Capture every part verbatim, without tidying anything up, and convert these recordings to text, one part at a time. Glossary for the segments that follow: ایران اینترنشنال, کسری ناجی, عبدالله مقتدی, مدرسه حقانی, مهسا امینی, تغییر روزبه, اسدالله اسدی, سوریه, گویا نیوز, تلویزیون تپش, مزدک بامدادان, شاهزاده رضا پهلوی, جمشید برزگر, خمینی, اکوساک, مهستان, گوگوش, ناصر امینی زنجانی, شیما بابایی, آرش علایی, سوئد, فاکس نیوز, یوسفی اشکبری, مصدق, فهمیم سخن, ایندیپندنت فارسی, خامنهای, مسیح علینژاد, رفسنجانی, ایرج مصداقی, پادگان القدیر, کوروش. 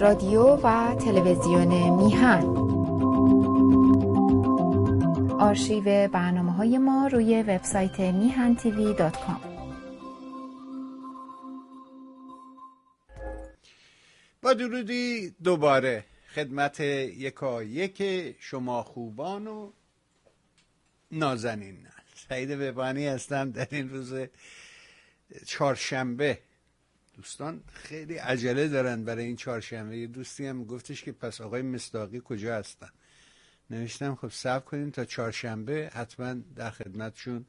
رادیو و تلویزیون میهن. آرشیو برنامه‌های ما روی وبسایت میهن تی وی دات کام. با درودی دوباره خدمت یکایک شما خوبان و نازنین، سعید بهبانی هستم. در این روز چهارشنبه دوستان خیلی عجله دارن برای این چهارشنبه. یه دوستی هم گفتش که پس آقای مصداقی کجا هستن؟ نوشتم خب صبر کنیم تا چهارشنبه حتما در خدمتشون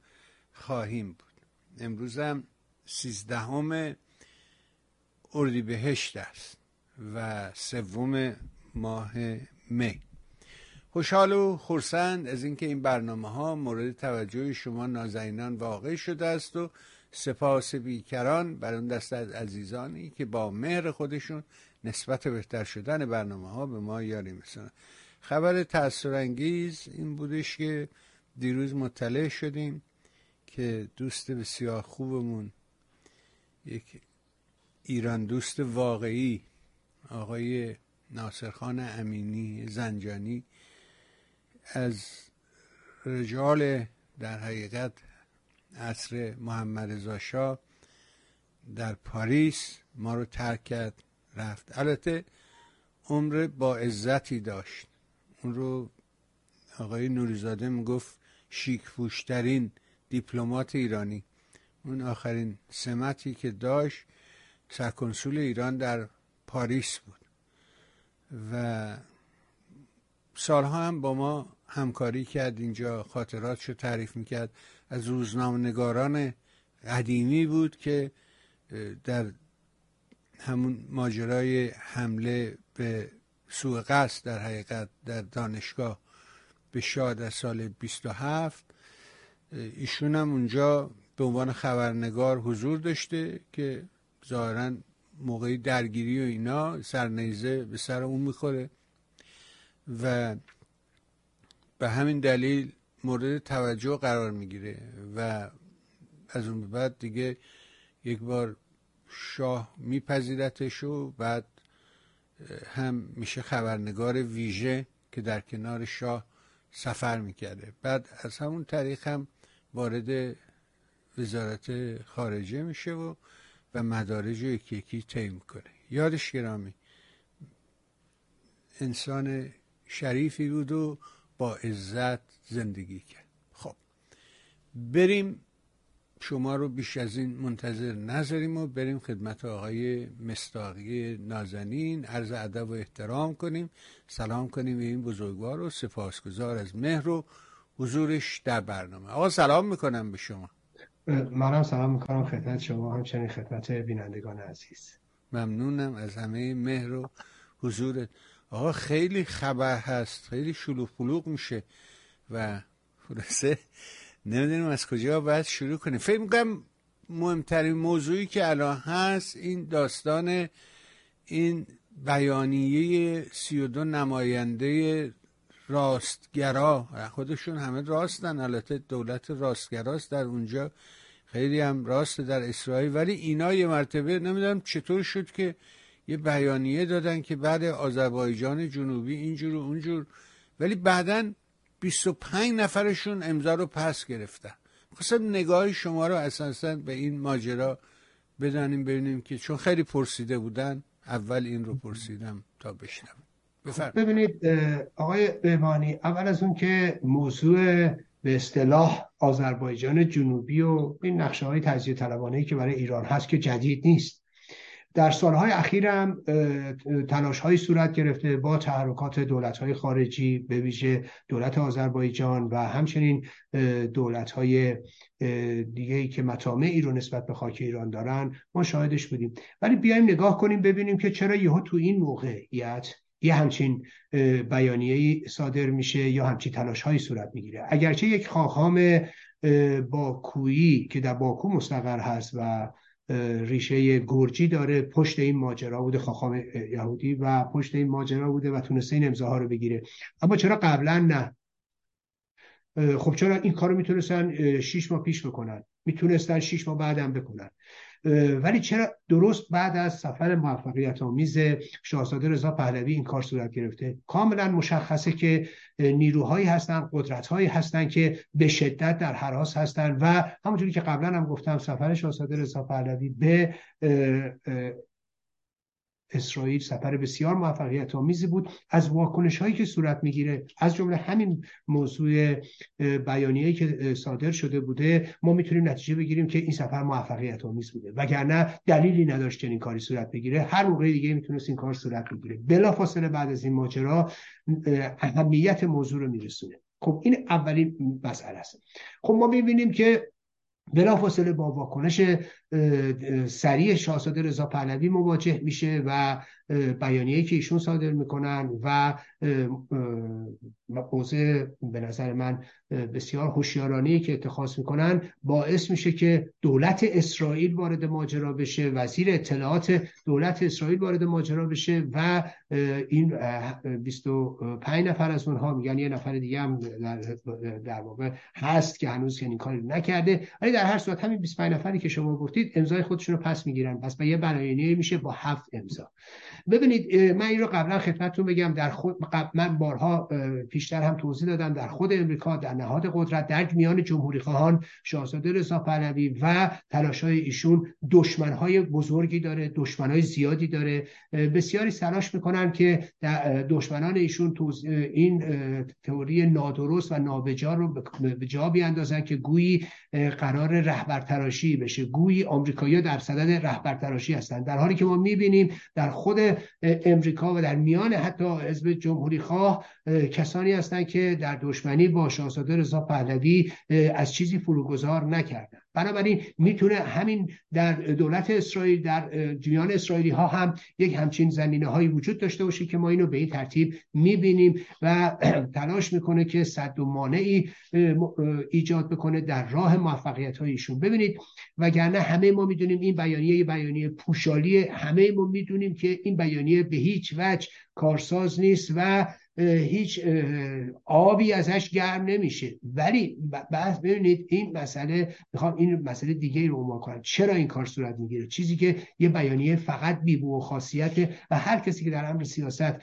خواهیم بود. امروز هم سیزدهم اردیبهشت است و سوم ماه می. خوشحال و خرسند از اینکه این برنامه ها مورد توجه شما نازنینان واقع شده است و سپاس بیکران بر اون دسته از عزیزانی که با مهر خودشون نسبت بهتر شدن برنامه ها به ما یاری می‌کنند. خبر تأثیرانگیز این بودش که دیروز مطلع شدیم که دوست بسیار خوبمون، یک ایران دوست واقعی، آقای ناصرخان امینی زنجانی، از رجال در حقیقت عصر محمد رضا شاه در پاریس ما رو ترک کرد رفت. البته عمر با عزتی داشت، اون رو آقای نوریزاده میگفت شیک پوشترین دیپلمات ایرانی. اون آخرین سمتی که داشت سرکنسول ایران در پاریس بود و سالها هم با ما همکاری کرد، اینجا خاطراتشو تعریف میکرد. از روزنامه‌نگاران قدیمی بود که در همون ماجرای حمله به سوء قصد در حقیقت در دانشگاه به شاه در سال بیست و هفت ایشون هم اونجا به عنوان خبرنگار حضور داشته که ظاهراً موقعی درگیری و اینا سرنیزه به سر اون میخوره و به همین دلیل مورد توجه قرار میگیره و از اون به بعد دیگه یک بار شاه میپذیرتش و بعد هم میشه خبرنگار ویژه که در کنار شاه سفر میکرده. بعد از همون طریق هم وارد وزارت خارجه میشه و و مدارج رو یکی یکی طی میکنه. یادش گرامی، انسان شریفی بود و با عزت زندگی کرد. خب بریم، شما رو بیش از این منتظر نذاریم و بریم خدمت آقای مصداقی نازنین، عرض ادب و احترام کنیم، سلام کنیم به این بزرگوار و سپاسگزار از مهر و حضورش در برنامه. آقا سلام میکنم به شما. منم سلام میکنم خدمت شما، همچنین خدمت بینندگان عزیز. ممنونم از همه مهر و حضورت. آقا خیلی خبر هست، خیلی شلوغ پلوغ میشه و خلاصه نمیدونیم از کجا باید شروع کنیم. فکر میکنم مهمترین موضوعی که الان هست این داستان این بیانیه سی و دو نماینده راستگرا. خودشون همه راستن، البته دولت راستگراست در اونجا، خیلی هم راست در اسرائیل، ولی اینا یه مرتبه نمیدونم چطور شد که یه بیانیه دادن که بعد آذربایجان جنوبی اینجور و اونجور، ولی بعدن بیست و پنج نفرشون امضا رو پس گرفتن. خواستم نگاه شما رو اساساً به این ماجرا بدانیم، ببینیم که چون خیلی پرسیده بودن اول این رو پرسیدم تا بشنوم. بفرمایید. ببینید آقای بهبانی، اول از اون که موضوع به اصطلاح آذربایجان جنوبی و این نقشه‌های تجزیه طلبانه‌ای که برای ایران هست که جدید نیست، در سالهای اخیر هم تلاش‌های صورت گرفته با تحرکات دولت‌های خارجی به ویژه دولت آذربایجان و همچنین دولت‌های دیگه‌ای که مطامعی رو نسبت به خاک ایران دارن ما شاهدش بودیم. ولی بیایم نگاه کنیم ببینیم که چرا یهو تو این موقعیت یه همچین بیانیه‌ای صادر میشه یا همچین تلاش‌هایی صورت میگیره. اگرچه یک خاخام باکویی که در باکو مستقر هست و ریشه گرجی داره پشت این ماجرا بوده، خاخام یهودی و پشت این ماجرا بوده و تونسته این امضاها رو بگیره، اما چرا قبلا نه؟ خب چرا این کارو میتونستن شش ماه پیش بکنن، میتونستن شش ماه بعدم بکنن. ولی چرا درست بعد از سفر موفقیت آمیز شاهزاده رضا پهلوی این کار صورت گرفته؟ کاملا مشخصه که نیروهایی هستن، قدرت‌هایی هستن که به شدت در هراس هستن و همونجوری که قبلا هم گفتم سفر شاهزاده رضا پهلوی به اسرائیل سفر بسیار موفقیت آمیزی بود. از واکنش هایی که صورت میگیره، از جمله همین موضوع بیانیه‌ای که صادر شده بوده، ما میتونیم نتیجه بگیریم که این سفر موفقیت آمیز بوده، وگرنه دلیلی نداشت این کاری صورت بگیره. هر موقع دیگه میتونست این کار صورت بگیره. بلافاصله بعد از این ماجرا اهمیت موضوع رو میرسونه. خب این اولین مسئله است. خب ما میبینیم که بلافاصله با واکنش سریع شاهزاده رضا پهلوی مواجه میشه و بیانیه‌ای که ایشون صادر میکنن و موضع به نظر من بسیار هوشیارانه‌ای که اتخاذ میکنن باعث میشه که دولت اسرائیل وارد ماجرا بشه، وزیر اطلاعات دولت اسرائیل وارد ماجرا بشه و این بیست و پنج نفر از اونها میگن، یه نفر دیگه هم در واقع هست که هنوز که این کاری نکرده، ولی در هر صورت همین بیست و پنج نفری که شما گفتید امضای خودشون رو پس میگیرن. پس با یه بیانیه میشه با هفت امضا. ببینید من این رو قبلا خدمتتون بگم، در خود من بارها پیشتر هم توضیح دادم، در خود امریکا در نهاد قدرت، در میان جمهوری‌خواهان شاهزاده رضا پهلوی و تلاش‌های ایشون دشمن‌های بزرگی داره، دشمن‌های زیادی داره. بسیاری سراش می‌کنن که دشمنان ایشون این تئوری نادرست و نابجا رو به جا بیاندازن که گویی قرار رهبرتراشی بشه، گویی آمریکایی‌ها در صدد رهبرتراشی هستن، در حالی که ما می‌بینیم در خود امریکا و در میان حتی حزب جمهوری‌خواه کسانی هستند که در دشمنی با شاهزاده رضا پهلوی از چیزی فروگذار نکردن. بنابراین میتونه همین در دولت اسرائیل، در جریان اسرائیلی ها هم یک همچین زمینه هایی وجود داشته باشه که ما اینو به این ترتیب میبینیم و تلاش میکنه که صد و مانعی ایجاد بکنه در راه موفقیت های ایشون. ببینید وگرنه همه ما میدونیم این بیانیه بیانیه پوشالی، همه ما میدونیم که این بیانیه به هیچ وجه کارساز نیست و هیچ آبی ازش گرم نمیشه. ولی بس ببینید این مسئله، میخوام این مسئله دیگه رو عمق کنم، چرا این کار صورت میگیره؟ چیزی که یه بیانیه فقط بی‌بو و خاصیته و هر کسی که در امر سیاست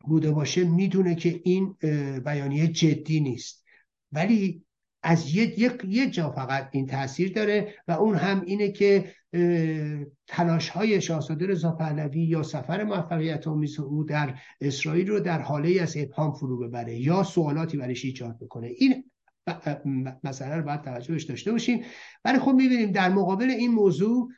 بوده باشه میدونه که این بیانیه جدی نیست، ولی از یک یک یک جا فقط این تاثیر داره و اون هم اینه که تلاش‌های شاهزاده رضا پهلوی یا سفر موفقیت‌آمیز او در اسرائیل رو در حاله‌ای از ابهام فرو ببره یا سوالاتی برش ایجاد بکنه. این مسئله رو باید توجهش داشته باشیم. ولی خب می‌بینیم در مقابل این موضوع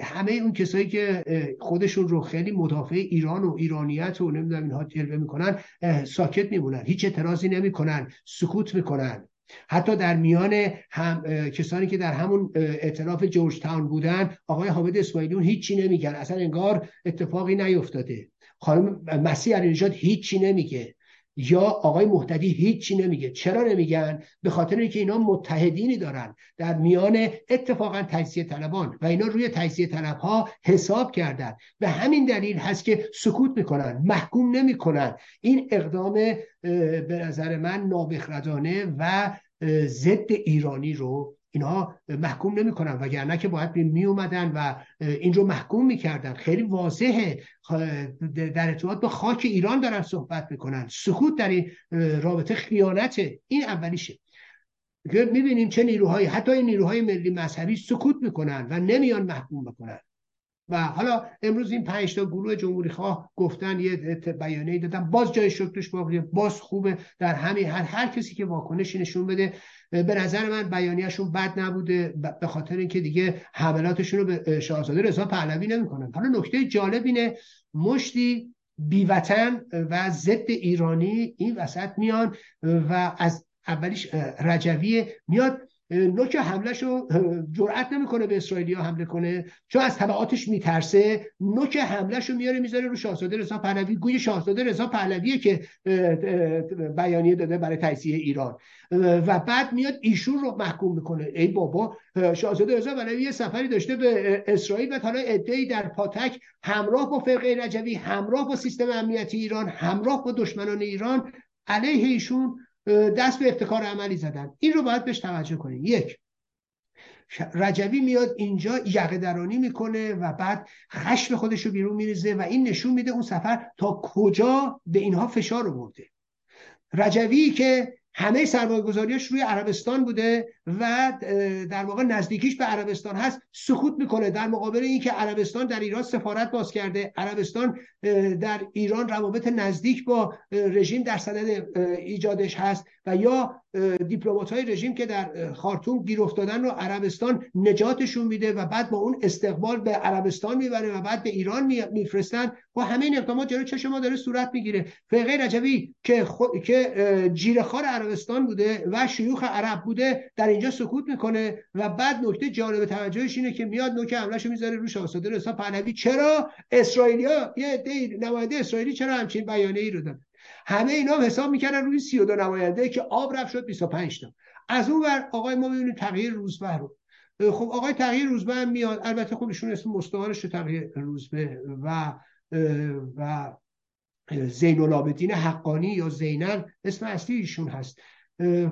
همه اون کسایی که خودشون رو خیلی مدافع ایران و ایرانیت و نمیدونم اینها جلوه میکنن ساکت میمونن، هیچ اعتراضی نمیکنن، سکوت میکنن. حتی در میان هم... کسانی که در همون ائتلاف جورج تاون بودن، آقای حامد اسماعیلیون هیچی نمیگن، اصلا انگار اتفاقی نیفتاده. خانم مسیح علینژاد هیچی نمیگه یا آقای مهتدی هیچی نمیگه. چرا نمیگن؟ به خاطر اینکه اینا متحدینی دارن در میان اتفاقا تجزیه طلبان و اینا روی تجزیه طلب ها حساب کردن. به همین دلیل هست که سکوت میکنن، محکوم نمیکنن. این اقدام به نظر من نابخردانه و ضد ایرانی رو اینها محکوم نمی‌کنن، وگرنه که باید می اومدن و این رو محکوم می‌کردن. خیلی واضحه در ارتباط با خاک ایران دارن صحبت می‌کنن. سکوت در این رابطه خیانته. این اولیشه که می‌بینیم چه نیروهایی، حتی این نیروهای ملی مذهبی، سکوت می‌کنن و نمیان محکوم بکنن. و حالا امروز این پنج تا گروه جمهوری‌خواه گفتن، یه بیانیه دادن، باز جای شکرش باقیه، باز خوبه. در همین هر هر کسی که واکنشی نشون بده، به نظر من بیانیه‌شون بد نبوده، به خاطر اینکه دیگه حملاتشون رو به شاهزاده رضا پهلوی نمی‌کنن. حالا نکته جالب اینه مشتی بیوطن و ضد ایرانی این وسط میان و از اولیش رجوی میاد نوک حملهشو جرئت نمیکنه به اسرائیلیا حمله کنه، چون از تبعاتش میترسه. نوک حملهشو میاره میذاره رو شاهزاده رضا پهلوی، گوی شاهزاده رضا پهلویه که بیانیه داده برای تجزیه ایران و بعد میاد ایشون رو محکوم میکنه. ای بابا، شاهزاده رضا پهلوی یه سفری داشته به اسرائیل و حالا عده‌ای در پاتک همراه با فرقه رجوی، همراه با سیستم امنیتی ایران، همراه با دشمنان ایران علیه ایشون دست به ابتکار عملی زدن. این رو باید بهش توجه کنیم. یک، رجبی میاد اینجا یقه‌درانی میکنه و بعد خشم خودش رو بیرون میریزه و این نشون میده اون سفر تا کجا به اینها فشار رو برده. رجبی که همه سرمایه‌گذاریش روی عربستان بوده و در واقع نزدیکیش به عربستان هست، سکوت میکنه در مقابل اینکه عربستان در ایران سفارت باز کرده، عربستان در ایران روابط نزدیک با رژیم در صدد ایجادش هست و یا دیپلمات‌های رژیم که در خارطوم گیر افتادن رو عربستان نجاتشون میده و بعد با اون استقبال به عربستان میبره و بعد به ایران میفرستن و همه این اقدامات جلوی چشم ما داره صورت میگیره. فرقه رجوی که خو... که جیره‌خوار عربستان بوده و شیوخ عرب بوده در اینجا سکوت میکنه و بعد نکته جالب توجهش اینه که میاد نوک حمله‌شو میذاره روی شاهزاده رضا پهلوی. چرا اسرائیلیا یه دی نماینده اسرائیلی چرا همچین بیانیه‌ای رو دادن؟ همه اینا هم حساب میکردن روی سی و دو نماینده که آب رفت شد بیست و پنج تا. از اون ور آقای ما میبینیم تغییر روزبه رو. خب آقای تغییر روزبه هم میاد، البته خب ایشون اسم مستعارش رو تغییر روزبه و و زین العابدین حقانی یا زینل اسم اصلی ایشون هست.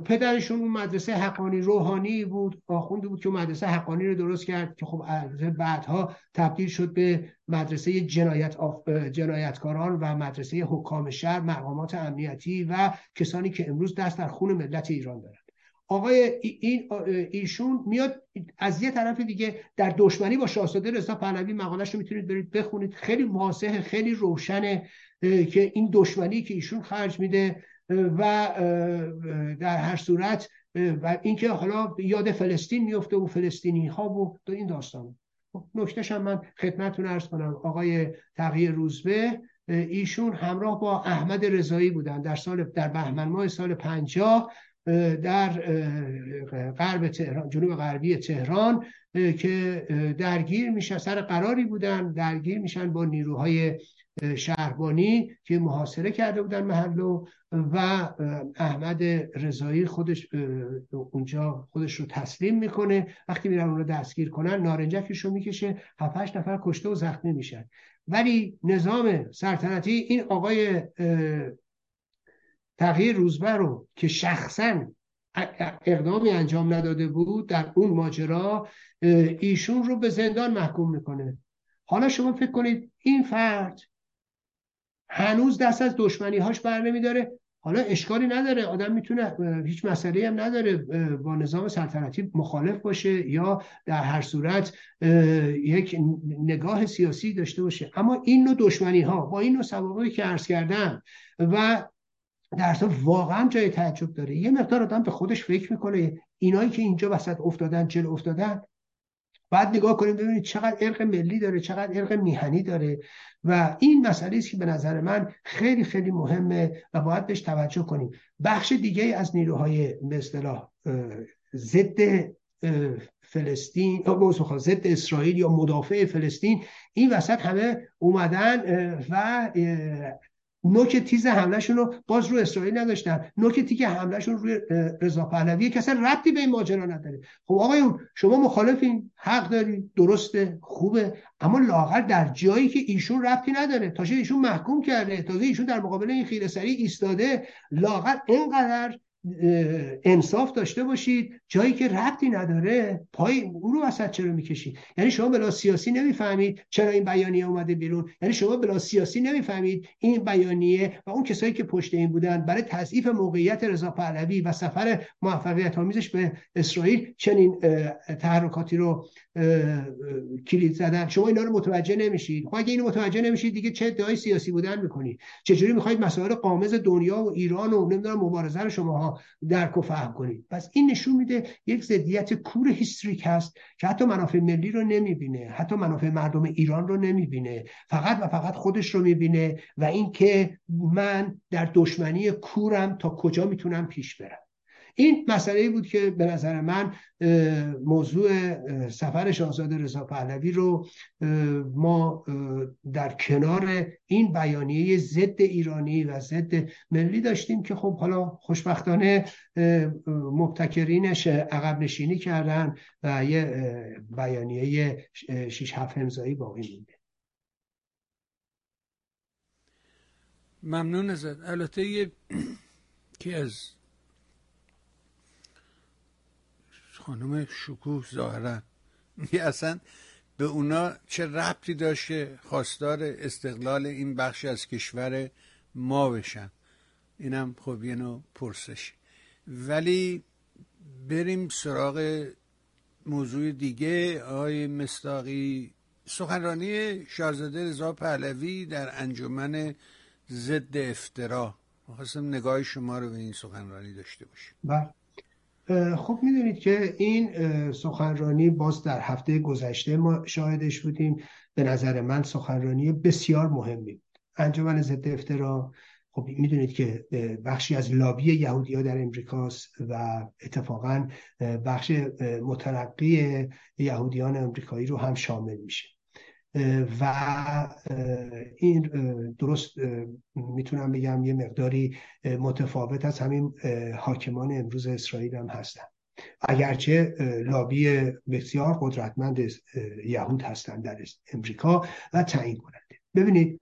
پدرشون اون مدرسه حقانی روحانی بود، آخوند بود که مدرسه حقانی رو درست کرد که خب بعدها تبدیل شد به مدرسه جنایت آف... جنایتکاران و مدرسه حکام شهر، مقامات امنیتی و کسانی که امروز دست در خون ملت ایران دارن. آقای این ایشون میاد از یه طرف دیگه در دشمنی با شاهزاده رضا پهلوی، مقاله‌اش رو میتونید برید بخونید، خیلی واضحه، خیلی روشنه که این دشمنی که ایشون خرج میده و در هر صورت و اینکه حالا یاد فلسطین میفته و فلسطینی ها و این داستان. نکتهش هم من خدمتتون عرض کنم، آقای تغییر روزبه ایشون همراه با احمد رضایی بودن در سال در بهمن ماه سال پنجاه در غرب تهران، جنوب غربی تهران که درگیر میشن، سر قراری بودن، درگیر میشن با نیروهای شهربانی که محاصره کرده بودن محلو و احمد رضایی خودش اونجا خودش رو تسلیم میکنه. وقتی میرن اون رو دستگیر کنن نارنجکش رو میکشه، هفت هشت نفر کشته و زخمی میشن. ولی نظام سلطنتی این آقای تغییر روزبه رو که شخصاً اقدامی انجام نداده بود در اون ماجرا، ایشون رو به زندان محکوم میکنه. حالا شما فکر کنید این فرد هنوز دست از دشمنی‌هاش برنمی‌داره، حالا اشکالی نداره، آدم میتونه هیچ مسئله‌ای هم نداره با نظام سلطنتی مخالف باشه یا در هر صورت یک نگاه سیاسی داشته باشه، اما این نوع دشمنی‌ها با این نوع سوابقی که عرض کردم و در اصل واقعا جای تعجب داره. یه مقدار آدم به خودش فکر میکنه اینایی که اینجا وسط افتادن، جلو افتادن، بعد نگاه کنیم ببینید چقدر ارق ملی داره، چقدر ارق میهنی داره و این مسئله است که به نظر من خیلی خیلی مهمه و باید بهش توجه کنیم. بخش دیگه از نیروهای به اصطلاح ضد فلسطین یا ضد اسرائیل یا مدافع فلسطین، این وسط همه اومدن و نوک تیز حملهشون رو باز رو اسرائیل نداشتن، نوک تیز حملهشون روی رضا پهلوی که اصلا ربطی به این ماجرا نداره. خب آقایون شما مخالفین، حق دارید، درسته، خوبه، اما لااقل در جایی که ایشون ربطی نداره، تازه ایشون محکوم کرده، تازه ایشون در مقابل این خیره سری ایستاده، لااقل اینقدر انصاف داشته باشید، جایی که ربطی نداره پای اون رو وسط چرا میکشید؟ یعنی شما بلا سیاسی نمیفهمید چرا این بیانیه اومده بیرون، یعنی شما بلا سیاسی نمیفهمید این بیانیه و اون کسایی که پشت این بودن برای تضعیف موقعیت رضا پهلوی و سفر موفقیت آمیزش به اسرائیل چنین تحرکاتی رو کلید زدن، شما اینا رو متوجه نمیشید. خب اگه اینو متوجه نمیشید دیگه چه ادعای سیاسی بودن میکنید؟ چه جوری میخواید مسائل قامز دنیا و ایران و نمیدونم مبارزه رو شماها درک و فهم کنید؟ پس این نشون میده یک ضدیت کور هیستریک هست که حتی منافع ملی رو نمیبینه، حتی منافع مردم ایران رو نمیبینه، فقط و فقط خودش رو میبینه و این که من در دشمنی کورم تا کجا میتونم پیش برم. این مسئله‌ای بود که به نظر من موضوع سفر شاهزاده رضا پهلوی رو ما در کنار این بیانیه ضد ایرانی و ضد ملی داشتیم که خب حالا خوشبختانه مبتکرینش عقب نشینی کردن و یه بیانیه شش هفت امضایی باقی مونده. ممنون ازت. البته که از خانم شکوه ظاهرا اصلا به اونا چه ربطی داشت که خواستار استقلال این بخش از کشور ما بشن؟ اینم خب یه نوع پرسش. ولی بریم سراغ موضوع دیگه. آقای مصداقی، سخنرانی شاهزاده رضا پهلوی در انجمن ضد افترا، می‌خواستم نگاه شما رو به این سخنرانی داشته باشیم. بله، خب میدونید که این سخنرانی باز در هفته گذشته ما شاهدش بودیم. به نظر من سخنرانی بسیار مهمی بود. انجمن ضد افترا خب میدونید که بخشی از لابی یهودی‌ها در امریکاست و اتفاقاً بخش مترقی یهودیان امریکایی رو هم شامل میشه و این درست میتونم بگم یه مقداری متفاوت از همین حاکمان امروز اسرائیل هم هستن، اگرچه لابی بسیار قدرتمند یهود هستن در امریکا و تعیین کننده. ببینید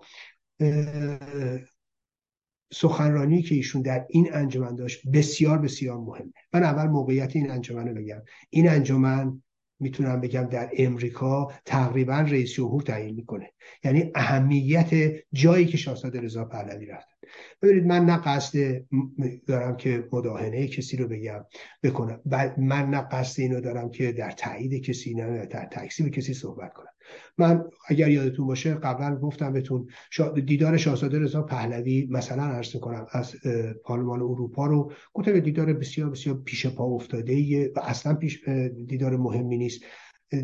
سخنرانی که ایشون در این انجمن داشت بسیار بسیار مهمه. من اول موقعیت این انجمن رو بگم. این انجمن میتونم بگم در امریکا تقریبا رئیس جمهور تعیین میکنه، یعنی اهمیت جایی که شاهزاده رضا پهلوی رفتن. ببینید من نه قصد دارم که مداهنه کسی رو بگم بکنم، من نه قصد اینو دارم که در تایید کسی نه یا در تکذیب کسی صحبت کنم. من اگر یادتون باشه قبلا گفتم بهتون دیدار شاهزاده رضا پهلوی مثلا عرض کنم از پارلمان اروپا رو گفتم دیدار بسیار بسیار پیش پا افتاده و اصلا پیش دیدار مهمی نیست.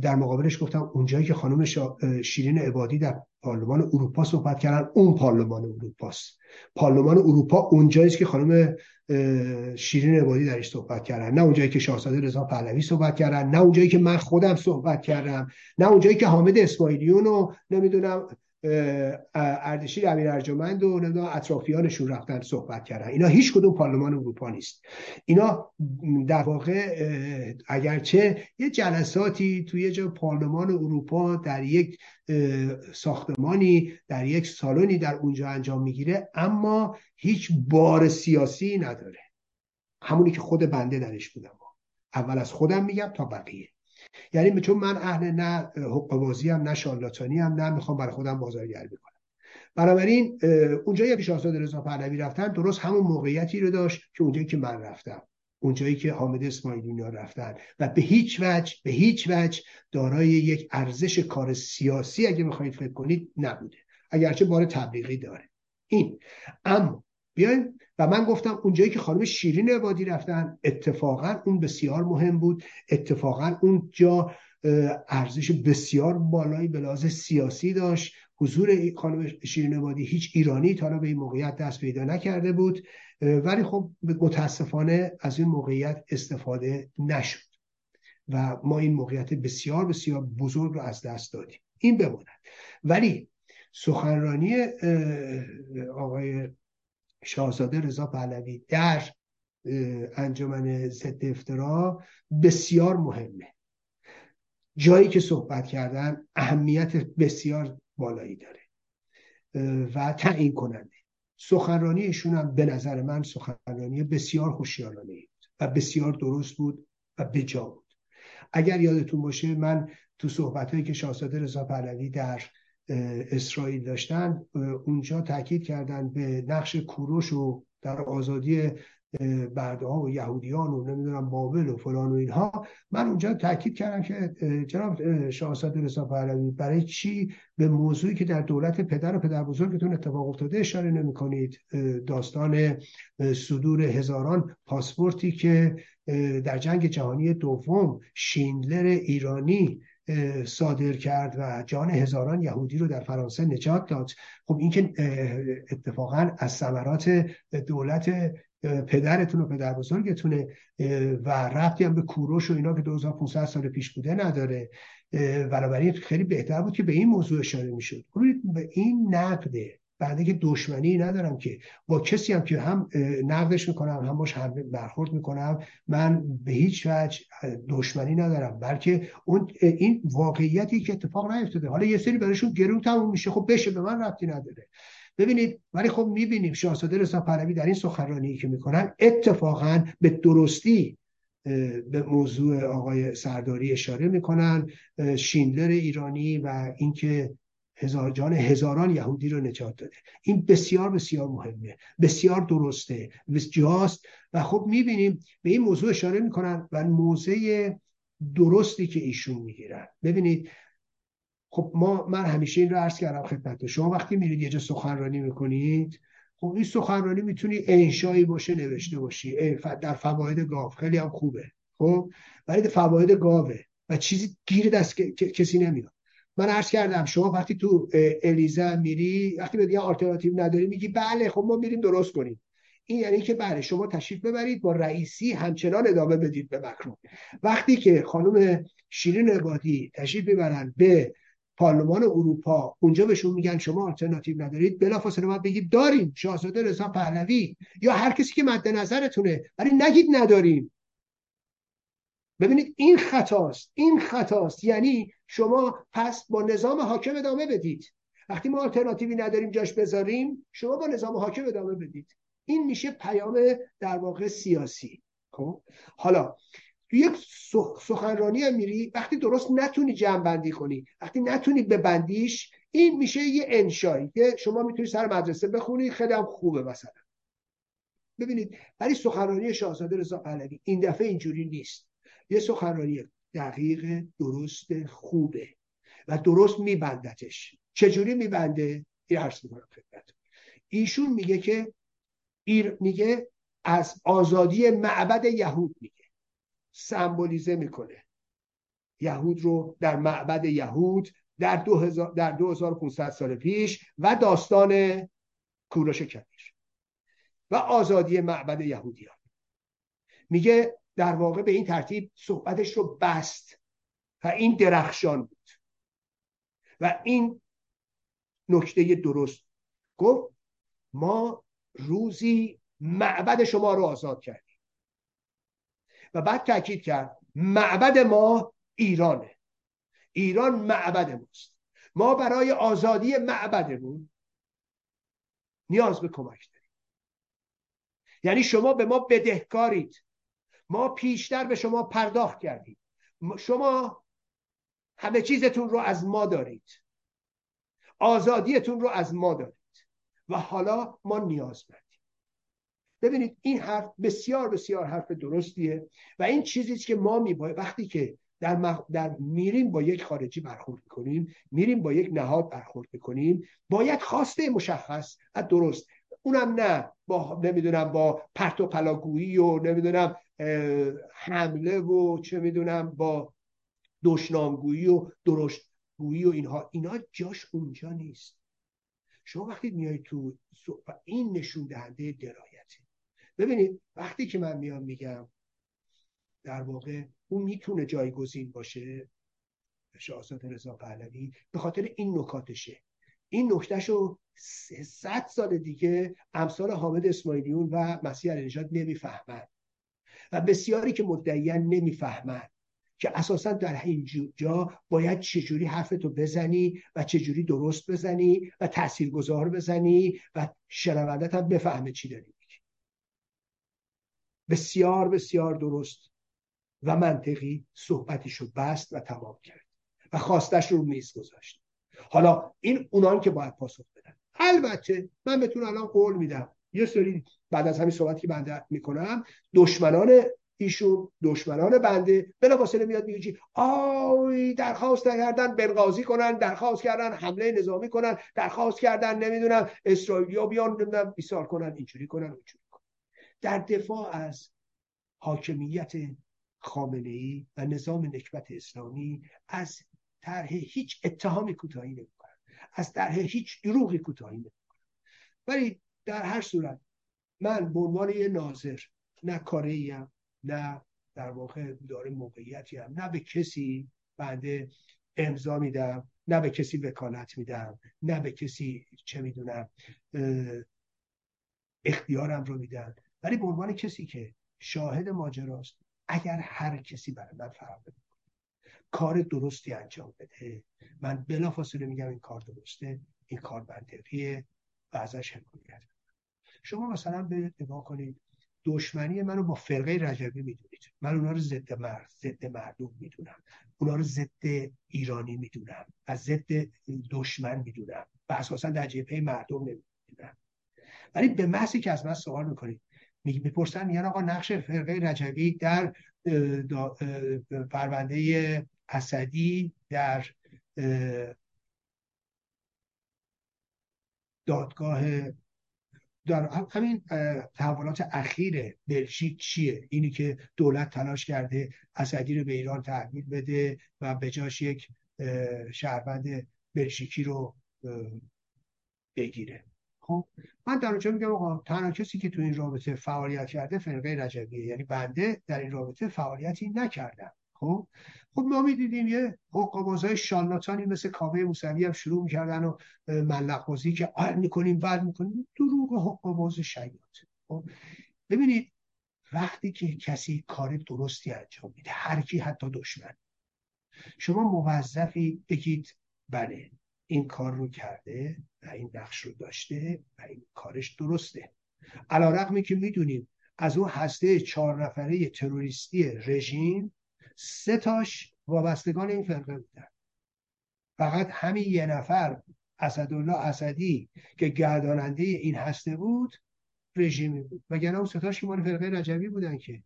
در مقابلش گفتم اونجایی که خانم شا... شیرین عبادی در پارلمان اروپا صحبت کردن اون پارلمان اروپاست. پارلمان اروپا اونجاییه که خانم شیرین عبادی درش صحبت کردن، نه اونجایی که شاهزاده رضا پهلوی صحبت کردن، نه اونجایی که من خودم صحبت کردم، نه اونجایی که حامد اسماعیلیون و نمیدونم اردشیر امیرارجمند و نمیدونم اطرافیانشون رفتن صحبت کردن. اینا هیچ کدوم پارلمان اروپا نیست. اینا در واقع اگرچه یه جلساتی توی یه جا پارلمان اروپا در یک ساختمانی در یک سالونی در اونجا انجام میگیره، اما هیچ بار سیاسی نداره. همونی که خود بنده درش بودم، اول از خودم میگم تا بقیه. یعنی چون من اهل نه حقه‌بازی ام، نه شارلاتانی ام، نه میخوام برای خودم بازارگری کنم. بنابراین اونجایی که شاهزاده رضا پهلوی رفتن درست همون موقعیتی رو داشت که اونجایی که من رفتم، اونجایی که حامد اسماعیلیون رفتن و به هیچ وجه به هیچ وجه دارای یک ارزش کار سیاسی اگه بخواید فکر کنید نبوده، اگرچه بار تبلیغی داره این. اما بیاین و من گفتم اونجایی که خانم شیرین عبادی رفتن اتفاقا اون بسیار مهم بود، اتفاقا اون جا ارزش بسیار بالایی به لحاظ سیاسی داشت. حضور خانم شیرین عبادی هیچ ایرانی تا به این موقعیت دست پیدا نکرده بود، ولی خب متاسفانه از این موقعیت استفاده نشد و ما این موقعیت بسیار بسیار بزرگ رو از دست دادیم. این بماند. ولی سخنرانی آقای شاهزاده رضا پهلوی در انجمن ضد افترا بسیار مهمه. جایی که صحبت کردن اهمیت بسیار بالایی داره و تعیین کننده. سخنرانی ایشون هم به نظر من سخنرانی بسیار هوشیارانه بود و بسیار درست بود و بجا بود. اگر یادتون باشه من تو صحبت‌هایی که شاهزاده رضا پهلوی در اسرائیل داشتن اونجا تاکید کردن به نقش کوروش و در آزادی برده‌ها و یهودیان و نمیدونم بابل و فلان و اینها. من اونجا تاکید کردم که جناب شاهزاده رضا پهلوی برای چی به موضوعی که در دولت پدر و پدربزرگتون اتفاق افتاده اشاره نمی‌کنید؟ داستان صدور هزاران پاسپورتی که در جنگ جهانی دوم شیندلر ایرانی صادر کرد و جان هزاران یهودی رو در فرانسه نجات داد. خب این که اتفاقا از ثمرات دولت پدرتون و پدر بزرگتونه و ربطی هم به کوروش و اینا که دو هزار و پانصد سال پیش بوده نداره. بنابراین خیلی بهتر بود که به این موضوع اشاره میشد. به این نقده بعد که دشمنی ندارم که با کسی هم که هم نقدش میکنم هم باش هم برخورد میکنم، من به هیچ وجه دشمنی ندارم، بلکه اون این واقعیتی که اتفاق نیفتاده. حالا یه سری برایشون گرون تموم میشه، خب بشه، به من ربطی نداره. ببینید ولی خب میبینیم شاهزاده رضا پهلوی در این سخنرانی که میکنن اتفاقا به درستی به موضوع آقای سرداری اشاره میکنن، شیندلر ایرانی و اینکه هزار جان هزاران یهودی رو نجات داده. این بسیار بسیار مهمه، بسیار درسته، بسیارست. و خب میبینیم به این موضوع اشاره میکنن و موضع درستی که ایشون میگیرن. ببینید خب ما من همیشه این رو عرض کردم خدمت شما، وقتی میرید یه جا سخنرانی میکنید، خب این سخنرانی میتونی انشایی باشه، نوشته باشی در فواید گاو، خیلی هم خوبه، خب ولی در فواید گاوه و چیزی گیر دست کسی نمیاد. من عرض کردم شما وقتی تو الیزا میری، وقتی بهت یه آلترناتیو نداری میگی بله خب ما میریم درست کنیم. این یعنی که بله شما تشریف ببرید با رئیسی همچنان ادامه بدید به مکرون. وقتی که خانم شیرین عبادی تشریف ببرن به پارلمان اروپا، اونجا بهشون میگن شما آلترناتیو ندارید، بلافاصله باید بگید داریم، شاهزاده رضا پهلوی یا هر کسی که مد نظرتونه، ولی نگید نداریم. ببینید این خطاست، این خطاست. یعنی شما پس با نظام حاکم ادامه بدید. وقتی ما آلترناتیوی نداریم جاش بذاریم، شما با نظام حاکم ادامه بدید. این میشه پیام در واقع سیاسی. خب حالا تو یک سخنرانی هم میری، وقتی درست نتونی جمع‌بندی کنی، وقتی نتونی ببندیش، این میشه یه انشایی که شما میتونی سر مدرسه بخونی، خیلی هم خوبه مثلا. ببینید ولی سخنرانی شاهزاده رضا پهلوی این دفعه اینجوری نیست. یه سخنرانی دقیق، درست، خوبه و درست میبندتش. چجوری میبنده؟ این عرض میکنم خدمتتون. ایشون میگه که ایر میگه از آزادی معبد یهود میگه، سمبولیزه میکنه یهود رو در معبد یهود در دو هزار در دو هزار و پانصد سال پیش و داستان کوروش کبیر و آزادی معبد یهودیان. میگه در واقع به این ترتیب صحبتش رو بست و این درخشان بود و این نکته درست. گفت ما روزی معبد شما رو آزاد کردیم و بعد تاکید کرد معبد ما ایرانه، ایران معبد ماست، ما برای آزادی معبدمون نیاز به کمک داریم. یعنی شما به ما بدهکارید، ما پیشتر به شما پرداخت کردیم، شما همه چیزتون رو از ما دارید، آزادیتون رو از ما دارید و حالا ما نیاز داریم. ببینید این حرف بسیار بسیار حرف درستیه و این چیزیست که ما میباید وقتی که در, مخ... در میریم با یک خارجی برخورد میکنیم، میریم با یک نهاد برخورد میکنیم، باید خواسته مشخص و درست، اونم نه با نمیدونم با پرت و پلاگویی و نمیدونم حمله و چه میدونم با دشنامگویی و درشتگویی و اینها، اینا جاش اونجا نیست. شما وقتی میای تو صحبت، این نشون دهنده درایته. ببینید وقتی که من میام میگم در واقع اون میتونه جایگزین باشه شاهزاده رضا پهلوی به خاطر این نکاتشه، این نکتهشو صد سال دیگه امثال حامد اسماعیلیون و مسیح علینژاد نمیفهمن و بسیاری که مدعیان نمیفهمن که اساسا در اینجا باید چجوری حرفتو بزنی و چجوری درست بزنی و تاثیرگذار بزنی و شنوندت هم بفهمه چی داری میگی. بسیار بسیار درست و منطقی صحبتشو بست و تمام کرد و خواستش رو میز گذاشت. حالا این اونان که باید پاسخ بدن. البته من بهتون الان قول میدم یه سری بعد از همین صحبتی که بنده میکنم، دشمنان ایشون، دشمنان بنده بلافاصله میاد میگه آی درخواست کردن بنغازی کنن، درخواست کردن حمله نظامی کنن، درخواست کردن نمیدونم اسرائیلیا بیان نمیدونم ایثار کنن، اینجوری کنن اونجوری کنن. در دفاع از حاکمیت خامنه‌ای و نظام نکبت اسلامی از طرح هیچ اتهامی کوتاهی نمیکنن، از طرح هیچ دروغی کوتاهی نمیکنن. ولی در هر صورت من به عنوان یه ناظر نه کاریم، نه در واقع داره موقعیتی هم، نه به کسی بنده امضا میدم، نه به کسی وکالت میدم، نه به کسی چه میدونم اختیارم رو میدم، ولی به عنوان کسی که شاهد ماجراست، اگر هر کسی برای من فرق بده کار درستی انجام بده، من بلافاصله میگم این کار درسته، این کار منطقیه و ازش حمایت. شما مثلا به نگاه کنید دشمنی منو با فرقه رجبی میدونید، من اونا رو ضد مرد، ضد مردم میدونم، اونا رو ضد ایرانی میدونم و ضد دشمن میدونم و اساسا در جبهه مردم نمیدونم. ولی به محضی که از من سوال میکنید، میپرسن میگن آقا نقش فرقه رجبی در پرونده اسدی، در دادگاه، در همین تحولات اخیر بلژیک چیه؟ اینی که دولت تلاش کرده اسدی رو به ایران تحویل بده و به جاش یک شهروند بلژیکی رو بگیره. خب من در اونجا میگم آقا تنها کسی که تو این رابطه فعالیت کرده فرقه رجبیه، یعنی بنده در این رابطه فعالیتی نکردم. خب خب ما میدیدیم یه حقابازهای شالاتانی مثل کاوه موسوی هم شروع میکردن و ملق‌بازی که آر میکنیم بر میکنیم، دروغ و حقاباز شیاط. خب ببینید وقتی که کسی کار درستی انجام میده، هر کی حتی دشمن، شما موظفی بگید بله این کار رو کرده و این نقش رو داشته و این کارش درسته، علی‌رغمی که میدونیم از اون هسته چهار نفره تروریستی رژیم سه تاش وابستگان این فرقه بودن. فقط همین یه نفر اسدالله اسدی که گرداننده این هسته بود رژیمی بود، وگرنه اون سه تاش که مال فرقه رجبی بودن که.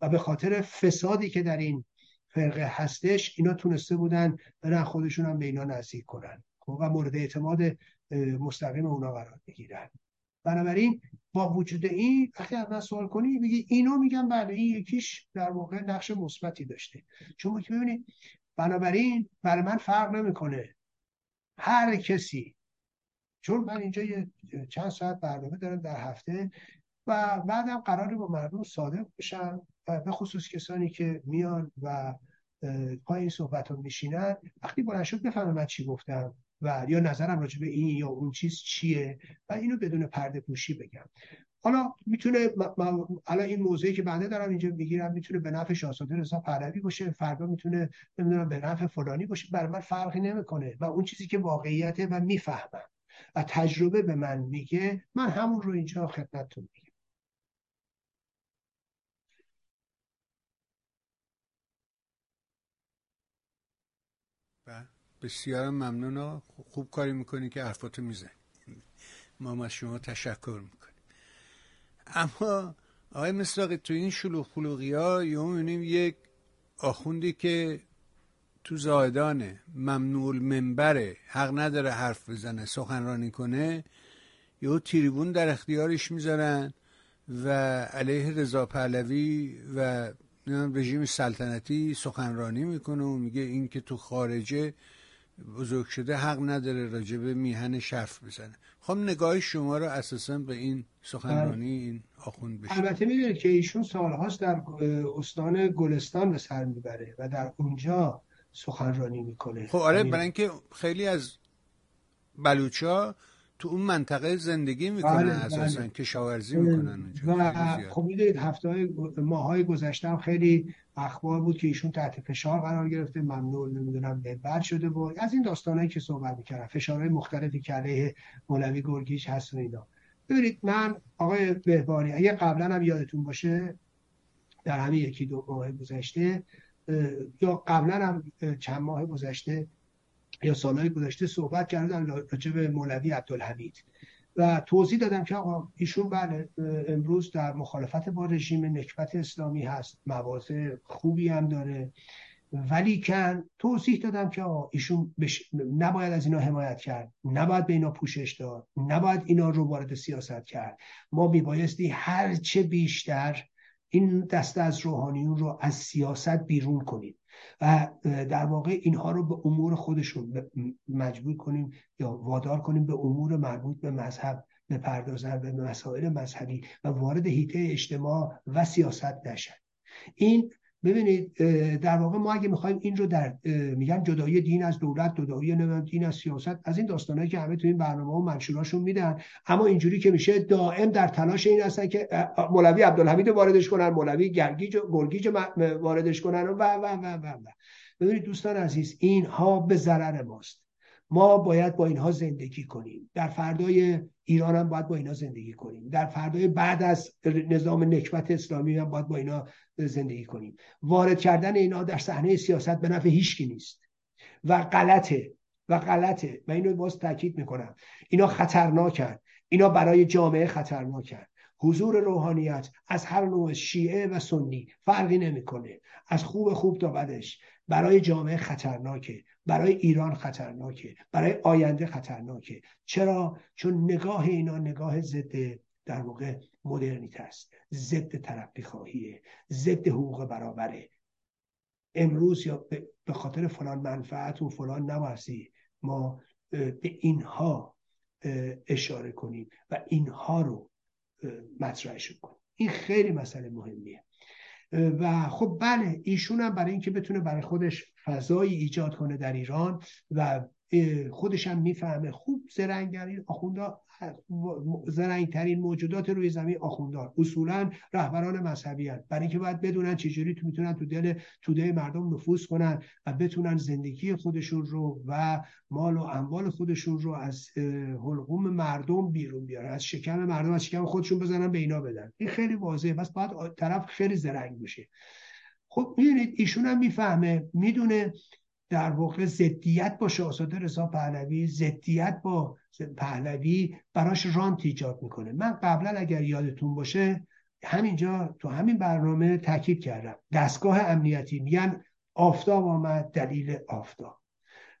و به خاطر فسادی که در این فرقه هستش اینا تونسته بودن برن خودشون هم به اینا نزدیک کنن و مورد اعتماد مستقیم اونا قرار بگیرن. بنابراین با وجود این وقتی از من سوال کنی میگی اینا، میگن بله این یکیش در واقع نقش مثبتی داشته. چون که ببینید بنابراین برای من فرق نمیکنه هر کسی، چون من اینجا یه چند ساعت برنامه دارم در هفته و بعدم قراره با مردم صادق بشم و به خصوص کسانی که میان و پای این صحبت ها میشینن، وقتی بلند شد بفهمم من چی گفتم و یا نظرم راجع به این یا اون چیز چیه و اینو بدون پرده پوشی بگم. حالا میتونه الان این موضوعی که بنده دارم اینجا میگیرم میتونه به نفع شاهزاده رضا پهلوی باشه، فردا میتونه نمیدونم به نفع فلانی باشه، برای من فرقی نمیکنه. و اون چیزی که واقعیته و میفهمم و تجربه به من میگه، من همون رو اینجا خدمتتون میگم. بسیار ممنونم، خوب کاری میکنی که حرفاتو میزنی، ما از شما تشکر میکنیم. اما آقای مصداقی تو این شلوغ خلوغی ها یا میبینیم یک آخوندی که تو زاهدانه، ممنوع المنبره، حق نداره حرف بزنه، سخنرانی کنه، یا تریبون در اختیارش میذارن و علیه رضا پهلوی و رژیم سلطنتی سخنرانی میکنه و میگه این که تو خارجه بزرگ شده حق نداره راجبه میهنش حرف بزنه. خب نگاه شما رو اساسا به این سخنرانی این آخوند بشه. البته میدونه که ایشون سالهاست در استان گلستان به سر میبره و در اونجا سخنرانی میکنه. خب آره، برای اینکه خیلی از بلوچا تو اون منطقه زندگی میکنن، اساسا کشاورزی میکنن اونجا. و خب میدونید هفته‌های ماهای گذشته هم خیلی اخبار بود که ایشون تحت فشار قرار گرفته، ممنوع نمیدونم بد شده بود، از این داستانایی که صحبت میکردن، فشارهای مختلفی که علیه مولوی گرگیش هست و اینا. ببینید من آقای بهبانی اگه قبلا هم یادتون باشه در همین یکی دو ماه گذشته یا قبلا هم چند ماه گذشته یا سالهای گذشته صحبت کردن راجع به مولوی عبدالحمید و توضیح دادم که آقا ایشون بله امروز در مخالفت با رژیم نکبت اسلامی هست، مواضع خوبی هم داره، ولی که توضیح دادم که آقا ایشون بش... نباید از اینا حمایت کرد، نباید به اینا پوشش داد، نباید اینا رو وارد سیاست کرد. ما میبایستی هر چه بیشتر این دسته از روحانیون رو از سیاست بیرون کنیم و در واقع اینها رو به امور خودشون مجبور کنیم یا وادار کنیم به امور مربوط به مذهب بپردازن، به مسائل مذهبی، و وارد حیطه اجتماع و سیاست نشن. این ببینید در واقع ما اگه میخوایم این رو در میگن جدایی دین از دولت، جدایی دین از سیاست، از این داستانایی که همه تو این برنامه و منشوراشون میدن، اما اینجوری که میشه دائم در تلاش این هستن که مولوی عبدالحمید واردش کنن، مولوی گرگیج گرگیج واردش کنن و و و و و ببینید دوستان عزیز اینها به ضرر ماست. ما باید با اینها زندگی کنیم، در فردای ایران هم باید با اینها زندگی کنیم، در فردای بعد از نظام نکبت اسلامی هم باید با اینا زندگی کنیم. وارد کردن اینا در صحنه سیاست به نفع هیچکی نیست و غلطه و غلطه و اینو باز تاکید میکنم. اینا خطرناکن، اینا برای جامعه خطرناکن. حضور روحانیت از هر نوع، شیعه و سنی، فرقی نمیکنه، از خوب خوب تا بدش، برای جامعه خطرناکه، برای ایران خطرناکه، برای آینده خطرناکه. چرا؟ چون نگاه اینا نگاه ضد در واقع مدرنیته است، ضد ترقی خواهیه، ضد حقوق برابره. امروز یا به خاطر فلان منفعت و فلان نمرسی ما به اینها اشاره کنیم و اینها رو مطرحشون کنیم. این خیلی مسئله مهمیه. و خب بله، ایشون هم برای اینکه بتونه برای خودش فضایی ایجاد کنه در ایران و خودش هم میفهمه خوب زرنگترین آخوندا، زرنگترین موجودات روی زمین آخوندا اصولا رهبران مذهبی هستند، برای اینکه باید بدونن چجوری تو میتونن تو دل توده مردم نفوذ کنن و بتونن زندگی خودشون رو و مال و اموال خودشون رو از حلقوم مردم بیرون بیارن، از شکم مردم، از شکم خودشون بزنن به اینا بدن. این خیلی واضحه، بس باید طرف خیلی زرنگ بشه. خب میدونید ایشون هم میفهمه، میدونه در واقع ضدیت با شاهزاده رضا پهلوی، ضدیت با پهلوی براش رانت ایجاد میکنه. من قبلا اگر یادتون باشه همینجا تو همین برنامه تاکید کردم، دستگاه امنیتی میگن آفتاب آمد دلیل آفتاب.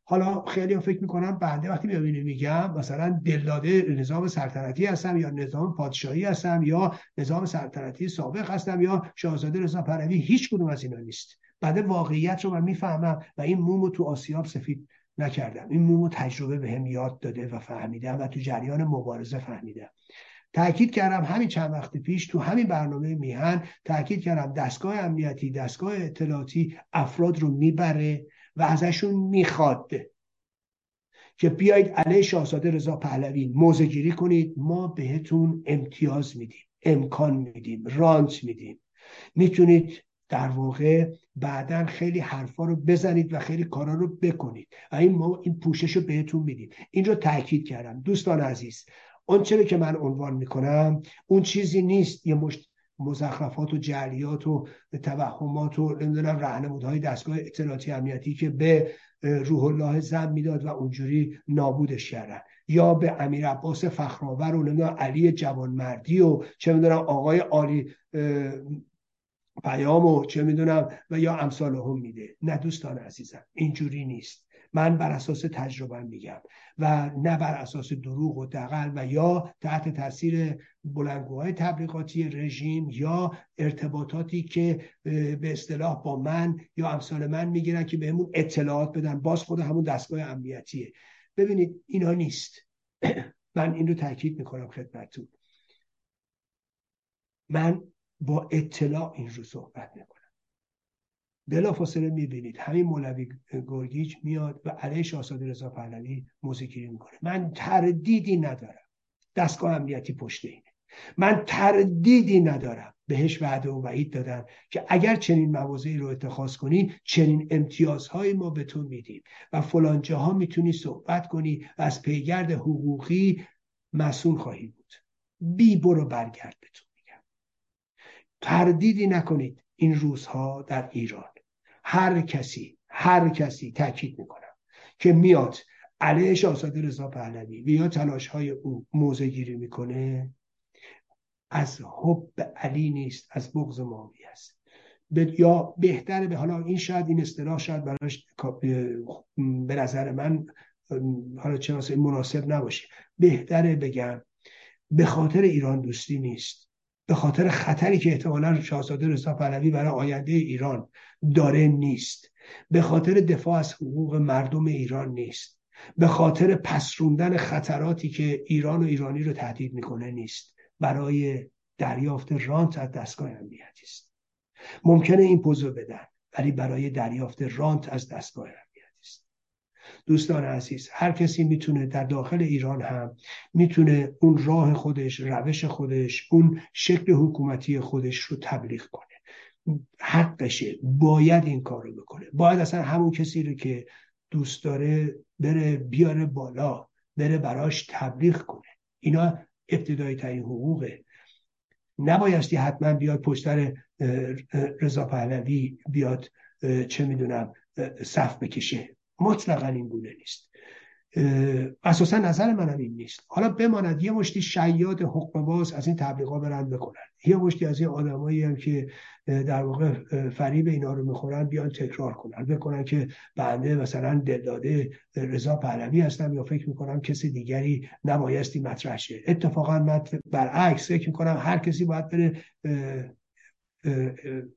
حالا خیلی ها فکر میکنم بنده وقتی میبینم میگم مثلا دلداده نظام سلطنتی هستم یا نظام پادشاهی هستم یا نظام سلطنتی سابق هستم یا شاهزاده رضا پهلوی، هیچ کدوم از اینا نیست. بعد واقعیت رو من میفهمم و این مومو تو آسیاب سفید نکردم، این مومو تجربه بهم یاد داده و فهمیدم و تو جریان مبارزه فهمیدم. تأکید کردم همین چند وقت پیش تو همین برنامه میهن، تأکید کردم دستگاه امنیتی، دستگاه اطلاعاتی افراد رو میبره و ازشون میخواد که بیایید علیه شاهزاده رضا پهلوی موضع گیری کنید، ما بهتون امتیاز میدیم، امکان میدیم، رانت میدیم، میتونید در واقع بعدن خیلی حرفا رو بزنید و خیلی کارا رو بکنید و این ما این پوشش رو بهتون میدیم. این رو تاکید کردم. دوستان عزیز، اون چیزی که من عنوان میکنم اون چیزی نیست، یه مشت مزخرفات و جعلیات و توهمات و نمیدونم راهنمودهای دستگاه اطلاعاتی امنیتی که به روح الله زم میداد و اونجوری نابودش کردن، یا به امیر عباس فخرآور و نمیدونم علی جوانمردی و چه میدونم آقای عالی پیامو چه میدونم و یا امثال هم میده. نه دوستان عزیزم، اینجوری نیست. من بر اساس تجربه میگم و نه بر اساس دروغ و دغل و یا تحت تاثیر بلندگوهای تبلیغاتی رژیم یا ارتباطاتی که به اصطلاح با من یا امثال من میگیرن که بهمون اطلاعات بدن، باز خود همون دستگاه امنیتیه. ببینید اینا نیست. من این رو تاکید میکنم خدمتتون، من با اطلاع این رو صحبت میکنم. بلافاصله میبینید همین مولوی گرگیج میاد و علیه شاهزاده رضا پهلوی موزیگیری میکنه. من تردیدی ندارم دستگاه امنیتی پشت اینه، من تردیدی ندارم بهش وعده و وعید دادن که اگر چنین مواضعی رو اتخاذ کنی چنین امتیازهایی ما به تو میدیم و فلان جاها میتونی صحبت کنی و از پیگرد حقوقی مسئول خواهی بود. بی برو برگرد به تو. تردیدی نکنید این روزها در ایران هر کسی هر کسی تاکید میکنم که میاد علیه شاهزاده رضا پهلوی و یا تلاش‌های او موضع گیری میکنه، از حب علی نیست، از بغض معاویه است. به یا بهتره به حالا این شاید این اصطلاح شاید براش به نظر من حالا چه واسه مناسب نباشه، بهتره بگم به خاطر ایران دوستی نیست، به خاطر خطری که احتمالاً شاهزاده رضا پهلوی برای آینده ایران داره نیست، به خاطر دفاع از حقوق مردم ایران نیست، به خاطر پسروندن خطراتی که ایران و ایرانی رو تهدید میکنه نیست، برای دریافت رانت از دستگاه امنیتی است. ممکنه این پوزو بدن ولی برای دریافت رانت از دستگاه امنیتی است. دوستان عزیز، هر کسی میتونه در داخل ایران هم میتونه اون راه خودش، روش خودش، اون شکل حکومتی خودش رو تبلیغ کنه، حقشه، باید این کار رو بکنه، باید اصلا همون کسی رو که دوست داره بره بیاره بالا، بره براش تبلیغ کنه. اینا ابتدایی ترین حقوقه. نبایستی حتما بیاد پشتر رضا پهلوی بیاد چه میدونم صف بکشه. مطلقا این گونه نیست. اساسا نظر منم این نیست. حالا بماند یه مشتی شیاد حقوق‌باز از این تبلیغا برند بکنن، یه مشتی از این آدمایی هم که در واقع فریب اینا رو میخورن بیان تکرار کنن، بکنن که بنده مثلا دلداده رضا پهلوی هستم یا فکر میکنم کسی دیگری نبایستی مطرح شه. اتفاقا من برعکس فکر میکنم هر کسی باید بره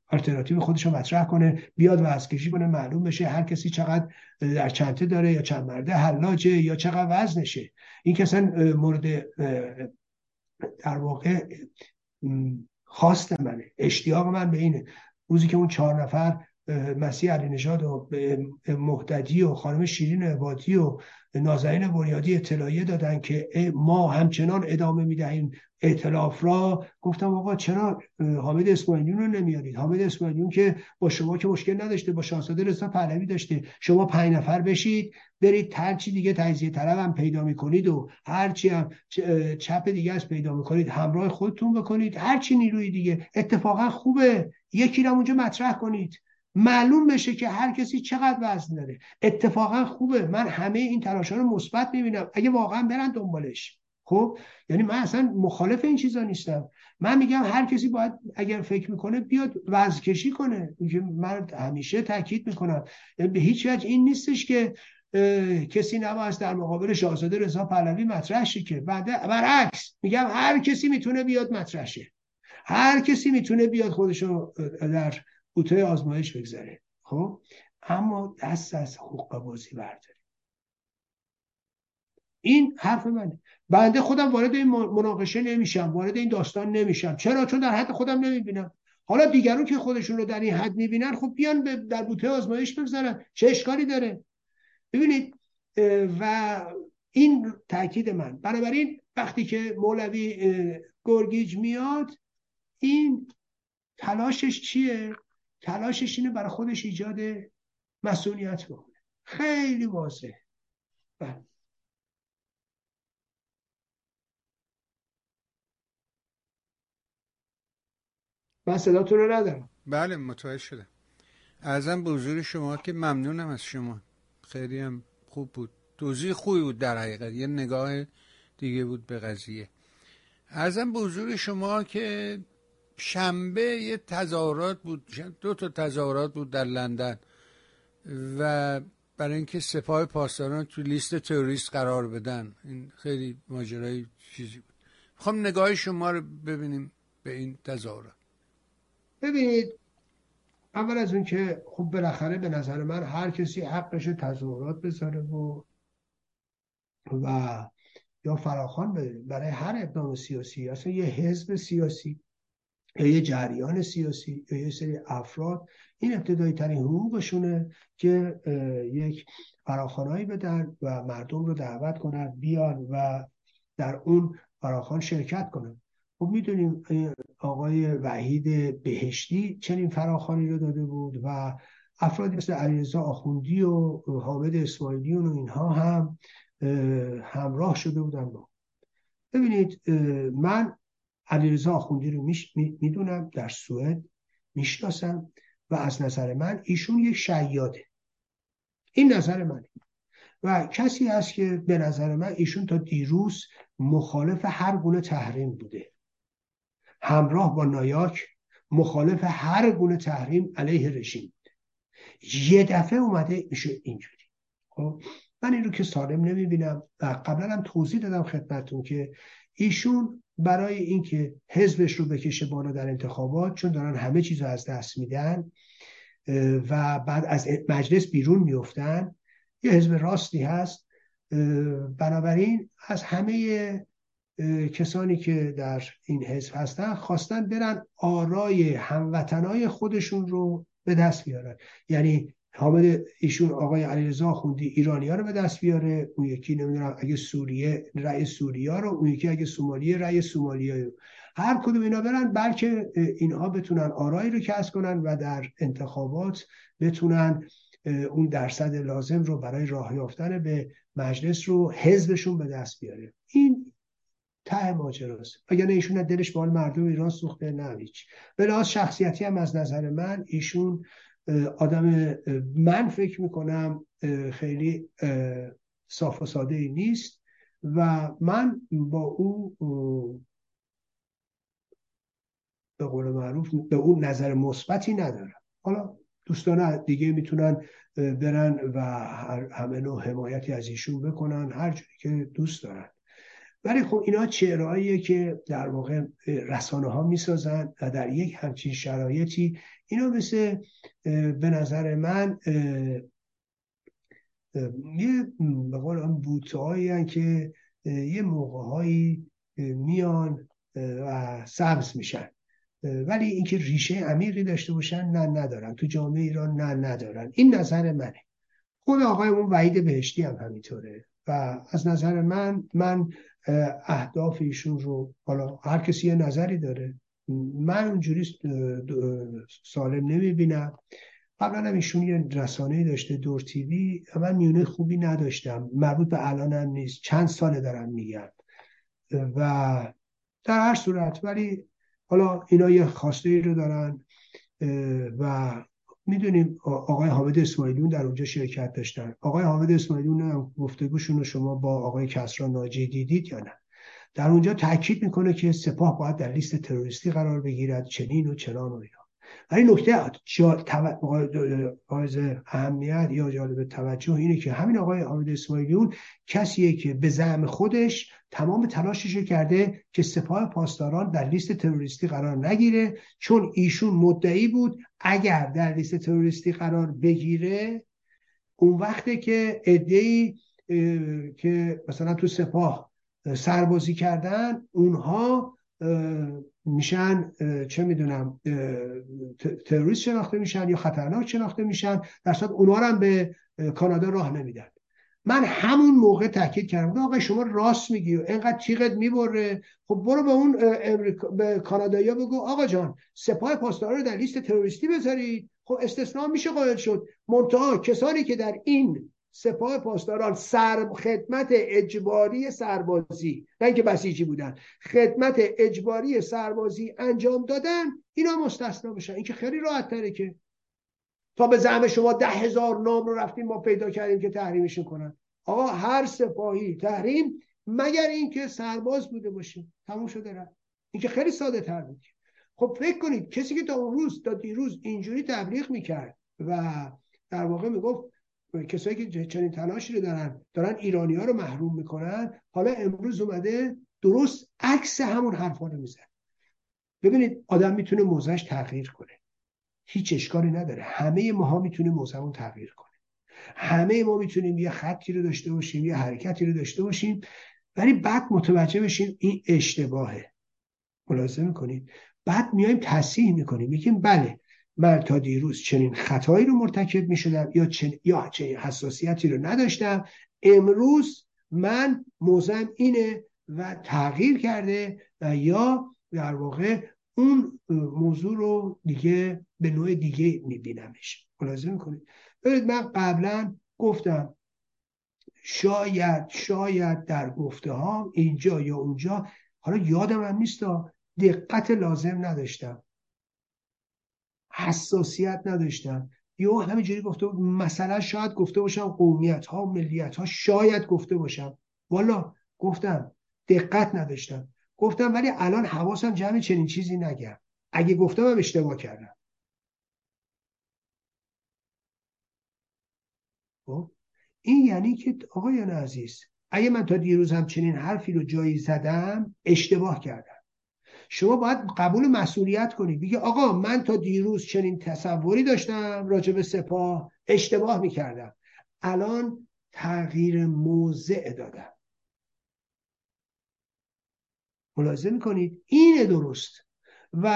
آلترناتیو خودش رو مطرح کنه، بیاد و وزن‌کشی کنه، معلوم بشه هر کسی چقدر در چنته داره یا چند مرده حلاجه یا چقدر وزنشه. این که اصلا مورد در واقع خواست منه، اشتیاق من به اینه. روزی که اون چهار نفر مسیح علینژاد و مهتدی و خانم شیرین عبادی و نازنین بنیادی اطلاعیه دادن که ما همچنان ادامه میدهیم ائتلاف را، گفتم آقا چرا حامد اسماعیلیون رو نمیارید؟ حامد اسماعیلیون که با شما که مشکل نداشته، با شاهزاده رضا پهلوی داشته. شما پنج نفر بشید، برید هر چی دیگه تجزیه طلب هم پیدا میکنید و هر چی هم چپ دیگه از پیدا میکنید همراه خودتون بکنید، هر چی نیروی دیگه اتفاقا خوبه. یکی رو اونجا مطرح کنید، معلوم بشه که هر کسی چقدر وزن داره. اتفاقا خوبه. من همه این تلاشا رو مثبت میبینم اگه واقعا برن دنبالش. خب یعنی من اصلا مخالف این چیزا نیستم. من میگم هر کسی باید اگر فکر میکنه بیاد وزن کشی کنه. من همیشه تاکید میکنم به هیچ وجه این نیستش که کسی نباید در مقابل شاهزاده رضا پهلوی مطرح شه، که برعکس میگم هر کسی میتونه بیاد مطرح شه، هر کسی میتونه بیاد خودشو در بوتای آزمایش بگذاره. خب اما دست از حقوق بازی برداره. این حرف منه. بنده خودم وارد این مناقشه نمیشم، وارد این داستان نمیشم. چرا؟ چون در حد خودم نمیبینم. حالا دیگرون که خودشون رو در این حد میبینن، خب بیان در بوتای آزمایش بگذارن، چه اشکالی داره؟ ببینید، و این تاکید من. بنابراین وقتی که مولوی گرگیج میاد، این تلاشش چیه؟ تلاشش اینه برای خودش ایجاد مسئولیت بکنه. خیلی واضحه. بله. من صداتون رو ندارم. بله متوجه شدم. عرضم به حضور شما که ممنونم از شما. خیلی هم خوب بود. توضیح خوبی بود در حقیقت. یه نگاه دیگه بود به قضیه. عرضم به حضور شما که شنبه یه تظاهرات بود، دو تا تظاهرات بود در لندن و برای اینکه سپاه پاسداران تو لیست تروریست قرار بدن. این خیلی ماجرای چیزی بود. میخوام نگاه شما رو ببینیم به این تظاهرات. ببینید، اول از اون که خب بالاخره به نظر من هر کسی حقش تظاهرات بذاره و و یا فراخوان بده برای هر اقدام سیاسی. اصلا یه حزب سیاسی یا یه جریان سیاسی یا یه سری افراد، این ابتدایی ترین حقوقشونه که یک فراخوانایی بدن و مردم رو دعوت کنن بیان و در اون فراخوان شرکت کنن. خب میدونیم آقای وحید بهشتی چنین فراخوانی رو داده بود و افرادی مثل علیرضا آخوندی و حامد اسماعیلیون و اینها هم همراه شده بودن با. ببینید، من علیرضا آخوندی رو میدونم، در سوئد میشناسم و از نظر من ایشون یک شیاده. این نظر منه و کسی هست که به نظر من ایشون تا دیروز مخالف هر گونه تحریم بوده، همراه با نایاک مخالف هر گونه تحریم علیه رژیم بوده. یه دفعه اومده میشه اینجوری. خب من این رو که سالم نمیبینم و قبلا هم توضیح دادم خدمتتون که ایشون برای اینکه حزبش رو بکشه بالا در انتخابات، چون دارن همه چیز رو از دست میدن و بعد از مجلس بیرون میفتن، یه حزب راستی هست، بنابراین از همه کسانی که در این حزب هستن خواستن برن آرای هموطنای خودشون رو به دست بیارن. یعنی حامد ایشون آقای علیرضا آخوندی ایرانی‌ها رو به دست بیاره، اون یکی نمیدونم اگه سوریه رأی سوریا رو، اون یکی اگه سومالی رأی سومالی‌ها رو، هر کدوم اینا برن، بلکه اینها بتونن آرایی رو کسب کنن و در انتخابات بتونن اون درصد لازم رو برای راه یافتن به مجلس رو حزبشون به دست بیاره. این ته ماجراست. اگر نه ایشون دلش با مردم ایران سوخته، نه هیچ. به لحاظ شخصیتی هم از نظر من ایشون آدم، من فکر میکنم خیلی صاف و ساده ای نیست و من با او به قول معروف به اون نظر مثبتی ندارم. حالا دوستان دیگه میتونن برن و همه نوع حمایتی از ایشون بکنن هر جوری که دوست دارن، ولی خب اینا چهرهاییه که در واقع رسانه ها میسازن و در یک همچین شرایطی اینا مثل به نظر من یه به قول اون بوتهایی هستن که یه موقعهایی میان و سبز میشن، ولی اینکه ریشه عمیقی داشته باشن نه ندارن، تو جامعه ایران نه ندارن. این نظر منه. خود آقایمون وحید بهشتی هم همینطوره و از نظر من من اهداف ایشون رو، حالا هر کسی یه نظری داره، من اونجوری سالم نمیبینم. قبلا هم ایشون یه رسانه‌ای داشته، دور تیوی، من میونه خوبی نداشتم، مربوط به الانم نیست، چند ساله دارم میگم و در هر صورت، ولی حالا اینا یه خواسته ای رو دارن و میدونیم آقای حامد اسماعیلیون در اونجا شرکت داشتن. آقای حامد اسماعیلیون هم گفتگوشون رو شما با آقای کسری ناجی دیدید یا نه؟ در اونجا تاکید میکنه که سپاه باید در لیست تروریستی قرار بگیرد، چنین و چنان و اینا. ولی نکته از اهمیت یا جالب توجه اینه که همین آقای حامد اسماعیلیون کسیه که به زعم خودش تمام تلاشش کرده که سپاه پاسداران در لیست تروریستی قرار نگیره، چون ایشون مدعی بود اگر در لیست تروریستی قرار بگیره اون وقته که عده‌ای که مثلا تو سپاه سربازی کردن اونها میشن چه میدونم تروریست شناخته میشن یا خطرناک شناخته میشن، در صورت اونا رو هم به کانادا راه نمیدن. من همون موقع تاکید کردم آقا شما راست میگی و اینقدر تیغت میبره، خب برو به اون امریکا به کانادایا بگو آقا جان سپاه پاسداران رو در لیست تروریستی بذارید. خب استثناء میشه قائل شد، منتها کسانی که در این سپاه پاسداران سر خدمت اجباری سربازی، نه اینکه بسیجی بودن، خدمت اجباری سربازی انجام دادن، اینا مستثنا بشن. این که خیلی راحت تره که تا به زعم شما ده هزار نام رو رفتیم ما پیدا کردیم که تحریمشون کنن. آقا هر سپاهی تحریم مگر اینکه سرباز بوده باشه، تموم شده رفت. این که خیلی ساده تر بود. خب فکر کنید کسی که تا اون روز تا دیروز اینجوری تبلیغ میکرد و در واقع میگفت کسایی که چنین تلاشی رو دارن دارن ایرانی‌ها رو محروم میکنن، حالا امروز اومده درست عکس همون حرفا رو میزنه. ببینید آدم میتونه موضعش تغییر کنه، هیچ اشکالی نداره. همه ماها میتونیم موضعمون تغییر کنه، همه ما میتونیم یه خطی رو داشته باشیم، یه حرکتی رو داشته باشیم، ولی بعد متوجه بشیم این اشتباهه. ملاحظه میکنید بعد میایم تصحیح میکنیم، میگیم بله من تا دیروز چنین خطایی رو مرتکب میشدم یا چن... یا چنین حساسیتی رو نداشتم، امروز من موضعم اینه و تغییر کرده و یا در واقع اون موضوع رو دیگه به نوع دیگه میبینمش. ملاحظه میکنید ببینید من قبلا گفتم شاید شاید در گفته ها اینجا یا اونجا، حالا یادم هم نیست، دقت لازم نداشتم، حساسیت نداشتم، یا همینجوری گفته مثلا شاید گفته باشم قومیت ها ملیت ها، شاید گفته باشم، والا گفتم دقت نداشتم گفتم، ولی الان حواسم جمع چنین چیزی نگم. اگه گفتم هم اشتباه کردم. این یعنی که آقایان عزیز اگه من تا دیروز هم چنین حرفی رو جایی زدم اشتباه کردم. شما باید قبول مسئولیت کنید، بگید آقا من تا دیروز چنین تصوری داشتم راجع به سپاه، اشتباه میکردم، الان تغییر موضع دادم. ملاحظه میکنید اینه درست. و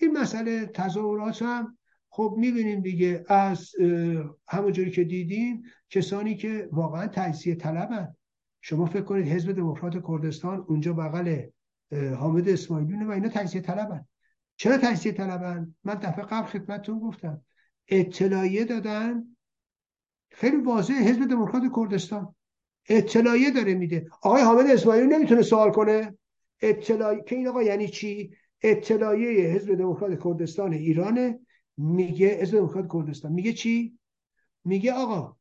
این مسئله تظاهرات هم خب میبینیم دیگه، از همونجوری که دیدیم کسانی که واقعا تجزیه طلبن. شما فکر کنید حزب دموکرات کردستان اونجا بغل حامد اسماعیلیون و اینا تجزیه طلبن. چرا تجزیه طلبن؟ من دفعه قبل خدمتتون گفتم اطلاعیه دادن خیلی واضحه حزب دموکرات کردستان اطلاعیه داره میده. آقای حامد اسماعیلیون نمیتونه سوال کنه اطلاعیه که این آقا یعنی چی؟ اطلاعیه حزب دموکرات کردستان ایرانه، میگه حزب دموکرات کردستان میگه چی؟ میگه آقا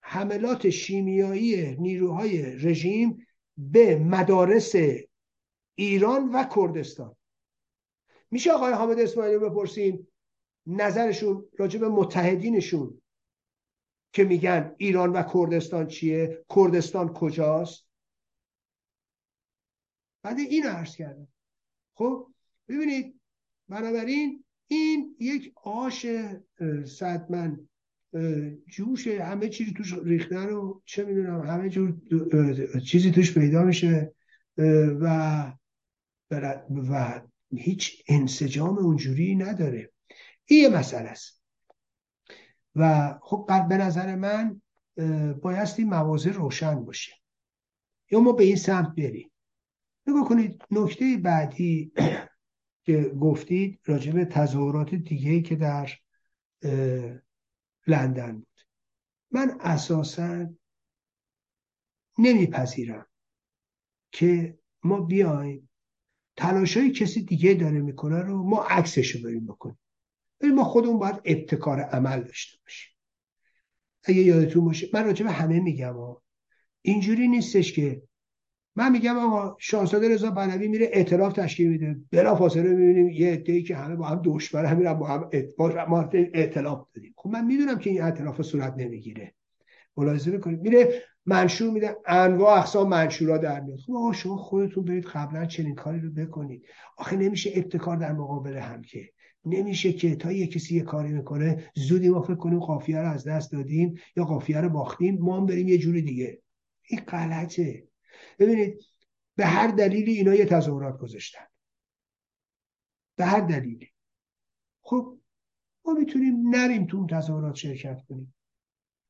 حملات شیمیایی نیروهای رژیم به مدارس ایران و کردستان. میشه آقای حامد اسماعیلیون بپرسیم نظرشون راجع به متحدینشون که میگن ایران و کردستان چیه؟ کردستان کجاست؟ بعد اینو عرض کردم. خب ببینید بنابراین این یک آش صدمن جوش، همه چیزی توش ریخته رو چه میدونم همه جور چیزی توش پیدا میشه و و هیچ انسجام اونجوری نداره. این یه مسئله است و خب به نظر من بایستی موازه روشن باشه یا ما به این سمت بریم. نگاه کنید نکته بعدی که گفتید راجع به تظاهرات دیگه‌ای که در لندن بود، من اساساً نمیپذیرم که ما بیایم تلاشای کسی دیگه داره میکنه رو ما عکسشو بریم بکنیم. ولی ما خودمون باید ابتکار عمل داشته باشیم. اگه یادتون باشه من راجع به همه میگم آقا اینجوری نیستش که من میگم آقا شاهزاده رضا پهلوی میره ائتلاف تشکیل میده، بلافاصله میبینیم یه عده‌ای که همه با هم دشمن همین با هم ائتلاف دادیم. خب من میدونم که این ائتلاف صورت نمیگیره، ملاحظه میکنید میره منشور میده انواع اقسام منشورا در میاد. خب آقا شما خودتون برید قبلا چنین کاری رو بکنید. آخه نمیشه ابتکار در مقابل هم که نمیشه که تا یه کسی یه کاری میکنه زودی ما فکر کنیم قافیه رو از دست دادیم یا قافیه رو باختیم ما هم بریم یه جوری دیگه. این غلطه. ببینید به هر دلیلی اینا یه تظاهرات گذاشتن، به هر دلیلی. خب ما میتونیم نریم تو اون تظاهرات شرکت کنیم،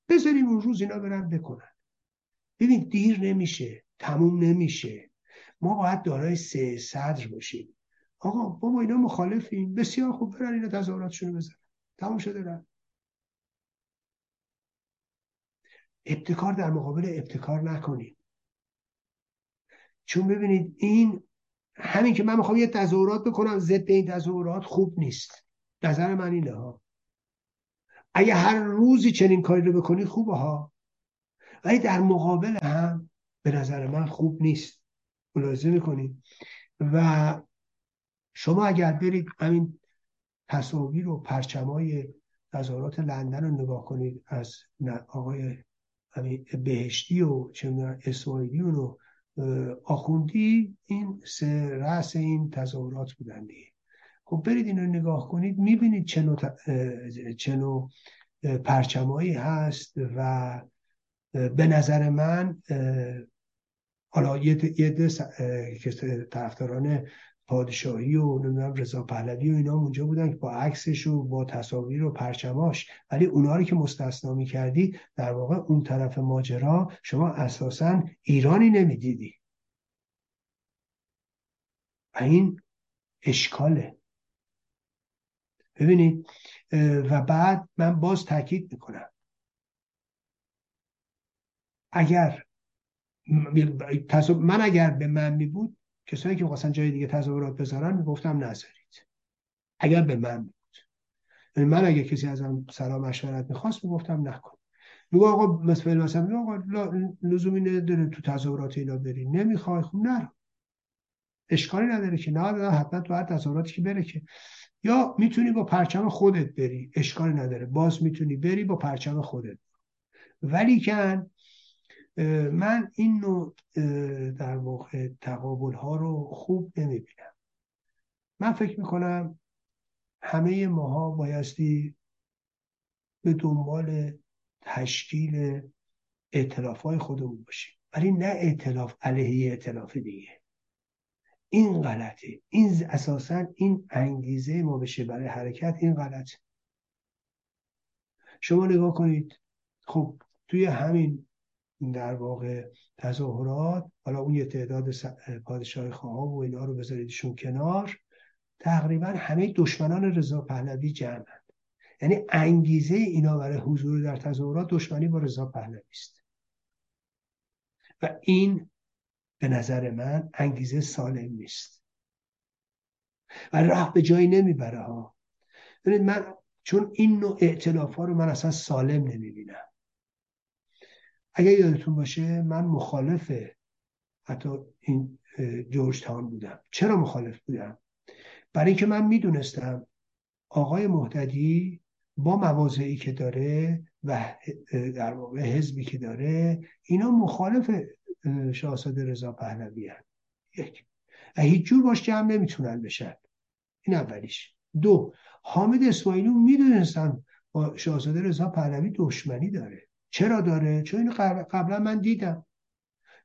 بذاریم اون روز اینا برن بکنن. ببین دیر نمیشه، تموم نمیشه. ما باید دارای سه صدر باشیم. آقا با ما اینا مخالفیم، بسیار خوب برن اینا تظاهراتشون رو بزنن، تموم شده رن. ابتکار در مقابل ابتکار نکنیم، چون ببینید این همین که من میخوام یه تظاهرات بکنم ضد این تظاهرات خوب نیست. نظر من اینه ها. اگه هر روزی چنین کاری رو بکنی خوبه ها، ولی در مقابل هم به نظر من خوب نیست. ملاحظه میکنید و شما اگر برید همین تصاویر و پرچمای تظاهرات لندن رو نگاه کنید از آقای بهشتی و چنین اسماعیلیون و آخوندی، این سه رأس این تظاهرات بودن دیگه. خب برید این رو نگاه کنید میبینید چه نوع چه نوع پرچمایی هست و به نظر من حالا یه ده که طرفداران پادشاهی و نمیدونم رضا پهلوی و اینا اونجا بودن با عکسش و با تصاویر و پرچماش، ولی اونها رو که مستثنا می‌کردی در واقع اون طرف ماجرا شما اساساً ایرانی نمیدیدی و این اشکاله. ببینید و بعد من باز تاکید میکنم اگر من اگر به من میبود کسایی که می‌خواستن جای دیگه تظاهرات بذارن میگفتم نذارید. اگر به من بود، یعنی من اگه کسی ازم سلام مشورت می‌خواست میگفتم نکن. میگم آقا مثلا مثلا آقا لزومی نداره تو تظاهرات اینا بری، نمیخوای خب نرو، اشکالی نداره که نه حتما تو هر تظاهراتی که بره که، یا میتونی با پرچم خودت بری اشکالی نداره، باز میتونی بری با پرچم خودت. ولی که من این نوع در واقع تقابل ها رو خوب نمی بینم. من فکر می کنم همه ماها بایستی به دنبال تشکیل ائتلاف های خودمون باشیم، ولی نه ائتلاف علیه ائتلاف دیگه. این غلطه. این اساساً این انگیزه ما بشه برای حرکت، این غلطه. شما نگاه کنید خب توی همین در واقع تظاهرات، حالا اون یه تعداد پادشاه خواه و اینا رو بذاریدشون کنار، تقریبا همه دشمنان رضا پهلوی جمعند. یعنی انگیزه اینا برای حضور در تظاهرات دشمنی با رضا پهلوی است و این به نظر من انگیزه سالم نیست و راه به جایی نمیبره ها. یعنی من چون این نوع ائتلاف ها رو من اصلا سالم نمیبینم. اگر یادتون باشه من مخالف حتی این جورج تاون بودم. چرا مخالف بودم؟ برای اینکه من میدونستم آقای مهتدی با مواضعی که داره و در واقع حزبی که داره اینا مخالف شاهزاده رضا پهلوی هست. یک، هیچ جور باش جمع نمیتونن بشن. این اولیش. دو، حامد اسماعیلیون میدونستن با شاهزاده رضا پهلوی دشمنی داره. چرا داره؟ چون اینو قبلا من دیدم.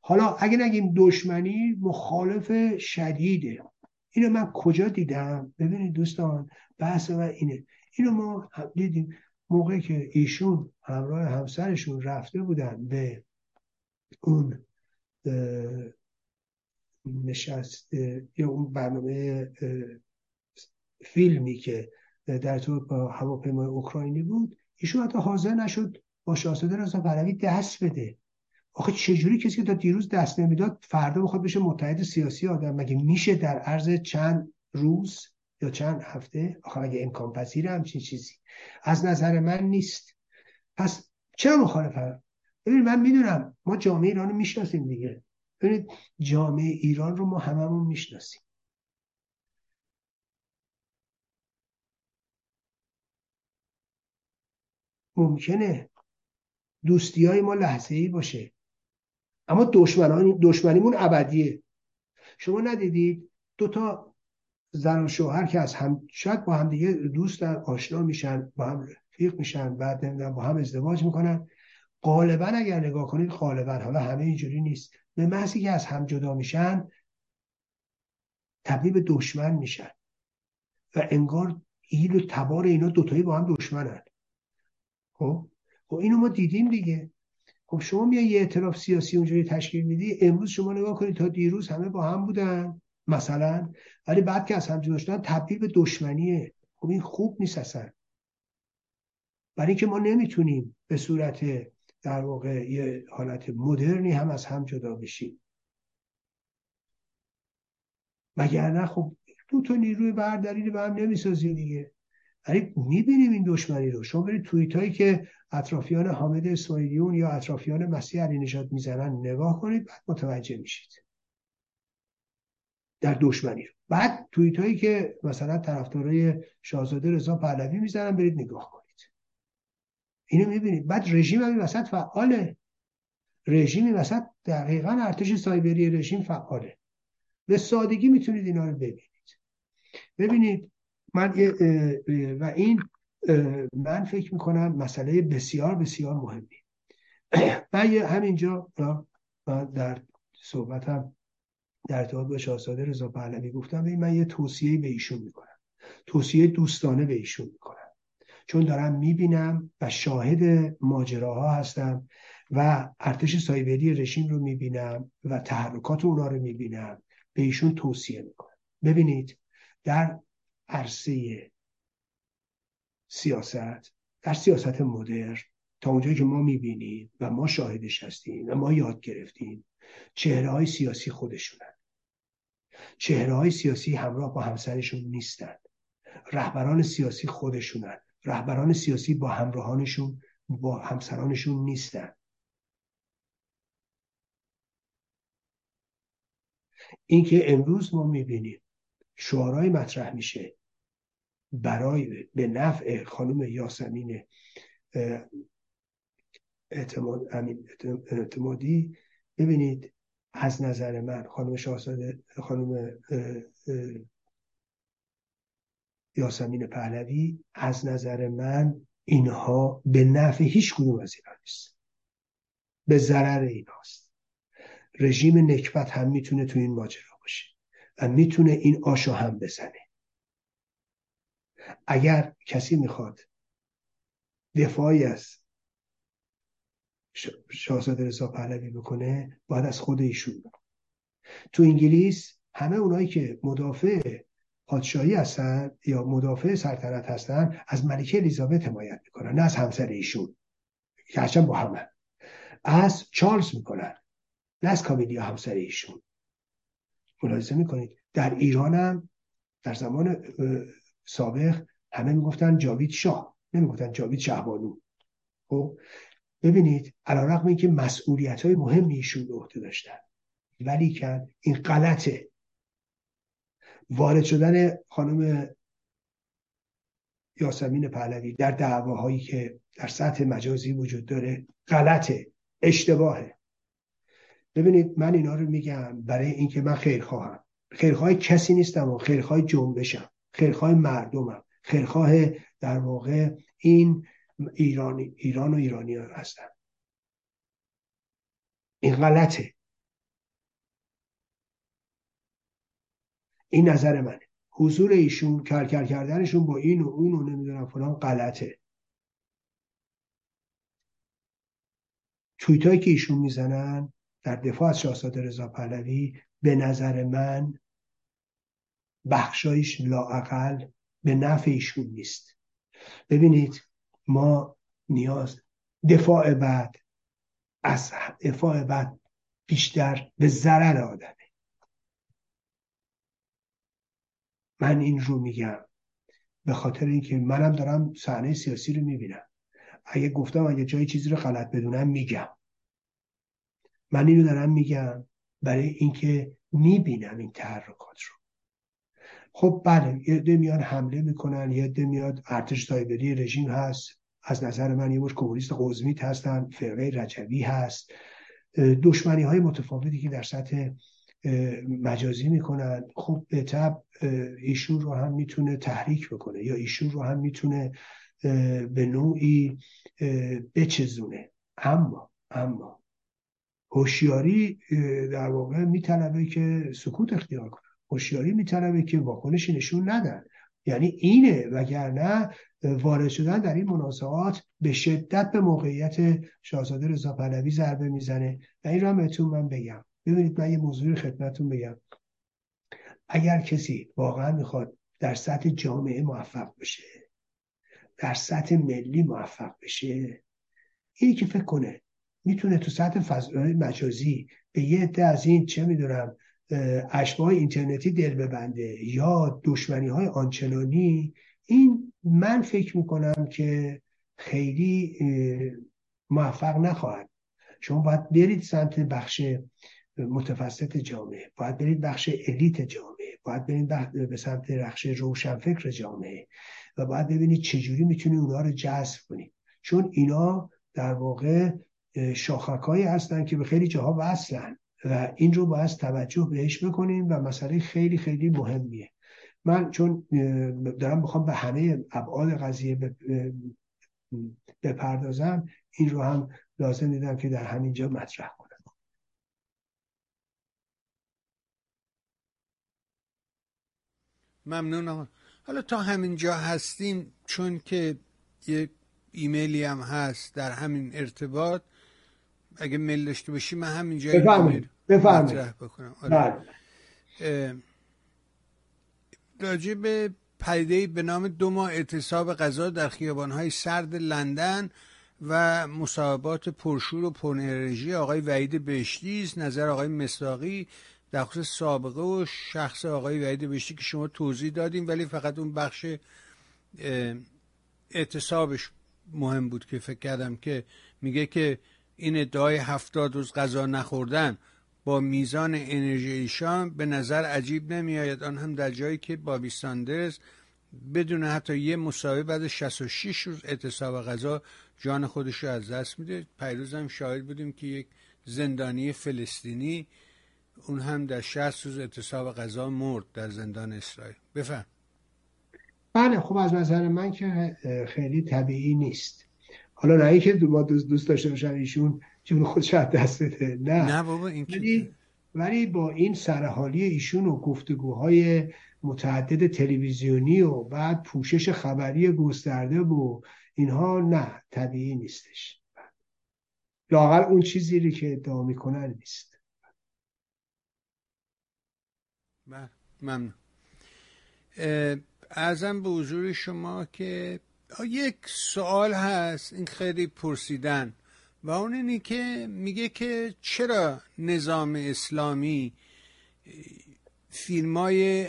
حالا اگه نگیم دشمنی، مخالف شدیده. اینو من کجا دیدم؟ ببینید دوستان، بحث من اینه. اینو ما دیدیم موقعی که ایشون همراه همسرشون رفته بودن به اون نشست یا اون برنامه فیلمی که در تو هواپیمای اوکراینی بود، ایشون حتی حاضر نشد با شاهزاده رضا پهلوی دست بده. آخه چجوری کسی که تا دیروز دست نمیداد فردا بخواد بشه متحد سیاسی آدم؟ مگه میشه در عرض چند روز یا چند هفته؟ آخه مگه امکان پذیره همچین چیزی؟ از نظر من نیست. پس چرا مخالفم؟ ببین من میدونم ما جامعه ایران رو میشناسیم دیگه. ببینید جامعه ایران رو ما هممون میشناسیم. ممکنه دوستیای ما لحظه‌ای باشه اما دشمنان دشمنیمون ابدیه. شما ندیدید دو تا زن و شوهر که از هم شاید با هم دیگه دوستن، آشنا میشن، با هم رفیق میشن، بعد نمیدونم با هم ازدواج میکنن. غالبا اگر نگاه کنید غالبا، حالا همه اینجوری نیست، به محض اینکه از هم جدا میشن تبدیل به دشمن میشن و انگار ایل و تبار اینا دوتایی با هم دشمنن. خب خب اینو ما دیدیم دیگه. خب شما میای یه ائتلاف سیاسی اونجوری تشکیل میدی. امروز شما نگاه کنید تا دیروز همه با هم بودن مثلا، ولی بعد که از هم جدا شدن تبدیل به دشمنیه. خب این خوب نیست اصلا، برای اینکه ما نمیتونیم به صورت در واقع یه حالت مدرنی هم از هم جدا بشیم. وگرنه خب دو تا نیروی برداری رو به هم نمیسازی دیگه. ولی میبینیم این دشمنی رو. شما برید توییت هایی که اطرافیان حامد اسماعیلیون یا اطرافیان مسیح علینژاد میزنن نگاه کنید، بعد متوجه میشید در دشمنی رو. بعد توییت هایی که مثلا طرفدارای شاهزاده رضا پهلوی میزنن برید نگاه کنید، اینو میبینید. بعد رژیم هم وسط فعاله. رژیم وسط دقیقاً ارتش سایبری رژیم فعاله. به سادگی میتونید اینا رو ببینید. ببینید من و این من فکر میکنم مسئله بسیار بسیار مهمی. من همینجا در صحبتم در ارتباط با شاهزاده رضا پهلوی گفتم ببین من یه توصیه به ایشون میکنم، توصیه دوستانه به ایشون میکنم، چون دارم میبینم و شاهد ماجراها هستم و ارتش سایبری رژیم رو میبینم و تحرکات اونا رو میبینم. به ایشون توصیه میکنم ببینید در عرصه سیاست، در سیاست مدرن تا اونجایی که ما میبینیم و ما شاهدش هستیم و ما یاد گرفتیم، چهره های سیاسی خودشونن. چهره های سیاسی همراه با همسرشون نیستن. رهبران سیاسی خودشونن. رهبران سیاسی با همراهانشون با همسرانشون نیستن. این که امروز ما میبینیم شعارهای مطرح میشه برای به نفع خانم یاسمین اعتماد اعتمادی، ببینید از نظر من خانم شاهزاده خانم یاسمین پهلوی از نظر من اینها به نفع هیچ کدوم از اینا نیست، به ضرر ایناست. رژیم نکبت هم میتونه تو این ماجرا باشه و میتونه این آشو هم بزنه. اگر کسی میخواد دفاعی از شاهزاده رضا پهلوی بکنه باید از خود ایشون بکنه. تو انگلیس همه اونایی که مدافع پادشاهی هستن یا مدافع سلطنت هستن از ملکه الیزابت حمایت میکنن، نه از همسر ایشون که هرچند با همه، از چارلز میکنن نه از کامیلیا همسر ایشون. ملاحظه میکنید در ایران هم در زمان سابق همه میگفتن جاوید شاه، نمیگفتن جاوید شهبانو. خب ببینید علیرغم اینکه مسئولیت‌های مهمی ایشون به عهده داشتن، ولی که این غلطه. وارد شدن خانم یاسمین پهلوی در دعواهایی که در سطح مجازی وجود داره غلطه، اشتباهه. ببینید من اینا رو میگم برای اینکه من خیرخواهم، خیرخواه کسی نیستم و خیرخواه جنبشم، خیرخواه مردمم، خیرخواه در واقع این ایرانی ایران و ایرانیان هستم. این غلطه. این نظر منه. حضور ایشون کرکر کردنشون با این و اون و نمیدونم فلان غلطه. توییتایی که ایشون میزنن در دفاع از شاهزاده رضا پهلوی به نظر من بخشایش لااقل به نفع ایشون نیست. ببینید ما نیاز دفاع بعد از دفاع بعد بیشتر به ضرر آدمه. من این رو میگم به خاطر اینکه منم دارم صحنه سیاسی رو میبینم. اگه گفتم اگه جای چیزی رو غلط بدونم میگم. من اینو دارم میگم برای اینکه میبینم این تحرکات رو. خب بله یه عده میان حمله میکنن، یه عده میاد ارتش سایبری رژیم هست، از نظر من یه مش کمونیست قزمیت هستن، فرقه رجوی هست، دشمنی های متفاوتی که در سطح مجازی میکنن. خب به طب ایشون رو هم میتونه تحریک بکنه یا ایشون رو هم میتونه به نوعی بچزونه. اما اما هوشیاری در واقع میطلبه که سکوت اختیار کنه، هوشیاری میطلبه که واکنشی نشون ندن. یعنی اینه، وگرنه وارد شدن در این منازعات به شدت به موقعیت شاهزاده رضا پهلوی ضربه میزنه. و این رو هم بهتون من بگم. ببینید من یه موضوعی خدمتتون بگم. اگر کسی واقعا میخواد در سطح جامعه موفق بشه، در سطح ملی موفق بشه، اینی که فکر کنه میتونه تو سطح فضای مجازی به یه عده از این چه میدونم اشباهای اینترنتی دل ببنده یا دشمنی‌های آنچنانی، این من فکر میکنم که خیلی موفق نخواهد. شما باید برید سمت بخش متوسط جامعه، باید برید بخش الیت جامعه، باید برید به سمت بخش روشنفکر جامعه و باید ببینید چجوری میتونید اونا رو جذب کنید. چون اینا در واقع شاخک‌هایی هستن که به خیلی جاها وصلن و این رو باید توجه بهش بکنیم و مسئله خیلی خیلی مهمیه. من چون دارم بخوام به همه ابعاد قضیه بپردازم، این رو هم لازم دیدم که در همین جا مطرح کنم. ممنونم. حالا تا همین جا هستیم، چون که یک ایمیلی هم هست در همین ارتباط، اگه میل داشته باشی من همین جا بفرمایید مطرح بکنم. آره. راجع به پدیده‌ای به نام دو ماه اعتصاب غذا در خیابان‌های سرد لندن و مصاحبات پرشور و پرانرژی آقای وحید بهشتی است. نظر آقای مصداقی در خصوص سابقه و شخص آقای وحید بهشتی که شما توضیح دادیم، ولی فقط اون بخش اعتصابش مهم بود که فکر کردم که میگه که این ادعای هفتاد روز غذا نخوردن با میزان انرژی ایشان به نظر عجیب نمیآید، آن هم در جایی که بابی ساندرز بدون حتی یه مصاحبه بعد شصت و شش روز اعتصاب غذا جان خودش رو از دست میده. پیروز هم شاهد بودیم که یک زندانی فلسطینی اون هم در شصت روز اعتصاب غذا مرد در زندان اسرائیل. بفهم. بله خب از نظر من که خیلی طبیعی نیست. حالا نه اینکه ما دوست دوست داشته باشن ایشون چون خودش از دست بده، نه نه بابا این ولی, ولی با این سرحالی ایشون و گفتگوهای متعدد تلویزیونی و بعد پوشش خبری گسترده و اینها، نه طبیعی نیستش. لااقل اون چیزی رو که ادعا میکنن نیست. ممنون. عرضم به حضور شما که یک سوال هست این خیلی پرسیدن و اون اینی که میگه که چرا نظام اسلامی فیلمای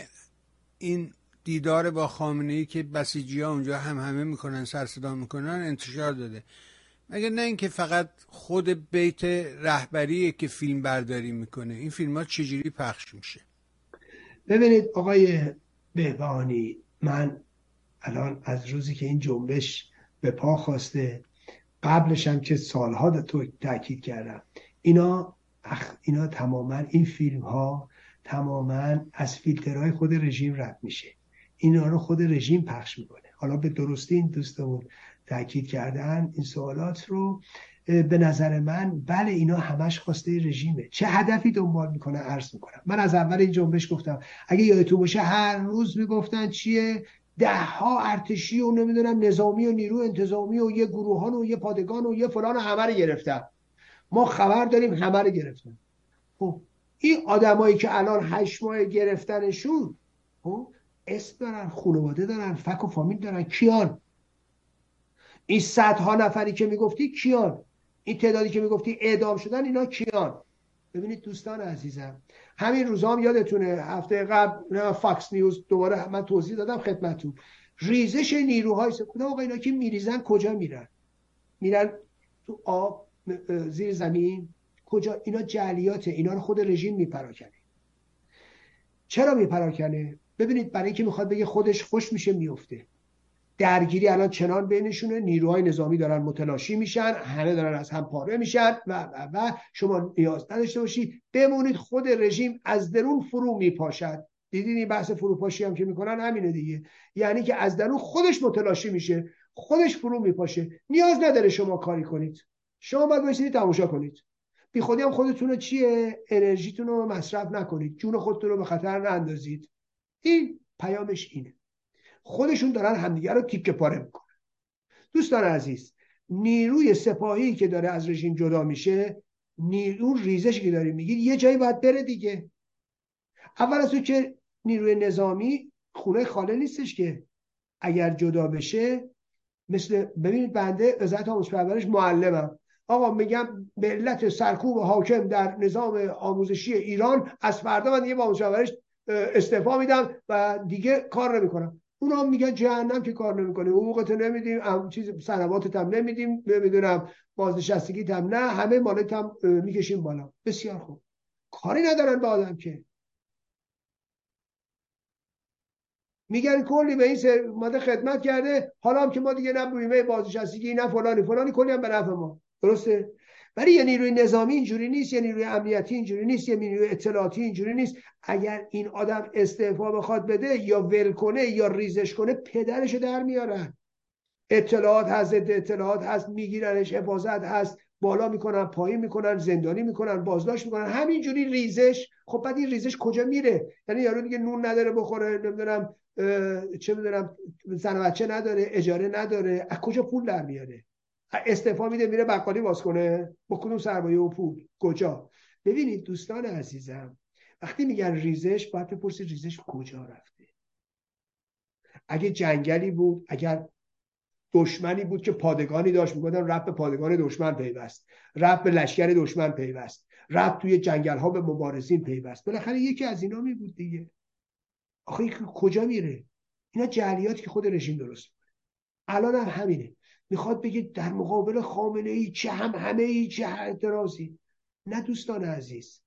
این دیدار با خامنه‌ای که بسیجی‌ها اونجا هم همه میکنن سر صدا میکنن انتشار داده، مگر نه اینکه فقط خود بیت رهبریه که فیلم برداری میکنه؟ این فیلم ها چجوری پخش میشه؟ ببینید آقای بهبهانی، من الان از روزی که این جنبش به پا خواسته، قبلش هم که سالها در تو تاکید کردم، اینا اخ اینا تماما این فیلم ها تماما از فیلترهای خود رژیم رد میشه، اینا رو خود رژیم پخش میکنه. حالا به درستی این دوستمون تاکید کردن این سوالات رو. به نظر من بله اینا همش خواسته رژیمه. چه هدفی دنبال میکنه عرض میکنم. من از اول این جنبش گفتم، اگه یادتون باشه هر روز میگفتن چیه؟ ده ها ارتشی و نمیدونم نظامی و نیرو انتظامی و یه گروهان و یه پادگان و یه فلان و همه رو گرفتن. ما خبر داریم همه رو گرفتن. خب این آدمایی که الان هشت ماه گرفتنشون، خب اسم دارن، خانواده دارن، فک و فامیل دارن، کیان؟ این صدها نفری که میگفتی کیان؟ این تعدادی که میگفتی اعدام شدن اینا کیان؟ ببینید دوستان عزیزم، همین روزا هم یادتونه هفته قبل فاکس نیوز دوباره من توضیح دادم خدمتتون، ریزش نیروهای سکولا. آقا اینا که میریزن کجا میرن؟ میرن تو آب، زیر زمین، کجا؟ اینا جعلیاته، اینا رو خود رژیم میپراکنه. چرا میپراکنه؟ ببینید برای اینکه میخواد بگه خودش خوش میشه میفته. درگیری الان چنان بینشونه، نیروهای نظامی دارن متلاشی میشن، همه دارن از هم پاره میشن و و و شما نیاز نداشته باشی بمونید، خود رژیم از درون فرو میپاشد. دیدین این بحث فروپاشی هم که میکنن همینه دیگه، یعنی که از درون خودش متلاشی میشه، خودش فرو میپاشه، نیاز نداره شما کاری کنید، شما باید بشینید تماشا کنید. بی خودی هم خودتونو چیه انرژیتون رو مصرف نکنید، جون خودتون رو به خطر نندازید. این پیامش اینه. خودشون دارن همدیگه رو تیکه پاره میکنن. دوستان عزیز، نیروی سپاهی که داره از رژیم جدا میشه، نیرو ریزشی که داره میگیره یه جایی باید بره دیگه. اول از اون که نیروی نظامی خونه خاله نیستش که اگر جدا بشه، مثل ببینید بنده وزارت آموزش پرورش معلمم، آقا میگم به علت سرکوب حاکم در نظام آموزشی ایران از فردا من دیگه با آموزش پرورش استعفا میدم و دیگه کار نمیکنم. اونا میگن جهنم که کار نمیکنه، حقوقت نمیدیم، هم چیز سنواتت هم نمیدیم، نمیدونم بازنشستگیت هم نه، همه مالت هم میکشیم بالا. بسیار خوب، کاری ندارن به آدم که میگن کلی به این سر ماده خدمت کرده، حالا هم که ما دیگه نه بیمه بازنشستگی نه فلانی فلانی، کلی هم به نفع ما. درسته؟ ولی یه نیروی نظامی اینجوری نیست، یه نیروی امنیتی اینجوری نیست، یه نیروی اطلاعاتی اینجوری نیست. اگر این آدم استعفا بخواد بده یا ول کنه یا ریزش کنه، پدرشو در میارن. اطلاعات هست، اطلاعات هست، میگیرنش، حفاظت هست، بالا میکنن، پایین میکنن، زندانی میکنن، بازداشت میکنن، همینجوری ریزش. خب بعد این ریزش کجا میره؟ یعنی یارو دیگه نون نداره بخوره، نمیدونم چه میدونم زن و بچه نداره، اجاره نداره، از کجا پول در میاره؟ استعفا میده میره بقالی باز کنه؟ با کدوم سرمایه و پول؟ کجا؟ ببینید دوستان عزیزم، وقتی میگن ریزش باید بپرسید ریزش کجا رفته. اگه جنگلی بود، اگر دشمنی بود که پادگانی داشت، میگفتن رفت به پادگان دشمن پیوست، رفت به لشکر دشمن پیوست، رفت توی جنگل ها به مبارزین پیوست، بالاخره یکی از اینا می بود دیگه. آخه کجا میره؟ اینا جعلیاتی که خود رژیم درست میکنه. الان هم همینه، میخواد بگه در مقابل خامنه ای چه هم همه ای چه اعتراضی. نه دوستان عزیز،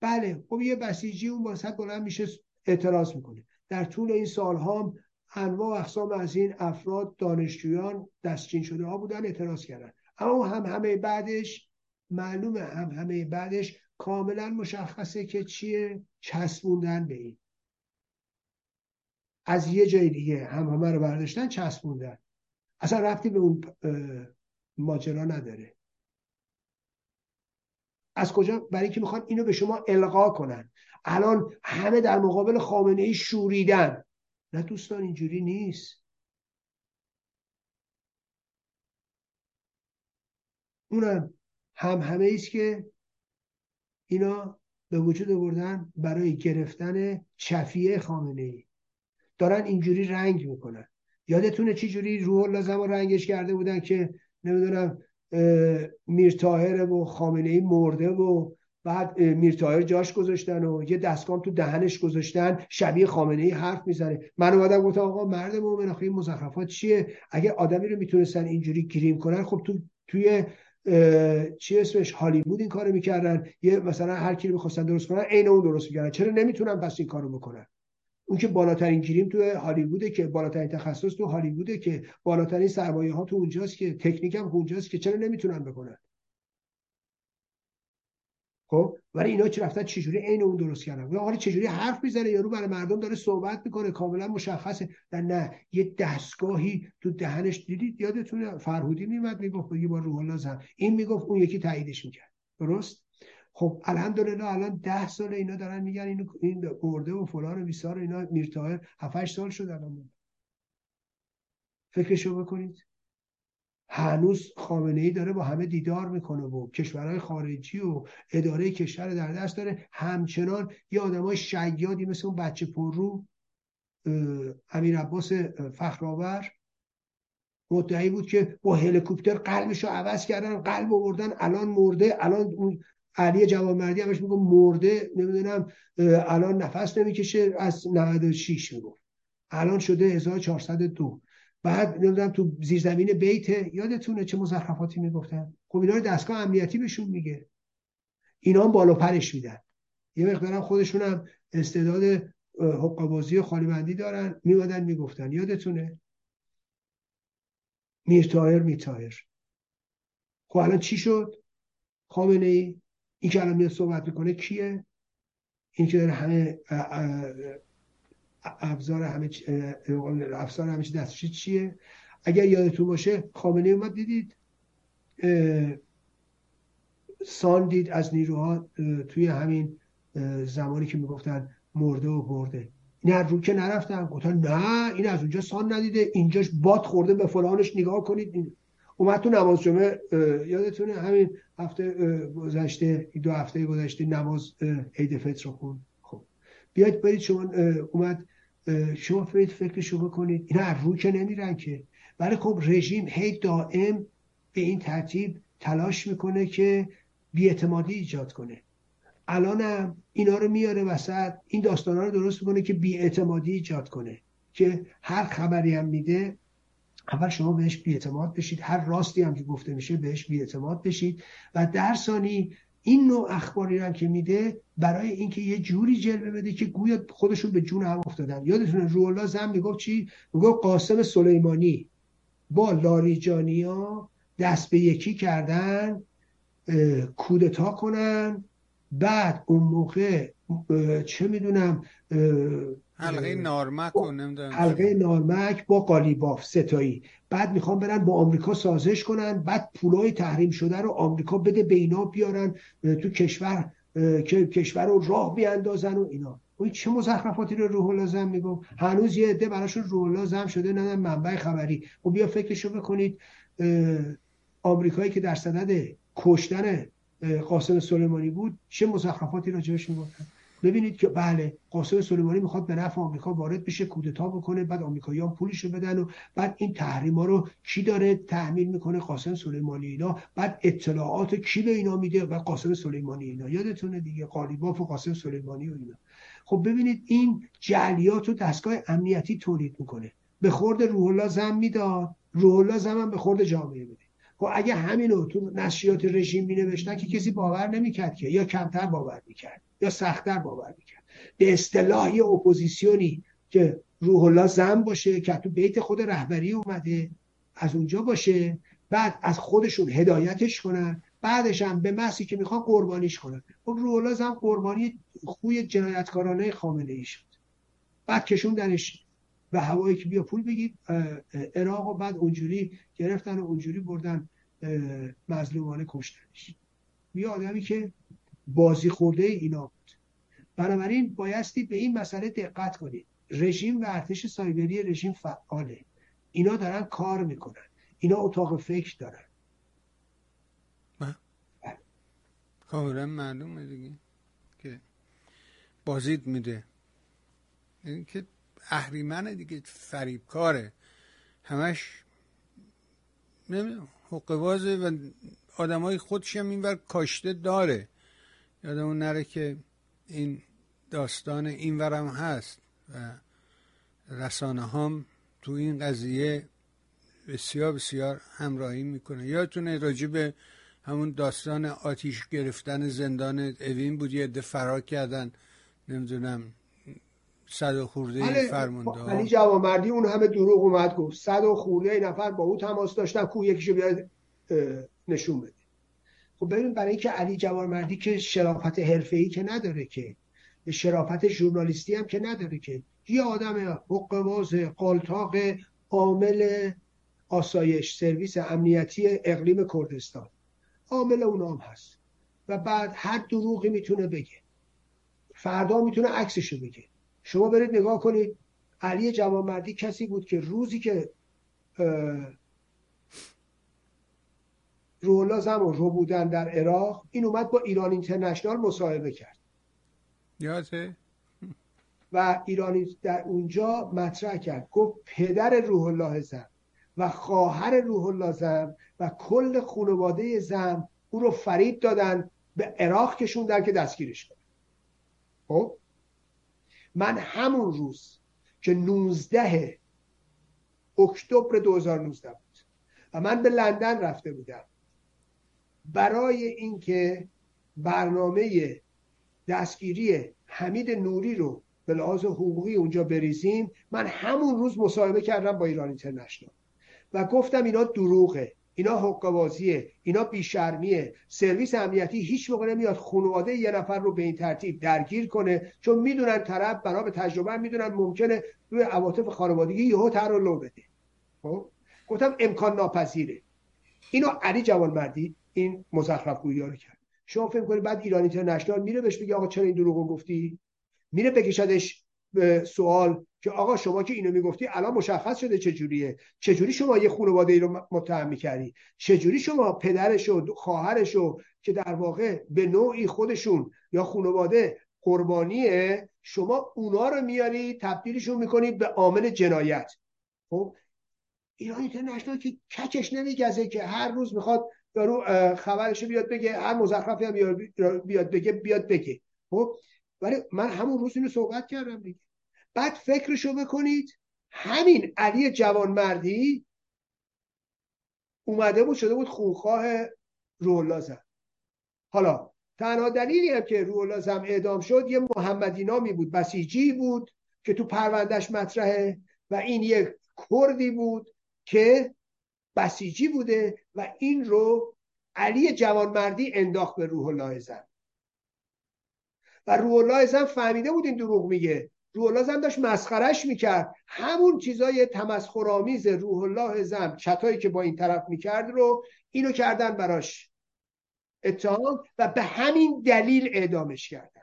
بله خب یه بسیجی اون واسط بلند میشه اعتراض میکنه. در طول این سالها هم انواع و اقسام از این افراد، دانشجویان، دستچین شده ها بودن، اعتراض کردن. اما هم همه بعدش معلومه، هم همه بعدش کاملا مشخصه که چیه، چسبوندن به این، از یه جای دیگه هم همه رو برداشتن چسبوندن، اصلا ربطی به اون ماجرا نداره. از کجا؟ برای اینکه میخوان اینو به شما القا کنن. الان همه در مقابل خامنه ای شوریدن. نه دوستان اینجوری نیست. اونم هم همه ایست که اینا به وجود آوردن برای گرفتن چفیه خامنه ای. دارن اینجوری رنگ میکنن. یادتونه چی جوری روحالله زم رنگش کرده بودن که نمیدونم میرطاهر و خامنه‌ای مرده و بعد میرطاهر جاش گذاشتن و یه دستگام تو دهنش گذاشتن شبیه خامنه‌ای حرف میزنه. من اومدم گفتم آقا مرد مومن آخه این مزخرفات چیه؟ اگه آدمی رو میتونستن اینجوری گریم کنن خب تو توی چی اسمش هالیوود این کارو میکردن، یه مثلا هر کی رو می‌خواستن درست کنن عین اون درست می‌کردن، چرا نمیتونن پس این کارو بکنن؟ اون که بالاترین گریم تو هالیووده، که بالاترین تخصص تو هالیووده، که بالاترین سرمایه‌ها تو اونجاست، که تکنیک هم اونجاست، که چرا نمیتونن بکنن؟ خب ولی اینا چه رفتن چجوری عین اون درست کردن. یا آره چجوری حرف میزنه یارو برای مردم داره صحبت میکنه کاملا مشخصه. نه یه دستگاهی تو دهنش. دیدید یادتونه فرهودی میومد میگفت یه بار روحالله زم این میگفت اون یکی تاییدش میکرد، درست؟ خب الحمدلله الان ده سال اینا دارن میگن اینو این برده و فلان و بیسار و اینا. میرطاهر هفت هشت سال شد الان. فکرشو بکنید. هنوز خامنه‌ای داره با همه دیدار میکنه و کشورهای خارجی و اداره کشور در دست داره. همچنان یه آدمای شیادی مثل اون بچه پررو امیرعباس فخرآور مدعی بود که با هلیکوپتر قلبشو عوض کردن، قلب آوردن، الان مرده. الان علی جوانمردی همش میگه مرده، نمیدونم الان نفس نمیکشه، از نود و شش میگفت الان شده هزار و چهارصد و دو. بعد نمیدونم تو زیرزمین بیت یادتونه چه مزخرفاتی میگفتن. خب اینا رو دستگاه امنیتی بهشون میگه، اینا هم بالا پرش میدن. یه مقدارم خودشون هم استعداد حقابازی و خالیبندی دارن، میوادن میگفتن. یادتونه میرطاهر میرطاهر خب الان چی شد؟ خامنه ای این که الان میاد صحبت میکنه کیه؟ این که داره همه ابزار همه افسار همه چی دستش چیه؟ اگر یادتون باشه خامنه ای اومد دیدید ساندید از نیروها توی همین زمانی که میگفتن مرده و برده. این هر رو که نرفتن گفتن نه این از اونجا سان ندیده، اینجاش باد خورده، به فلانش نگاه کنید. اومد تو نماز جمعه یادتونه همین هفته گذشته دو هفته گذشته نماز عید فطر رو خوند. خب بیاید برید شما اومد شما فکر فکرشو بکنید. اینا از رو که نمیرن که، ولی خب رژیم هی دائم به این ترتیب تلاش میکنه که بی‌اعتمادی ایجاد کنه. الانم اینا رو میاره وسط، این داستانا رو درست میکنه که بی‌اعتمادی ایجاد کنه، که هر خبری هم میده اول شما بهش بی‌اعتماد بشید، هر راستی هم که گفته میشه بهش بی‌اعتماد بشید، و در ثانی این نوع اخباری رو هم که میده برای اینکه یه جوری جلوه بده که گویا خودشون به جون هم افتادن. یادتونه روحالله زم میگفت چی؟ میگفت قاسم سلیمانی با لاریجانیا دست به یکی کردن کودتا کنن، بعد اون موقع چه میدونم حلقه نارمک رو نمیدونم حلقه نارمک با قالیباف ستایی، بعد میخوام برن با آمریکا سازش کنن، بعد پولای تحریم شده رو آمریکا بده به اینا بیارن تو کشور که کشور رو راه بیاندازن و اینا. اوی چه مزخرفاتی رو روحالله زم میگم. هنوز یه عده براشون روحالله زم شده نه منبع خبری. و بیا فکرشو بکنید، آمریکایی که در صدد کشتن قاسم سلیمانی بود چه مزخرفاتی راجعش میگفتن. ببینید که بله قاسم سلیمانی میخواد به نفع آمریکا وارد بشه، کودتا بکنه، بعد آمریکایی‌ها پولش رو بدن، و بعد این تحریما رو کی داره تحمیل میکنه؟ قاسم سلیمانی اینا. بعد اطلاعات کی به اینا میده؟ و قاسم سلیمانی اینا. یادتونه دیگه قالیباف و قاسم سلیمانی و اینا. خب ببینید این جعلیات رو دستگاه امنیتی تولید میکنه، به خورد روحالله زم میداد، روحالله زم هم به خورد جامعه میده. خب اگه همینو تو نشریات رژیم مینوشتن که کسی باور نمیکرد که، یا کمتر باور میکرد یا سخت‌تر باور میکرد. به اصطلاح یه اپوزیسیونی که روحالله زم باشه که تو بیت خود رهبری اومده از اونجا باشه، بعد از خودشون هدایتش کنن، بعدش هم به مسی که میخوان قربانیش کنن. خب روحالله زم قربانی خوی جنایتکارانه خامنه‌ای شد، بعد کشوندنش به هوایی که بیا پول بگید عراق، و بعد اونجوری گرفتن و اونجوری بردن مظلومانه کشتنش. یه آدمی که بازی خورده اینا بود. بنابراین بایستی به این مسئله دقت کنید. رژیم و ارتش سایبری رژیم فعاله، اینا دارن کار میکنن، اینا اتاق فکر دارن. کاملا معلومه دیگه که بازید میده، این که اهریمنه دیگه، فریبکاره، همش نمیدونم حقه‌بازه و آدمای خودش هم اینور کاشته داره. یادمون نره که این داستان اینور هم هست و رسانه هم تو این قضیه بسیار بسیار همراهی میکنه. یادتونه راجع به همون داستان آتیش گرفتن زندان اوین بود، یه عده فرار کردن، نمیدونم صد و خورده فرمانده ها. علی جوانمردی اون همه دروغ اومد گفت صد و خورده نفر با او تماس داشتن کو یکیشو بیاد نشون بده. خب ببین، برای اینکه علی جوانمردی که شرافت حرفه‌ای که نداره، که شرافت ژورنالیستی هم که نداره، که یه آدم حقه‌باز قالطاق عامل آسایش سرویس امنیتی اقلیم کردستان، عامل اونام هست و بعد هر دروغی میتونه بگه، فردا میتونه عکسشو بگه. شما برید نگاه کنید، علی جوانمردی کسی بود که روزی که روحالله زم رو بودن در عراق، این اومد با ایران اینترنشنال مصاحبه کرد یاته و ایرانی در اونجا مطرح کرد، گفت پدر روحالله زم و خواهر روحالله زم و کل خانواده زم او رو فریب دادن، به عراق کشوندن که دستگیرش کنن. خب من همون روز که نوزدهم اکتبر دو هزار و نوزده بود و من به لندن رفته بودم برای اینکه برنامه دستگیری حمید نوری رو به لحاظ حقوقی اونجا بریزیم، من همون روز مصاحبه کردم با ایران اینترنشنال و گفتم اینا دروغه، اینا حقه‌بازیه، اینا بیشرمیه، سرویس امنیتی هیچ موقع نمیاد خانواده یه نفر رو به این ترتیب درگیر کنه، چون میدونن طرف برای به تجربه میدونن ممکنه روی عواطف خانوادگی یهو تر رو لو بده. خب گفتم امکان ناپذیره. اینو علی جوانمردی این مزخرف‌گویی‌ها رو کرد. شما فکر کنید بعد ایران اینترنشنال میره بهش بگه آقا چرا این دروغو گفتی؟ میره بکشدش به سوال که آقا شما که اینو میگفتی الان مشخص شده چجوریه، چجوری شما یه خانواده ای رو متهم می‌کردی، چجوری شما پدرش و خواهرش رو که در واقع به نوعی خودشون یا خانواده قربانیه، شما اونا رو میاری تبدیلشون می‌کنی به عامل جنایت. خب ایران اینترنشنال که ککش نمیگزه، که هر روز میخواد دارو خبرشو بیاد بگه، هر مزخرفی هم بیاد بگه بیاد بگه. خب ولی من همون روز اینو صحبت کردم دیگه. بعد فکرشو بکنید، همین علی جوانمردی اومده بود شده بود خونخواه روحالله زم. حالا تنها دلیلی هم که روحالله زم اعدام شد یه محمدی نامی بود، بسیجی بود که تو پروندهش مطرحه و این یک کردی بود که بسیجی بوده و این رو علی جوانمردی انداخت به روحالله زم و روحالله زم فهمیده بود این دروغ میگه. روحالله زم داشت مسخرش میکرد، همون چیزای تمسخرآمیز روحالله زم چتایی که با این طرف میکرد رو اینو کردن براش اتهام و به همین دلیل اعدامش کردن،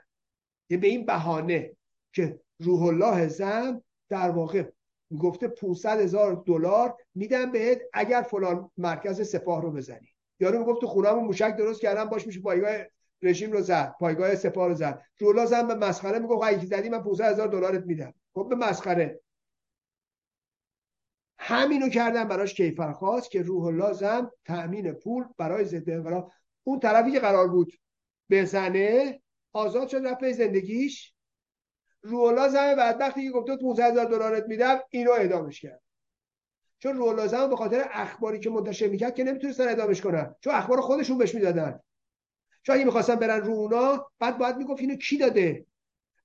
یه به این بهانه که روحالله زم در واقع گفته پانصد هزار دلار میدم بهت اگر فلان مرکز سپاه رو بزنی. یارو میگفت تو خونه‌مون موشک درست کردم، باش میشه پایگاه رژیم رو زد، پایگاه سپاه رو زد. روحالله زم به مسخره میگفت اگه زدی من پانصد هزار دلارت میدم. خب به مسخره همینو کردن براش کیفرخواست که روحالله زم تأمین پول برای ضد انقلاب. اون طرفی که قرار بود بزنه آزاد شد، رفت به زندگیش. روحالله زم بعد وقتی که گفت پانصد هزار دلارت میدم، اینو اعدامش کرد، چون روحالله زم به خاطر اخباری که منتشر میکرد که نمیتونستن اعدامش کنن، چون اخبار خودشون بهش میدادن. چون اگه میخواستن برن رو اونا بعد باید میگفت اینو کی داده،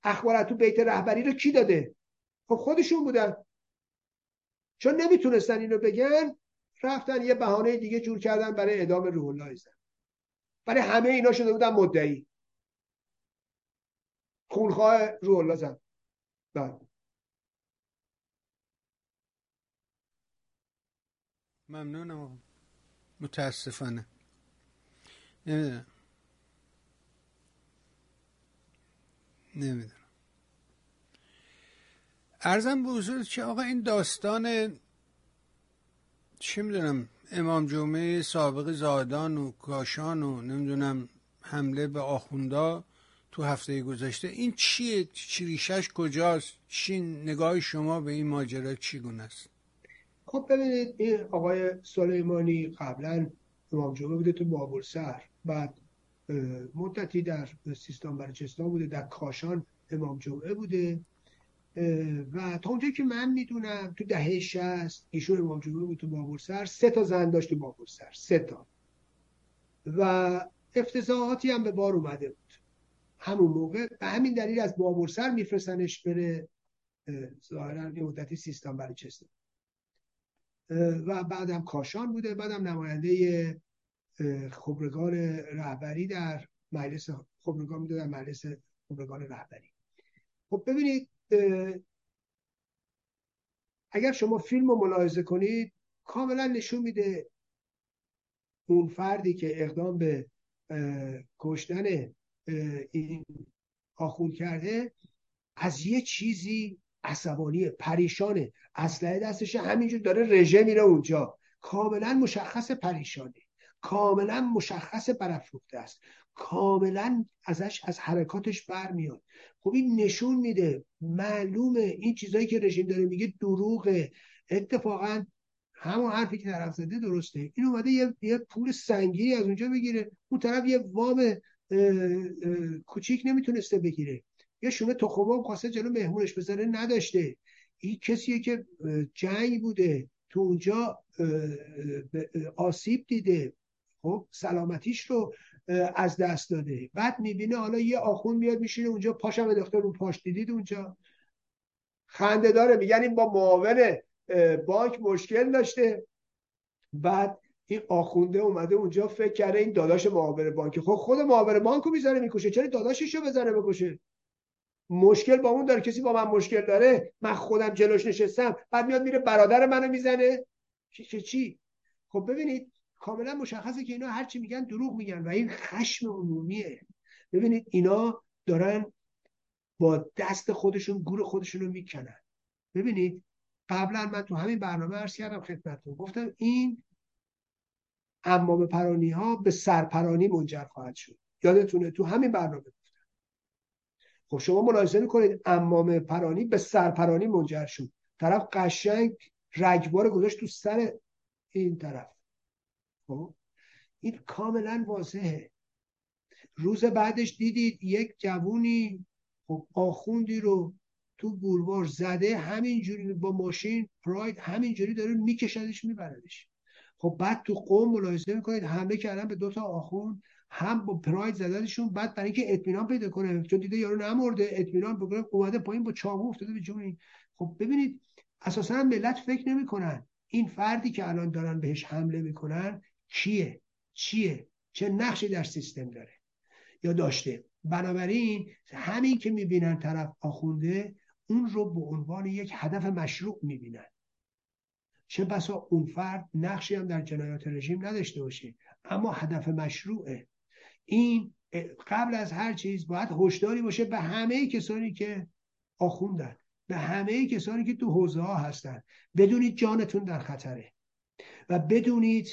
اخبار تو بیت رهبری رو کی داده. خب خودشون بودن، چون نمیتونستن اینو بگن رفتن یه بهانه دیگه جور کردن برای اعدام روحالله زم. برای همه اینا شده بودن مدعی خونخواه روحالله زم. ممنونم، متاسفانه نمیدونم نمیدونم عرضم به حضور که آقا این داستان چی میدونم امام جمعه سابق زادان و کاشان و نمیدونم حمله به آخوندا تو هفته گذشته. این چیه؟ چی ریشش کجاست؟ چی نگاه شما به این ماجرا چیگونه است؟ خب ببینید، این آقای سلیمانی قبلا امام جمعه بوده تو بابلسر، بعد مدتی در سیستان بلوچستان بوده، در کاشان امام جمعه بوده و تا اونجایی که من میدونم تو دهه شصت ایشون امام جمعه بود تو بابلسر. سه تا زن داشت تو بابلسر، سه تا، و افتضاحاتی هم به بار اومده بود همون موقع. به همین دلیل از بابلسر میفرستنش بره ظاهرا یه مدتی سیستان بلوچستان و بعدم کاشان بوده، بعدم نماینده خبرگان رهبری در مجلس خبرگان بوده، در مجلس خبرگان رهبری. خب ببینید، اگر شما فیلم رو ملاحظه کنید کاملا نشون میده اون فردی که اقدام به کشتن این آخوند کرده از یه چیزی عصبانیه، پریشانه، اسلحه دستش همینجور داره رژه میره اونجا. کاملا مشخص پریشانه، کاملا مشخص برافروخته است، کاملا ازش از حرکاتش برمیاد. خب این نشون میده معلومه این چیزایی که رژیم داره میگه دروغه، اتفاقا همون حرفی که طرف زده درسته. این اومده یه, یه پول سنگینی از اونجا بگیره، اون طرف یه وام کوچیک نمیتونسته بگیره، یه شونه تخمام خواسته جلو مهمونش بزنه نداشته. این کسیه که جنگ بوده تو اونجا، آسیب دیده، خب سلامتیش رو از دست داده. بعد میبینه حالا یه آخوند میاد میشینه اونجا، پاشم انداخته رو پاش، دیدید اونجا خنده داره، میگن این با معاون بانک مشکل داشته. بعد این آخونده اومده اونجا فکر کرده این داداش معاون بانک، خب خود معاون بانکو میذاره میکشه، چرا داداششو بزنه بکشه؟ مشکل با اون داره، کسی با من مشکل داره، من خودم جلوش نشستم، بعد میاد میره برادر منو میزنه، چه چی؟ خب ببینید کاملا مشخصه که اینا هرچی میگن دروغ میگن و این خشم عمومیه. ببینید اینا دارن با دست خودشون گور خودشون رو میکنن. ببینید قبلا من تو همین برنامه عرض کردم خدمتتون، گفتم این عمامه پرانی ها به سرپرانی منجر خواهد شد، یادتونه تو همین برنامه گفتم. خب شما ملاحظه میکنید عمامه پرانی به سرپرانی منجر شد، طرف قشنگ رگبار گذاشت تو سر این طرف. خب این کاملا واضحه. روز بعدش دیدید یک جوونی خب آخوندی رو تو بولوار زده، همینجوری با ماشین پراید همینجوری داره میکشدش میبردش. خب بعد تو قم ملاحظه میکنید حمله کردن به دوتا آخوند، هم با پراید زدنشون، بعد برای اینکه اطمینان پیدا کنه چون دیده یارو نمرده اطمینان بکنه اومده پایین با چاقو افتاده به جون. خب ببینید اساسا ملت فکر نمیکنن این فردی که الان دارن بهش حمله میکنن کیه، چیه، چه نقشی در سیستم داره یا داشته. بنابراین همین که میبینن طرف آخونده، اون رو به عنوان یک هدف مشروع میبینن، چه بسا اون فرد نقشی هم در جنایات رژیم نداشته باشه اما هدف مشروعه. این قبل از هر چیز باید هوشداری باشه به همه کسانی که آخوندن، به همه کسانی که تو حوزه ها هستن. بدونید جانتون در خطره و بدونید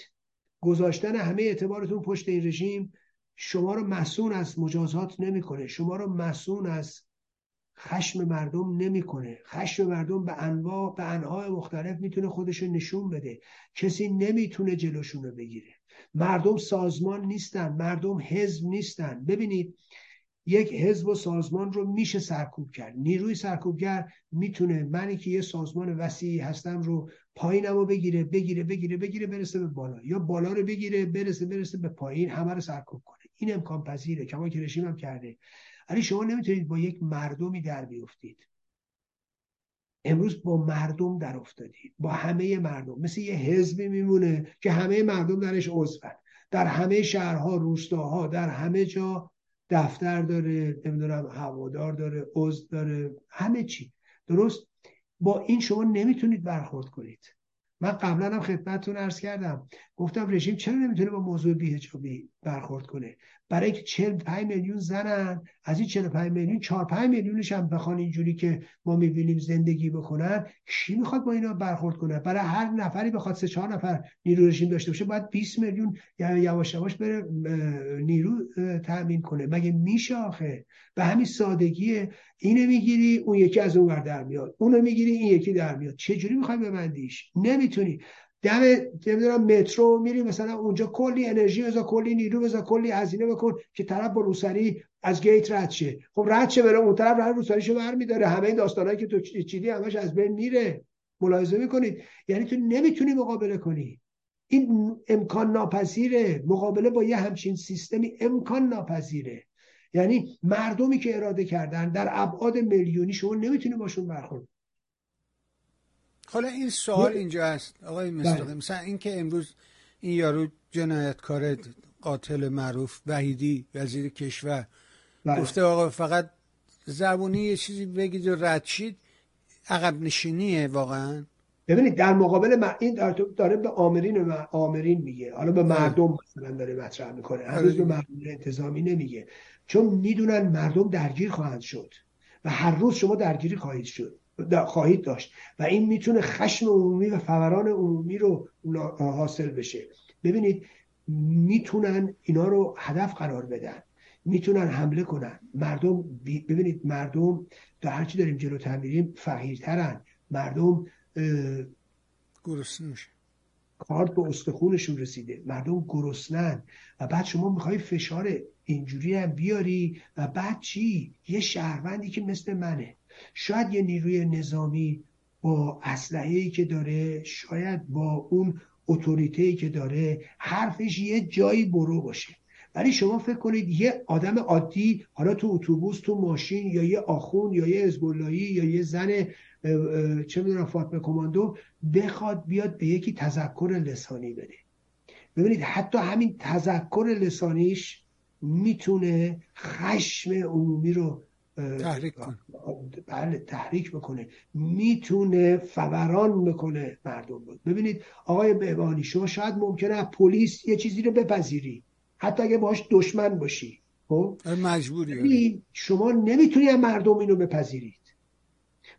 گذاشتن همه اعتبارتون پشت این رژیم شما رو مسئول از مجازات نمیکنه، شما رو مسئول از خشم مردم نمیکنه. خشم مردم به انواع به انواع مختلف میتونه خودشو نشون بده، کسی نمیتونه جلوشون رو بگیره. مردم سازمان نیستن، مردم حزب نیستن. ببینید یک حزب و سازمان رو میشه سرکوب کرد، نیروی سرکوبگر میتونه منی که یه سازمان وسیعی هستم رو پایینم رو بگیره بگیره بگیره بگیره برسه به بالا، یا بالا رو بگیره برسه برسه به پایین، همه رو سرکوب کنه. این امکان پذیره، کما که رژیم هم کرده. ولی شما نمیتونید با یک مردمی در بیافتید. امروز با مردم در افتادید، با همه مردم، مثل یه حزبی میمونه که همه مردم درش عضون، در همه شهرها، روستاها، در همه جا دفتر داره، نمیدونم هوادار داره، عضو داره، همه چی. درست با این شما نمیتونید برخورد کنید. من قبلا هم خدمتتون عرض کردم، گفتم رژیم چرا نمیتونه با موضوع بی‌حجابی برخورد کنه؟ برای اینکه چهل و پنج میلیون زنن از این چهل و پنج میلیون چهار پنج میلیونش هم بخوان اینجوری که ما میبینیم زندگی بکنن، کی میخواد با اینا برخورد کنه؟ برای هر نفری بخواد سه چهار نفر نیروی رژیم داشته باشه باید بیست میلیون یعنی یواش یواش بره نیرو تامین کنه. مگه میشه آخه؟ به همین سادگی اینو میگیری اون یکی از اون ور در میاد، اونو میگیری این یکی در میاد. چه جوری میخوای ببندیش؟ نمیتونی. دم نمیدونم مترو میری مثلا اونجا کلی انرژی بذار، کلی نیرو بذار، کلی هزینه بکن که طرف با روسری از گیت رد شه. خب رد شه بره اون طرف، راه روسریشو برمی‌داره. همه این داستانایی که تو چیدی همش از بین میره. ملاحظه میکنید؟ یعنی تو نمیتونی مقابله کنی. این امکان ناپذیره. مقابله با یه همچین سیستمی امکان ناپذیره. یعنی مردمی که اراده کردن در ابعاد میلیونی شما نمیتونی باشون برخورد. حالا این سوال اینجا هست آقای مصداقی، مثلا این که امروز این یارو جنایتکار قاتل معروف وحیدی وزیر کشور گفته آقا فقط زبونی یه چیزی بگید و رد شید، عقب نشینیه واقعا. ببینید در مقابل ما این داره به آمرین و آمرین میگه، حالا به مردم مثلا داره مطرح میکنه، هنوز به مأمور انتظامی نمیگه، چون میدونن مردم درگیر خواهند شد و هر روز شما درگیری خواهید شد خواهید داشت و این میتونه خشم عمومی و فوران عمومی رو حاصل بشه. ببینید میتونن اینا رو هدف قرار بدن، میتونن حمله کنن. مردم ببینید مردم تا هرچی داریم جلوتر میریم فقیرترن، مردم گرسنه میشه، کارد به استخونشون رسیده، مردم گرسنن و بعد شما میخوای فشار اینجوری هم بیاری و بعد چی؟ یه شهروندی که مثل منه شاید یه نیروی نظامی با اسلحه‌ای که داره، شاید با اون اتوریته‌ای که داره، حرفش یه جایی برو باشه. ولی شما فکر کنید یه آدم عادی حالا تو اتوبوس، تو ماشین، یا یه آخوند یا یه حزب‌اللهی یا یه زن چه می‌دونم فاطمه کماندو بخواد بیاد به یکی تذکر لسانی بده. ببینید حتی همین تذکر لسانیش میتونه خشم عمومی رو تحریک کنه. بله تحریک بکنه، میتونه فوران بکنه مردم بود. ببینید آقای بهبانی شما شاید ممکنه پلیس یه چیزی رو بپذیری حتی اگه باهاش دشمن باشی، خب مجبوری، شما نمیتونی از مردم اینو بپذیرید.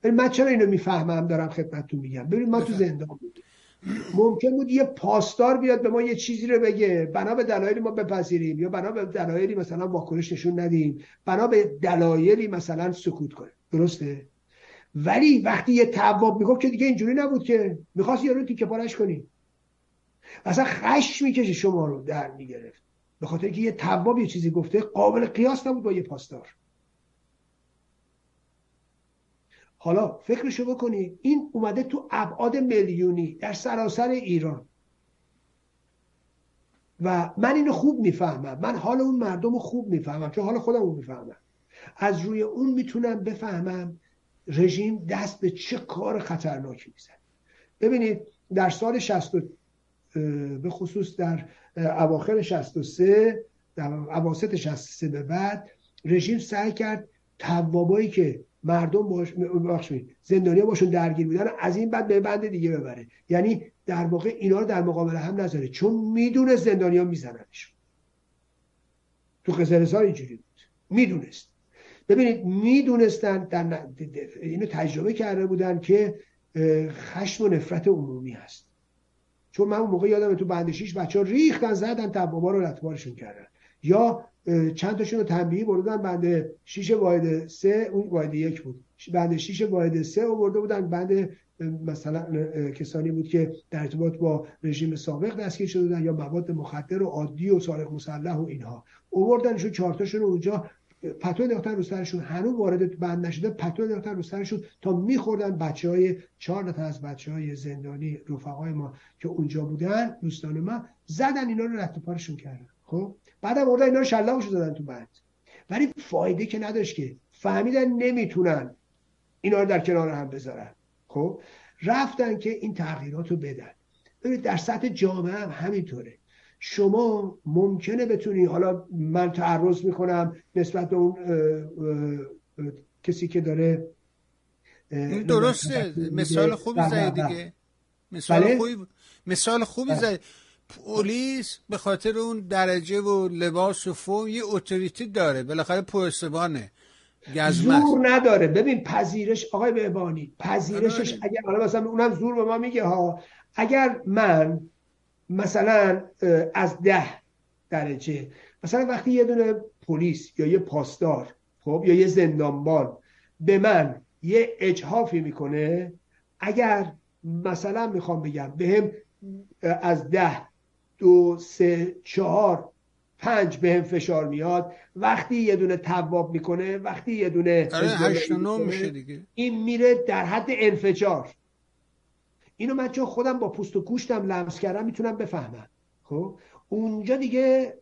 ولی من چرا اینو میفهمم دارم خدمتتون میگم. ببینید ما تو زندان بودیم، ممکن بود یه پاسدار بیاد به ما یه چیزی رو بگه، بنا به دلایلی ما بپذیریم یا بنا به دلایلی مثلا واکنش نشون ندیم، بنا به دلایلی مثلا سکوت کنیم، درسته؟ ولی وقتی یه تواب میگفت که دیگه اینجوری نبود که، میخواست یارو تیکه پارش کنی، اصلا خشم میکشه شما رو در میگرفت، به خاطر اینکه یه تواب یه چیزی گفته قابل قیاس نبود با یه پاسدار. حالا فکرشو بکنی این اومده تو ابعاد میلیونی در سراسر ایران و من اینو خوب میفهمم، من حال اون مردمو خوب میفهمم چون حال خودم رو میفهمم. از روی اون میتونم بفهمم رژیم دست به چه کار خطرناکی میزنه. ببینید در سال شصت و... به خصوص در اواخر شصت و سه، در اواسط شصت و سه به بعد رژیم سعی کرد توابایی که مردم باش ببخشید زندانیا باشون درگیر بودن از این بعد به بند دیگه ببره، یعنی در واقع اینا رو در مقابل هم نذاره چون میدونه زندانیا میزننش. تو قزلستان اینجوری بود، میدونست. ببینید میدونستن در اینو تجربه کرده بودن که خشم و نفرت عمومی هست. چون من اون موقع یادمه تو بند شیش بچه‌ها ریختن زدن تبابا رو رتبارشون کردن، یا چند تاشون رو تنبیهی بردن بند شیش واحد سه، اون واحد یک بود، بند شیش واحد سه رو برده بودن بند مثلا کسانی بود که در ارتباط با رژیم سابق دستگیر شده بودن یا مواد مخدر و عادی و سارق مسلح و اینها، آوردنشون چهار تاشون رو اونجا پتو انداختن رو سرشون، هنوز وارد بند نشده پتو انداختن رو سرشون تا میخوردن بچهای چهار تا از بچهای زندانی رفقای ما که اونجا بودن دوستان ما زدن اینا رو رد و پارشون کردن. خب بعدم اوردن اینا رو شلاقشو دادن تو بند، ولی فایده که نداشت که فهمیدن نمیتونن اینا رو در کنار هم بذارن، خب رفتن که این تغییرات رو بدن. ببینید در سطح جامعه هم همینطوره، شما ممکنه بتونی، حالا من تعرض میکنم نسبت به اون اه اه اه کسی که داره، این درسته، مثال خوبی زده دیگه، مثال خوبی مثال خوبی زده. پلیس به خاطر اون درجه و لباس و فرم یه اتوریتی داره، بالاخره پرسبانه، زور نداره. ببین پذیرش آقای بهبانی، پذیرشش اگر حالا مثلا اونم زور به ما میگه ها، اگر من مثلا از ده درجه مثلا وقتی یه دونه پلیس یا یه پاسدار خب یا یه زندانبان به من یه اجحافی میکنه، اگر مثلا میخوام بگم بهم از ده دو سه چهار پنج به هم فشار میاد، وقتی یه دونه تواب میکنه، وقتی یه دونه هشت و نو میشه دیگه، این میره در حد انفجار. اینو من چون خودم با پوست و گوشتم لمس کردم میتونم بفهمم. خب اونجا دیگه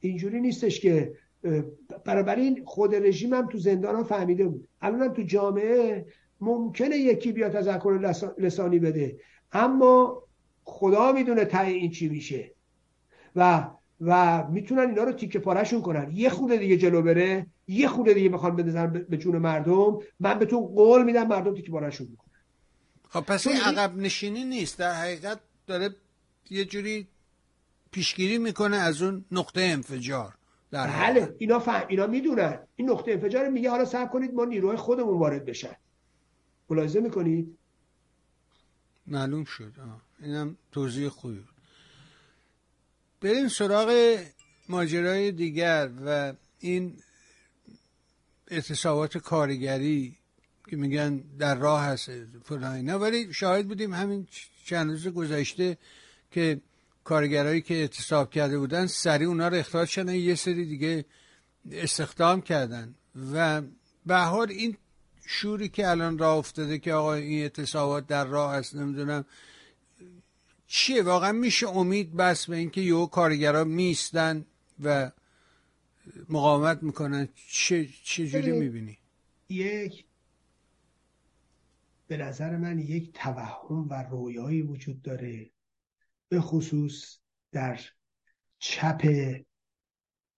اینجوری نیستش که برابرین خود رژیمم تو زندان ها فهمیده بود، الانم تو جامعه ممکنه یکی بیاد تذکر لسانی بده، اما خدا میدونه ته این چی میشه و و میتونن اینا رو تیکه پارهشون کنن، یه خورده دیگه جلو بره، یه خورده دیگه بخوان بندازن به جون مردم، من بهتون قول میدم مردم تیکه پارهشون میکنن. خب پس این عقب نشینی نیست، در حقیقت داره یه جوری پیشگیری میکنه از اون نقطه انفجار. بله اینا فهم، اینا میدونن این نقطه انفجار، میگه حالا صبر کنید ما نیروهای خودمون وارد بشن. ملاحظه میکنید معلوم شد. آه. اینم توضیح خوبی. بریم سراغ ماجرای دیگر و این اعتصابات کارگری که میگن در راه هست فلان اینا، ولی شاهد بودیم همین چند روز گذشته که کارگرایی که اعتصاب کرده بودن سریع اونا رو اخراج کردن، یه سری دیگه استخدام کردن و به هر حال این شوری که الان راه افتاده که آقا این اعتصابات در راه هست نمیدونم چیه، واقعا میشه امید بس به اینکه یهو کارگرا میستن و مقاومت میکنن؟ چه چه جوری میبینی؟ یک به نظر من یک توهم و رویایی وجود داره، به خصوص در چپ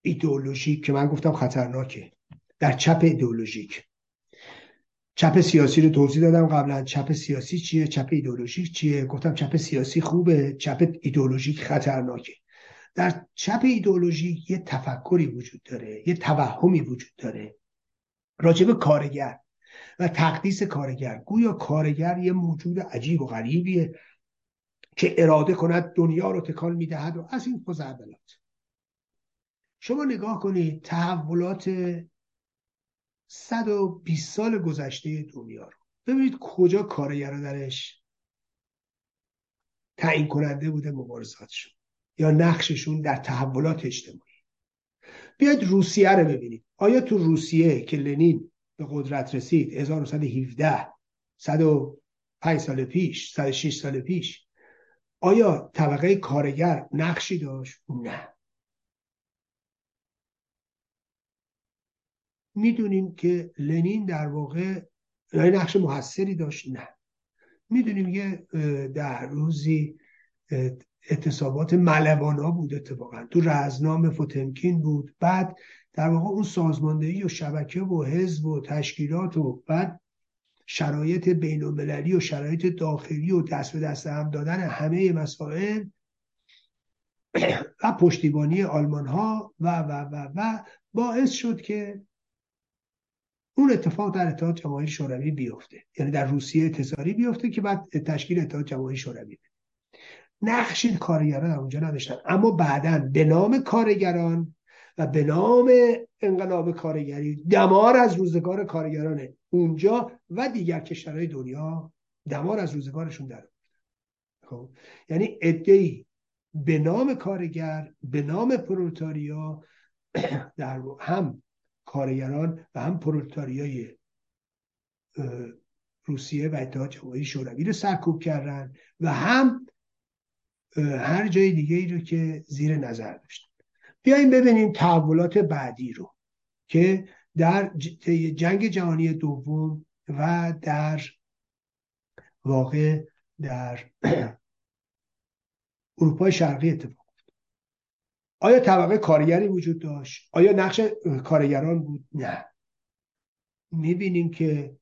ایدئولوژیک که من گفتم خطرناکه، در چپ ایدئولوژیک. چپ سیاسی رو توضیح دادم قبلا، چپ سیاسی چیه، چپ ایدئولوژیک چیه، گفتم چپ سیاسی خوبه، چپ ایدئولوژیک خطرناکه. در چپ ایدئولوژیک یه تفکری وجود داره، یه توهمی وجود داره راجب کارگر و تقدیس کارگر، گویا کارگر یه موجود عجیب و غریبیه که اراده کند دنیا رو تکان میدهد و از این خزعبلات. شما نگاه کنید تحولات صد و بیست سال گذشته دنیا رو ببینید کجا کارگرها درش تعیین کننده بوده مبارزاتشون یا نقششون در تحولات اجتماعی. بیاید روسیه رو ببینید، آیا تو روسیه که لنین به قدرت رسید هزار و نهصد و هفده، صد و پنج سال پیش، صد و شش سال پیش، آیا طبقه کارگر نقشی داشت؟ نه. میدونیم که لنین در واقع نقش موثری داشت؟ نه. میدونیم که در روزی اعتصابات ملوانا بود، اتفاقا تو رزمنامه فوتمکین بود، بعد در واقع اون سازماندهی و شبکه و حزب و تشکیلات و بعد شرایط بین‌المللی و شرایط داخلی و دست به دست هم دادن همه مسائل و پشتیبانی آلمان ها و و و و باعث شد که اون اتفاق در اتحاد جماهیر شوروی بیفته، یعنی در روسیه تزاری بیفته که بعد تشکیل اتحاد جماهیر شوروی. نقش کارگران اونجا نداشتن، اما بعداً به نام کارگران و به نام انقلاب کارگری دمار از روزگار کارگران اونجا و دیگر کشورهای دنیا دمار از روزگارشون در آورد. خب یعنی عده‌ای به نام کارگر، به نام پرولتاریا، در هم کارگران و هم پرولتاریای روسیه و اتحاد جماهیر شوروی رو سرکوب کردن و هم هر جای دیگه ای رو که زیر نظر داشتن. بیاییم ببینیم تحولات بعدی رو که در جنگ جهانی دوم و در واقع در اروپای شرقی اتفاق افتاد. آیا طبقه کارگری وجود داشت؟ آیا نقش کارگران بود؟ نه. میبینیم که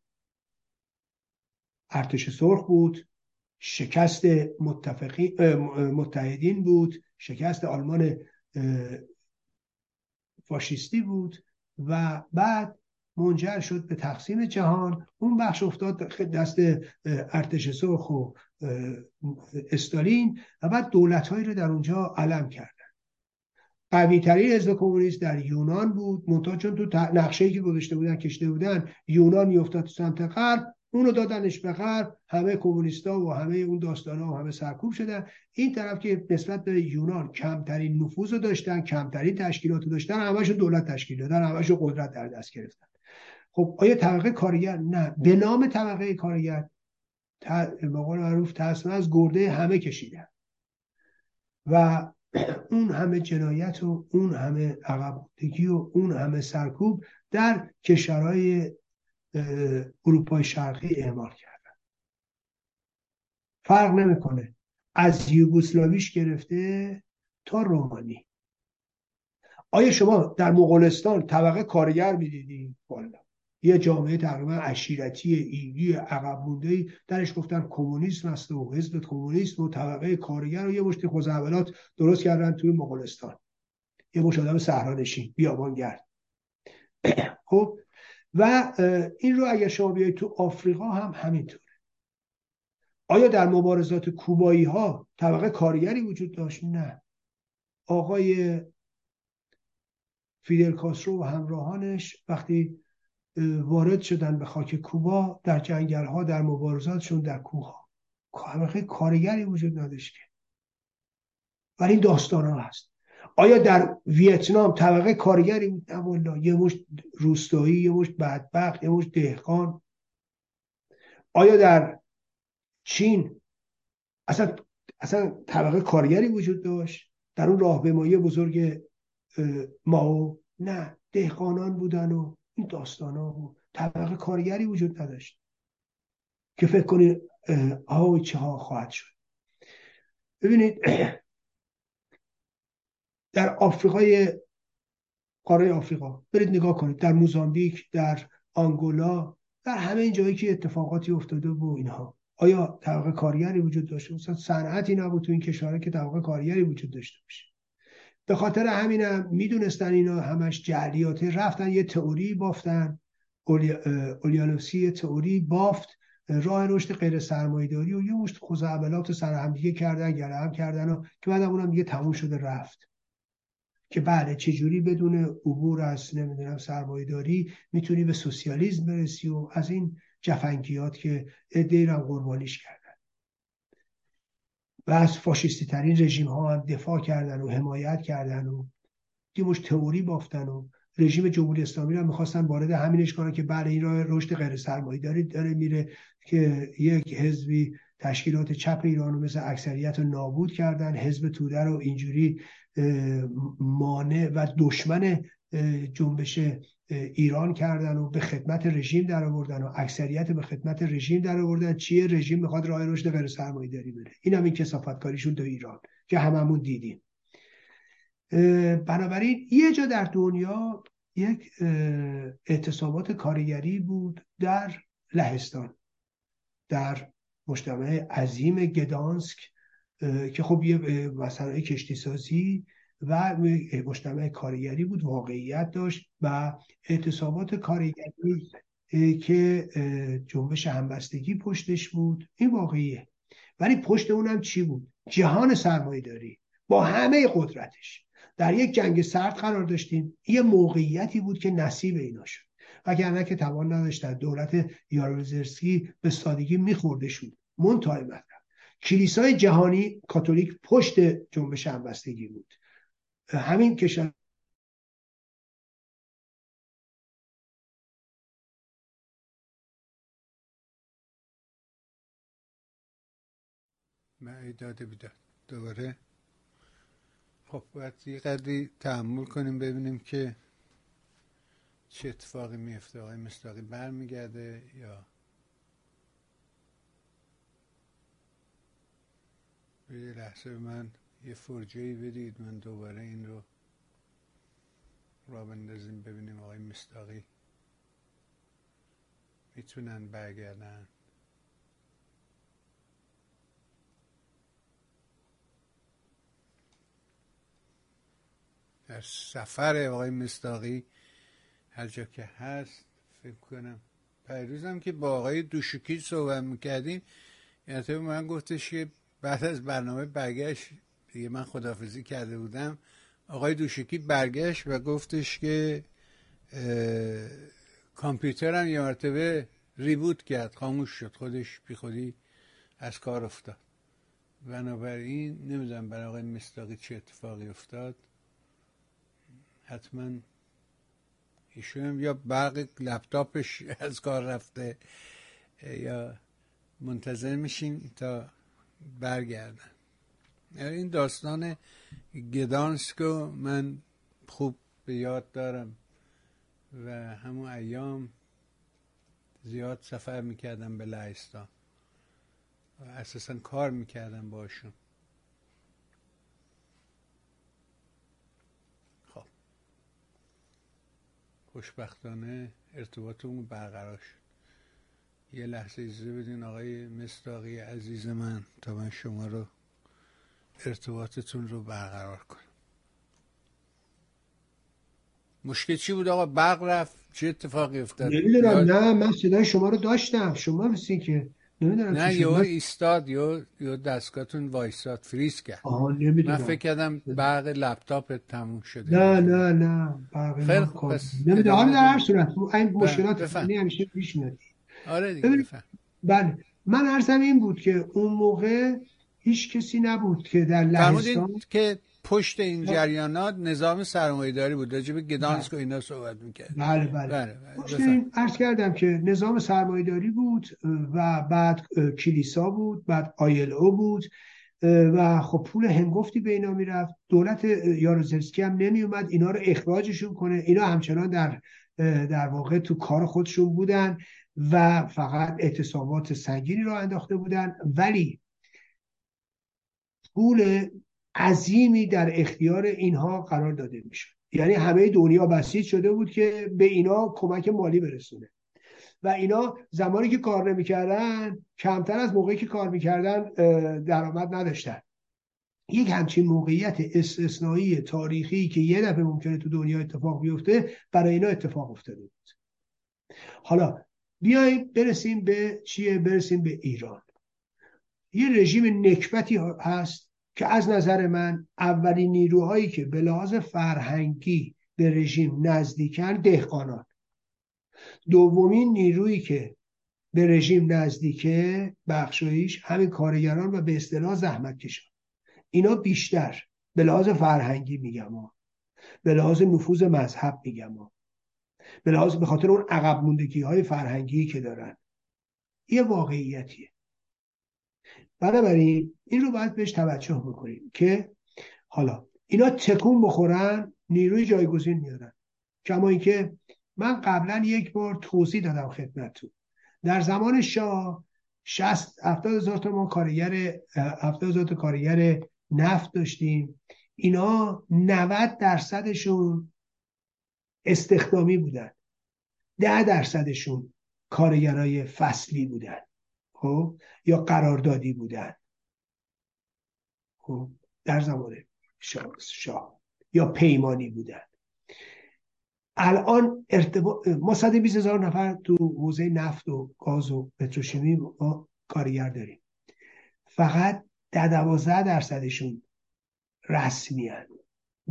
ارتش سرخ بود، شکست متحدین بود، شکست آلمان فاشیستی بود و بعد منجر شد به تقسیم جهان. اون بخش افتاد دست ارتش سرخ و استالین و بعد دولت‌هایی رو در اونجا علم کردن. قوی ترین حزب کمونیست در یونان بود، منتها چون تو نقشه‌ای که گذاشته بودن کشیده بودن یونان میافتاد سمت غرب، اونو دادنش به غرب، همه کمونیستا و همه اون داستانا و همه سرکوب شدن. این طرف که نسبت به یونان کمترین نفوذ رو داشتن، کمترین تشکیلات رو داشتن، همه‌شون دولت تشکیل دادن، همه‌شون قدرت در دست گرفتن. خب آیا طبقه کارگر؟ نه، به نام طبقه کارگر به قول معروف تسمه از گرده همه کشیدن و اون همه جنایت و اون همه عقب‌افتگی و اون همه سرکوب در کشورهای اروپای شرقی اعمال کردن. فرق نمیکنه، از یوگسلاویش گرفته تا رومانی. آیا شما در مغولستان طبقه کارگر میدیدی؟ والا یه جامعه تقریبا عشیرتی ایدی عقب مونده‌ای، درش گفتن کمونیسم است و حزب کمونیسم و طبقه کارگر و یه مشت خوزعبلات درست کردن توی مغولستان، یه مشت آدم صحرانشین بیابانگرد. خب و این رو اگر شما بیایید تو آفریقا هم همینطوره. آیا در مبارزات کوبایی ها طبقه کارگری وجود داشت؟ نه. آقای فیدل کاسترو و همراهانش وقتی وارد شدن به خاک کوبا، در جنگل ها، در مبارزاتشون در کوه ها، طبقه کارگری وجود نداشت که. ولی این داستان ها هست. آیا در ویتنام طبقه کارگری بود؟ نه والله، یه مشت روستایی، یه مشت بدبخت، یه مشت دهقان. آیا در چین اصلا اصلا طبقه کارگری وجود داشت در اون راهپیمایی بزرگ ماو؟ نه، دهقانان بودن و این داستانا بود، طبقه کارگری وجود نداشت که فکر کنید آهای چه ها خواهد شد. ببینید در آفریقای قاره آفریقا برید نگاه کنید، در موزامبیک، در آنگولا، در همه این جایی که اتفاقاتی افتاده بود اینها، آیا طبقه کارگری وجود داشته؟ مثلا صنعتی نبود تو این کشورها که طبقه کارگری وجود داشته باشه. به خاطر همینم میدونستن اینا همش جعلیاته، رفتن یه تئوری بافتن، اولیانوفسی یه تئوری بافت، راه رشد غیر سرمایه‌داری و یه مشت خزعبلات سر هم دیگه کردن، گله هم کردن و که بعد اونم دیگه تموم شده رفت. که بله چجوری بدون عبور از نمیدونم سرمایه‌داری میتونی به سوسیالیسم برسی و از این جفنگیات که عده‌ای رو قربانیش کردن و از فاشیستی ترین رژیم ها هم دفاع کردن و حمایت کردن و یه مش تئوری بافتن و رژیم جمهوری اسلامی رو می‌خواستن وارد همینش کنن که بله این راه رشد غیر سرمایه‌داری داره میره که یک حزبی تشکیلات چپ ایران رو مثل اکثریت رو نابود کردن، حزب توده رو اینجوری مانع و دشمن جنبش ایران کردن و به خدمت رژیم در آوردن و اکثریت به خدمت رژیم در آوردن. چیه؟ رژیم میخواد راه رشد غیر سرمایه‌داری بره. این هم این کثافتکاریشون تو ایران که هممون دیدیم. بنابراین یه جا در دنیا یک اعتصابات کارگری بود، در لهستان، در مجتمع عظیم گدانسک که خب یه مسئله کشتی سازی و مجتمع کارگری بود، واقعیت داشت و اعتصابات کارگری که جنبش همبستگی پشتش بود، این واقعیه. ولی پشت اونم چی بود؟ جهان سرمایه‌داری با همه قدرتش. در یک جنگ سرد قرار داشتیم، یه موقعیتی بود که نصیب اینا شد، وگرنه که توان نداشتن. دولت یاروزرسکی به سادگی میخوردشون. منتهای مطلب، کلیسای جهانی کاتولیک پشت جنبش همبستگی بود. همین کشور من داده بیداد دوباره. خب باید یه قدری تحمل کنیم ببینیم که چه اتفاقی میفته. آقای مصداقی برمیگرده یا یه لحظه من یه فرجه‌ای بدید من دوباره این رو را بندازیم ببینیم آقای مصداقی میتونن برگردن. در سفر آقای مصداقی هر جا که هست فکر کنم پیروز هم که با آقای دوشوکی صحبت میکردیم، یعنی من گفتش که بعد از برنامه برگشت، دیگه من خداحافظی کرده بودم، آقای دوشوکی برگشت و گفتش که کامپیوترم یه مرتبه ریبوت کرد، خاموش شد، خودش بی خودی از کار افتاد. بنابراین نمیدونم برای آقای مصداقی چه اتفاقی افتاد، حتما ایشون یا برق لپتاپش از کار رفته یا منتظر میشیم تا برگردن. یعنی این داستان گدانسکو من خوب به یاد دارم و همون ایام زیاد سفر میکردم به لهستان و اساسا کار میکردم باشون. خب خوشبختانه ارتباطمون برقرار شد. یه لحظه اجازه بدین آقای مصداقی عزیز من تا من شما رو ارتباطتون رو برقرار کنم. مشکل چی بود آقا؟ برق رفت؟ چه اتفاقی افتاد؟ نمیدونم، نه من صدای شما رو داشتم، شما مثل که نمیدونم، نه یا ایستاد یا دستگاهتون وایستاد فریز کرد. آها نمیدونم، من فکر کردم برق لپتاپت تموم شده. نه نه نه برق خیلی خوب، نمیدونم. حالا در هر صورت این مشکلات فنی همیشه پیش میاد. آره دیگه. بله من عرضم این بود که اون موقع هیچ کسی نبود که در لهستان که پشت این جریانات نظام سرمایه‌داری بود. راجب گدانسک و اینا صحبت می‌کرد. بله بله. این عرض کردم که نظام سرمایه‌داری بود و بعد کلیسا بود، بعد آیل او بود و خب پول هنگفتی به اینا میرفت. دولت یاروزلسکی هم نمیومد اینا رو اخراجشون کنه. اینا همچنان در در واقع تو کار خودشون بودن و فقط اعتصابات سنگینی را انداخته بودن، ولی پول عظیمی در اختیار اینها قرار داده میشد. یعنی همه دنیا بسیج شده بود که به اینا کمک مالی برسونه و اینا زمانی که کار نمیکردن کمتر از موقعی که کار میکردن درآمد نداشتن. یک همچین موقعیت استثنایی تاریخی که یه دفعه ممکنه تو دنیا اتفاق بیفته برای اینا اتفاق افتاده بود. حالا بیاییم برسیم به چیه؟ برسیم به ایران. یه رژیم نکبتی هست که از نظر من اولین نیروهایی که به لحاظ فرهنگی به رژیم نزدیکن دهقانان، دومین نیرویی که به رژیم نزدیکه بخشایش همین کارگران و به اصطلاح زحمت کشان. اینا بیشتر به لحاظ فرهنگی میگم ها، به لحاظ نفوذ مذهب میگم ها، به لحاظ به خاطر اون عقب موندگی های فرهنگی که دارن، یه واقعیتیه. بنابراین این رو باید بهش توجه بکنیم که حالا اینا تکون بخورن نیروی جایگزین میارن. کما اینکه من قبلا یک بار توضیح دادم خدمتتون، در زمان شاه شصت هفتاد هزار تا ما کارگر هفتاد هزار تا کارگر نفت داشتیم. اینا نود درصدشون استخدامی بودن، ده درصدشون کارگرای فصلی بودن خب یا قراردادی بودن خب در زمان شاه شاه یا پیمانی بودن. الان ارتباط ما صد و بیست هزار نفر تو حوزه نفت و گاز و پتروشیمی ما کارگر داریم، فقط دوازده درصدشون رسمی هن،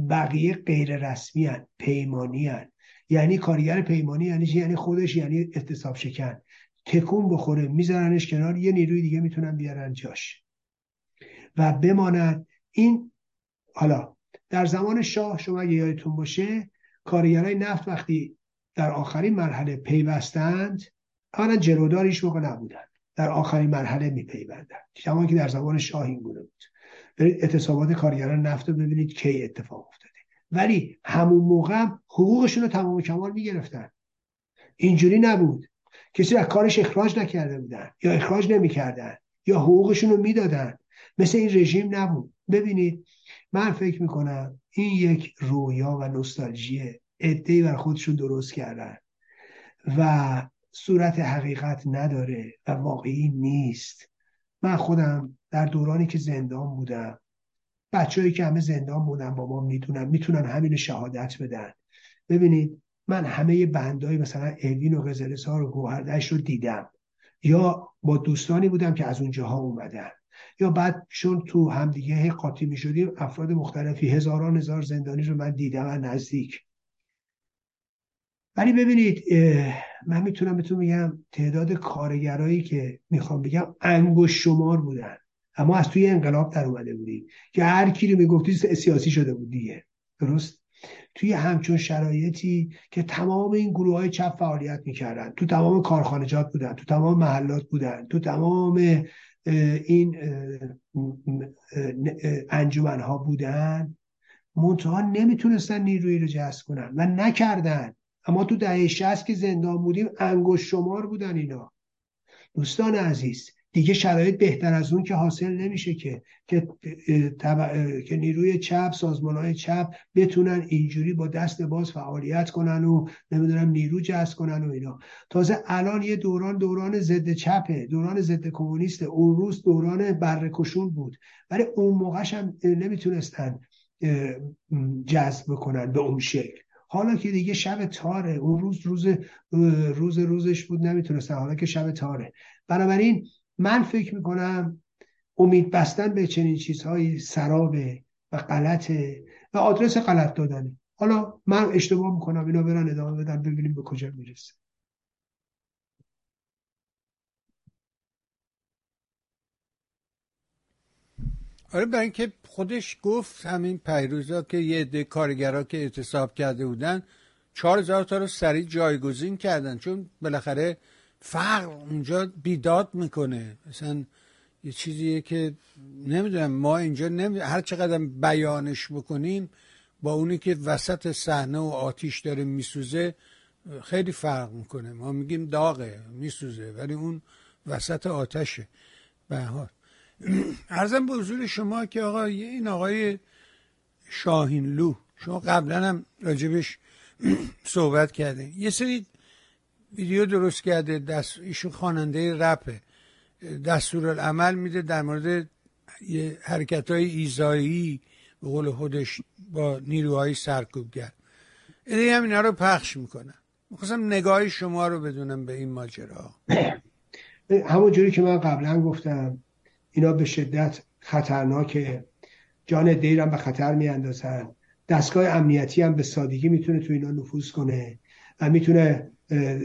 بقیه غیر رسمی هن، پیمانی هن. یعنی کارگر پیمانی یعنی چی؟ یعنی خودش یعنی احتساب شکن، تکون بخوره میذارنش کنار، یه نیروی دیگه میتونن بیارن جاش و بماند. این حالا در زمان شاه شما اگه یادتون باشه کارگرای نفت وقتی در آخرین مرحله پیوستند، اولا جلوداریش موقع نبودن، در آخرین مرحله میپیوندن، کما که در زمان شاه این گونه بود. برید اعتصابات کارگران نفت رو ببینید کی اتفاق افتاده، ولی همون موقع حقوقشون رو تمام و کمال میگرفتن. اینجوری نبود کسی از کارش اخراج نکرده بودن یا اخراج نمیکردن یا حقوقشون رو میدادن. مثل این رژیم نبود. ببینید من فکر میکنم این یک رویا و نوستالژیه عده‌ای بر خودشون درست کردن و صورت حقیقت نداره و واقعی نیست. من خودم در دورانی که زندان بودم بچه‌ای که همه زندان بودن با ما میدونن، میتونن همین شهادت بدن. ببینید من همه بندای مثلا اوین و قزلسار و گوهردش رو دیدم، یا با دوستانی بودم که از اونجاها اومدن، یا بعد چون تو همدیگه هی قاطی می‌شدیم افراد مختلفی، هزاران هزار زندانی رو من دیدم از نزدیک. ولی ببینید من میتونم بهتون بگم تعداد کارگرایی که میخوام بگم انگشت شمار بودن، اما از توی انقلاب در اومده بودیم که هر کی رو میگفتی سیاسی شده بود دیگه، درست؟ توی همچون شرایطی که تمام این گروه‌های چپ فعالیت میکردن، تو تمام کارخانجات بودن، تو تمام محلات بودن، تو تمام این انجمن‌ها بودن، منتها نمیتونستن نیروی رو جذب کنن و نکردن. اما تو دهه شصت که زندان بودیم انگشت شمار بودن اینا. دوستان عزیز دیگه شرایط بهتر از اون که حاصل نمیشه که که, طبع... که نیروی چپ، سازمان‌های چپ بتونن اینجوری با دست باز فعالیت کنن و نمیدونم نیرو جذب کنن و اینا. تازه الان یه دوران دوران ضد چپه، دوران ضد کمونیسته، اون روز دوران برکشون بود، ولی اون موقعش هم نمیتونستن جذب کنن به اون شکل. حالا که دیگه شب تاره، اون روز روز روز روزش بود، نمیتونستن، حالا که شب تاره. بنابراین من فکر میکنم امید بستن به چنین چیزهایی سرابه و غلطه و آدرس غلط دادنه. حالا من اشتباه میکنم، اینا برن ادامه بدن ببینیم به کجا میرسه. آره، برای اینکه خودش گفت همین پیروزا که یه عده کارگرا که اعتصاب کرده بودن چهار هزار تا رو سریع جایگزین کردن، چون بالاخره فقر اونجا بیداد میکنه. مثلا یه چیزیه که نمیدونم ما اینجا نمی... هر چقدر بیانش بکنیم با اونی که وسط صحنه و آتیش داره میسوزه خیلی فرق میکنه. ما میگیم داغه میسوزه ولی اون وسط آتشه. به هر حال عرضم به حضور شما که آقا این آقای شاهینلو، شما قبلا هم راجبش صحبت کردین، یه سری ویدیو درست کرده، دست... ایشون خواننده رپه، دستورالعمل میده در مورد حرکت‌های ایذایی به قول خودش با نیروهای سرکوبگر. ایده هم اینا رو پخش میکنن. میخواستم نگاه شما رو بدونم به این ماجرا. همون جوری که من قبلا گفتم اینا به شدت خطرناکه، جان عده‌ای هم به خطر میاندازن، دستگاه امنیتی هم به سادگی میتونه تو اینا نفوذ کنه و میتونه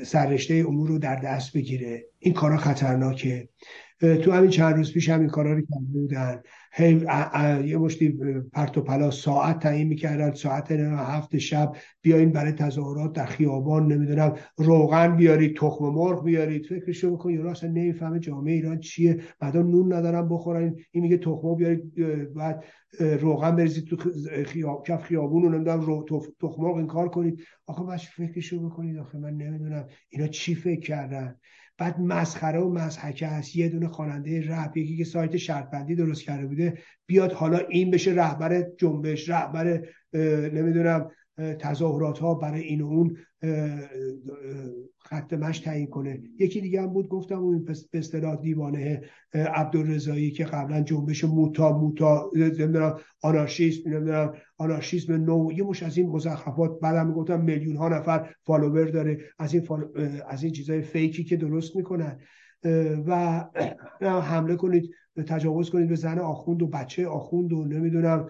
سررشته امور رو در دست بگیره. این کارا خطرناکه. تو همین چند روز پیش همین کارا رو کرده بودن، یه مشتی پرت و پلا ساعت تعیین میکردن، ساعت هفت شب بیاین برای تظاهرات در خیابان، نمیدونم روغن بیارید، تخم مرغ بیارید. فکرشو بکن یارو اصلا نمیفهمه جامعه ایران چیه، بعدا نون ندارن بخورن، این میگه تخم بیارید بعد روغن بریزید تو خیاب کف خیابون، اونم دارن رو تخم مرغ انکار کنید. آخه باش فکرشو بکنید، آخه من نمیدونم اینا چی فکر کردن. بعد مسخره و مضحکه است. یه دونه خواننده رپ، یکی که سایت شرط بندی درست کرده بوده، بیاد حالا این بشه رهبر جنبش، رهبر نمیدونم تظاهرات ها، برای این و اون خط مشی تعیین کنه. یکی دیگه هم بود گفتم اون به اصطلاح دیوانه عبدالرضایی که قبلا جنبش موتا موتا نمیدونم آنارشیست نمیدونم آنارشیسم نو، یه مش از این مزخرفات. بعدم میگفتم میلیون ها نفر فالوور داره از این فالو... از این چیزای فیکی که درست میکنن و حمله کنید، تجاوز کنید به زن آخوند و بچه آخوند و نمیدونم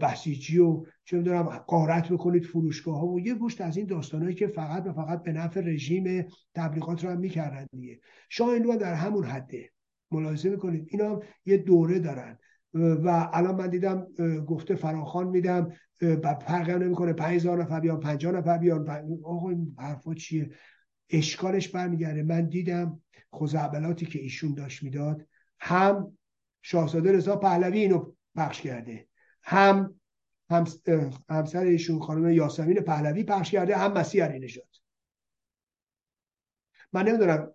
بسیجی و چه میدونم قارت بکنید فروشگاه ها و یه گوشت از این داستانهایی که فقط و فقط به نفع رژیم تبلیغات رو هم میکردن دیگه. شاهینلو در همون حده. ملاحظه میکنید اینا هم یه دوره دارن و الان من دیدم گفته فراخوان میدم و فرقی هم نمیکنه پنج هزار نفر بیان پنجاه نفر بیان. آقا این حرفا چیه؟ اشکالش برمیگرده. من دیدم خزعبلاتی که ایشون داشت میداد، هم شاهزاده رضا پهلوی اینو پخش کرده، هم همسر ایشون خانم یاسمین پهلوی پخش کرده، هم مسیح علینژاد. من نمیدونم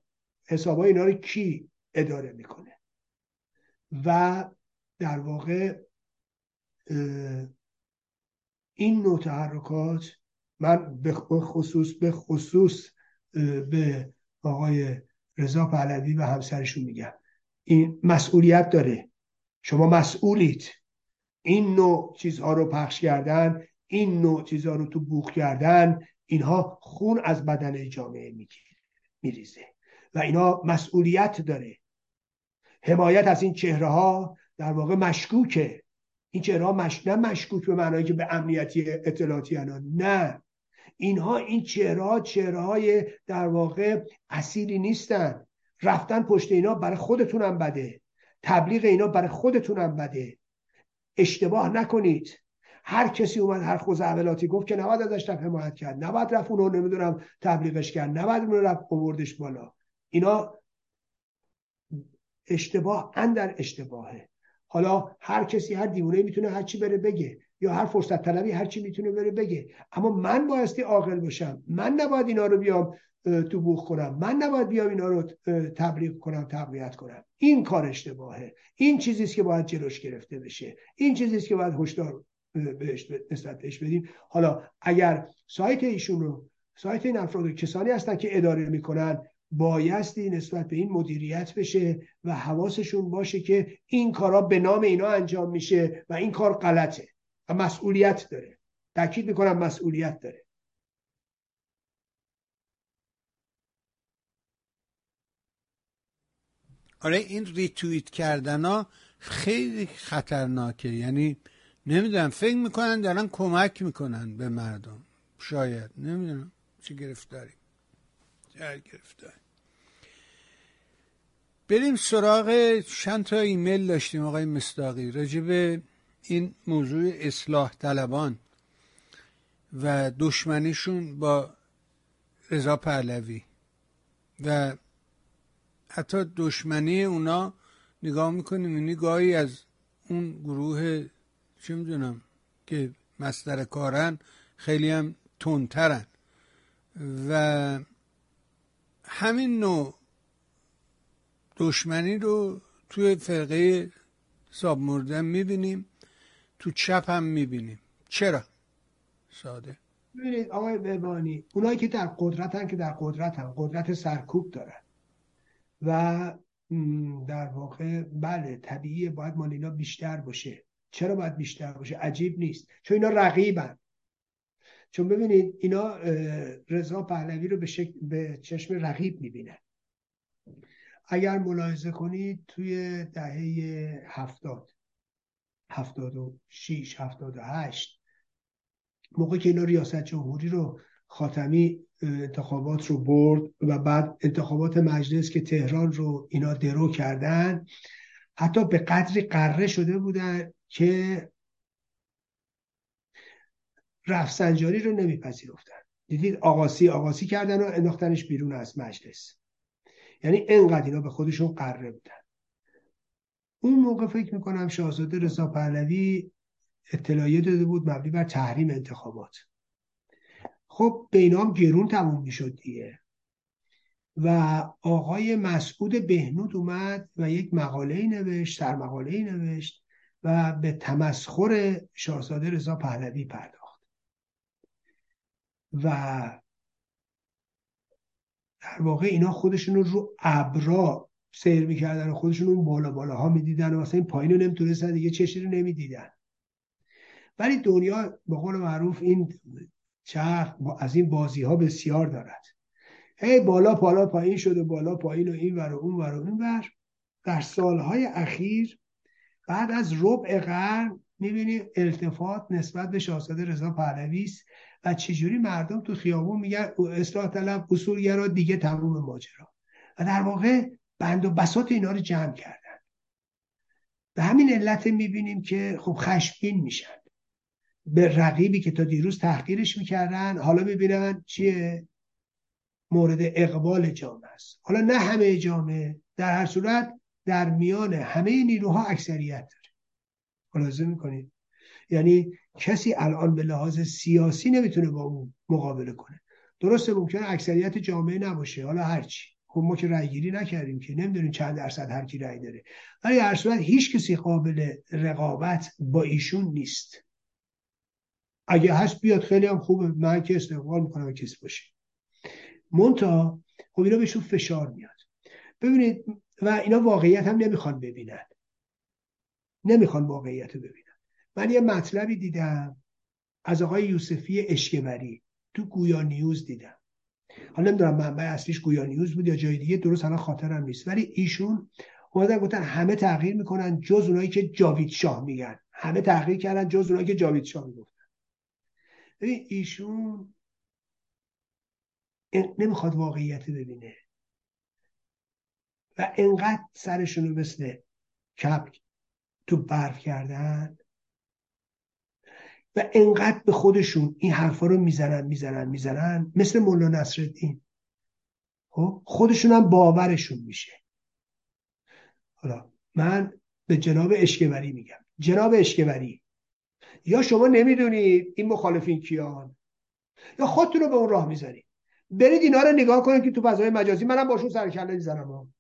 حسابای اینا رو کی اداره میکنه و در واقع این نوع تحرکات. من به خصوص به خصوص به آقای رضا پهلوی و همسرشون میگم این مسئولیت داره، شما مسئولید. این نوع چیزها رو پخش کردن، این نوع چیزها رو تو بوق کردن، اینها خون از بدن جامعه میریزه و اینا مسئولیت داره. حمایت از این چهره ها در واقع مشکوکه. این چهره ها مش... نه مشکوک به معنایی که به امنیتی اطلاعاتی انا، نه، اینها این چهره ها چهره های در واقع اصیلی نیستن. رفتن پشت اینا برای خودتونم بده، تبلیغ اینا برای خودتونم بده. اشتباه نکنید. هر کسی اومد هر خوزعبلاتی گفت که نباید ازش حمایت کرد، نباید رفت اونو نمیدونم تبلیغش کرد، نباید اونو رفت آوردش بالا. اینا اشتباه اندر اشتباهه. حالا هر کسی هر دیوونه میتونه هر چی بره بگه، یا هر فرصت طلبی هر چی میتونه بره بگه، اما من بایستی عاقل باشم. من نباید اینا رو بیام تو بوخ کنم، من نباید بیام اینا رو تبلیغ کنم، تقویت کنم. این کار اشتباهه. این چیزیست که باید جلوش گرفته بشه، این چیزیست که باید هشدار بهش نسبت بهش بدیم. حالا اگر سایت ایشون رو، سایت این افراد رو، کسانی هستن که اداره میکنن، بایستی نسبت به این مدیریت بشه و حواسشون باشه که این کارا به نام اینا انجام میشه و این کار غلطه و مسئولیت داره. تاکید میکنم مسئولیت داره. آره، این ریتویت کردن ها خیلی خطرناکه. یعنی نمیدونم، فکر میکنن دارن کمک میکنن به مردم، شاید، نمیدونم چی گرفتاری چه گرفتاری. بریم سراغ چند تا ایمیل داشتیم آقای مصداقی راجب این موضوع اصلاح طلبان و دشمنیشون با رضا پهلوی و حتی دشمنی اونا. نگاه میکنیم اینی گاهی از اون گروه چه میدونم که مصدر کارن خیلی هم تندترن و همین نوع دشمنی رو توی فرقه حساب مرده میبینیم، تو چپ هم میبینیم. چرا؟ ساده. ببینید آقای بهبانی، اونایی که در قدرتن که در قدرتن قدرت سرکوب دارن و در واقع بله طبیعیه باید مال اینا بیشتر باشه. چرا باید بیشتر باشه؟ عجیب نیست، چون اینا رقیبن. چون ببینید اینا رضا پهلوی رو به, شک... به چشم رقیب میبینن. اگر ملاحظه کنید توی دهه هفتاد، هفتاد و شیش، هفتاد و هشت، موقعی که اینا ریاست جمهوری رو خاتمی انتخابات رو برد و بعد انتخابات مجلس که تهران رو اینا درو کردن، حتی به قدری قره شده بودن که رفسنجانی رو نمیپذیرفتن. دیدید آقاسی آقاسی کردن و انداختنش بیرون از مجلس. یعنی انقدر اینا به خودشون قره بودن. اون موقع فکر میکنم شاهزاده رضا پهلوی اطلاعیه داده بود مبنی بر تحریم انتخابات. خب به اینا هم گرون تموم میشد دیگه و آقای مسعود بهنود اومد و یک مقاله‌ای نوشت، سر مقاله‌ای نوشت و به تمسخر شاهزاده رضا پهلوی پرداخت و در واقع اینا خودشون رو ابرا سیر می‌کردن، خودشون رو بالا بالاها می‌دیدن و مثلا این پایین رو نمی‌تونستن دیگه، چشمی رو نمی‌دیدن. ولی دنیا به قول معروف این چرخ از این بازی‌ها بسیار دارد. هی بالا بالا پایین شده، بالا پایین و این ور و اون ور و این ور. در سالهای اخیر بعد از ربع قرن می‌بینی التفات نسبت به شاهزاده رضا پهلوی است و چجوری مردم تو خیابون میگن اصلاح طلب، اصولگرا، دیگه تموم ماجرا. و در واقع بند و بساط اینا رو جمع کردن. به همین علت می‌بینیم که خب خشمگین میشن به رقیبی که تا دیروز تحقیرش میکردن، حالا میبینن چیه؟ مورد اقبال جامعه است. حالا نه همه جامعه، در هر صورت در میان همه نیروها اکثریت داره. ملاحظه میکنید؟ یعنی کسی الان به لحاظ سیاسی نمیتونه با اون مقابله کنه. درسته ممکنه اکثریت جامعه نباشه، حالا هرچی، خب ما که رأی گیری نکردیم که نمیدونیم چند درصد هر کی رأی داره، ولی در هر صورت هیچ کسی قابل رقابت با ایشون نیست. اگه هست بیاد خیلی هم خوبه، من که استقبال میکنم کسی باشه. منتها خب اینا بهشون فشار میاد. ببینید و اینا واقعیت هم نمیخوان ببینن، نمیخوان واقعیت رو ببینن. من یه مطلبی دیدم از آقای یوسفی اشکبری تو گویا نیوز دیدم. حالا نمیدونم منبع اصلیش گویا نیوز بود یا جای دیگه، درست الان خاطرم نیست، ولی ایشون اومدن گفتن همه تغییر میکنن جز اونایی که جاوید شاه میگن، همه تغییر کردن جز اونایی که جاوید شاه میگفتن. ببین ایشون نمیخواد واقعیت ببینه و انقدر سرشونو مثل کبک تو برف کردن و انقدر به خودشون این حرفا رو میزنن میزنن میزنن مثل مولا نصرالدین، خب خودشون هم باورشون میشه. حالا من به جناب اشکبری میگم، جناب اشکبری یا شما نمیدونید این مخالفین کیان یا خودتون رو به اون راه میزنید، برید اینا رو نگاه کنید که تو فضای مجازی منم باشون سرکله میزنم،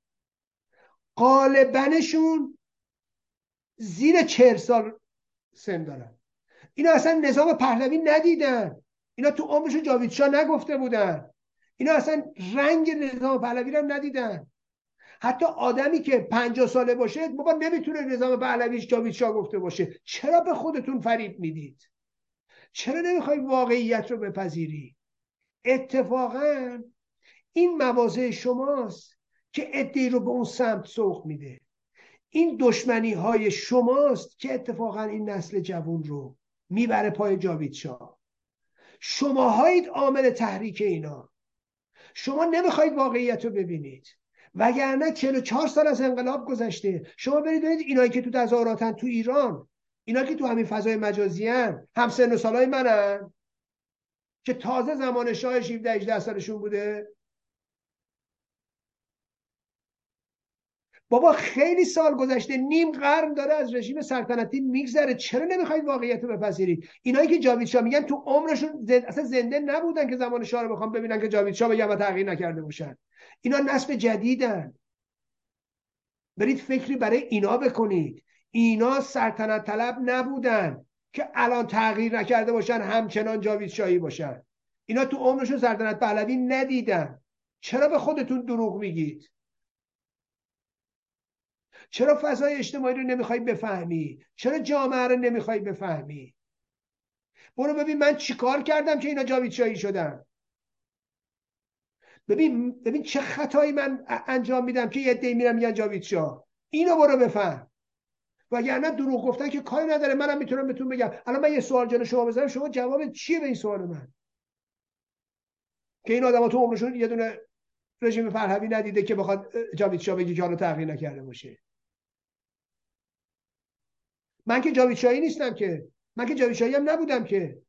غالبنشون زیر چهل سال سن دارن. اینا اصلا نظام پهلوی ندیدن، اینا تو عمرشون جاوید شاه نگفته بودن، اینا اصلا رنگ نظام پهلوی رو ندیدن. حتی آدمی که پنجاه ساله باشه بابا نمیتونه نظام پهلویش جاوید شاه گفته باشه. چرا به خودتون فریب میدید؟ چرا نمیخوای واقعیت رو بپذیری؟ اتفاقا این مواضع شماست که ادعی رو به اون سمت سوق میده. این دشمنی های شماست که اتفاقا این نسل جوان رو میبره پای جاوید شاه. شما هایید عامل تحریک اینا. شما نمیخواید واقعیت رو ببینید، وگرنه چهل و چهار سال از انقلاب گذشته. شما برید ببینید اینایی که تو تظاهراتن تو ایران، اینا که تو همین فضای مجازی ان، هم سن و سالای منن که تازه زمان شاه هجده هجده سالشون بوده. بابا خیلی سال گذشته، نیم قرن داره از رژیم سلطنتی میگذره. چرا نمیخواید واقعیت رو بپذیرید؟ اینایی که جاوید شاه میگن تو عمرشون زند... اصلا زنده نبودن که زمان شاه رو بخوام ببینن که جاوید شاه بگم و تغییر نکرده باشن. اینا نسل جدیدن، برید فکری برای اینا بکنید. اینا سلطنت طلب نبودن که الان تغییر نکرده باشن همچنان جاوید شاهی باشن. اینا تو عمرشون سلطنت پهلوی ندیدن. چرا به خودتون دروغ میگید؟ چرا فضای اجتماعی رو نمیخوای بفهمی؟ چرا جامعه رو نمیخوای بفهمی؟ برو ببین من چیکار کردم که اینا جاوید شاهی شدن. ببین ببین چه خطایی من انجام میدم که یه عده‌ای میرم میگن جاوید شاه. اینو برو بفهم. وگرنه دروغ گفتن که کاری نداره. منم میتونم بهتون بگم. الان من یه سوال جلوی شما بذارم، شما جواب چیه به این سوال من؟ که این آدما تو عمرشون یه دونه رژیم پهلوی ندیده که بخواد جاوید شاه بگه که حالا تغییر نکرده باشه. من که جاوید شاهی نیستم که، من که جاوید شاهی هم نبودم که،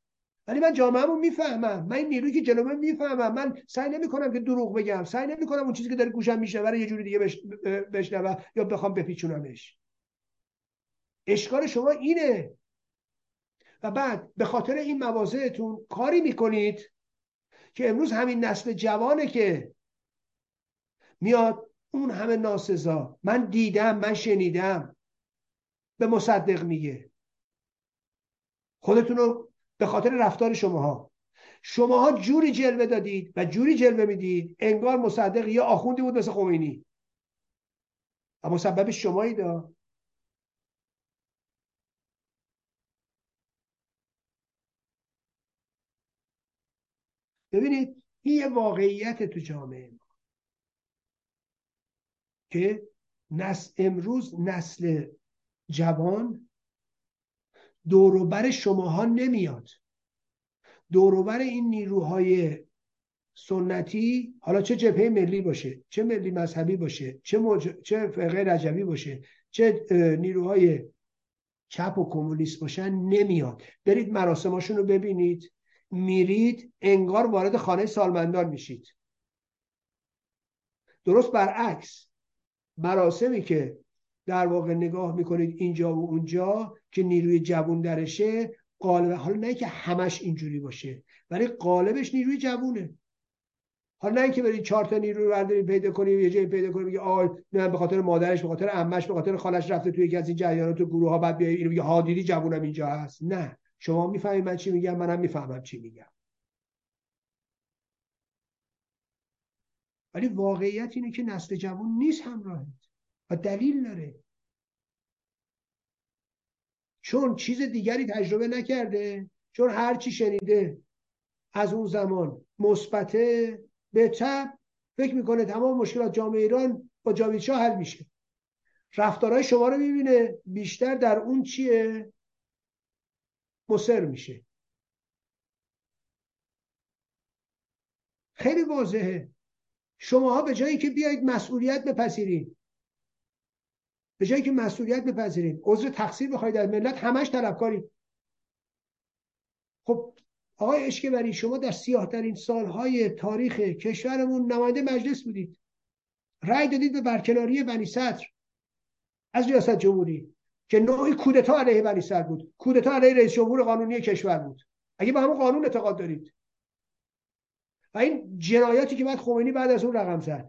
ولی من جامعه‌مو میفهمم، من نیرویی که جلومه میفهمم. من سعی نمی‌کنم که دروغ بگم، سعی نمی‌کنم اون چیزی که داره گوشم میشنوه رو یه جوری دیگه بشنوه یا بخوام بپیچونمش. اشکال شما اینه. و بعد به خاطر این مواضعتون کاری میکنید که امروز همین نسل جوانه که میاد اون همه ناسزا، من دیدم، من شنیدم، به مصدق میگه. خودتون رو به خاطر رفتار شماها، شماها جوری جلوه دادید و جوری جلوه میدید انگار مصدق یا آخوندی بود مثل خمینی، اما مسبب شمایید. ببینید این یه واقعیت تو جامعه ما که نسل امروز، نسل جوان دوروبر شماها نمیاد، دوروبر این نیروهای سنتی، حالا چه جبهه ملی باشه، چه ملی مذهبی باشه، چه موج... چه فرقه رجوی باشه، چه نیروهای چپ و کمونیست باشن، نمیاد. برید مراسماشون رو ببینید، میرید انگار وارد خانه سالمندان میشید. درست برعکس مراسمی که در واقع نگاه میکنید اینجا و اونجا که نیروی جوان درشه، قالب، حالا نه که همش اینجوری باشه ولی قالبش نیروی جوونه. حالا نه که برید چهار تا نیروی برداری پیدا کنید، یه جایی پیدا کنید بگید آ نه به خاطر مادرش، به خاطر عمش، به خاطر خالش رفته توی یکی از این جریانات و گروه ها، بعد بیاید اینو بگید ها دیدی جوونم اینجا هست. نه، شما میفهمید من چی میگم، منم میفهمم چی میگم. ولی واقعیت اینه که نسل جوان نیست همراهت و دلیل داره. چون چیز دیگری تجربه نکرده، چون هر چی شنیده از اون زمان مثبته، به تب فکر میکنه تمام مشکلات جامعه ایران با جاویدشاه حل میشه. رفتارهای شما رو میبینه، بیشتر در اون چیه مصر میشه. خیلی واضحه. شماها به جایی که بیایید مسئولیت بپذیرید، به جایی که مسئولیت بپذیرید، عذر تقصیر بخواید از ملت، همش طلبکارید. خب آقای اشکبری، شما در سیاه‌ترین سالهای تاریخ کشورمون نماینده مجلس بودید، رأی دادید به برکناری بنی صدر از ریاست جمهوری که نوعی کودتا علیه بنی صدر بود، کودتا علیه رئیس جمهور قانونی کشور بود. اگه به همون قانون اعتقاد دارید و این جنایاتی که بعد خمینی بعد از اون رقم زد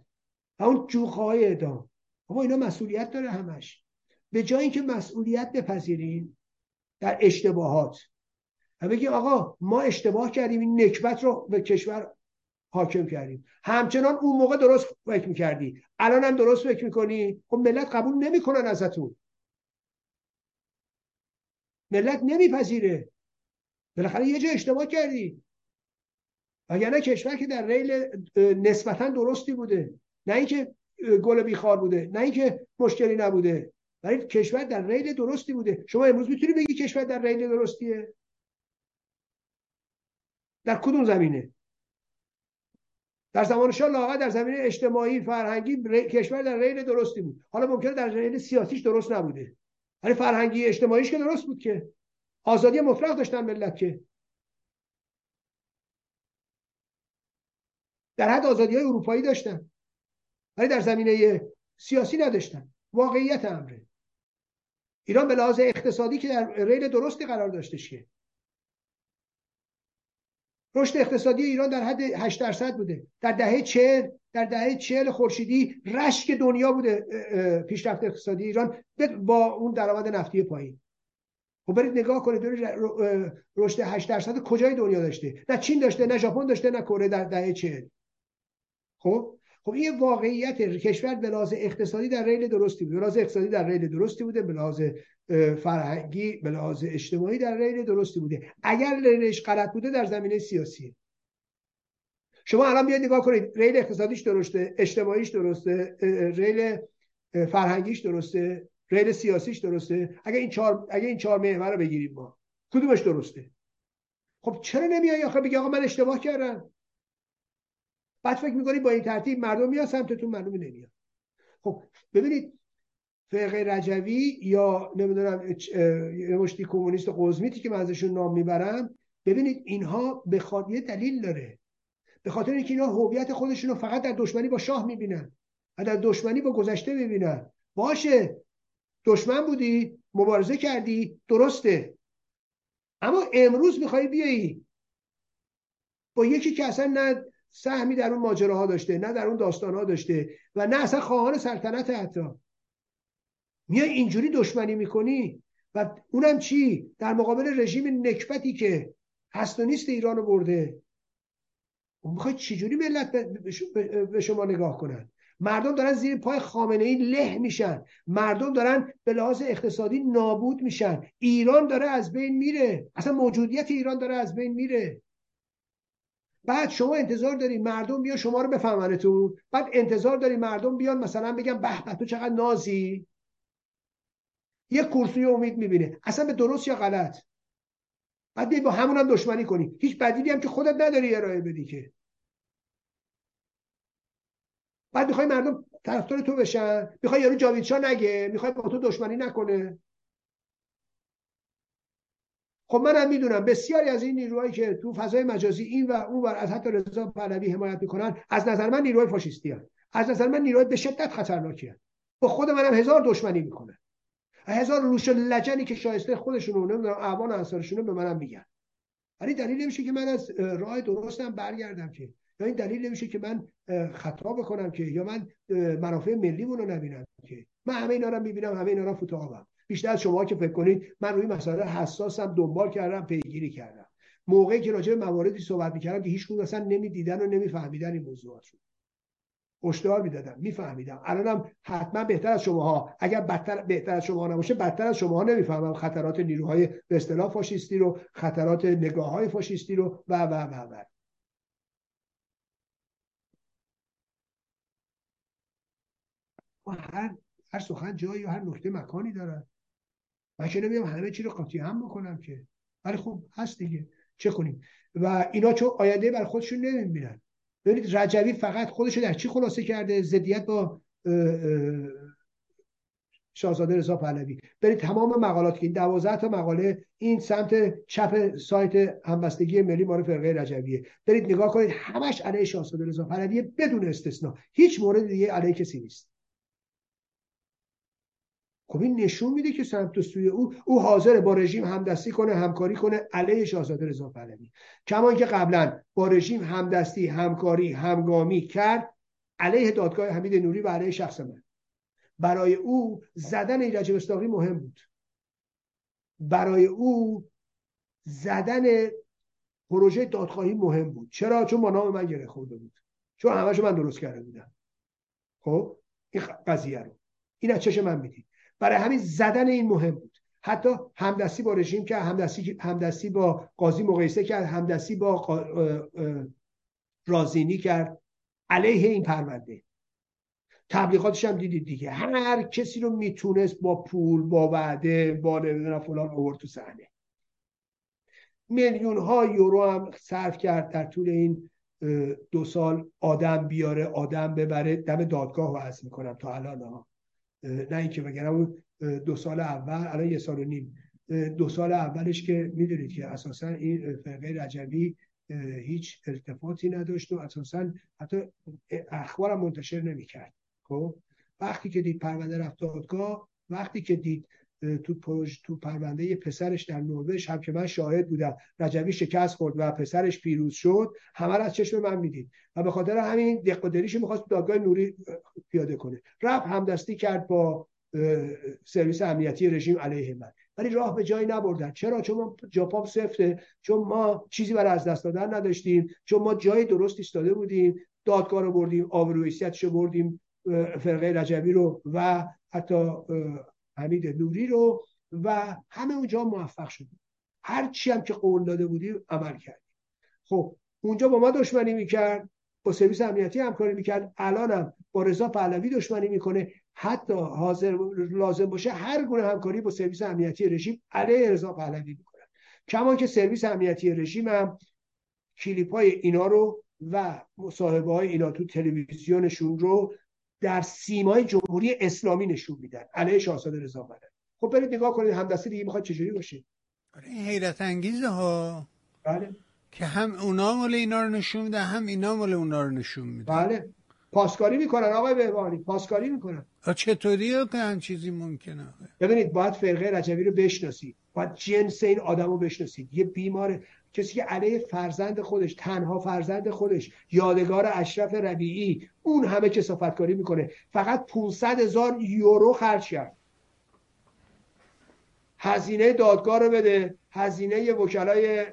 و اون جوخه‌های اعدام، اما اینا مسئولیت داره همش. به جای اینکه مسئولیت بپذیرین در اشتباهات و بگی آقا ما اشتباه کردیم، این نکبت رو به کشور حاکم کردیم، همچنان اون موقع درست فکر میکردی، الان هم درست فکر میکنی، خب ملت قبول نمیکنن ازتون، ملت نمیپذیره، بالاخره یه جا اشتباه کردی. وگرنه کشور که در ریل نسبتا درستی بوده، نه اینکه گل بیخار بوده، نه اینکه مشکلی نبوده، ولی کشور در ریل درستی بوده. شما امروز میتونی بگی کشور در ریل درستیه؟ در کدوم زمینه؟ در زمان شاه لااقل در زمینه اجتماعی فرهنگی کشور در ریل درستی بود. حالا ممکنه در ریل سیاسیش درست نبوده، ولی فرهنگی اجتماعیش که درست بود، که آزادی مطلق داشتن ملت، که در حد آزادی‌های اروپایی داشتن، ولی در زمینه سیاسی نداشتن. واقعیت امره ایران به لحاظ اقتصادی که در ریل درستی قرار داشتش، که رشد اقتصادی ایران در حد هشت درصد بوده. در دهه چهل، در دهه چهل خورشیدی رشک دنیا بوده پیشرفت اقتصادی ایران با اون درآمد نفتی پایین. خب برید نگاه کنید رشد هشت درصد کجای دنیا داشته؟ نه چین داشته، نه ژاپن داشته، نه کره در دهه چهل. خب خب این واقعیت. کشور به لحاظ اقتصادی در ریل درستی بود، به لحاظ اقتصادی در ریل درستی بوده، به لحاظ فرهنگی، به لحاظ اجتماعی در ریل درستی بوده. اگر ریلش غلط بوده در زمینه سیاسی، شما الان بیاید نگاه کنید ریل اقتصادیش درسته، اجتماعیش درسته، ریل فرهنگیش درسته، ریل سیاسیش درسته، اگر این چهار اگر این چهار محور رو بگیریم ما، کدومش درسته؟ خب چرا نمیای آخه بگی آقا من اشتباه کردم؟ بعد فکر میکنید با این ترتیب مردم میاد سمتتون، مردم نمیاد. خب ببینید فرقه رجوی یا نمیدونم مشتی کمونیست قزمیتی که من ازشون نام میبرم، ببینید اینها به خاطر یه دلیل داره، به خاطر اینکه اینا هویت خودشون رو فقط در دشمنی با شاه میبینن و در دشمنی با گذشته میبینن. باشه دشمن بودی، مبارزه کردی، درسته، اما امروز میخوای بیایی با یکی که اصلا نه سهمی در اون ماجراها داشته، نه در اون داستانها داشته و نه اصلا خواهان سلطنت، حتی میای اینجوری دشمنی میکنی و اونم چی؟ در مقابل رژیم نکبتی که هست و نیست ایرانو برده. اون میخوای چجوری ملت به شما نگاه کنن؟ مردم دارن زیر پای خامنه‌ای له میشن، مردم دارن به لحاظ اقتصادی نابود میشن، ایران داره از بین میره، اصلا موجودیت ایران داره از بین میره. بعد شما انتظار داری مردم بیا شما رو بفهمنتون، بعد انتظار داری مردم بیان مثلا بگن به به تو چقدر نازی. یه کورسوی امید میبینه، اصلا به درست یا غلط، بعد با همون هم دشمنی کنی. هیچ بدیلی هم که خودت نداری ارائه بدی، که بعد میخوای مردم طرفدار تو بشن، میخوای یارو جاویدشاه نگه، میخوای با تو دشمنی نکنه. خب منم میدونم بسیاری از این نیروهایی که تو فضای مجازی این و اون ور از حتی رضا پهلوی حمایت میکنن، از نظر من نیروهای فاشیستی هستند، از نظر من نیروهای به شدت خطرناکی هستند، با خود منم هزار دشمنی میکنن، هزار روش لجنی که شایسته خودشونو نمیدونم اعوان انصارشونو به منم میگن، ولی دلیل نمیشه که من از راه درستم برگردم، که یا این دلیل نمیشه که من خطا بکنم، که یا من منافع ملیمون رو نبینم، که من همه اینا رو میبینم، همه اینا رو فوتوقاپم. بیشتر از شما که فکر کنید من روی مسائل حساسم دنبال کردم، پیگیری کردم، موقعی که راجع به مواردی صحبت می‌کردم که هیچ کدوم اصلا نمی‌دیدن و نمی‌فهمیدن این موضوعات رو. هشدار میدادم، میفهمیدم. الانم حتما بهتر از شماها، اگر بدتر بهتر از شما نباشه بدتر از شماها نمیفهمم خطرات نیروهای به اصطلاح فاشیستی رو، خطرات نگاه‌های فاشیستی رو و و و و. هر هر سخن جایی و هر نکته مکانی داره. من که نمیام همه چی رو قاطی هم بکنم که، ولی خب هست دیگه، چه کنیم. و اینا چون آینده بر خودشون نمیبینن. ببینید رجبی فقط خودش رو در چی خلاصه کرده؟ ضدیت با شاهزاده رضا پهلوی. برید تمام مقالات که این دوازده تا مقاله این سمت چپ سایت همبستگی ملی مال فرقه رجبیه، برید نگاه کنید، همش علیه شاهزاده رضا پهلوی بدون استثنا، هیچ مورد دیگه علیه کسی نیست. خب این نشون میده که سمت و سوی او، او حاضر با رژیم همدستی کنه، همکاری کنه علیه شاهزاده رضا پهلوی، کما اینکه قبلا با رژیم همدستی، همکاری، همگامی کرد علیه دادگاه حمید نوری و علیه شخص من. برای او زدن رجب استاقی مهم بود، برای او زدن پروژه دادخواهی مهم بود. چرا؟ چون با نام من گره خورده بود، چون همه‌شو من درست کرده بودم. خب این قضیه رو این از چشم من میدید، برای همین زدن این مهم بود. حتی همدستی با رژیم که همدستی همدستی با قاضی مقایسه کرد، همدستی با رازینی کرد علیه این پرونده. تبلیغاتش هم دیدید دیگه، هر کسی رو میتونست با پول، با وعده، با نمیدونم فلان آورد تو صحنه. میلیون ها یورو هم صرف کرد در طول این دو سال، آدم بیاره، آدم ببره، دم دادگاه واسه میکنم تا الان ها. نه اینکه بگم دو سال اول، الان یه سال و نیم، دو سال اولش که میدونید که اساسا این فرقه رجبی هیچ ارتباطی نداشت و اساسا حتی اخبارم منتشر نمیکرد. خب وقتی که دید پرونده رفت دادگاه، وقتی که دید تو پروژه تو پرونده پسرش در نروژ هم که من شاهد بودم رجبی شکست خورد و پسرش پیروز شد، همه از چشم من میدید و به خاطر همین دق و دلیش می‌خواست دادگاه نوری پیاده کنه، رفت همدستی کرد با سرویس امنیتی رژیم علیه من، ولی راه به جایی نبردن. چرا؟ چون ژاپن سفته، چون ما چیزی برای از دست دادن نداشتیم، چون ما جای درست ایستاده بودیم، دادگاه رو بردیم، آبروئیستش رو بردیم، فرقه رجبی رو و حتی حمید نوری رو و همه اونجا موفق شدیم، هر چی هم که قول داده بودیم عمل کردیم. خب اونجا با ما دشمنی میکرد، با سرویس امنیتی همکاری میکرد، الانم با رضا پهلوی دشمنی میکنه، حتی حاضر لازم باشه هر گونه همکاری با سرویس امنیتی رژیم علیه رضا پهلوی میکنه. کما که سرویس امنیتی رژیم هم کلیپای اینا رو و مصاحبه های اینا تو تلویزیونشون رو در سیمای جمهوری اسلامی نشون میدن علیه شاهزاده رضا پهلوی. خب برید نگاه کنید همدستی دیگه میخواد چجوری باشه. آره این حیرت انگیزه ها. بله که هم اونا مال اینا رو نشون میدن، هم اینا مال اونا رو نشون میدن. بله پاسکاری میکنن آقای بهبهانی، پاسکاری میکنن. چطوریه که همچین چیزی ممکنه؟ ببینید باید فرقه رجبی رو بشناسید، باید جنس این آدمو بشناسید. یه بیماره، کسی که علیه فرزند خودش، تنها فرزند خودش، یادگار اشرف ربیعی، اون همه کسافتکاری میکنه. فقط پانصد هزار یورو خرج کرد، هزینه دادگاه رو بده، هزینه وکلای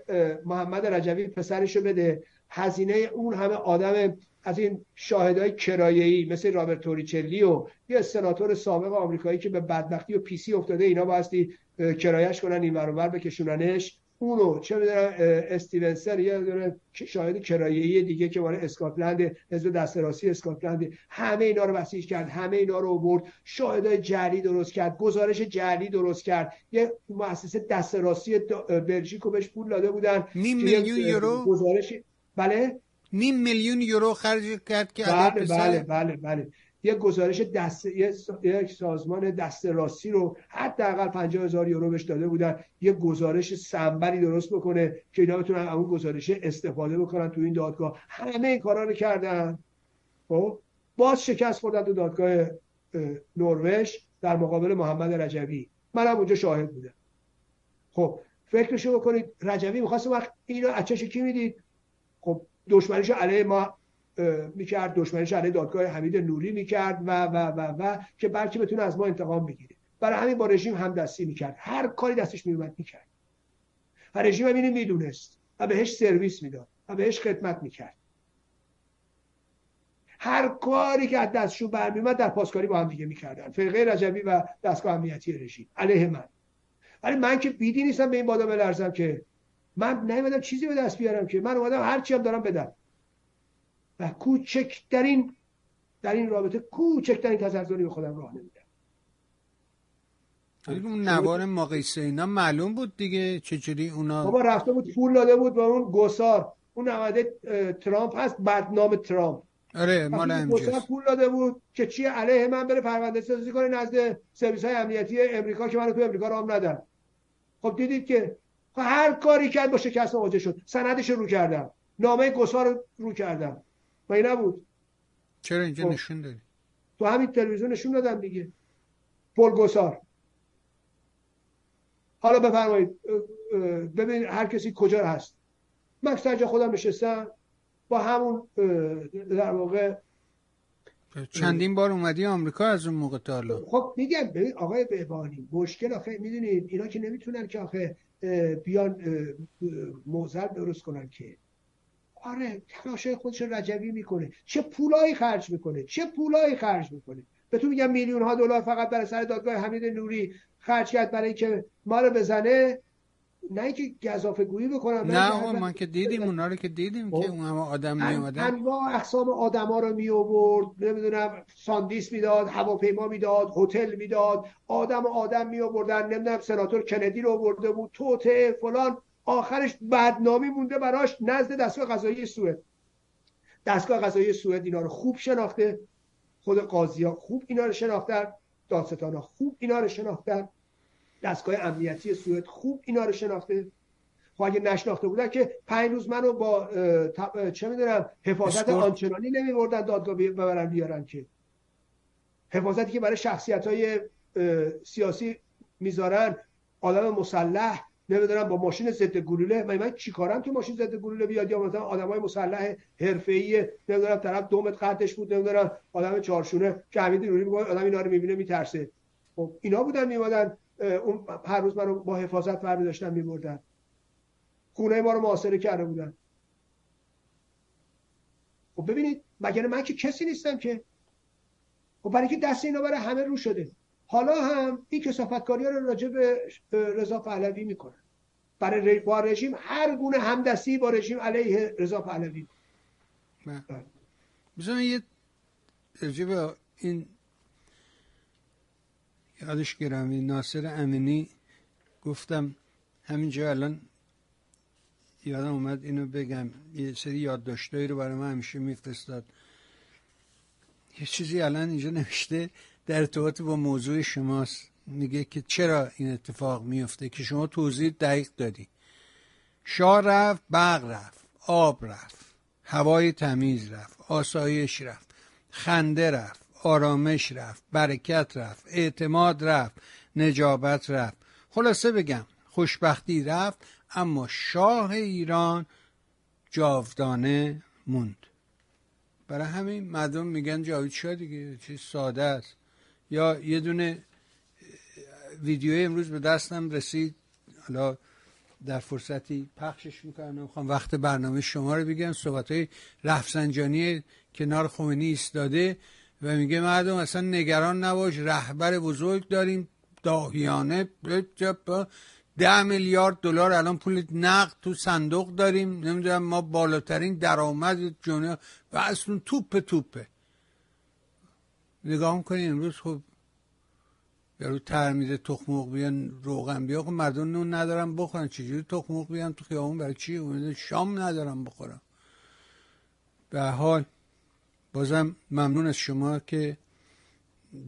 محمد رجبی پسرش رو بده، هزینه اون همه آدم از این شاهدای کرایه‌ای مثل رابرت توریچلی و یه سناتور سابق آمریکایی که به بدبختی و پیسی افتاده، اینا بایستی کرایه‌اش کنن این ور اونور بکشوننش. اونو چه میدونم استیونسر یا دونه شاهد کرایه‌ای دیگه که مال اسکاتلند، حزب دسترسی اسکاتلند، همه اینا رو بسیج کرد، همه اینا رو آورد، شاهدای جعلی درست کرد، گزارش جعلی درست کرد. یه مؤسسه دسترسی بلژیکو بهش پول داده بودن، نیم میلیون یورو گزارش. بله نیم میلیون یورو خرج کرد که بله بله, بله بله بله یه گزارش دست یک سازمان دست راستی رو حداقل پنجاه هزار یورو بهش داده بودن، یه گزارش سنبری درست بکنه که اینا بتونن اون گزارش استفاده بکنن تو این دادگاه. همه این کارا رو کردن، خب باز شکست خوردن تو دادگاه نروژ در مقابل محمد رجبی. منم اونجا شاهد بودم. خب فکرشو بکنید، رجبی می‌خواست وقت اینو اچش کی میدید؟ خب دشمنیشو علیه ما میکرد، دشمنش علیه دادگاه حمید نوری میکرد و و و و که بلکه بتونه از ما انتقام بگیره. برای همین با رژیم همدستی میکرد، هر کاری دستش میومد میکرد و رژیم هم اینو میدونست و بهش سرویس میداد و بهش خدمت میکرد. هر کاری که از دستشون برمیومد در پاسکاری با هم دیگه میکردن، فرقه رجبی و دستگاه امنیتی رژیم علیه من. ولی من که بیدی نیستم به این بادا بلرزم، که من نمیدم چیزی به دست بیارم، که من اومدم هر چی هم دارم بدم. و کوچکترین در این رابطه کوچکترین تظاهری به خودم راه نمیدم. ولی اون نوار مقایسه اینا معلوم بود دیگه، چجوری اونا بابا رفته بود پول داده بود با اون گسار، اون نماینده ترامپ هست، بدنام ترامپ. آره مال امریکا پول داده بود که چی؟ علیه من بره پرونده سازی کنه نزد سرویس‌های امنیتی امریکا که منو تو امریکا رام ندن. خب دیدید که هر کاری کرد با شکست مواجه شد. سندش رو کردم، نامه گسار رو کردم. وای نبود. چرا اینجا خب. نشون دادی؟ تو همین تلویزیون نشون دادم دیگه. پول گسار. حالا بفرمایید ببین هر کسی کجا هست. من سرجا خودم نشستم با همون در واقع. چندین بار اومدی آمریکا از اون موقع تا حالا؟ خب میگم ببین آقای بهبانی مشکل آخه میدونید اینا که نمیتونن که آخه بیان موزل درست کنن که. آره تلاشه خودش رجبی میکنه، چه پولایی خرج میکنه، چه پولایی خرج میکنه. به تو میگم میلیون ها دلار فقط برای سر دادگاه حمید نوری خرج کرد برای اینکه ما رو بزنه. نه اینکه گزافه گویی بکنم، نه ما که دیدیم اونا رو که دیدیم که اون همه آدم میومدن، انواع اقسام آدما رو می آورد، نمیدونم ساندیس میداد، هواپیما میداد، هتل میداد، آدم آدم می آوردن، نمیدونم سناتور کندی رو آورده بود، توته فلان. آخرش بدنامی مونده براش نزد دستگاه قضایی سوئد. دستگاه قضایی سوئد اینا رو خوب شناخته، خود قاضیا خوب اینا رو شناختن، دادستانا خوب اینا رو شناختن، دستگاه امنیتی سوئد خوب اینا رو شناخته. خب اگه نشناخته بودن که پنج روز منو با چه میدونم حفاظت آنچنانی نمیوردن دادگاه ببرن بیارن، که حفاظتی که برای شخصیت‌های سیاسی میذارن، آدم مسلح نمیدونم با ماشین ضد گلوله. من من چیکارم که ماشین ضد گلوله بیاد، یا مثلا آدمای مسلح حرفه‌ای نمیدونم طرف دو متر قدش بود، نمیدونم آدم چارشونه که حمید نوری میگه آدم اینا رو میبینه میترسه. خب اینا بودن میومدن اون هر روز من رو با حفاظت برمی داشتن میبردن، خونه ما رو محاصره کرده بودن. خب ببینید مگر من که کسی نیستم که. خب برای که دست اینا برای همه رو شده. حالا هم این کثافتکاری‌ها رو راجع به رضا پهلوی میکنن، برای با رژیم هر گونه همدستی با رژیم علیه رضا پهلوی. من بذارم یه راجع به این یادش گرامی ناصر امینی گفتم همینجا الان یادم اومد اینو بگم. یه سری یادداشتایی رو برای من همیشه میفرستاد، یه چیزی الان اینجا نوشته در ارتباط با موضوع شماست، میگه که چرا این اتفاق میفته که شما توضیح دقیق دادی. شاه رفت، برق رفت، آب رفت، هوای تمیز رفت، آسایش رفت، خنده رفت، آرامش رفت، برکت رفت، اعتماد رفت، نجابت رفت، خلاصه بگم خوشبختی رفت، اما شاه ایران جاودانه موند. برای همین مردم میگن جاوید شاه دیگه، چیز ساده است. یا یه دونه ویدیوی امروز به دستم رسید، حالا در فرصتی پخشش میکنم، میخوام وقت برنامه شما رو بگم. صحبت‌های رفسنجانی کنار خمینی ایستاده و میگه مردم اصلا نگران نباش، رهبر بزرگ داریم، داهیانه ده میلیارد دلار الان پول نقد تو صندوق داریم، نمیدونم ما بالاترین درآمد جنیا و اصلا توپ توپه. نگاه میکنی امروز خب یارو تر میده تخم مرغ بیان روغن بیان، خب مردم نون ندارن بخورن، چجوری تخم مرغ بیان تو خیابون برای چی؟ شام ندارن بخورن. به هر حال بازم ممنون از شما که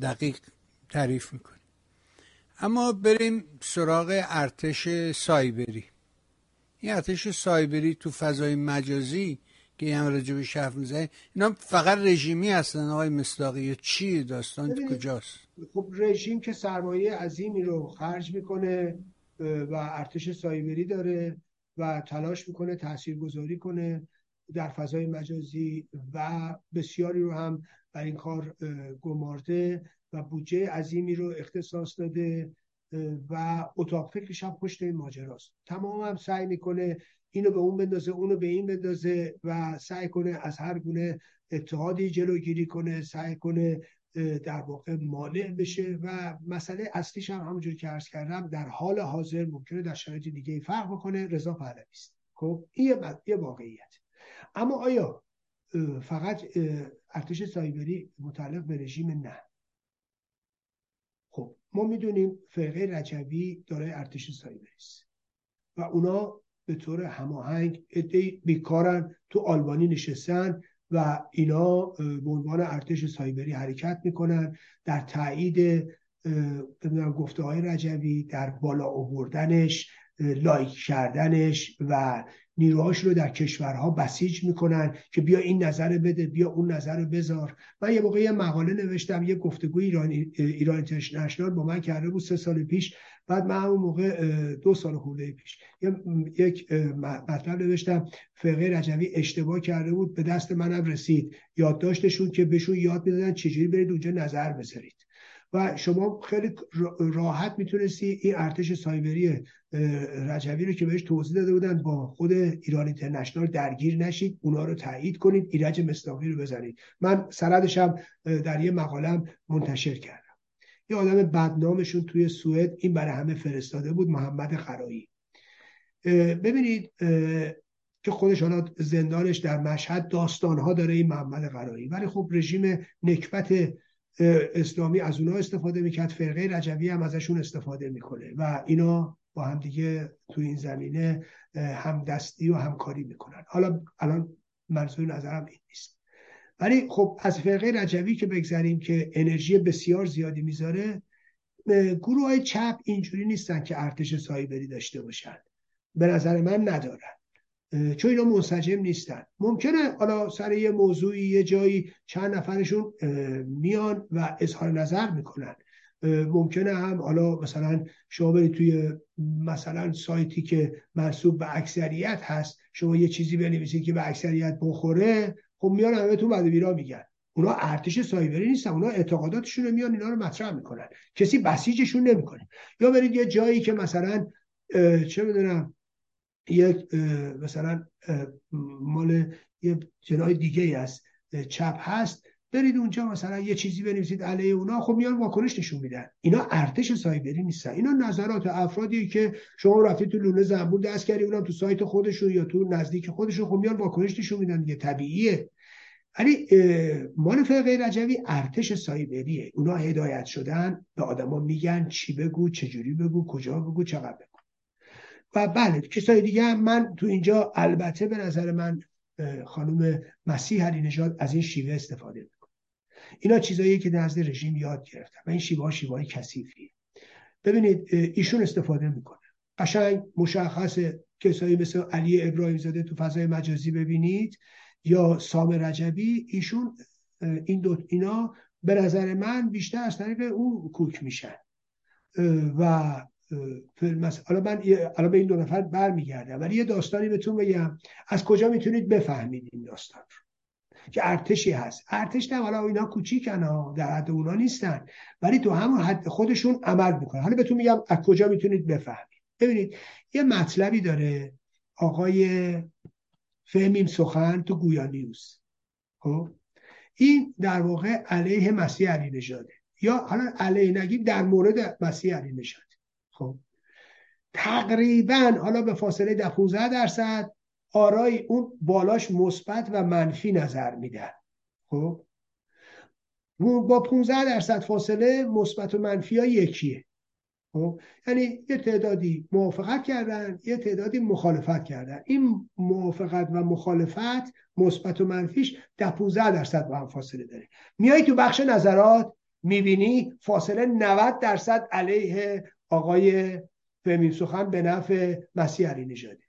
دقیق تعریف میکنید. اما بریم سراغ ارتش سایبری. این ارتش سایبری تو فضای مجازی که یه هم رجب شرف میزنید، اینا فقط رژیمی هستن آقای مصداقی؟ چی داستان تو کجاست؟ خب رژیم که سرمایه عظیمی رو خرج میکنه و ارتش سایبری داره و تلاش میکنه تاثیرگذاری کنه در فضای مجازی و بسیاری رو هم برای این کار گمارده و بودجه عظیمی رو اختصاص داده و اتاق فکر شب پشت این ماجراست. تمام هم سعی میکنه اینو به اون بندازه، اونو به این بندازه و سعی کنه از هر گونه اتحادی جلوگیری کنه، سعی کنه در واقع مانع بشه. و مسئله اصلیش هم همونجور که عرض کردم در حال حاضر ممکنه در شرایط دیگه فرق بکنه، رضا پهلوی است. خب این یه واقعیت. اما آیا فقط ارتش سایبری متعلق به رژیم؟ نه. خب ما میدونیم فرقه رجوی دارای ارتش سایبری است و اونا به طور هماهنگ عده‌ای بیکارن، تو آلبانی نشستن و اینا به عنوان ارتش سایبری حرکت میکنن در تایید گفته های رجوی، در بالا آوردنش، لایک کردنش و نیروهاش رو در کشورها بسیج میکنن که بیا این نظر بده، بیا اون نظر بذار. من یه موقع یه مقاله نوشتم، یه گفتگوی ایران ایران اینترنشنال با من کرده بود سه سال پیش. بعد من اون موقع دو سال خورده پیش یک مطلب نوشتم فرقه رجوی اشتباه کرده بود، به دست منم رسید یادداشتشون که بهشون یاد میدادن چجوری برید اونجا نظر بذارید. و شما خیلی راحت میتونستی این ارتش سایبری رجوی رو که بهش توضیح داده بودن با خود ایران اینترنشنال درگیر نشید، اونا رو تایید کنید، ایرج مصداقی رو بزنید. من سردشم در یه مقالم منتشر کردم. یه آدم بدنامشون توی سوئد این برای همه فرستاده بود، محمد خرایی. ببینید که خودش حالا زندانش در مشهد داستانها داره این محمد خرایی، ولی خب رژیم نکبت اسلامی از اونها استفاده میکرد، فرقه رجوی هم ازشون استفاده میکنه و اینا با هم دیگه تو این زمینه همدستی و همکاری میکنن. حالا الان منظور نظرم این نیست، ولی خب از فرقه رجوی که بگذاریم که انرژی بسیار زیادی میذاره، گروه های چپ اینجوری نیستن که ارتش سایبری داشته باشن، به نظر من ندارن، چون اینا منسجم نیستن. ممکنه حالا سر یه موضوعی یه جایی چند نفرشون میان و اظهار نظر میکنن، ممکنه هم حالا مثلا شما برید توی مثلا سایتی که منسوب به اکثریت هست، شما یه چیزی بنویسید که به اکثریت بخوره، خب میان همه تو بدویرا میگن. اونا ارتش سایبری نیستن، اونا اعتقاداتشون رو میان اینا رو مطرح میکنن، کسی بسیجشون نمیکنه. یا برید یه جایی که مثلا چه میدونم یک مثلا مال یه جناح دیگه است چپ هست، برید اونجا مثلا یه چیزی بنویسید علیه اونا، خب میان واکنش نشون میدن. اینا ارتش سایبری نیستن، اینا نظرات افرادی که شما رفتید تو لوله زنبور دست کردی، اونم تو سایت خودشون یا تو نزدیک خودشون، خب میان واکنش نشون میدن دیگه، طبیعیه. ولی مال فرقه رجوی ارتش سایبریه، اونا هدایت شدن به آدما میگن چی بگو، چه جوری بگو، کجا بگو، چقدر بگو. و بله کسای دیگه هم من تو اینجا البته به نظر من خانم مسیح علینژاد از این شیوه استفاده میکنه. اینا چیزاییه که نزد رژیم یاد گرفتن و این شیوه ها شیوه های کثیفیه. ببینید ایشون استفاده میکنه، قشنگ مشخصه. کسایی مثل علی ابراهیم زاده تو فضای مجازی ببینید یا سامر رجبی، ایشون این دو اینا به نظر من بیشتر از طریق اون کوک میشن. و حالا من الان به این دو نفر برمیگردم، ولی یه داستانی بهتون بگم از کجا میتونید بفهمید این داستان رو که ارتشی هست. ارتش نه، حالا اینا کوچیکن ها، در حد اونا نیستن، ولی تو همون حد خودشون عمل میکنن. حالا بهتون میگم از کجا میتونید بفهمید. ببینید یه مطلبی داره آقای فهمیم سخن تو گویا نیوز، خب این در واقع علیه مسیح علینژاده، یا حالا علیه نگیم در مورد مسیح علینژاد. خب تقریبا حالا به فاصله ده پانزده درصد آرای اون بالاش مثبت و منفی نظر میدن. خب با پانزده درصد فاصله مثبت و منفی ها یکیه. خب یعنی یه تعدادی موافقت کردن، یه تعدادی مخالفت کردن. این موافقت و مخالفت مثبت و منفیش ده پانزده درصد با هم فاصله داره. میای تو بخش نظرات میبینی فاصله نود درصد علیه آقای فهمیم سخن به نفع مسیح علینژاده.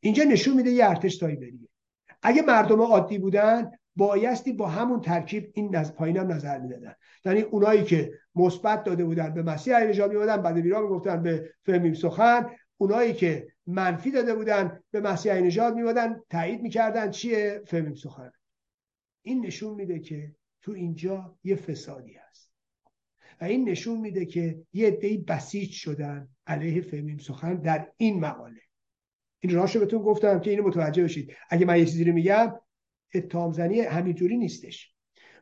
اینجا نشون میده یه ارتش سایبریه. اگه مردم عادی بودن بایستی با همون ترکیب این نظر پایینم نظر میدادن، یعنی اونایی که مثبت داده بودن به مسیح علینژاد میدادن، بعد بیرا میگفتن به فهمیم سخن. اونایی که منفی داده بودن به مسیح علینژاد میدادن، تایید میکردن چیه؟ فهمیم سخن. این نشون میده که تو اینجا یه فسادی هست این نشون میده که یه عده‌ای بسیج شدن علیه فمینیسم سخن در این مقاله. این راهشو بهتون گفتم که اینو متوجه بشید. اگه من یه چیزی رو میگم اتهام زنی همینجوری نیستش.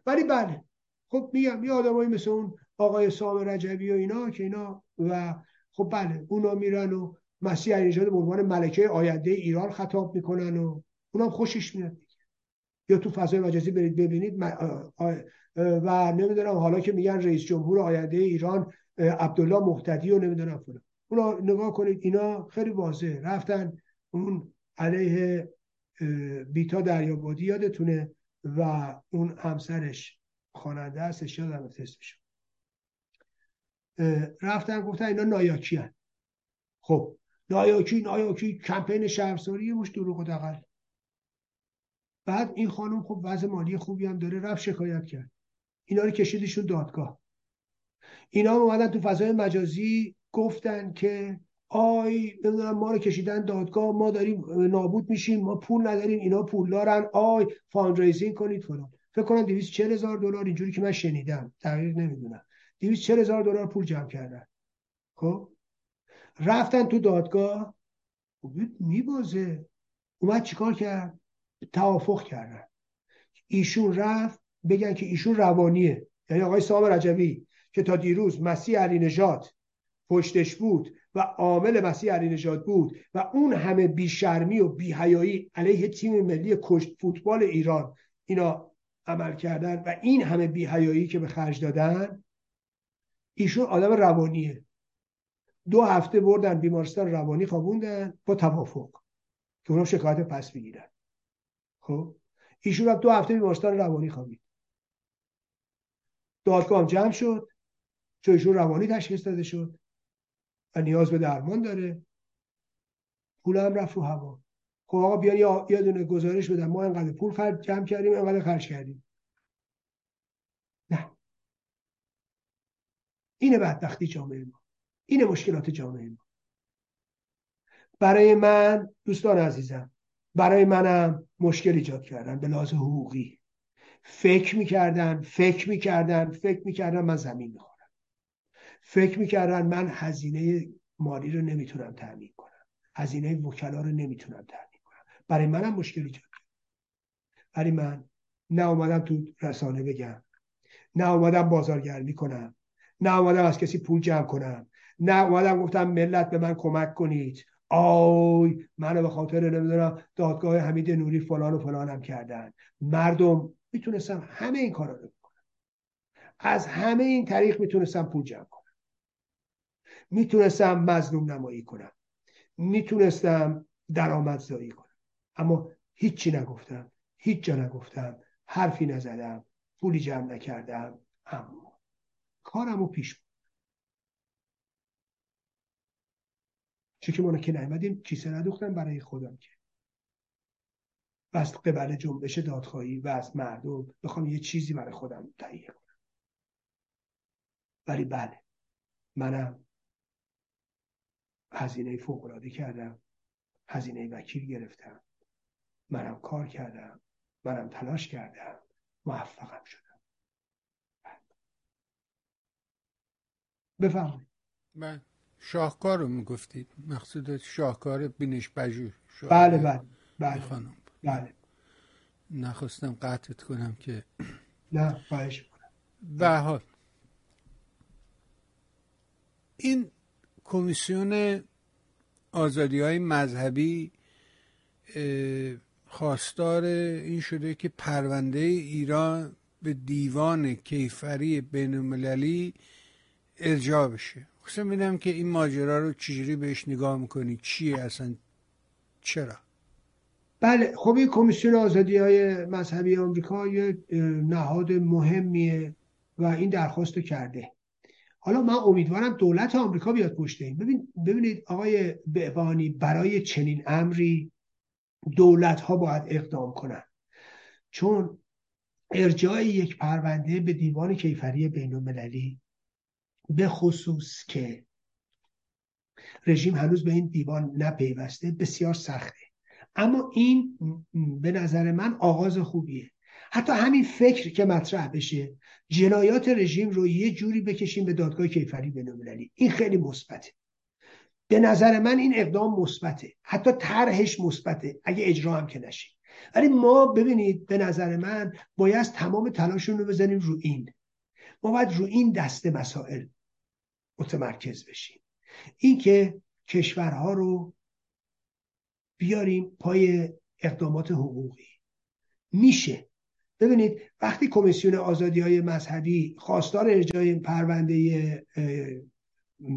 ولی بله خب میگم یه آدمایی مثل اون آقای سامر رجبی و اینا که اینا و خب بله اونا میرن و مسیح علینژاد به عنوان ملکه آینده ایران خطاب میکنن و اونام خوشش میاد. یا تو فضای مجازی برید ببینید و نمیدونم حالا که میگن رئیس جمهور آینده ایران عبدالله مقتدی و نمیدونم فلان، اونا نگاه کنید اینا خیلی واضحه رفتن اون علیه بیتا دریابادی یادتونه و اون همسرش خواننده هستش یادم اسمش رفتن گفتن اینا نایاکی هستن. خب نایاکی نایاکی کمپین شهرساری مش دروغ و دغل. بعد این خانم خب وضع مالی خوبی هم داره رفت شکایت کرد، اینا رو کشیدشون دادگاه. اینا هم اومدن تو فضای مجازی گفتن که آی نمیدونم ما رو کشیدن دادگاه، ما داریم نابود میشیم، ما پول نداریم، اینا پول دارن، آی فاندریزینگ کنید فلان. فکر کنم دویست و چهل هزار دلار اینجوری که من شنیدم، دقیق نمیدونم، دویست و چهل هزار دلار پول جمع کردن. خب رفتن تو دادگاه، میبازه اومد چیکار کرد؟ توافق کردن ایشون رفت بگن که ایشون روانیه، یعنی آقای سامر رجبی که تا دیروز مسیح علینژاد پشتش بود و عامل مسیح علینژاد بود و اون همه بیشرمی و بی‌حیایی علیه تیم ملی کشت فوتبال ایران اینا عمل کردن و این همه بی‌حیایی که به خرج دادن، ایشون آدم روانیه. دو هفته بردن بیمارستان روانی خوابوندن با توافق که اونم شکایت پس بگیرن. خب ایشون هم دو هفته بیمارستان روانی خوابید. دادگاه هم جمع شد چون ایشون روانی تشخیص داده شد و نیاز به درمان داره. پول هم رفت رو هوا. خب آقا بیان یا یه دونه گزارش بدن ما اینقدر پول خرج جمع کردیم، اینقدر خرج کردیم. نه، اینه بدبختی جامعه ما، اینه مشکلات جامعه ما. برای من دوستان عزیزم، برای منم مشکل ایجاد کردن به لحاظ حقوقی. فکر میکردن فکر میکردن فکر میکردن من زمین میخورم، فکر میکردن من هزینه مالی رو نمیتونم تامین کنم، هزینه وکلا رو نمیتونم تامین کنم. برای منم مشکل ایجاد کرد. ولی من نه اومدم تو رسانه بگم، نه اومدم بازارگرمی کنم، نه اومدم از کسی پول جمع کنم، نه اومدم گفتم ملت به من کمک کنید، آی منو به خاطر نمیدونم دادگاه حمید نوری فلان و فلانم کردن. مردم میتونستم همه این کارا رو بکنم، از همه این طریق میتونستم پول جمع کنم، میتونستم مظلوم نمایی کنم، میتونستم درآمدزایی کنم، اما هیچی نگفتم، هیچ جا نگفتم، حرفی نزدم، پولی جمع نکردم، اما کارمو پیش بردم. چون که ما رو که نایمدیم چیزه ندوختم برای خودم که و از قبل جنبش دادخواهی و از مردم بخوام یه چیزی برای خودم تهیه کنم. ولی بله منم هزینه فوق‌العاده کردم، هزینه وکیل گرفتم، منم کار کردم، منم تلاش کردم، موفقم شدم. بفرمایید. من شاهکار رو میگفتید، مقصود شاهکار بینش بجور. بله بله بله خانم بله. نخواستم قطعت کنم که نه خواهش کنم. به هر حال این کمیسیون آزادی‌های مذهبی خواستار این شده که پرونده ایران به دیوان کیفری بین‌المللی ارجاع بشه. خواستم ببینم که این ماجرا رو چجوری بهش نگاه میکنی، چیه اصلا، چرا؟ بله خب این کمیسیون آزادی‌های مذهبی آمریکا یه نهاد مهمیه و این درخواست رو کرده. حالا من امیدوارم دولت آمریکا بیاد پشت این. ببین ببینید آقای بهبانی، برای چنین امری دولت‌ها باید اقدام کنن، چون ارجاع یک پرونده به دیوان کیفری بین‌المللی، به خصوص که رژیم هنوز به این دیوان نپیوسته، بسیار سخته. اما این به نظر من آغاز خوبیه. حتی همین فکر که مطرح بشه جنایات رژیم رو یه جوری بکشیم به دادگاه کیفری بین‌المللی، این خیلی مثبته. به نظر من این اقدام مثبته، حتی طرحش مثبته اگه اجرا هم که نشه. ولی ما ببینید به نظر من باید تمام تلاشمون رو بزنیم رو این، ما باید رو این دسته مسائل متمرکز بشیم. این که کشورها رو بیاریم پای اقدامات حقوقی میشه. ببینید وقتی کمیسیون آزادی‌های مذهبی خواستار ارجاع پرونده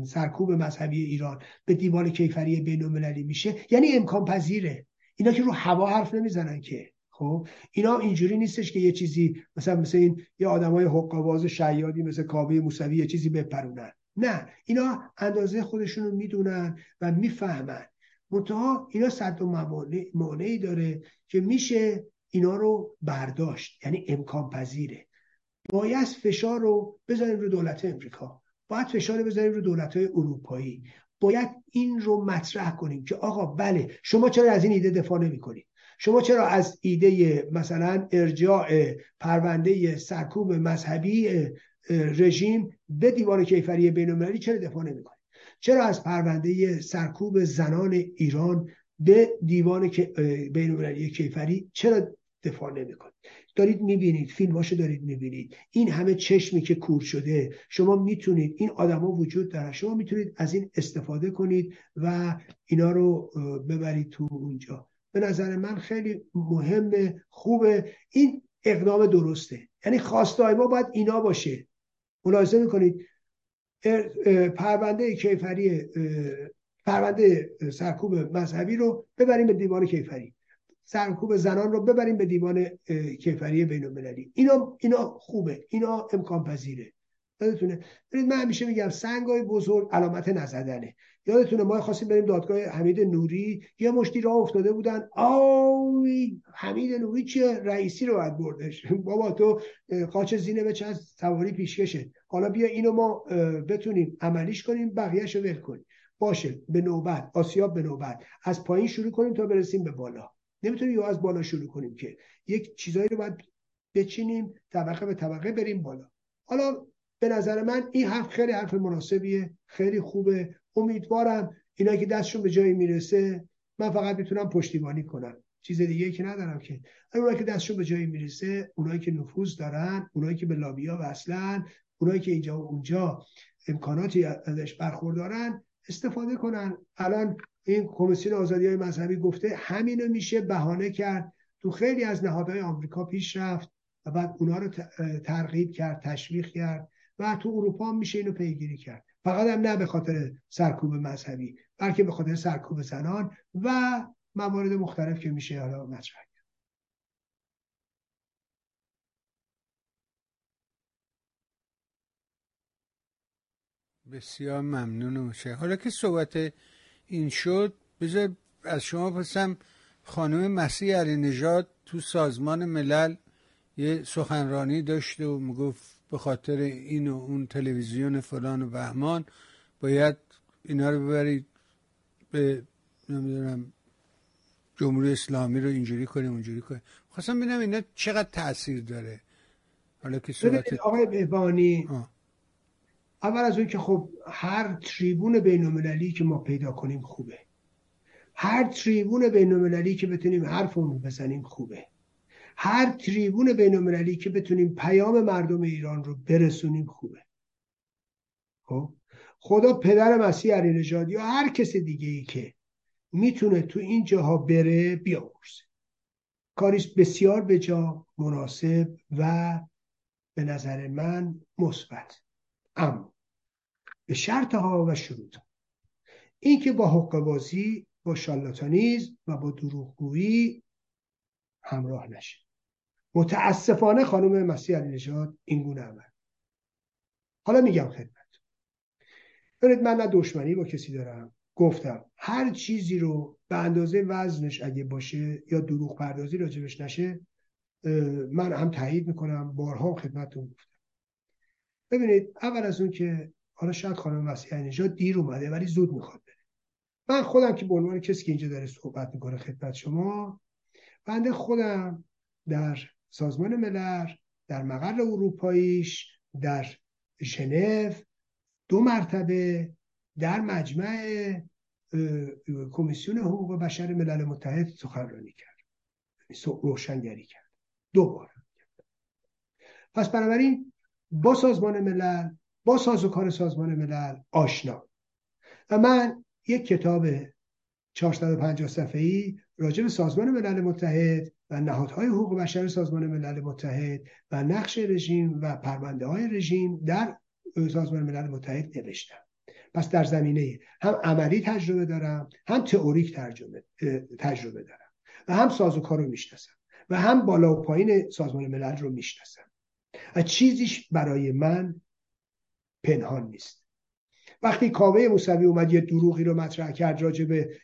سرکوب مذهبی ایران به دیوان کیفری بین‌المللی میشه، یعنی امکان پذیره. اینا که رو هوا حرف نمیزنن که، خب اینا اینجوری نیستش که یه چیزی مثلا مثل این یه آدمای حقه‌باز شیادی مثل کاوه موسوی یه چیزی بپرونن، نه اینا اندازه خودشون رو میدونن و میفهمن. منتها اینا صد مانعی داره که میشه اینا رو برداشت، یعنی امکان پذیره. باید فشار رو بذاریم رو دولت امریکا، باید فشار رو بذاریم رو دولت‌های اروپایی، باید این رو مطرح کنیم که آقا بله شما چرا از این ایده دفاع نمی‌کنید؟ شما چرا از ایده مثلا ارجاع پرونده سرکوب مذهبی رژیم به دیوان کیفری بین‌المللی چرا دفاع نمی‌کنید؟ چرا از پرونده سرکوب زنان ایران به دیوان بین‌المللی کیفری چرا دفاع نمی‌کنید؟ دارید می‌بینید، فیلماشو دارید می‌بینید، این همه چشمی که کور شده. شما میتونید، این آدما وجود داره، شما میتونید از این استفاده کنید و اینا رو ببرید تو اونجا. به نظر من خیلی مهمه، خوبه، این اقدام درسته. یعنی خواستای ما باید اینا باشه. ملاحظه می‌کنید پرونده کیفری پرونده سرکوب مذهبی رو ببریم به دیوان کیفری، سرکوب زنان رو ببریم به دیوان کیفری بین‌المللی. اینا اینا خوبه، اینا امکان پذیره. یادتونه من همیشه میگم سنگای بزرگ علامت نزدنه. یادتونه ما خواستیم بریم دادگاه حمید نوری، یه مشتی راه افتاده بودن، آوی حمید نوری چه رئیسی رو بعد بردش. بابا تو قاچ زینه به چند سواری پیشکشه، حالا بیا اینو ما بتونیم عملیش کنیم، بقیه‌شو ول کنیم. باشه، به نوبت، آسیاب به نوبت، از پایین شروع کنیم تا برسیم به بالا. نمیتونیم یا از بالا شروع کنیم که یک چیزایی رو باید بچینیم، طبقه به طبقه بریم بالا. حالا به نظر من این حرف خیلی حرف مناسبیه، خیلی خوبه. امیدوارم اینا که دستشون به جایی میرسه، من فقط میتونم پشتیبانی کنم، چیز دیگه که ندارم که. اونایی که دستشون به جایی میرسه، اونایی که نفوذ دارن، اونایی که به لابیا وصلن، اونایی که اینجا و اونجا امکاناتی ازش برخوردارن، استفاده کنن. الان این کمیسیون آزادی‌های مذهبی گفته همینو میشه بهانه کرد، تو خیلی از نهادهای آمریکا پیش رفت و بعد اونا رو ترغیب کرد، تشویق کرد و تو اروپا هم میشه اینو پیگیری کرد. فقط هم نه به خاطر سرکوب مذهبی، بلکه به خاطر سرکوب زنان و موارد مختلف که میشه حالا مطرح کرد. بسیار ممنونم. حالا که صحبت این شد، بذار از شما پرسم خانم مسیح علینژاد تو سازمان ملل یه سخنرانی داشت و میگفت به خاطر این و اون تلویزیون فلان و بهمان باید اینا رو ببرید به نمیدونم جمهوری اسلامی رو اینجوری کنیم اونجوری کنیم. خواستم ببینم اینا چقدر تأثیر داره. حالا که صحبت آقای بهبانی، اول از اون که خب هر تریبون بین‌المللی که ما پیدا کنیم خوبه، هر تریبون بین‌المللی که بتونیم حرفمون رو بزنیم خوبه، هر تریبون بین‌المللی که بتونیم پیام مردم ایران رو برسونیم خوبه. خب خدا پدر مسیح علینژاد یا هر کس دیگه‌ای که میتونه تو این جاها بره بیامرزه، کاریش بسیار به جا، مناسب و به نظر من مثبت، اما به شرط ها و شروط ها. این که با حقه‌بازی، با شارلاتانیزم و با دروغگویی همراه نشه. متاسفانه خانم مسیح علینژاد این گونه عمل. حالا میگم خدمت برید، من نه دشمنی با کسی دارم، گفتم هر چیزی رو به اندازه وزنش اگه باشه یا دروغ پردازی راجبش نشه من هم تایید میکنم، بارها خدمتتون گفتم. ببینید اول از اون که حالا شاید خانم مسیح علینژاد دیر اومده ولی زود میخواد بره. من خودم که به عنوان کسی که اینجا داره صحبت میکنه خدمت شما، بنده خودم در سازمان ملل در مقر اروپاییش در ژنو دو مرتبه در مجمع کمیسیون حقوق بشر ملل متحد سخنرانی کرد، روشنگری کرد، دو بار. پس بنابراین با سازمان ملل، با سازوکار سازمان ملل آشنا. و من یک کتاب چهارصد و پنجاه صفحه‌ای راجع به سازمان ملل متحد و نهادهای حقوق بشر سازمان ملل متحد و نقش رژیم و پرونده‌های رژیم در سازمان ملل متحد نوشتم. پس در زمینه هم عملی تجربه دارم، هم تئوریک تجربه تجربه دارم و هم سازوکار رو میشناسم و هم بالا و پایین سازمان ملل رو میشناسم. چیزیش برای من پنهان نیست. وقتی کاوه موسوی اومد یه دروغی رو مطرح کرد راجع به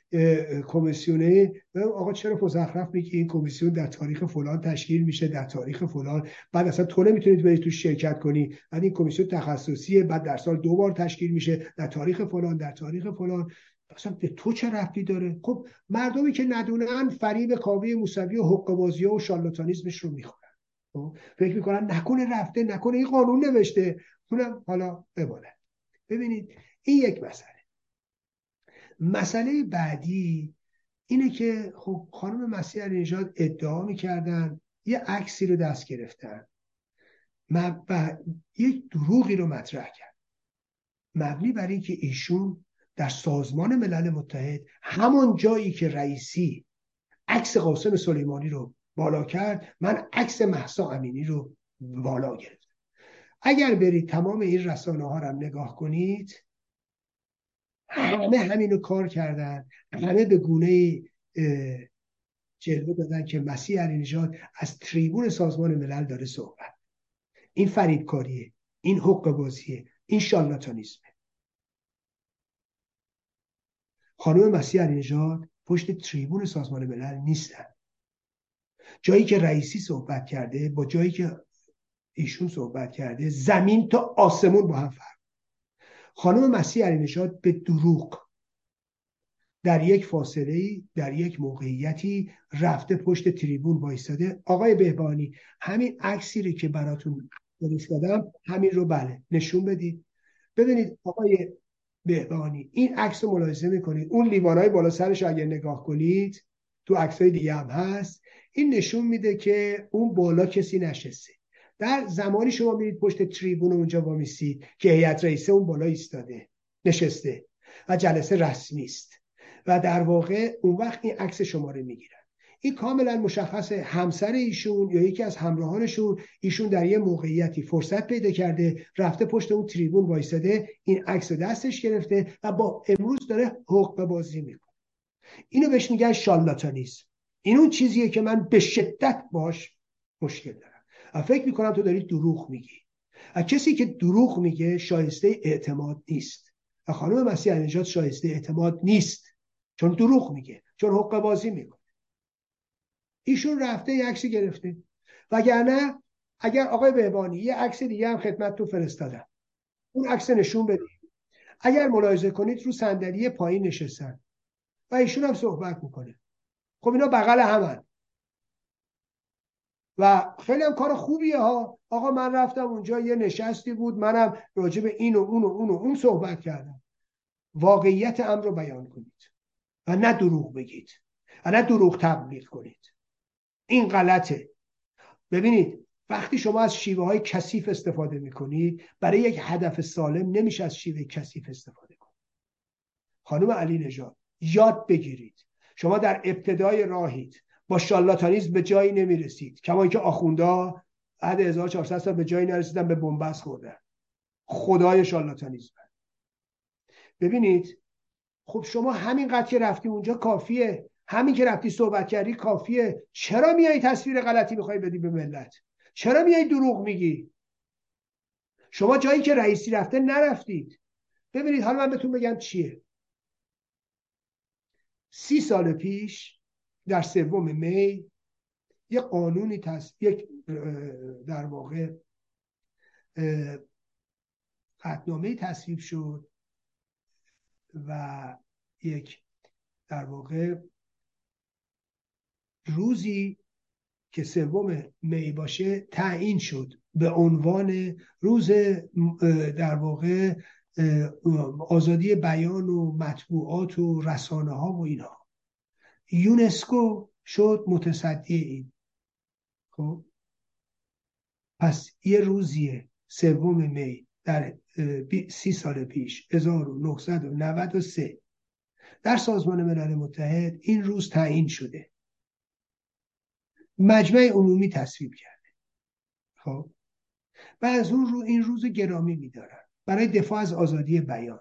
کمیسیونه، آقا چرا مزخرف میگی این کمیسیون در تاریخ فلان تشکیل میشه، در تاریخ فلان، بعد اصلا تو نمیتونید برید توش شرکت کنی، بعد این کمیسیون تخصصیه، بعد در سال دو بار تشکیل میشه، در تاریخ فلان، در تاریخ فلان. اصلا به تو چه ربطی داره؟ خب مردمی که ندونن فریب کاوه موسوی و حقه‌بازی‌ها و شارلاتانیسمش رو میخورن، فکر میکنن نکنه رفته، نکنه این قانون نوشته، اونم حالا بمانه. ببینید این یک مسئله. مسئله بعدی اینه که خب خانم مسیح علینژاد ادعا میکردن یه عکسی رو دست گرفتن و یک دروغی رو مطرح کرد مبنی بر این که ایشون در سازمان ملل متحد، همون جایی که رئیسی عکس قاسم سلیمانی رو بالا کرد، من عکس مهسا امینی رو بالا گرفتم. اگر برید تمام این رسانه ها رو هم نگاه کنید، همه همینو کار کردن، همه به گونه جلوه دادن که مسیح علینژاد از تریبون سازمان ملل داره صحبت. این فریبکاریه، این حقه‌بازیه، این شارلاتانیزمه. خانم مسیح علینژاد پشت تریبون سازمان ملل نیستن. جایی که رئیسی صحبت کرده با جایی که ایشون صحبت کرده، زمین تا آسمون با هم فرق. خانم مسیح علینژاد به دروغ در یک فاصله‌ای، در یک موقعیتی رفته پشت تریبون وایساده. آقای بهبانی همین عکسی رو که براتون فرستادم، همین رو بله نشون بدید. ببینید آقای بهبانی این عکس رو ملاحظه می‌کنید، اون لیوانای بالا سرش رو اگر نگاه کنید، تو عکس‌های دیگه هم هست، این نشون میده که اون بالا کسی نشسته. در زمانی شما میرید پشت تریبون اونجا وامیسید که هیئت رئیسه اون بالا ایستاده، نشسته و جلسه رسمی است و در واقع اون وقت این عکس شما رو میگیرن. این کاملا مشخصه همسر ایشون یا یکی از همراهانشون، ایشون در یه موقعیتی فرصت پیدا کرده، رفته پشت اون تریبون وایساده، این عکس دستش گرفته و با امروز داره حقه‌بازی میکنه. اینو بهش میگن شارلاتانیسم. این اون چیزیه که من به شدت باش مشکل دارم و فکر میکنم تو داری دروغ میگی. کسی که دروغ میگه شایسته اعتماد نیست و خانم مسیح علینژاد شایسته اعتماد نیست، چون دروغ میگه، چون حقه بازی میکنه. ایشون رفته یه عکسی گرفته، وگرنه اگر آقای بهبانی یه عکس دیگه هم خدمتتون فرستادم، اون عکس نشون بده. اگر ملاحظه کنید رو صندلی پایین نشستن و ایشون هم صحبت میکنه. خب اینا بغل همن و خیلی هم کار خوبیه ها. آقا من رفتم اونجا یه نشستی بود، منم راجع به این و اون و اون و اون صحبت کردم. واقعیت امر رو بیان کنید و نه دروغ بگید و نه دروغ تبلیغ کنید. این غلطه. ببینید وقتی شما از شیوه های کثیف استفاده میکنید برای یک هدف سالم، نمیشه از شیوه کثیف استفاده کنید. خانم علینژاد یاد بگیرید شما در ابتدای راهید، با شارلاتانیسم به جایی نمیرسید، کما اینکه آخوندا بعد هزار و چهارصد سال به جایی نرسیدن، به بنبست خوردن، خدای شارلاتانیسم. ببینید خب شما همینقدر که رفتی اونجا کافیه، همین که رفتی صحبت کردی کافیه. چرا میای تصویر غلطی میخوای بدی به ملت؟ چرا میای دروغ میگی؟ شما جایی که رئیسی رفته نرفتید. ببینید حالا من بهتون بگم چیه. سی سال پیش در سوم می یک قانونی تص... یک در واقع قطعنامه‌ای تصویب شد و یک در واقع روزی که سوم می باشه تعیین شد به عنوان روز در واقع آزادی بیان و مطبوعات و رسانه ها و اینا. یونسکو شد متصدی این. خب پس یه روزیه سوم می در سی سال پیش هزار و نهصد و نود و سه در سازمان ملل متحد این روز تعیین شده، مجمع عمومی تصویب کرده. خب و از اون رو این روز گرامی می‌دارن برای دفاع از آزادی بیان،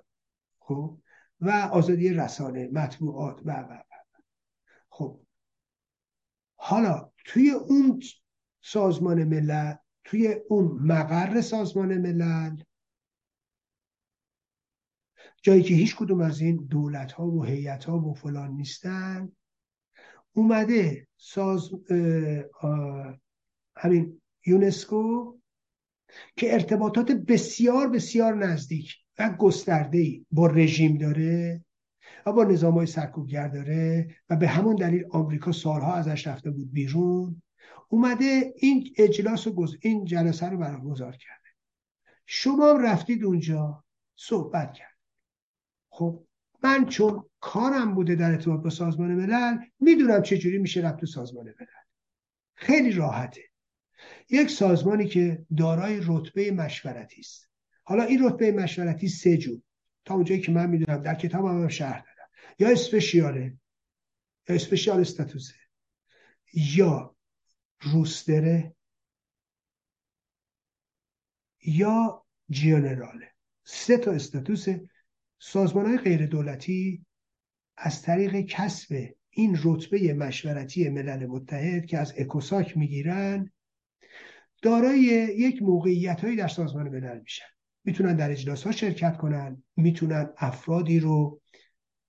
خب و آزادی رسانه، مطبوعات و و و. خب حالا توی اون سازمان ملل، توی اون مقر سازمان ملل، جایی که هیچ کدوم از این دولت‌ها و هیئت‌ها و فلان نیستن، اومده ساز همین یونسکو که ارتباطات بسیار بسیار نزدیک و گسترده‌ای با رژیم داره و با نظام‌های سرکوبگر داره و به همون دلیل آمریکا سالها ازش رفته بود بیرون، اومده این اجلاس و گز... این جلسه رو برگزار کرده. شما هم رفتید اونجا صحبت کرد. خب من چون کارم بوده در ارتباط با سازمان ملل، میدونم چجوری میشه رفت تو سازمان ملل. خیلی راحته. یک سازمانی که دارای رتبه مشورتی است. حالا این رتبه مشورتی سه جور، تا اونجایی که من میدونم، در کتابم هم شرح دادم، یا اسپشیاله، یا اسپشیال استاتوسه، یا روستره، یا جنراله. سه تا استاتوس سازمان‌های غیر دولتی از طریق کسب این رتبه مشورتی ملل متحد که از اکوساک میگیرن، دارای یک موقعیت‌هایی در سازمان ملل میشن. میتونن در اجلاس‌ها شرکت کنن، میتونن افرادی رو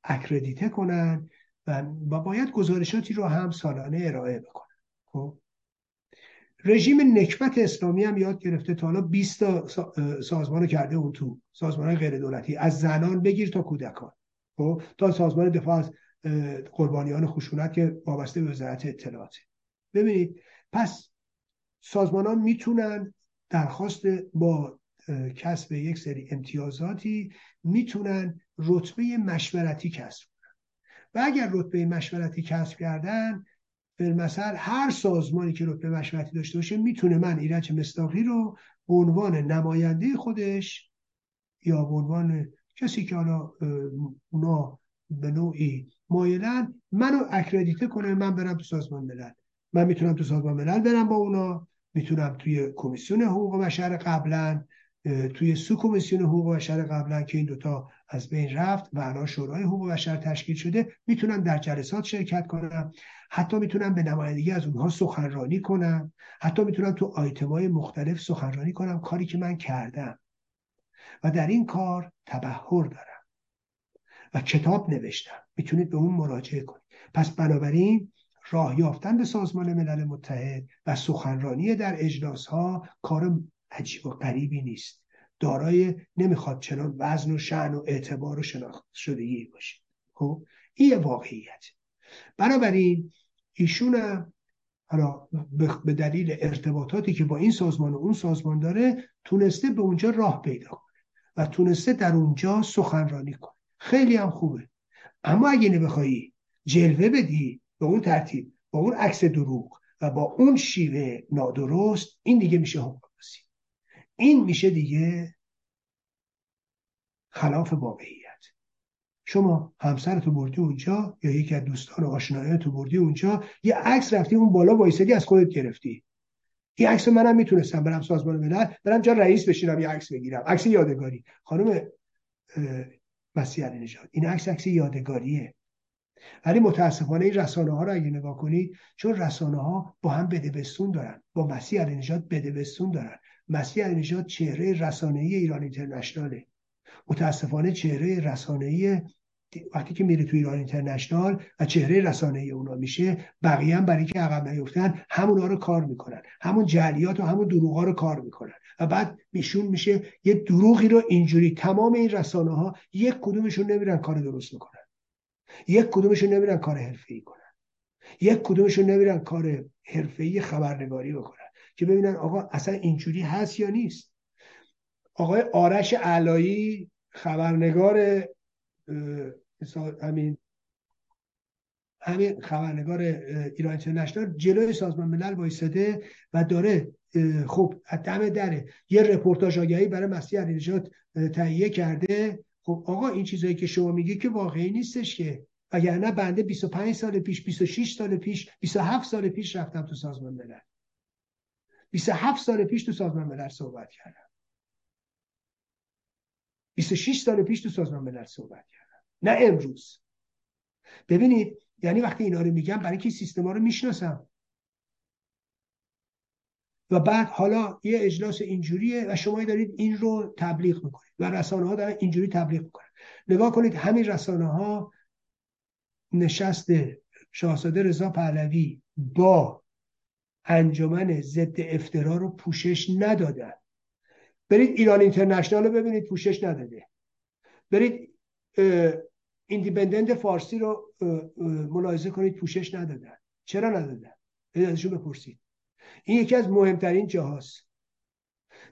اکردیته کنن و باید گزارشاتی رو هم سالانه ارائه بکنن. خب رژیم نکبت اسلامی هم یاد گرفته تا حالا بیست تا سازمان رو کرده اون تو، سازمان‌های غیر دولتی، از زنان بگیر تا کودکان، خب تا سازمان دفاع از قربانیان خشونت که وابسته به وزارت اطلاعاته. ببینید پس سازمان‌ها میتونن درخواست با کسب یک سری امتیازاتی، میتونن رتبه مشورتی کسب کنن و اگر رتبه مشورتی کسب کردن، مثلا هر سازمانی که رتبه مشورتی داشته باشه میتونه من ایرج مصداقی رو به عنوان نماینده خودش یا به عنوان کسی که حالا اونا به نوعی مایلن منو اکردیته کنه، من برم تو سازمان ملل. من میتونم تو سازمان ملل برم با اونا، میتونم توی کمیسیون حقوق بشر قبلا، توی سو کمیسیون حقوق بشر قبلا که این دوتا از بین رفت و الان شورای حقوق بشر تشکیل شده، میتونم در جلسات شرکت کنم، حتی میتونم به نمایندگی از اونها سخنرانی کنم، حتی میتونم تو آیتم‌های مختلف سخنرانی کنم، کاری که من کردم و در این کار تبحر دارم و کتاب نوشتم، میتونید به اون مراجعه کنید. پس بنابراین راه یافتن به سازمان ملل متحد و سخنرانی در اجلاس‌ها کار عجیب و غریبی نیست، دارای نمیخواد چنان وزن و شأن و اعتبار و شناخته شدگی باشه. خب این واقعیت. بنابراین ایشون هم حالا به دلیل ارتباطاتی که با این سازمان و اون سازمان داره، تونسته به اونجا راه پیدا کنه و تونسته در اونجا سخنرانی کنه. خیلی هم خوبه. اما اگه نبخوایی جلوه بدی با اون ترتیب، با اون عکس دروغ و با اون شیوه نادرست، این دیگه میشه هم. این میشه دیگه خلاف واقعیت. شما همسرتو بردی اونجا یا یکی از دوستان و آشنایانتو بردی اونجا، یه عکس رفتی اون بالا وایسادی از خودت گرفتی. این عکس منم میتونستم برم سازمان ملل، برم جا رئیس بشینم یه عکس بگیرم، عکس یادگاری. خانم مسیح علینژاد، این عکس عکس یادگاریه. ولی متاسفانه این رسانه‌ها رو اگه نگاه کنید، چون رسانه‌ها با هم بدبستون دارن، با مسیح علینژاد بدبستون دارن. مسیح علینژاد چهره رسانه‌ای ایران اینترنشناله. متاسفانه چهره رسانه‌ای وقتی که میره تو ایران اینترنشنال و چهره رسانه‌ای اونا میشه، بقیه هم برای اینکه عقب نیفتن همونا رو کار میکنن، همون جعلیات و همون دروغا رو کار میکنن و بعد میشون میشه یه دروغی رو اینجوری. تمام این رسانه‌ها یک کدومشون نمیرن کار درست میکنن، یک کدومشون نمیرن کار حرفه‌ای کنن، یک کدومشون نمیرن کار حرفه‌ای خبرنگاری بکنن که ببینن آقا اصلا اینجوری هست یا نیست. آقای آرش علایی خبرنگار همین همین خبرنگار ایران اینترنشنال جلوی سازمان ملل وایساده و داره خب دم دره یه رپورتاج آگهی برای مسیح علینژاد تهیه کرده. خب آقا این چیزایی که شما میگی که واقعی نیستش که، وگرنه بنده بیست و پنج سال پیش، بیست و شش سال پیش، بیست و هفت سال پیش رفتم تو سازمان ملل، بیست و هفت سال پیش تو سازمان ملل صحبت کردم، بیست و شش سال پیش تو سازمان ملل صحبت کردم، نه امروز. ببینید یعنی وقتی اینا رو میگم برای اینکه سیستما رو میشناسم و بعد حالا یه اجلاس اینجوریه و شما دارید این رو تبلیغ میکنید و رسانه ها دارن اینجوری تبلیغ میکنن. نگاه کنید همین رسانه ها نشست شاهزاده رضا پهلوی با انجمن ضد افترا رو پوشش ندادن. برید ایران اینترنشنال رو ببینید، پوشش نداده. برید ایندیپندنت فارسی رو ملاحظه کنید، پوشش ندادن. چرا ندادن؟ برید ازشون بپرسید. این یکی از مهمترین جاهاست.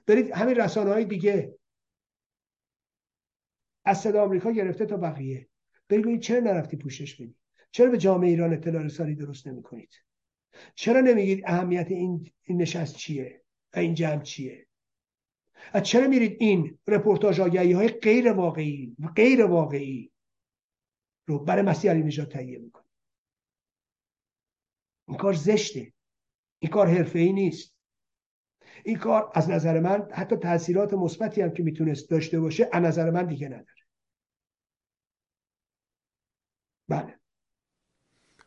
برید همین رسانه های دیگه از صدا آمریکا گرفته تا بقیه، برید ببینید چرا نرفتی پوشش بدی؟ چرا به جامعه ایران اطلاع رسانی درست نمی کنید؟ چرا نمیگید اهمیت این نشست چیه؟ این جمع چیه؟ چرا میرید این رپورتاج آگهی های غیر واقعی و غیر واقعی رو برای مسیح علینژاد تهیه میکنید؟ این کار زشته، این کار حرفه‌ای نیست. این کار از نظر من حتی تاثیرات مثبتی هم که میتونست داشته باشه از نظر من دیگه نداره. بله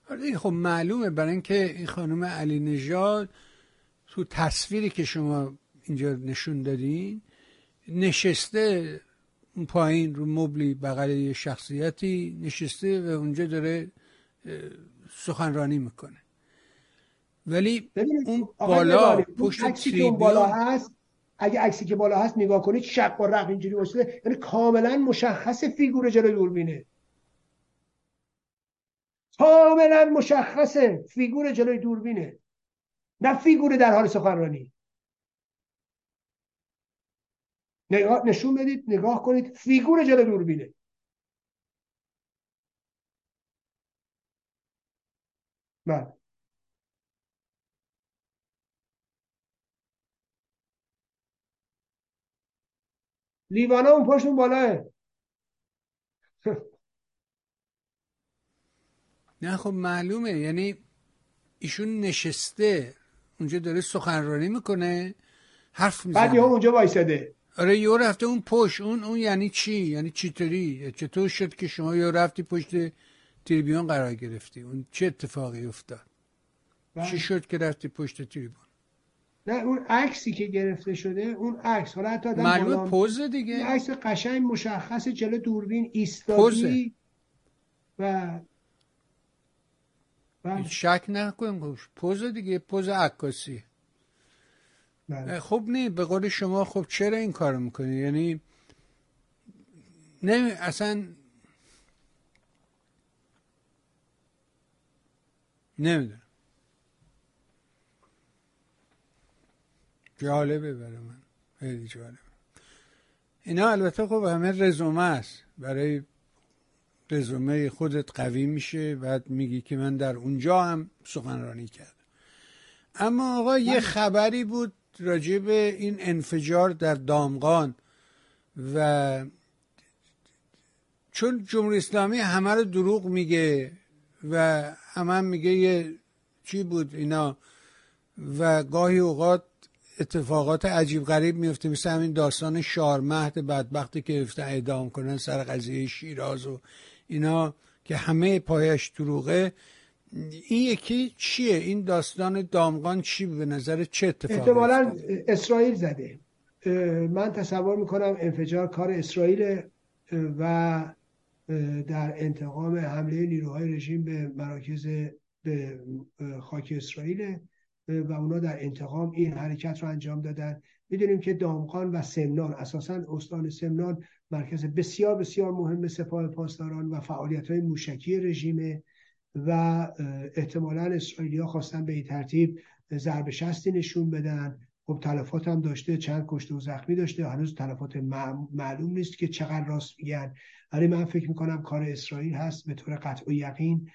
آره خب معلومه، برای اینکه این خانم علینژاد تو تصویری که شما اینجا نشون دادین نشسته اون پایین رو مبلی بغل یه شخصیتی نشسته و اونجا داره سخنرانی میکنه، ولی اون بالا پشت عکسی که اون بالا هست، اگه عکسی که بالا هست نگاه کنید شق و رق اینجوری باشه، یعنی کاملا مشخص فیگور جلوی دوربینه، کاملا مشخصه فیگور جلوی دوربینه، نه فیگور در حال سخنرانی. نگاه نشون بدید، نگاه کنید، فیگور جلوی دوربینه. بله لیوانا اون پشت اون بالاه. نه خب معلومه، یعنی ایشون نشسته اونجا داره سخنرانی میکنه، حرف میزنه، بعد یهو اونجا وایساده. آره یهو رفته اون پشت اون اون یعنی چی؟ یعنی چطوری؟ چطور شد که شما یهو رفتی پشت تریبیون قرار گرفتی؟ اون چه اتفاقی افتاد؟ چی شد که رفتی پشت تریبیون؟ نه اون عکسی که گرفته شده، اون عکس حالا حتی آدم معلومه پوز دیگه، عکس قشنگ مشخص جلو دوربین ایستادی و و شک نکنم پوز دیگه، پوز عکاسی. خب نه به قول شما، خب چرا این کارو میکنی؟ یعنی نه اصلا نمیدونم، جالبه برای من، خیلی جالبه. اینا البته خب همه رزومه است، برای رزومه خودت قوی میشه، بعد میگی که من در اونجا هم سخنرانی کردم. اما آقا یه خبری بود راجع به این انفجار در دامغان، و چون جمهوری اسلامی همه رو دروغ میگه و همه میگه یه چی بود اینا، و گاهی اوقات اتفاقات عجیب غریب میفته، مثل همین داستان شارمهد بدبختی که رفته اعدام کنن سر قضیه شیراز و اینا که همه پایش دروغه. این یکی چیه؟ این داستان دامغان چی به نظر چه اتفاقی؟ احتمالاً اسرائیل زده. من تصور میکنم انفجار کار اسرائیل و در انتقام حمله نیروهای رژیم به مراکز به خاک اسرائیل و اونا در انتقام این حرکت رو انجام دادن. میدونیم که دامغان و سمنان، اساساً استان سمنان مرکز بسیار بسیار مهم سپاه پاسداران و فعالیت‌های موشکی رژیمه و احتمالاً اسرائیلی‌ها خواستن به این ترتیب ضربه شستی نشون بدن. خب تلفات هم داشته، چند کشته و زخمی داشته، هنوز تلفات معلوم نیست که چقدر راست میگن. ولی من فکر میکنم کار اسرائیل هست به طور قطع و یقین،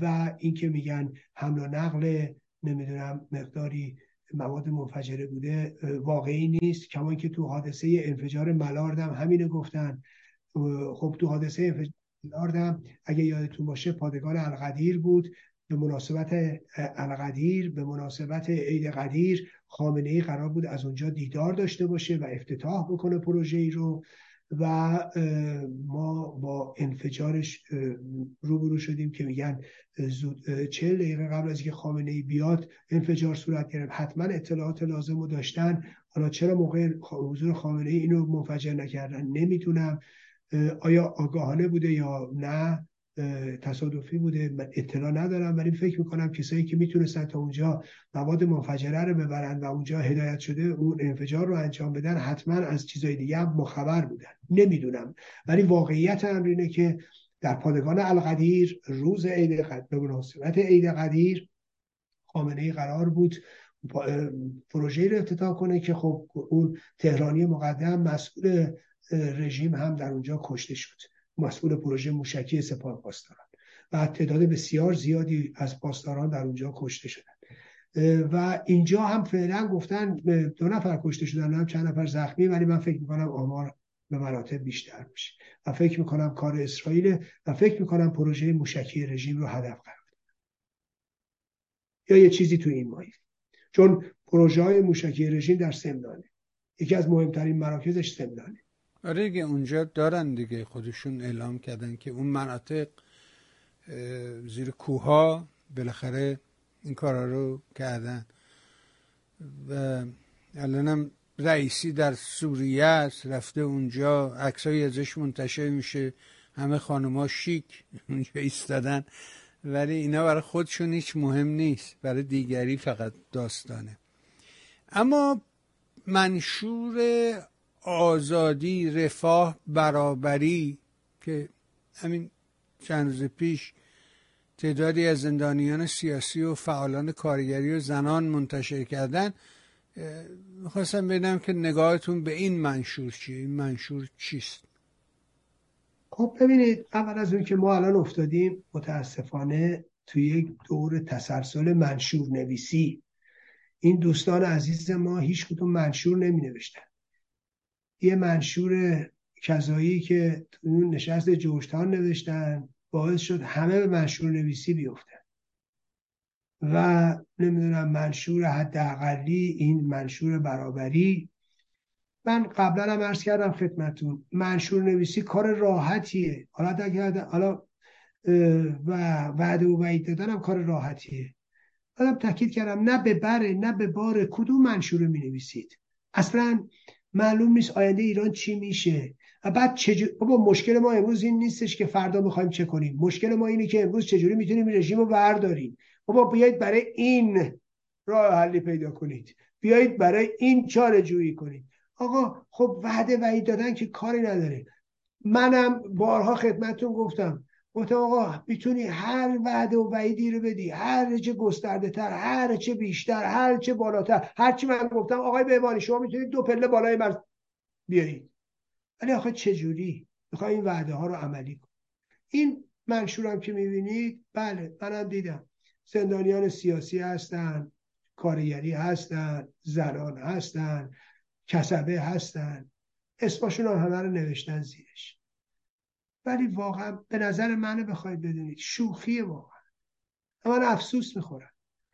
و این که میگن حمل و نقل نمیدونم مقداری مواد منفجره بوده واقعی نیست، کما اینکه تو حادثه انفجار ملارد هم همینو گفتن. خب تو حادثه انفجار ملارد هم اگه یادتون باشه پادگان القدیر بود، به مناسبت القدیر، به مناسبت عید قدیر خامنه‌ای قرار بود از اونجا دیدار داشته باشه و افتتاح بکنه پروژه‌ای رو، و ما با انفجارش روبرو شدیم که میگن چهل دقیقه قبل از اینکه خامنه‌ای بیاد انفجار صورت گرفت. حتما اطلاعات لازم رو داشتن، حالا چرا موقع حضور خامنه‌ای اینو منفجر نکردن نمیتونم. آیا آگاهانه بوده یا نه تصادفی بوده من اطلاع ندارم، ولی فکر میکنم کسایی که میتونستن تا اونجا مواد منفجره رو ببرن و اونجا هدایت شده اون انفجار رو انجام بدن حتما از چیزای دیگه هم مخبر بودن، نمیدونم. ولی واقعیت امر اینه که در پادگان القدیر روز عید قدیر، به مناسبت عید قدیر، خامنه‌ای قرار بود پروژه‌ای رو افتتاح کنه که خب اون تهرانی مقدم مسئول رژیم هم در اونجا کشته شد، مسئول پروژه موشکی سپاه پاسداران، و تعداد بسیار زیادی از پاسداران در اونجا کشته شدند. و اینجا هم فعلا گفتن دو نفر کشته شدن هم چند نفر زخمی، ولی من فکر میکنم آمار به مراتب بیشتر میشه و فکر میکنم کار اسرائیل و فکر میکنم پروژه موشکی رژیم رو هدف قرار دادن یا یه چیزی تو این مایه، چون پروژه های موشکی رژیم در سمنانه، یکی از مهمترین مراکزش سمنانه. آره دیگه اونجا دارن دیگه، خودشون اعلام کردن که اون مناطق زیر کوها بالاخره این کارا رو کردن. و الان هم رئیسی در سوریه است، رفته اونجا، عکسای ازش منتشر میشه، همه خانوما شیک اونجا ایستادن، ولی اینا برای خودشون هیچ مهم نیست، برای دیگری فقط داستانه. اما منشور آزادی، رفاه، برابری که همین چند روز پیش تعدادی از زندانیان سیاسی و فعالان کارگری و زنان منتشر کردن، می‌خواستم ببینم که نگاهتون به این منشور چیه؟ این منشور چیست؟ خب ببینید، اول از اون که ما الان افتادیم متاسفانه توی یک دور تسلسل منشور نویسی. این دوستان عزیز ما هیچ کدوم منشور نمی‌نوشتن. یه منشور کذایی که اون نشست جورجتاون نوشتن باعث شد همه به منشور نویسی بیفتن و نمیدونم منشور حداقلی، این منشور برابری. من قبلا هم عرض کردم خدمتتون منشور نویسی کار راحتیه، حالا دیگه حالا و وعده و وعید دادن هم کار راحتیه. حالا تاکید کردم نه به بره نه به باره کدوم منشور رو می‌نویسید، اصلاً معلوم نیست آینده ایران چی میشه. و بعد چجوری بابا، مشکل ما امروز این نیستش که فردا میخوایم چه کنیم، مشکل ما اینه که امروز چجوری میتونیم رژیم رو برداریم. بابا بیایید برای این راه حلی پیدا کنید، بیایید برای این چاره جویی کنید. آقا خب وعده وعید دادن که کاری نداره. منم بارها خدمتتون گفتم گفتم آقا میتونی هر وعده و وعیدی رو بدی، هر چه گسترده تر، هر چه بیشتر، هر چه بالاتر، هر چی. من گفتم آقای بهبانی شما میتونید دو پله بالای من بیارید، ولی آخه چجوری میخوای این وعده ها رو عملی کنی؟ این منشورم که میبینید، بله منم دیدم زندانیان سیاسی هستن، کارگری هستن، زنان هستن، کسبه هستن، اسمشون هم همه رو نوشتن زیرش. ولی واقعا به نظر منو بخواید بدونید شوخیه واقعا. من افسوس میخورم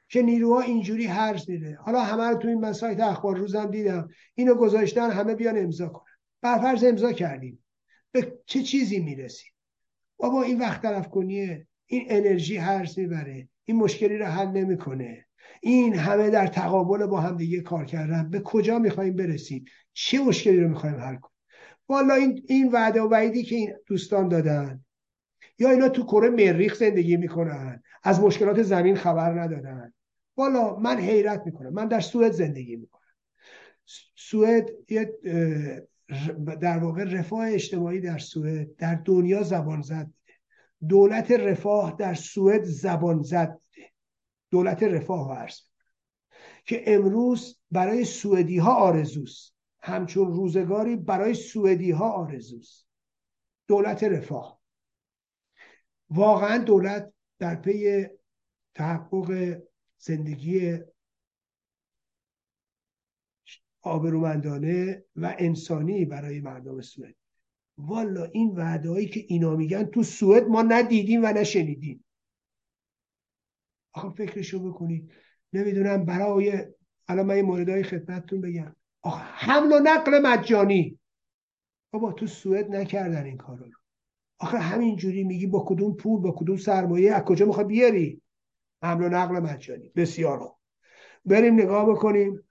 که نیروها اینجوری هرز میده. حالا همه رو تو این من سایت اخبار روزم دیدم اینو گذاشتن همه بیان امضا کنن. برفرض امضا کردیم به چه چیزی میرسیم؟ بابا این وقت تلف کنیه، این انرژی هرز میبره، این مشکلی رو حل نمیکنه، این همه در تقابل با هم دیگه کار کردن به کجا میخوایم برسیم؟ چه مشکلی رو میخوایم حل کنیم؟ والا این این وعده و وعیدی که این دوستان دادن، یا اینا تو کره مریخ زندگی میکنن از مشکلات زمین خبر ندادن. والا من حیرت میکنم. من در سوئد زندگی میکنم. سوئد یه در واقع رفاه اجتماعی در سوئد در دنیا زبان زد بوده. دولت رفاه در سوئد زبان زد بوده، دولت رفاه ها عرض که امروز برای سوئدی ها آرزوست، همچون روزگاری برای سوئدی ها آرزوست. دولت رفاه واقعا دولت در پی تحقق زندگی آبرومندانه و انسانی برای مردم سوئد. والا این وعدهایی که اینا میگن تو سوئد ما ندیدیم و نشنیدیم. آخه فکرشو بکنید. نمیدونم برای الان من این موردهای خدمتتون بگم. آخه حمل و نقل مجانی بابا تو سوئد نکردن این کارا رو. آخه همینجوری میگی با کدوم پول با کدوم سرمایه از کجا میخوای بیاری حمل و نقل مجانی؟ بسیار خوب بریم نگاه بکنیم.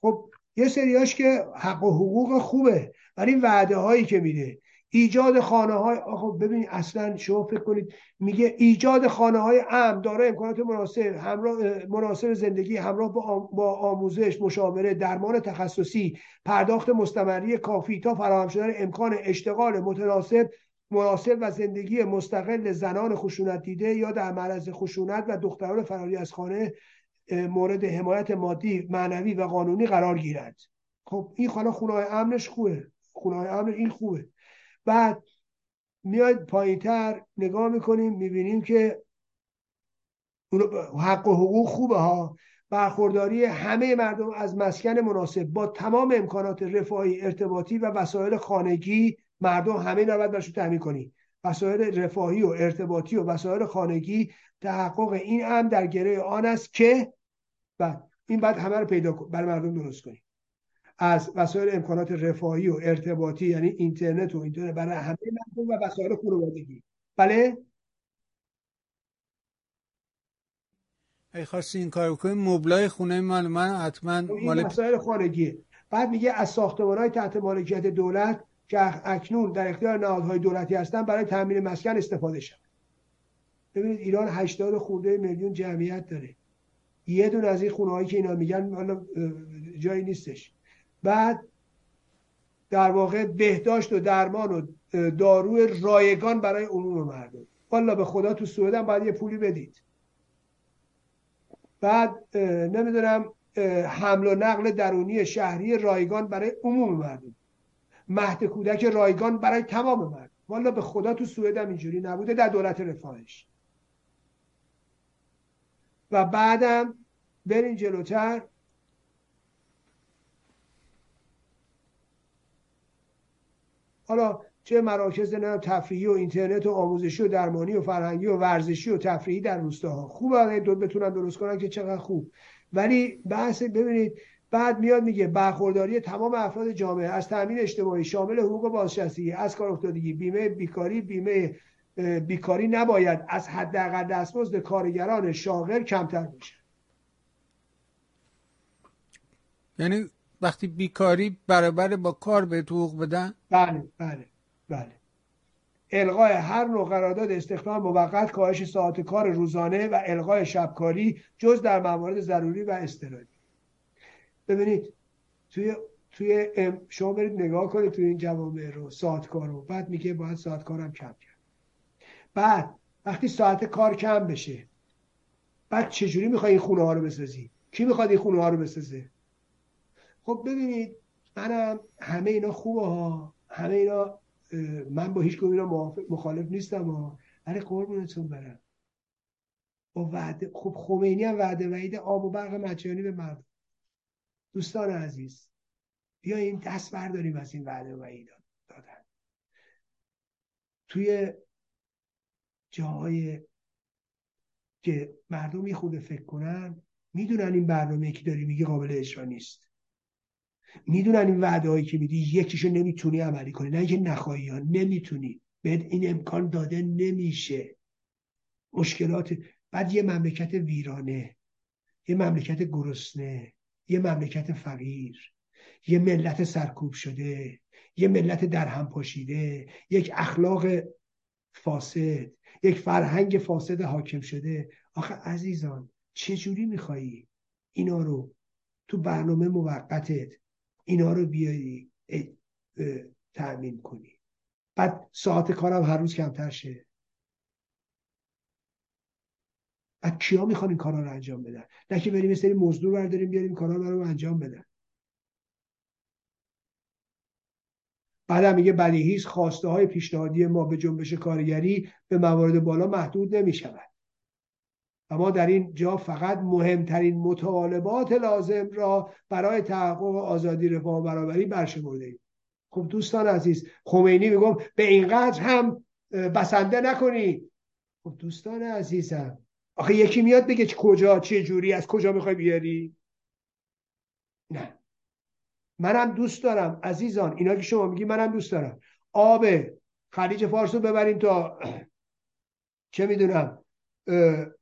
خب یه سریاش که حق و حقوق خوبه، ولی وعده هایی که میده ایجاد خانه های آخه ببینید اصلا شما فکر کنید میگه ایجاد خانه های امن دارای امکانات مناسب همراه مناسب زندگی همراه با آموزش، مشاوره، درمان تخصصی، پرداخت مستمری کافی تا فراهم شدن امکان اشتغال متناسب مناسب و زندگی مستقل زنان خشونت دیده یا در معرض خشونت و دختران فراری از خانه مورد حمایت مادی، معنوی و قانونی قرار گیرد. خب این حالا خونه‌های امنش خوبه، خونه‌های امن این خوبه. بعد میاد پایین‌تر نگاه میکنیم میبینیم که حق و حقوق خوبه ها، برخورداری همه مردم از مسکن مناسب با تمام امکانات رفاهی ارتباطی و وسایل خانگی، مردم همه نباید برشون تامین کنی وسایل رفاهی و ارتباطی و وسایل خانگی. تحقق این امن در گره آن است که بعد این بعد همه رو پیدا کن برای مردم درست کنی از وسایل امکانات رفاهی و ارتباطی، یعنی اینترنت و اینترنت برای همه مردم و وسایل خانوادگی. بله ای خواستی این کارو کنیم مبلای خونه مال من حتما مال وسایل خانگی. بعد میگه از ساختمان‌های تحت مالکیت دولت که اکنون در اختیار نهادهای دولتی هستند برای تامین مسکن استفاده شود. ببینید ایران هشتاد خورده میلیون جمعیت داره، یه دونه از این خونه‌هایی که اینا میگن حالا جایی نیستش. بعد در واقع بهداشت و درمان و داروی رایگان برای عموم مردم. والا به خدا تو سوئد هم باید یه پولی بدید. بعد نمیدونم حمل و نقل درونی شهری رایگان برای عموم مردم، مهد کودک رایگان برای تمام مردم. والا به خدا تو سوئد هم اینجوری نبوده در دولت رفاهش. و بعدم برین جلوتر حالا چه مراکز نم تفریحی و اینترنت و آموزشی و درمانی و فرهنگی و ورزشی و تفریحی در روستاها خوبه اگه دو بتونن درست کنن که چقدر خوب. ولی بحث ببینید بعد میاد میگه برخورداری تمام افراد جامعه از تامین اجتماعی شامل حقوق بازنشستگی، از کار افتادگی، بیمه بیکاری، بیمه بیکاری نباید از حداقل دستمزد کارگران شاغل کمتر بشه. یعنی وقتی بیکاری برابر با کار به حقوق بدن؟ بله بله بله. الغای هر نوع قرارداد استخدام موقت، کاهش ساعات کار روزانه و الغای شبکاری جز در موارد ضروری و اضطراری. ببینید توی توی شما برید نگاه کنید توی این جوامع رو ساعت کار رو بعد میگه باید ساعت کارم کم کرد. بعد وقتی ساعت کار کم بشه بعد چجوری میخوای این خونه ها رو بسازی؟ کی میخواد این خونه ها رو بسازه؟ خب ببینید منم همه اینا خوبه ها، همه اینا من با هیچ کدوم اینا مخالف نیستم ها، ولی قربونتون برم با وعده. خب خمینی هم وعده وعید آب و برق مجانی به مردم. دوستان عزیز بیاییم دست برداریم از این وعده و وعید دادن. توی جاهای که مردم یه خود فکر کنن میدونن این برنامه که داری میگه قابل اجرا نیست، میدونن این وعده هایی که میدی یکیشو نمیتونی عملی کنی، نه اینکه نخواهی ها نمیتونی، بهت این امکان داده نمیشه. مشکلات بعد یه مملکت ویرانه، یه مملکت گرسنه، یه مملکت فقیر، یه ملت سرکوب شده، یه ملت درهم پاشیده، یک اخلاق فاسد، یک فرهنگ فاسد حاکم شده. آخه عزیزان چجوری میخوایی اینا رو تو برنامه موقتت اینا رو بیاری تأمین کنی؟ بعد ساعت کارم هر روز کمتر شه، و کیا میخوان این کارا رو انجام بدن، نه که بریم یه سری مزدور برداریم بیاریم کارا رو انجام بدن. بعدم میگه بدیهی است خواسته های پیشنهادی ما به جنبش کارگری به موارد بالا محدود نمیشود و ما در این جا فقط مهمترین مطالبات لازم را برای تحقق آزادی، رفاه و برابری برشمرده ایم. خب دوستان عزیز، خمینی میگم به اینقدر هم بسنده نکنی. خب دوستان عزیزم، آخه یکی میاد بگه کجا، چه جوری، از کجا میخوای بیاری؟ نه، منم دوست دارم عزیزان، اینا که شما میگی منم دوست دارم آب خلیج فارس رو ببریم تا چه میدونم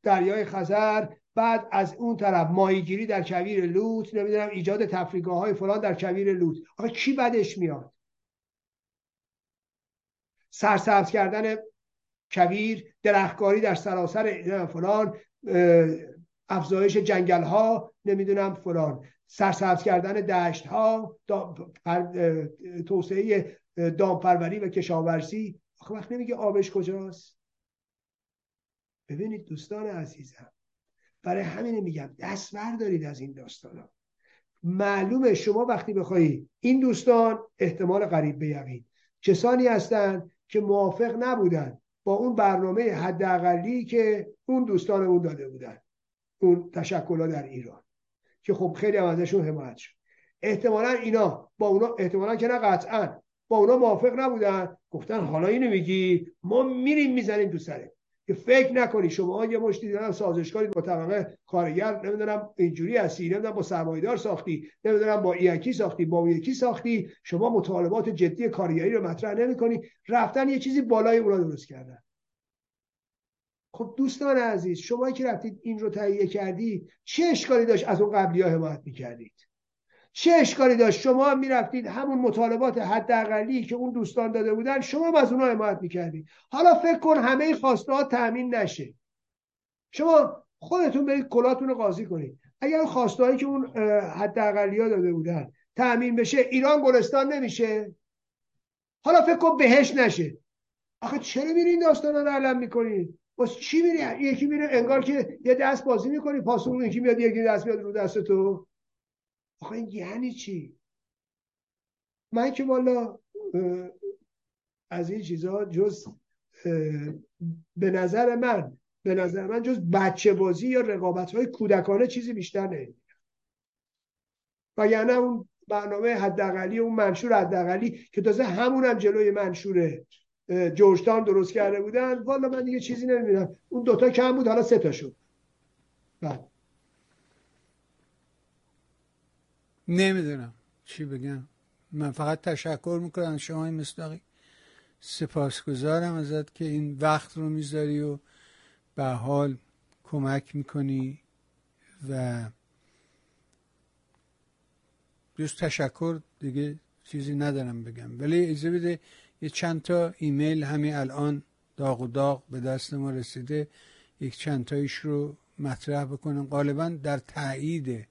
دریای خزر، بعد از اون طرف ماهیگیری در کویر لوت، نمیدونم ایجاد تفریحگاه‌های فلان در کویر لوت. آخه کی بدش میاد؟ سرسبز کردن کویر، درختکاری در سراسر فلان، افزایش جنگل‌ها، نمیدونم فلان، سرسبز کردن دشت‌ها، توسعه دامپروری و کشاورزی. آخه وقت نمیگه آبش کجاست؟ ببینید دوستان عزیزم، برای همین میگم دست بردارید از این داستانا. معلومه شما وقتی بخوایی، این دوستان احتمال قریب به یقین کسانی هستند که موافق نبودن با اون برنامه حداقلی که اون دوستانمون داده بودن، اون تشکل‌ها در ایران که خب خیلی هم ازشون حمایت شد. احتمالاً اینا با اونا احتمالاً که نه قطعاً با اونا موافق نبودن، گفتن حالا اینو میگی ما میریم میزنیم تو سرت. که فکر نکنی شما یه مشتی دیدن سازشکاری با طبقه کارگر، نمیدونم اینجوری هستی، نمیدونم با سرمایه‌دار ساختی، نمیدونم با ایکی ساختی، با یکی ساختی، شما مطالبات جدی کارگری رو مطرح نمی‌کنی، رفتن یه چیزی بالای اونا درست کردن. خب دوستان عزیز، شما که رفتید این رو تهیه کردید، چه اشکالی داشت از اون قبلی‌ها حمایت می‌کردید؟ چه اشکالی داشت شما میرفتید همون مطالبات حداقلی که اون دوستان داده بودن شما از اونها حمایت میکردید؟ حالا فکر کن همه خواسته ها تامین نشه، شما خودتون برید کلاتون رو قاضی کنید. اگر خواسته هایی که اون حداقلی ها داده بودن تامین بشه، ایران گلستان نمیشه. حالا فکر کن بهش نشه. آخه چرا میرین داستانا رو علم میکنید؟ واسه چی میرین؟ یکی میره انگار که یه دست بازی میکنی، پاسون یکی میاد یکی دست میاد رو دست تو. آخه این یعنی چی؟ من که والا از این چیزها جز به نظر من به نظر من جز بچه بازی یا رقابت‌های کودکانه چیزی بیشتر نمی‌بینم. و یعنی اون برنامه حداقلی، اون منشور حداقلی که تازه همون هم جلوی منشور جورجتاون درست کرده بودن، والا من دیگه چیزی نمی‌بینم. اون دوتا کم بود، حالا سه تا شد. بله نمیدونم چی بگم. من فقط تشکر میکنم شما این مصداقی، سپاسگزارم ازت که این وقت رو میذاری و به حال کمک میکنی و جز تشکر دیگه چیزی ندارم بگم. ولی اجازه بده یه چند تا ایمیل همین الان داغ و داغ به دست ما رسیده، یک چند تایش رو مطرح بکنم، غالبا در تاییده،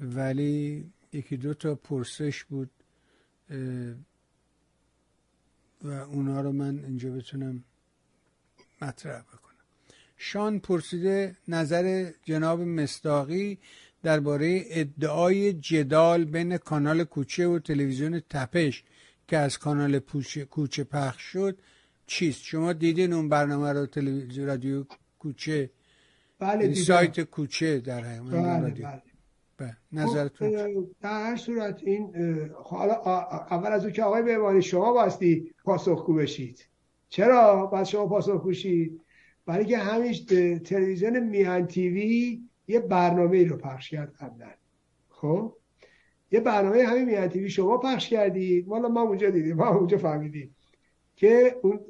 ولی یکی دو تا پرسش بود و اونا رو من اینجا بتونم مطرح بکنم. شان پرسیده نظر جناب مصداقی درباره ادعای جدال بین کانال کوچه و تلویزیون تپش که از کانال کوچه پخش شد چیست؟ شما دیدین اون برنامه رو؟ تلویزیون رادیو کوچه، بله، سایت کوچه در حقیقت، بله بله. به نظرتون در هر صورت این حالا اول از اون که آقای بهبانی شما باستی پاسخگو بشید. چرا باید شما پاسخگو شید؟ برای که همیش تلویزیون میهن تیوی یه برنامه رو پخش کرد قبلا. خب یه برنامه همین میهن تیوی شما پخش کردید، والا ما اونجا دیدیم، ما اونجا فهمیدیم که اون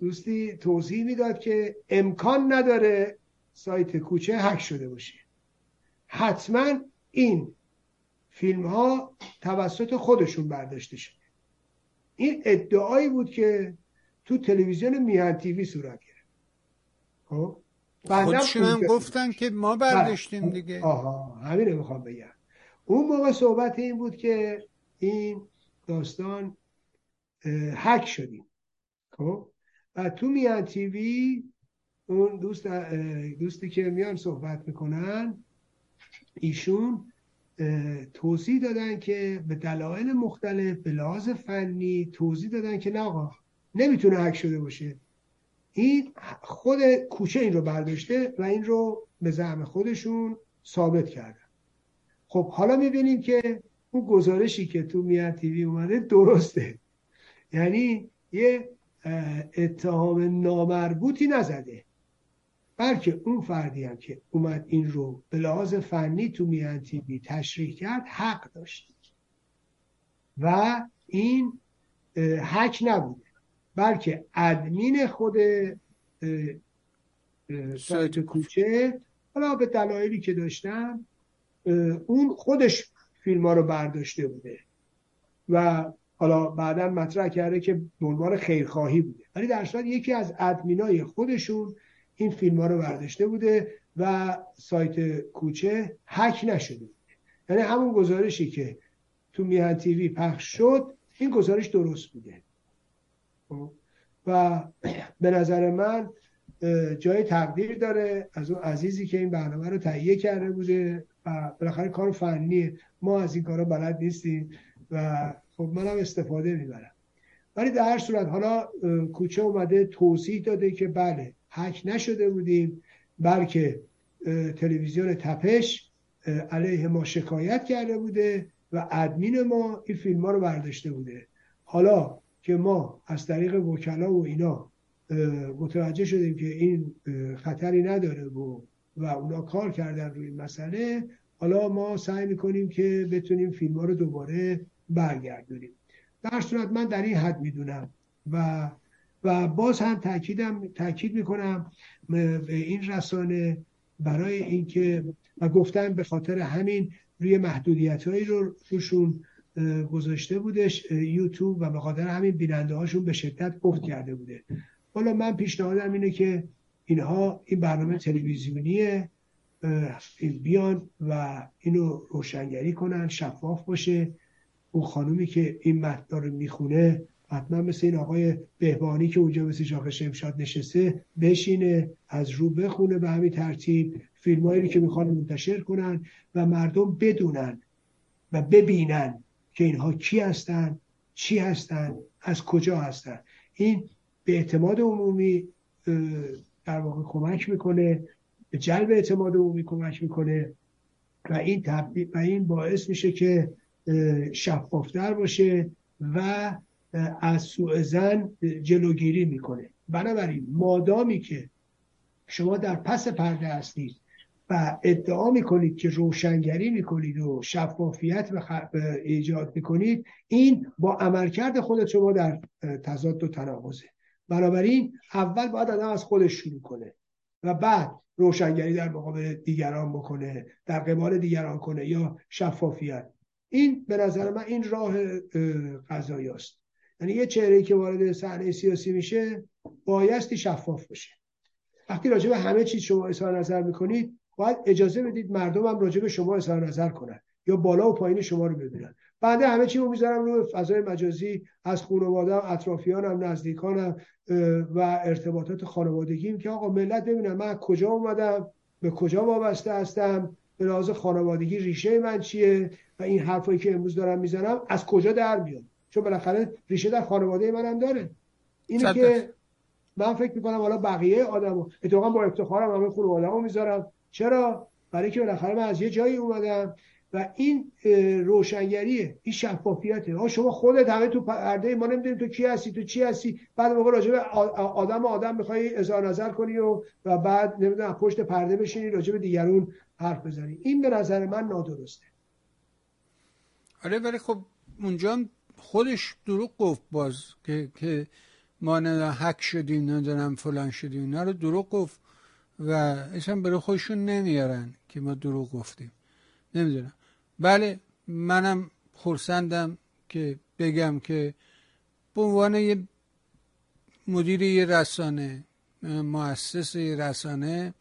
دوستی توضیح میداد که امکان نداره سایت کوچه هک شده باشه، حتما این فیلم ها توسط خودشون برداشته شده. این ادعایی بود که تو تلویزیون میهن تیوی صورت گرفت. خب خودشون هم گفتن که ما برداشتیم دیگه. آها همین رو میخوام بگم. اون موقع صحبت این بود که این داستان هک شدیم. خب و تو میهن تیوی اون دوست دوستی که میان صحبت میکنن ایشون توضیح دادن که به دلایل مختلف به لحاظ فنی توضیح دادن که نه آقا نمیتونه هک شده باشه، این خود کوچه این رو برداشته و این رو به زعم خودشون ثابت کردن. خب حالا میبینیم که اون گزارشی که تو میاد تیوی اومده درسته، یعنی یه اتهام نامربوطی نزده، بلکه اون فردی هم که اومد این رو به لحاظ فنی تو میان تیوی تشریح کرد حق داشت و این هک نبوده، بلکه ادمین خود سایت کوچه حالا به دلایلی که داشتم اون خودش فیلم‌ها رو برداشته بوده و حالا بعداً مطرح کرده که بنوار خیرخواهی بوده، ولی در اصل یکی از ادمینای خودشون این فیلم‌ها رو برداشته بوده و سایت کوچه هک نشده بوده. یعنی همون گزارشی که تو میهن تیوی پخش شد این گزارش درست بوده و به نظر من جای تقدیر داره از اون عزیزی که این برنامه رو تهیه کرده بوده و بالاخره کار فنیه، ما از این کارا بلد نیستیم و خب منم استفاده میبرم. ولی در هر صورت حالا کوچه اومده توضیح داده که بله هک نشده بودیم، بلکه تلویزیون تپش علیه ما شکایت کرده بوده و ادمین ما این فیلم‌ها رو برداشته بوده. حالا که ما از طریق وکلا و اینا متوجه شدیم که این خطری نداره و و اونا کار کردن روی این مسئله، حالا ما سعی میکنیم که بتونیم فیلم‌ها رو دوباره برگردونیم. در صورت من در این حد میدونم و و باز هم تاکیدم تاکید میکنم به این رسانه برای اینکه و گفتن به خاطر همین روی محدودیت‌هایی رو روشون گذاشته بودش یوتیوب و به خاطر همین بیننده‌هاشون به شدت افت کرده بوده. حالا من پیشنهادم اینه که اینها این برنامه تلویزیونیه بیان و اینو روشنگری کنن، شفاف باشه. اون خانومی که این متن رو میخونه حتما مثل این آقای بهبانی که اونجا مثل شاخ شمشاد نشسته بشینه از رو بخونه، به همین ترتیب فیلمایی رو که میخوان منتشر کنن و مردم بدونن و ببینن که اینها کی هستن، چی هستن، از کجا هستن. این به اعتماد عمومی در واقع کمک میکنه، به جلب اعتماد عمومی کمک میکنه و این تبدیل و این باعث میشه که شفافتر باشه و از سوء ظن جلوگیری میکنه. بنابراین مادامی که شما در پس پرده هستید و ادعا میکنید که روشنگری میکنید و شفافیت ایجاد میکنید، این با عملکرد خود شما در تضاد و تناقضه. بنابراین اول باید آدم از خودش شروع کنه و بعد روشنگری در مقابل دیگران بکنه، در قبال دیگران کنه یا شفافیت. این به نظر من این راه قضایی است. یعنی یه چهره‌ای که وارد صحنه سیاسی میشه بایستی شفاف باشه. وقتی راجع به همه چیز شما اظهار نظر میکنید باید اجازه بدید مردم هم راجع به شما اظهار نظر کنن یا بالا و پایین شما رو ببینن. بنده همه چی رو میذارم روی فضای مجازی، از خانواده‌ام، اطرافیانم، نزدیکانم و ارتباطات خانوادگیم که آقا ملت ببینن من کجا اومدم، به کجا وابسته هستم، به لحاظ خانوادگی ریشه من چیه و این حرفایی که امروز دارم میزنم از کجا در میاد، چون بالاخره ریشه در خانواده منم داره. اینی که من فکر میکنم حالا بقیه آدمو اتفاقا با افتخارم همه خانواده‌امو میذارم. چرا؟ برای که بالاخره من از یه جایی اومدم و این روشنگریه، این شفافیته. آ شما خودت همه تو پرده ما نمیدونیم تو کی هستی، تو چی هستی، بعد موقع راجع به آدم آدم میخوای اظهار نظر کنی و و بعد نمیدونم پشت پرده بشینی راجع به دیگرون حرف بزنی. این به نظر من نادرسته. آره، ولی خب اونجا هم خودش دروغ گفت باز که که ما نه هک شدیم ندونم فلان شدیم، اینا رو دروغ گفت و اصلا برای خودشون نمیارن که ما دروغ گفتیم. نمیدونم. بله، منم خرسندم که بگم که به عنوان یه مدیر یه رسانه، مؤسس یه رسانه،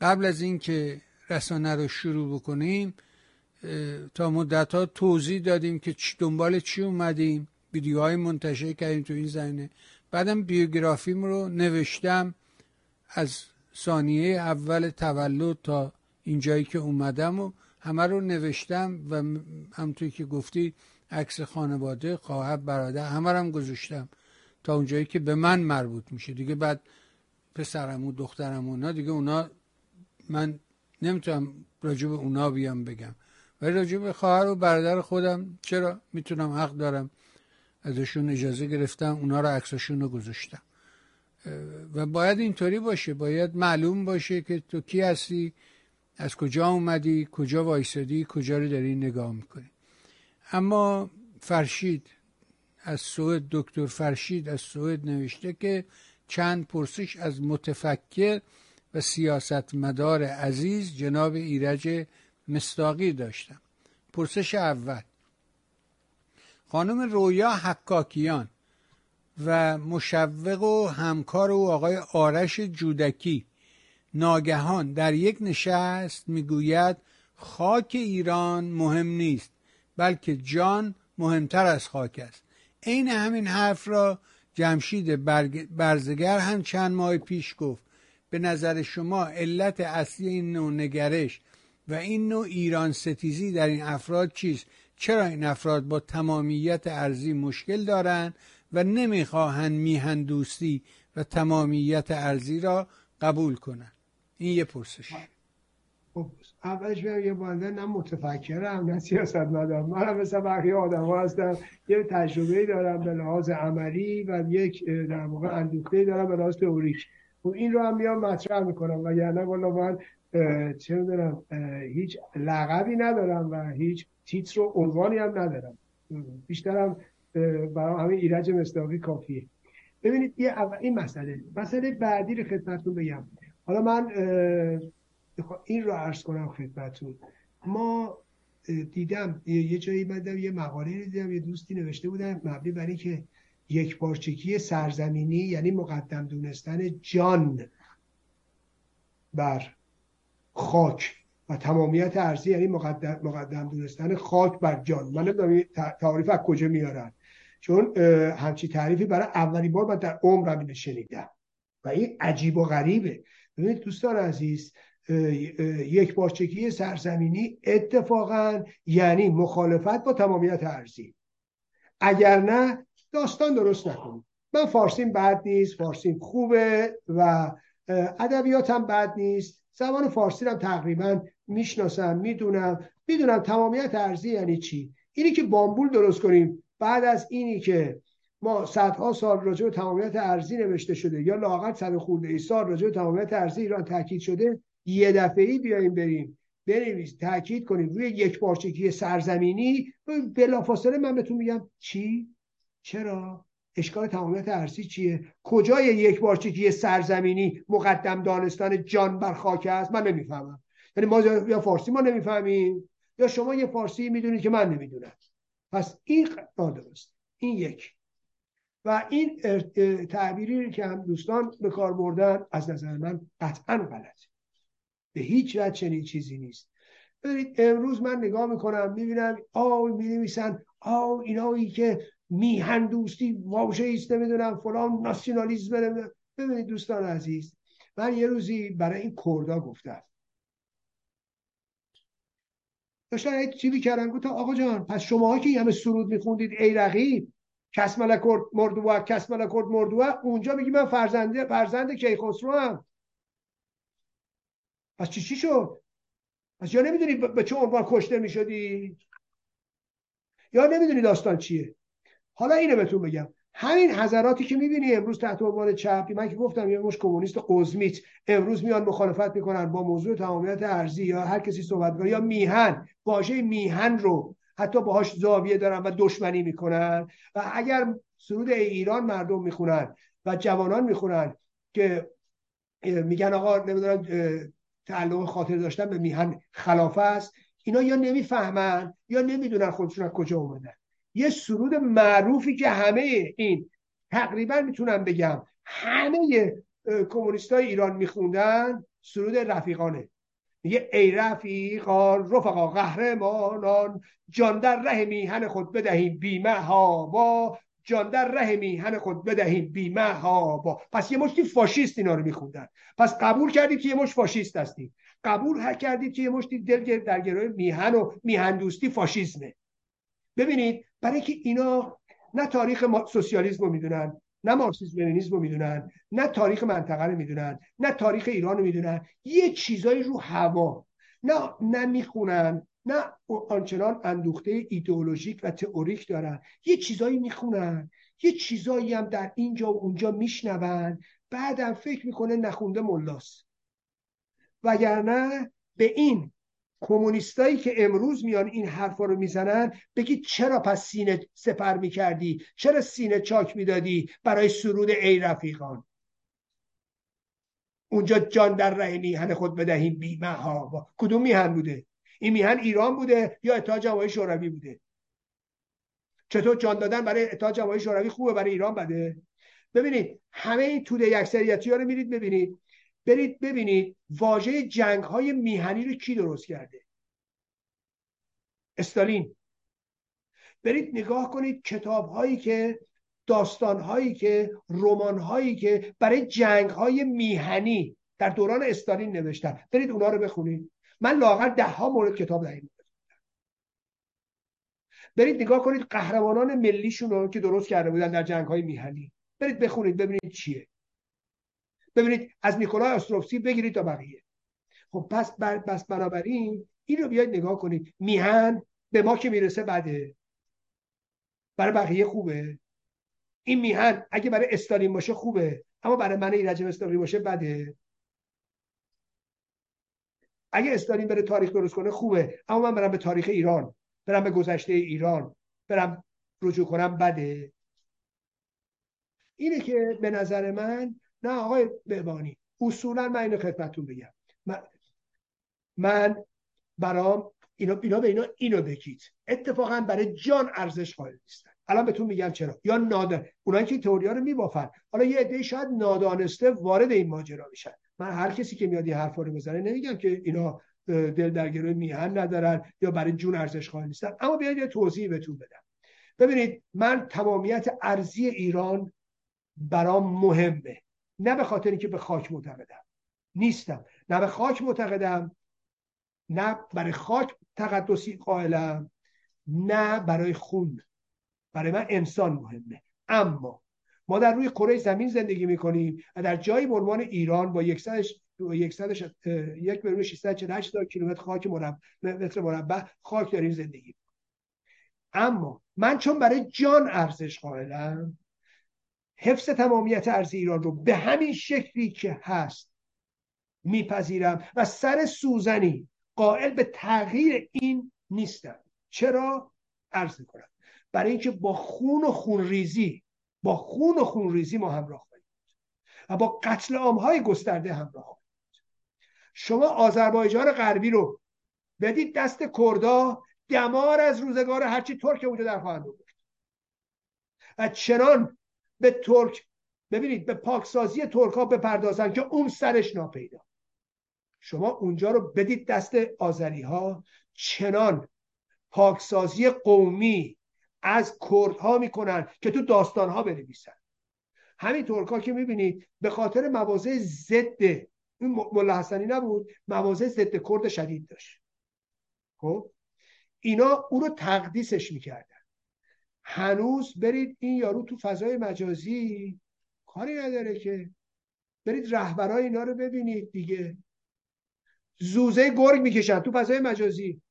قبل از این که رسانه رو شروع بکنیم تا مدت‌ها توضیح دادیم که دنبال چی اومدیم، ویدیوهای منتشر کردیم تو این زمینه، بعدم بیوگرافیم رو نوشتم، از ثانیه اول تولد تا اینجایی که اومدم و همه رو نوشتم و همونطوری که گفتی عکس خانواده، خواهر، برادر، همه رو هم گذاشتم تا اونجایی که به من مربوط میشه دیگه. بعد پسرم و دخترم و اونا دیگه، اونا من نمیتونم راجع به اونا بیام بگم، ولی راجع به خواهر و برادر خودم چرا میتونم، حق دارم، ازشون اجازه گرفتم، اونا رو عکساشون رو گذاشتم. و باید اینطوری باشه، باید معلوم باشه که تو کی هستی، از کجا اومدی، کجا وایسادی، کجا رو داری نگاه میکنی. اما فرشید از سوئد، دکتر فرشید از سوئد نوشته که چند پرسش از متفکر و سیاستمدار عزیز جناب ایرج مصداقی داشتم. پرسش اول: خانم رویا حکاکیان و مشوق و همکار او آقای آرش جودکی ناگهان در یک نشست میگوید خاک ایران مهم نیست، بلکه جان مهمتر از خاک است. عین همین حرف را جمشید برزگر هم چند ماه پیش گفت. به نظر شما علت اصلی این نوع نگرش و این نوع ایران ستیزی در این افراد چیست؟ چرا این افراد با تمامیت ارضی مشکل دارند و نمیخواهند میهن دوستی و تمامیت ارضی را قبول کنند؟ این یه پرسش. خب اولش برای یه بنده نه متفکرم نه سیاستمدارم، من هم مثل بقیه آدم‌ها هستم، یه تجربه‌ای دارم به لحاظ عملی و یک در واقع اندیشه‌ای دارم به لحاظ تئوریک. و این رو هم میام مطرح میکنم، و یعنی والا من چه میدونم هیچ لقبی ندارم و هیچ تیتر و عنوانی هم ندارم، بیشترم برای همین ایرج مصداقی کافیه. ببینید یه این مسئله مسئله بعدی رو خدمتتون بگم. حالا من این رو عرض کنم خدمتتون، ما دیدم یه جایی بدم یه مقاله دیدم، یه دوستی نوشته بودن مبنی بر اینکه یک پارچگی سرزمینی یعنی مقدم دونستن جان بر خاک و تمامیت ارضی یعنی مقدم, مقدم دونستن خاک بر جان. من نمیدونم این تعریف از کجا میارن، چون همچین تعریفی برای اولین بار من در عمرم اینو شنیدم و این عجیب و غریبه. ببینید دوستان عزیز، یک پارچگی سرزمینی اتفاقا یعنی مخالفت با تمامیت ارضی، اگر نه داستان درست نکنید. من فارسیم بد نیست، فارسیم خوبه و ادبیاتم بد نیست، زبان فارسی رو تقریبا میشناسم، میدونم میدونم تمامیت ارضی یعنی چی. اینی که بامبول درست کنیم بعد از اینی که ما صدها سال راجع به تمامیت ارضی نوشته شده یا لااقل صد خورده ای سال راجع به تمامیت ارضی ایران تاکید شده، یه دفعه‌ای بیایم بریم بنویس تاکید کنیم روی یکپارچگی سرزمینی، بلافاصله من بهتون میگم چی؟ چرا؟ اشکال تمامیت ارضی چیه؟ کجای یک پارچگی سرزمینی مقدم دانستان جان بر خاک است؟ من نمیفهمم. یعنی ما یا فارسی ما نمیفهمیم یا شما یه فارسی میدونید که من نمیدونم. پس این نادرست. این یک. و این تعبیری که هم دوستان به کار بردن از نظر من قطعا غلطه. به هیچ وجه چنین چیزی نیست. ببینید امروز من نگاه میکنم میبینم آو مینویسن آو اینایی که میهن دوستی واژه ایست نمیدونم فلان ناسیونالیسم نمیدونم. ببینید دوستان عزیز، من یه روزی برای این کردا گفتم، داشتن یک چیزی کردن، گفتم آقا جان پس شماها که همه سرود میخوندید ای رقیب کس ملک کرد مردوه کس ملک کرد مردوه، اونجا میگی من فرزنده فرزند کیخسرو هم، پس چی چی شد؟ پس یا نمیدونی به چه عنوان کشته میشدی یا نمیدونی داستان چیه. حالا اینو بهتون بگم، همین حضراتی که میبینی امروز تحت عنوان چپی، من که گفتم یه مش کمونیست قزمیت امروز میان مخالفت میکنن با موضوع تمامیت ارضی یا هر کسی صحبت کنه یا میهن، واژه میهن رو حتی باهاش زاویه دارن و دشمنی میکنن، و اگر سرود ای ایران مردم میخونن و جوانان میخونن که میگن آقا نمیدونم تعلق خاطر داشتن به میهن خلافه است، اینا یا نمیفهمن یا نمیدونن خودشون از کجا اومدن. یه سرود معروفی که همه این تقریبا میتونم بگم همه کمونیستای ایران میخوندن، سرود رفیقانه، میگه ای رفیقان رفقا قهرمانان جان در ره میهن خود بدهیم بی محابا جان در ره میهن خود بدهیم بی محابا. پس یه مشتی فاشیست اینا رو میخوندن. پس قبول کردید که یه مشت فاشیست هستید، قبول کردید که یه مشتی دل در گروه میهن و میهن دوستی فاشیسمه. ببینید برای که اینا نه تاریخ سوسیالیسم رو میدونن، نه مارکسیسم لنینیسم رو میدونن، نه تاریخ منطقه رو میدونن، نه تاریخ ایران رو میدونن، یه چیزایی رو هوا نه نه میخونن، نه آنچنان اندوخته ایدئولوژیک و تئوریک دارن. یه چیزایی میخونن، یه چیزایی هم در اینجا و اونجا میشنون، بعدم فکر میکنه نخونده ملاست. وگرنه به این کمونیستایی که امروز میان این حرفا رو میزنن بگید چرا پس سینه سپر میکردی، چرا سینه چاک میدادی برای سرود ای رفیقان، اونجا جان در ره میهن خود بدهیم بی محابا. کدوم میهن بوده؟ این میهن ایران بوده یا اتحاد جماهیر شوروی بوده؟ چطور جان دادن برای اتحاد جماهیر شوروی خوبه برای ایران بده؟ ببینید همه این توده اکثریتی‌ها رو میرید ببینید، برید ببینید واژه جنگ‌های میهنی رو کی درست کرده؟ استالین. برید نگاه کنید کتاب‌هایی که، داستان‌هایی که، رمان‌هایی که برای جنگ‌های میهنی در دوران استالین نوشتن، برید اونا رو بخونید. من لاغر ده ها مورد کتاب دارم. برید نگاه کنید قهرمانان ملیشون رو که درست کرده بودن در جنگ‌های میهنی، برید بخونید ببینید چیه. ببینید از نیکولای استروفسکی بگیرید تا بقیه. خب پس بر بس بنابراین این رو بیاید نگاه کنید، میهن به ما که میرسه بده، برای بقیه خوبه. این میهن اگه برای استالین باشه خوبه، اما برای من ایرج استالین باشه بده. اگه استالین بره تاریخ درست کنه خوبه، اما من برم به تاریخ ایران، برم به گذشته ایران، برم رجوع کنم بده. اینه که به نظر من، نه آقای بهبانی، اصولا من اینو خدمتتون بگم، من, من برام اینا اینا به اینا اینو بگید، اتفاقا برای جان ارزش قائل نیستن. الان بهتون میگم چرا. یا نادان، اونایی که تئوریا رو میبافن، حالا یه عده‌ای شاید نادانسته وارد این ماجرا میشن. من هر کسی که میاد این حرفا رو بزنه نمیگم که اینا دل در گروه میهن ندارن یا برای جون ارزش قائل نیستن، اما بیاید یه توضیحی بهتون بدم. ببینید من تمامیت ارضی ایران برام مهمه، نه به خاطر اینکه به خاک معتقدم نیستم، نه به خاک معتقدم، نه برای خاک تقدسی قائلم، نه برای خون. برای من انسان مهمه. اما ما در روی کره زمین زندگی میکنیم و در جایی به عنوان ایران با یک میلیون و ششصد و چهل و هشت هزار کیلومتر خاک متر مربع خاک داریم زندگی میکنیم. اما من چون برای جان ارزش قائلم، حفظ تمامیت ارضی ایران رو به همین شکلی که هست میپذیرم و سر سوزنی قائل به تغییر این نیستم. چرا؟ عرض میکنم برای اینکه با خون و خون ریزی با خون و خون ریزی ما همراه بودیم و با قتل عام‌های گسترده همراه بودیم. شما آذربایجان غربی رو بدید دست کردا، دمار از روزگار هرچی ترک اونجا در خواهند بود و چنان به ترک، ببینید به پاکسازی ترک ها بپردازن که اون سرش ناپیدا. شما اونجا رو بدید دست آذری ها، چنان پاکسازی قومی از کردها میکنن که تو داستان ها بنویسن. همین ترک ها که میبینید به خاطر مواضع ضد، این ملا حسنی نبود، مواضع ضد کرد شدید داشت، خب اینا اون رو تقدیسش میکردن. هنوز برید این یارو تو فضای مجازی کاری نداره که، برید رهبرای اینا رو ببینید دیگه، زوزه گرگ میکشن تو فضای مجازی،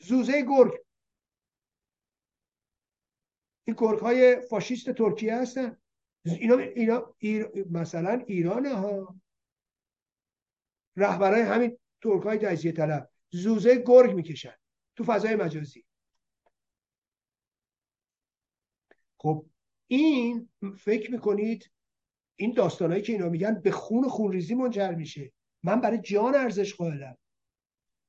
زوزه گرگ. این گرگ های فاشیست ترکیه هستن اینا. اینا ایر... مثلا ایران ها رهبرای همین ترک های تجزیه طلب زوزه گرگ میکشن تو فضای مجازی. خب این فکر میکنید این داستانایی که اینا میگن به خون خونریزی منجر میشه؟ من برای جان ارزش قائلم،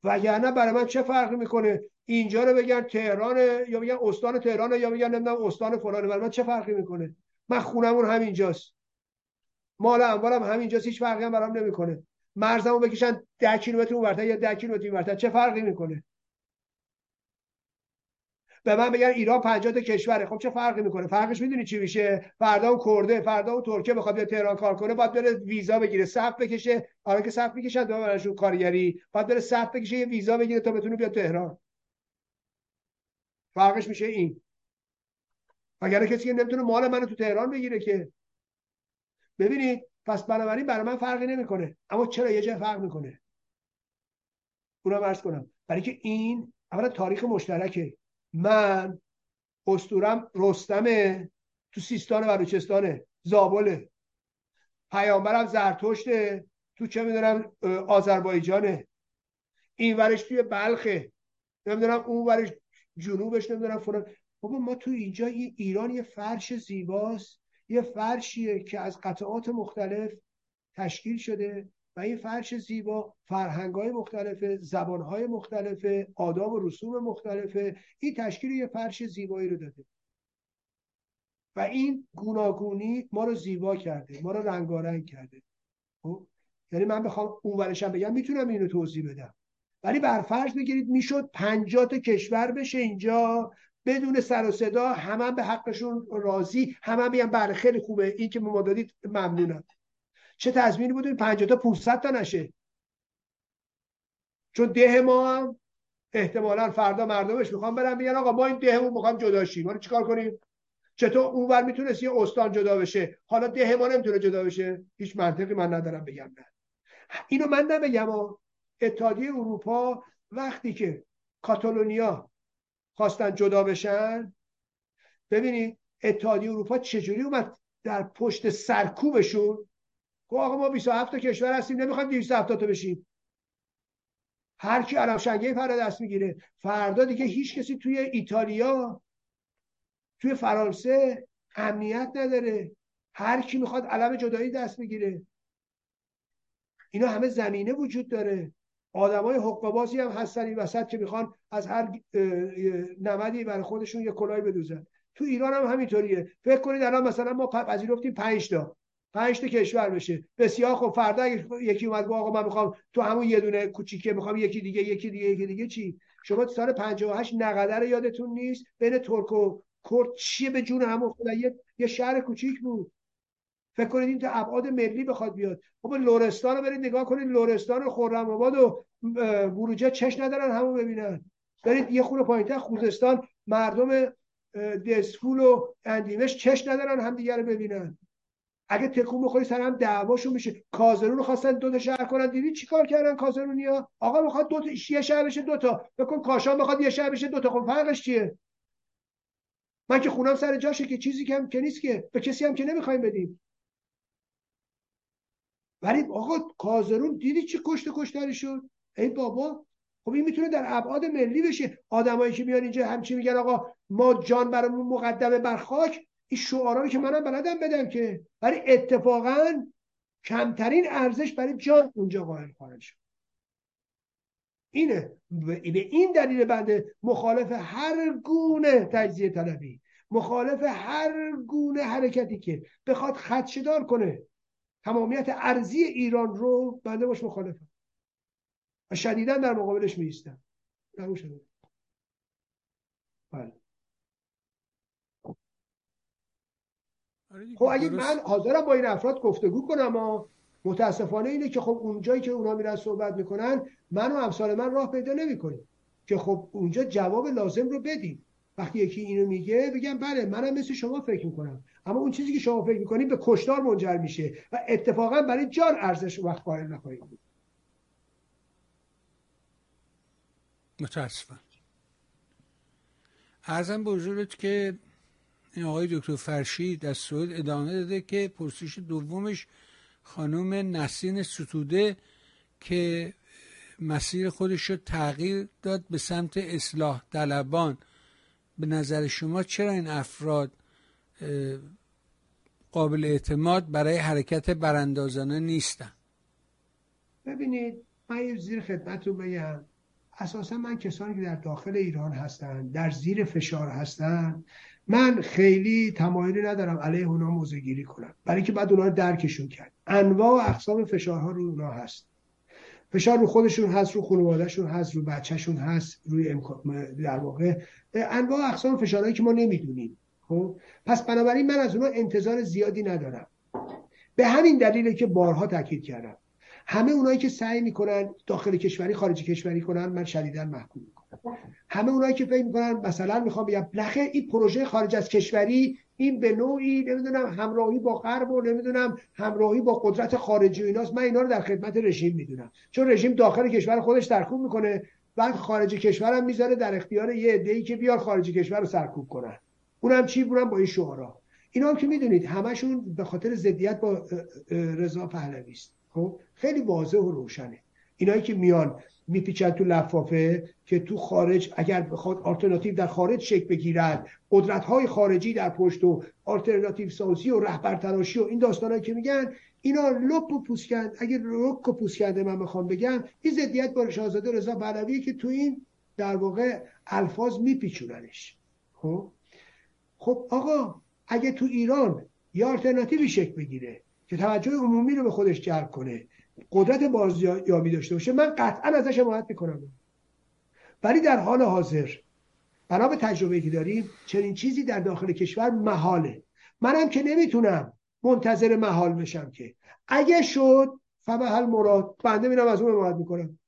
وگرنه برای من چه فرقی میکنه اینجا رو بگن تهران یا بگن استان تهران یا بگن نمیدونم استان فلان، برای من چه فرقی میکنه؟ من خونمون همینجاست، مال اموالم همینجاست، هیچ فرقی هم برام نمیکنه. مرزمو بکشن ده کیلومتر اونورتر یا ده کیلومتر اینورتر چه فرقی میکنه؟ به من بگن ایران پنجاه تا کشوره، خب چه فرقی میکنه؟ فرقش میدونی چی میشه؟ فردا اون کرده، فردا اون ترکه بخواد بیاد تهران کار کنه، باید بره ویزا بگیره، صف بکشه. حالا که صف میکشن دو براشون کارگری، باید بره صف بکشه یه ویزا بگیره تا بتونه بیاد تهران. فرقش میشه این. اگه کسی که نمیتونه مال منو تو تهران بگیره که. ببینید، پس بنابراین برای من فرقی نمیکنه. اما چرا یه جا فرق میکنه؟ اونم عرض کنم. برای که این اولا تاریخ مشترکه. من اسطورم رستمه، تو سیستان و بلوچستانه، زابله. پیامبرم زرتشته، تو چه میدونم آذربایجانه. این ورش توی بلخه، نمیدونم اون ورش جنوبش نمیدونم فلان. بابا ما تو اینجا یه ایران یه فرش زیباست، یه فرشیه که از قطعات مختلف تشکیل شده و این فرش زیبا فرهنگ‌های مختلفه، زبان‌های مختلفه، آداب و رسوم مختلفه. این تشکیل یه فرش زیبایی رو داده و این گوناگونی ما رو زیبا کرده، ما رو رنگارنگ کرده. خب یعنی من بخوام اون ورشم بگم میتونم اینو توضیح بدم، ولی برفرض بگیرید میشد پنجاه تا کشور بشه اینجا بدون سر و صدا، همه به حقشون راضی، همه میگن بله خیلی خوبه، این که ما دادید ممنونم. چه تضمینی بود این پنجاه تا پانصد تا نشه؟ چون ده ما هم احتمالاً فردا مردمش میخوان برن بگن آقا ما این دهمون میخوام جدا شیم، ما رو چیکار کنیم؟ چطور اونور میتونست یه استان جدا بشه، حالا ده ما نمیتونه جدا بشه؟ هیچ منطقی من ندارم بگم نه. اینو من نمیگم. اتحادیه اروپا وقتی که کاتالونیا خواستن جدا بشن، ببینید اتحادیه اروپا چجوری اومد در پشت سرکوبشون گفت آقا ما بیست و هفت تا کشور هستیم، نمیخوایم دویست و هفتاد تا بشیم. هر کی علم شنگه فردا دست میگیره. فردا دیگه هیچ کسی توی ایتالیا، توی فرانسه امنیت نداره، هر کی میخواد علم جدایی دست میگیره. اینا همه زمینه وجود داره، آدمای حقه‌بازی هم هستن این وسط که میخوان از هر نمدی برای خودشون یه کلاهی بدوزن. تو ایران هم همینطوریه. فکر کنید الان مثلا ما پذیرفتیم پنج تا پنج تا کشور بشه، بسیار خب. فردا یکی اومد گفت آقا من میخوام تو همون یه دونه کوچیکه میخوام یکی دیگه یکی دیگه یکی دیگه چی؟ شما سال پنجاه و هشت نقدر یادتون نیست بین ترک و کرد چیه به جون هم افتاد؟ یه شهر کوچیک بود. فکر کنید این تا ابعاد ملی بخواد بیاد. خب لرستان رو برید نگاه کنید، لرستان و خرم‌آباد و بروجه چش ندارن همو ببینن. برید یه خورده پایین‌تر خوزستان، مردم دسفول و اندیمش چش ندارن همدیگه رو ببینن. اگه تکون بخوری سر هم دعواشون میشه. کازرون رو خواستن دو تا شهر کنن، دیدی چیکار کردن کازرونیا؟ آقا میخواد دو تا یه شهر بشه دو تا. بکن کاشان میخواد یه شهر بشه دو تا. خب فرقش چیه؟ من که خونم سر جاشه که چیزی کم که نیست که به کسی هم که نمیخوایم بدیم. ولی آقا کازرون دیدی چه کشته کشتاری شد؟ ای بابا. خب این میتونه در ابعاد ملی بشه. آدمایی که میان اینجا همچی میگن آقا ما جان برامون مقدمه بر خاک، این شعارا رو که منم بلدم بدم که، ولی اتفاقا کمترین ارزش برای جان اونجا قائل خواهد شد. اینه به این دلیل بنده مخالف هر گونه تجزیه طلبی، مخالف هر گونه حرکتی که بخواد خدشه‌دار کنه تمامیت ارضی ایران رو، بنده باش مخالفم و شدیداً در مقابلش می‌ایستم. بله. خب اگه من حاضرم با این افراد گفتگو کنم، اما متاسفانه اینه که خب اونجایی که اونا میرن صحبت میکنن من و امثال من راه پیدا نمیکنیم که خب اونجا جواب لازم رو بدیم. وقتی یکی اینو میگه بگم بله منم مثل شما فکر میکنم، اما اون چیزی که شما فکر میکنید به کشتار منجر میشه و اتفاقا برای جان ارزش وقت قائل نخواهید بود. متاسفم. عرضم به حضورت که این آقای دکتر فرشید از سوئد ادامه داده که پرسش دومش خانم نسرین ستوده که مسیر خودش رو تغییر داد به سمت اصلاح طلبان، به نظر شما چرا این افراد قابل اعتماد برای حرکت براندازانه نیستن؟ ببینید من یه زیر خدمتتون بگم، اساسا من کسانی که در داخل ایران هستن، در زیر فشار هستن، من خیلی تمایلی ندارم علیه اونا موضع گیری کنم، برای که بعد اونا درکشون کرد. انواع و اقسام فشارها رو اونا هست. فشار رو خودشون هست، رو خانوادهشون هست، رو بچهشون هست، روی امکان در واقع انواع اقسام فشارهایی که ما نمیدونیم. خب پس بنابراین من از اونا انتظار زیادی ندارم. به همین دلیله که بارها تاکید کردم همه اونایی که سعی میکنن داخل کشوری خارج کشوری کنن من شدیداً محکوم میکنم. همه اونایی که فکر میکنن مثلا میخوام بگم بلخه این پروژه خارج از کشوری این به نوعی نمیدونم همراهی با غرب و نمیدونم همراهی با قدرت خارجی و ایناست، من اینا رو در خدمت رژیم میدونم، چون رژیم داخل کشور خودش ترکوب میکنه بعد خارج کشورم میذاره در اختیار یه عده‌ای که بیار خارج کشور رو سرکوب کنن. اونم چی؟ اونم با این شعارا. اینا هم که میدونید همشون به خاطر ضدیت با رضا پهلوی است. خب خیلی واضح و روشنه. اینایی که میان میپیچن تو لفافه که تو خارج اگر بخواد آلترناتیو در خارج شکل بگیرد، قدرت‌های خارجی در پشت و آلترناتیو سازی و رهبرتراشی و این داستانایی که میگن، اینا لپ و پوسکند، اگه رک و پوسکنده من بخوام بگم، این ضدیت با شاهزاده رضا پهلوی که تو این در واقع الفاظ میپیچوننش. خب خب آقا اگه تو ایران یه آلترناتیوی شکل بگیره که توجه عمومی رو به خودش جلب کنه، قدرت بازیابی داشته باشه، من قطعا ازش حمایت میکنم. ولی در حال حاضر بنا به تجربه‌ای که داریم چنین چیزی در داخل کشور محاله. منم که نمیتونم منتظر محال بشم که اگه شد فمحل مراد، بنده میرم از اون حمایت میکنم.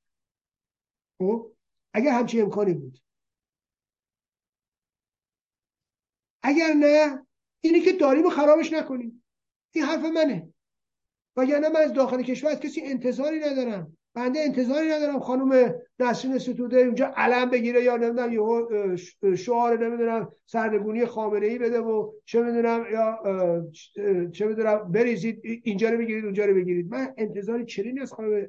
خب اگه همچین امکانی بود، اگر نه اینی که داریم و خرابش نکنیم. این حرف منه. وگرنه من از داخل کشور از کسی انتظاری ندارم. بنده انتظاری ندارم خانم نسرین ستوده اونجا علم بگیره یا نمیدونم یهو شعار نمیدونم سرنگونی خامنه‌ای بده و چه میدونم یا چه میدونم بریزید اینجا رو بگیرید اونجا رو بگیرید. من انتظاری چنین از خانم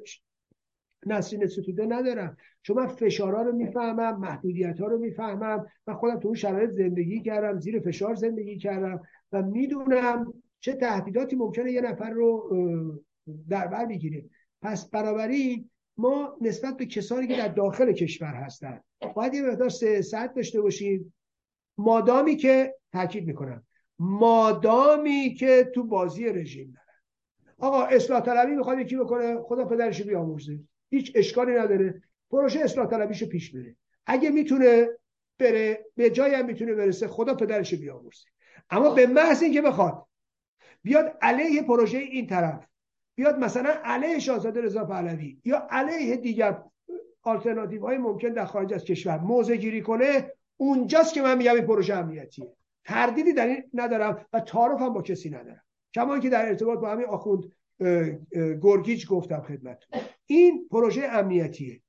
نسرین ستوده ندارم، چون من فشارها رو میفهمم، محدودیت‌ها رو میفهمم، من خودم تو اون شرایط زندگی کردم، زیر فشار زندگی کردم و میدونم چه تهدیداتی ممکنه یه نفر رو در بر بگیره. پس بنابراین ما نسبت به کسانی که در داخل کشور هستن باید یه مقدار سیاست داشته باشیم، مادامی که تاکید میکنم مادامی که تو بازی رژیم دارن. آقا اصلاح طلبی میخواد یکی بکنه، خدا پدرش بیامرزه، هیچ اشکالی نداره، پروژه اصلاح طلبیشو پیش بره، اگه میتونه بره به جایی هم میتونه برسه، خدا پدرش بیامرزه. اما به محض اینکه بخواد بیاد علیه پروژه این طرف، بیاد مثلا علیه شاهزاده رضا پهلوی یا علیه دیگر آلترناتیوهای ممکن در خارج از کشور موضع گیری کنه، اونجاست که من میگم این پروژه امنیتیه. تردیدی در این ندارم و تعارفم با کسی ندارم، کما اینکه در ارتباط با همین آخوند گورگیج گفتم خدمتتون این پروژه امنیتیه.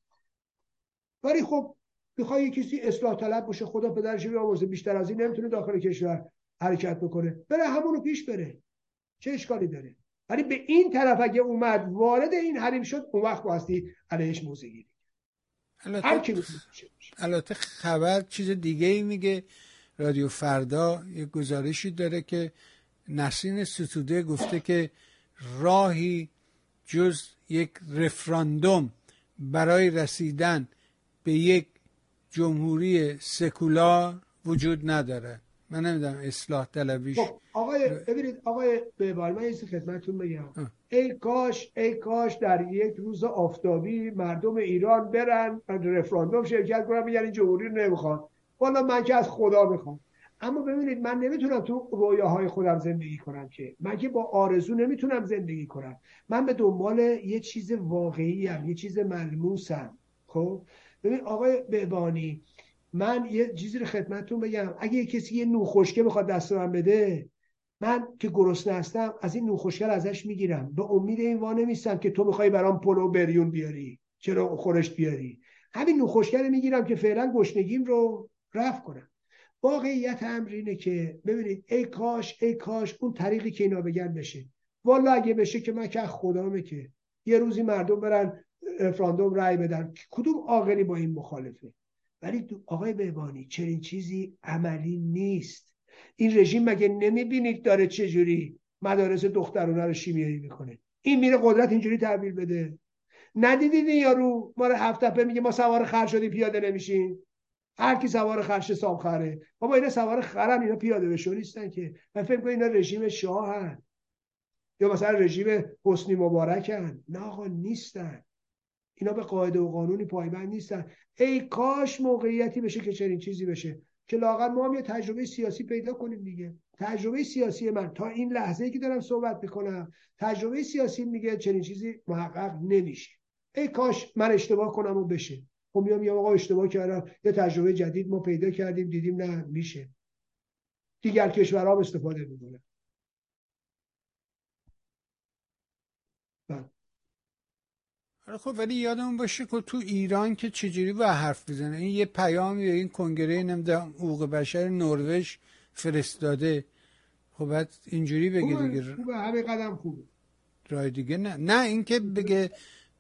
ولی خب میخوای کسی اصلاح طلب باشه، خدا پدرش بیامرزه، بیشتر از این نمیتونه داخل کشور حرکت بکنه، بره همونو پیش بره، چه اشکالی داره؟ ولی به این طرف اگه اومد وارد این حریم شد، اون وقت باستی علیهش موضع گیری. البته خبر چیز دیگه ای میگه. رادیو فردا یه گزارشی داره که نسرین ستوده گفته که راهی جز یک رفراندوم برای رسیدن به یک جمهوری سکولار وجود نداره. من نمیدونم اصلاح طلبیش. آقای ببینید آقای بهبال، من یه چیزی خدمتتون بگم. آه. ای کاش ای کاش در یک روز آفتابی مردم ایران برن رفراندوم شرکت کنن، میگن این جمهوری رو نمیخوان. والا من که از خدا میخوام. اما ببینید من نمیتونم تو رویاهای خودم زندگی کنم، که من که با آرزو نمیتونم زندگی کنم. من به دنبال یه چیز واقعی ام، یه چیز ملموسم. خب ببین آقای بهبانی، من یه چیزی رو خدمتتون بگم، اگه یه کسی یه نوخشکه بخواد دست من بده، من که گرسنه هستم از این نوخشکه ازش میگیرم، به امید این وا نمیستم که تو میخوای برام پلو بریون بیاری، چرا خورشت بیاری، همین نوخشکه رو میگیرم که فعلا گشنگیم رو رفع کنم. واقعیت امر اینه که ببینید ای کاش ای کاش اون طریقی که اینا بگن بشه. والا اگه بشه که من که خدامه که یه روزی مردم برن رفراندوم رأی بدن، کدوم عاقلی با این مخالفه؟ ولی آقای بهبانی چنین چیزی عملی نیست. این رژیم مگه نمیبینید داره چجوری مدارس دخترونه رو شیمیایی میکنه؟ این میره قدرت اینجوری تحویل بده. ندیدید این یارو ما رو هفت تپه میگه ما سوار خر شدیم پیاده نمیشیم، هر کی سوار خرشه سام خره. بابا اینا سوار خرن، اینا پیاده بشو نیستن که. من فکر میکنم اینا رژیم شاهن یا مثلا رژیم حسنی مبارکن. نه آقا نیستن. اینا به قاعده و قانونی پایبند نیستن. ای کاش موقعیتی بشه که چنین چیزی بشه که لااقل ما هم یه تجربه سیاسی پیدا کنیم دیگه. تجربه سیاسی من تا این لحظه‌ای که دارم صحبت می‌کنم، تجربه سیاسی میگه چنین چیزی محقق نمیشه. ای کاش من اشتباه کنم و بشه. خب میام یا آقا اشتباه کردم، یه تجربه جدید ما پیدا کردیم، دیدیم نه میشه. دیگر کشورها استفاده می‌کنن. خب ولی یادمون باشه که تو ایران که چجوری با حرف بزنه. این یه پیام یا این کنگره نمیدونم حقوق بشر نروژ فرستاده، خب بعد اینجوری بگه خوبه. دیگه خوبه، همه قدم خوبه، رای دیگه نه. نه اینکه بگه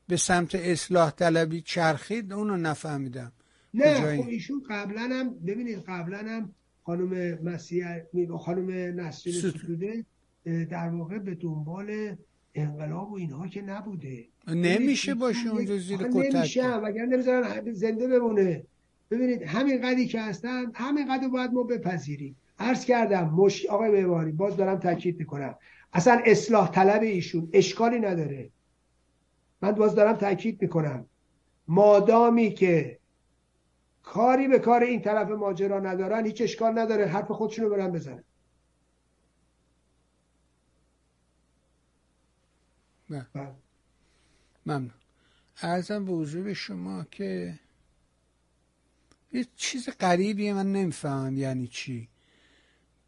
به سمت اصلاح طلبی چرخید، اونو نفهمیدم. نه خب ایشون قبلا هم ببینید، قبلا هم خانم مسیح خانم نسرین ستوده در واقع به دنبال انقلاب و اینها که نبوده، نمیشه باشه اونجا زیر کتک، نمیشه وگرنه نمیذارن زنده بمونه. ببینید همین قدری که هستن، همین قدر باید ما بپذیریم. عرض کردم مش... آقای بهواری باز دارم تاکید میکنم، اصلا اصلاح طلب ایشون اشکالی نداره. من باز دارم تاکید میکنم مادامی که کاری به کار این طرف ماجرا ندارن، هیچ اشکال نداره حرف خودشونو برن بزنن. نه ممنون. عرضم به حضور شما که یه چیز غریبیه، من نمیفهم یعنی چی.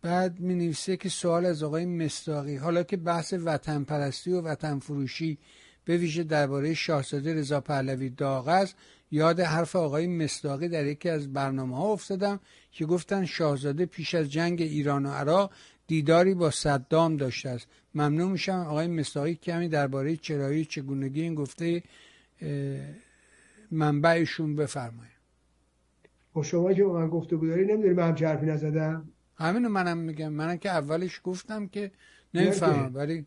بعد می نویسه که سوال از آقای مصداقی، حالا که بحث وطن پرستی و وطن فروشی به ویژه درباره شاهزاده رضا پهلوی داغ است، یاد حرف آقای مصداقی در یکی از برنامه‌ها افتادم که گفتن شاهزاده پیش از جنگ ایران و عراق دیداری با صدام داشته است. ممنون میشم آقای مصداقی کمی درباره چرایی چگونگی این گفته منبعشون بفرمایید. خب شما که من گفته بوداری نمیدونی من هم چه حرفی نزدم. همینو منم میگم، منم که اولش گفتم که نمیفهمم ولی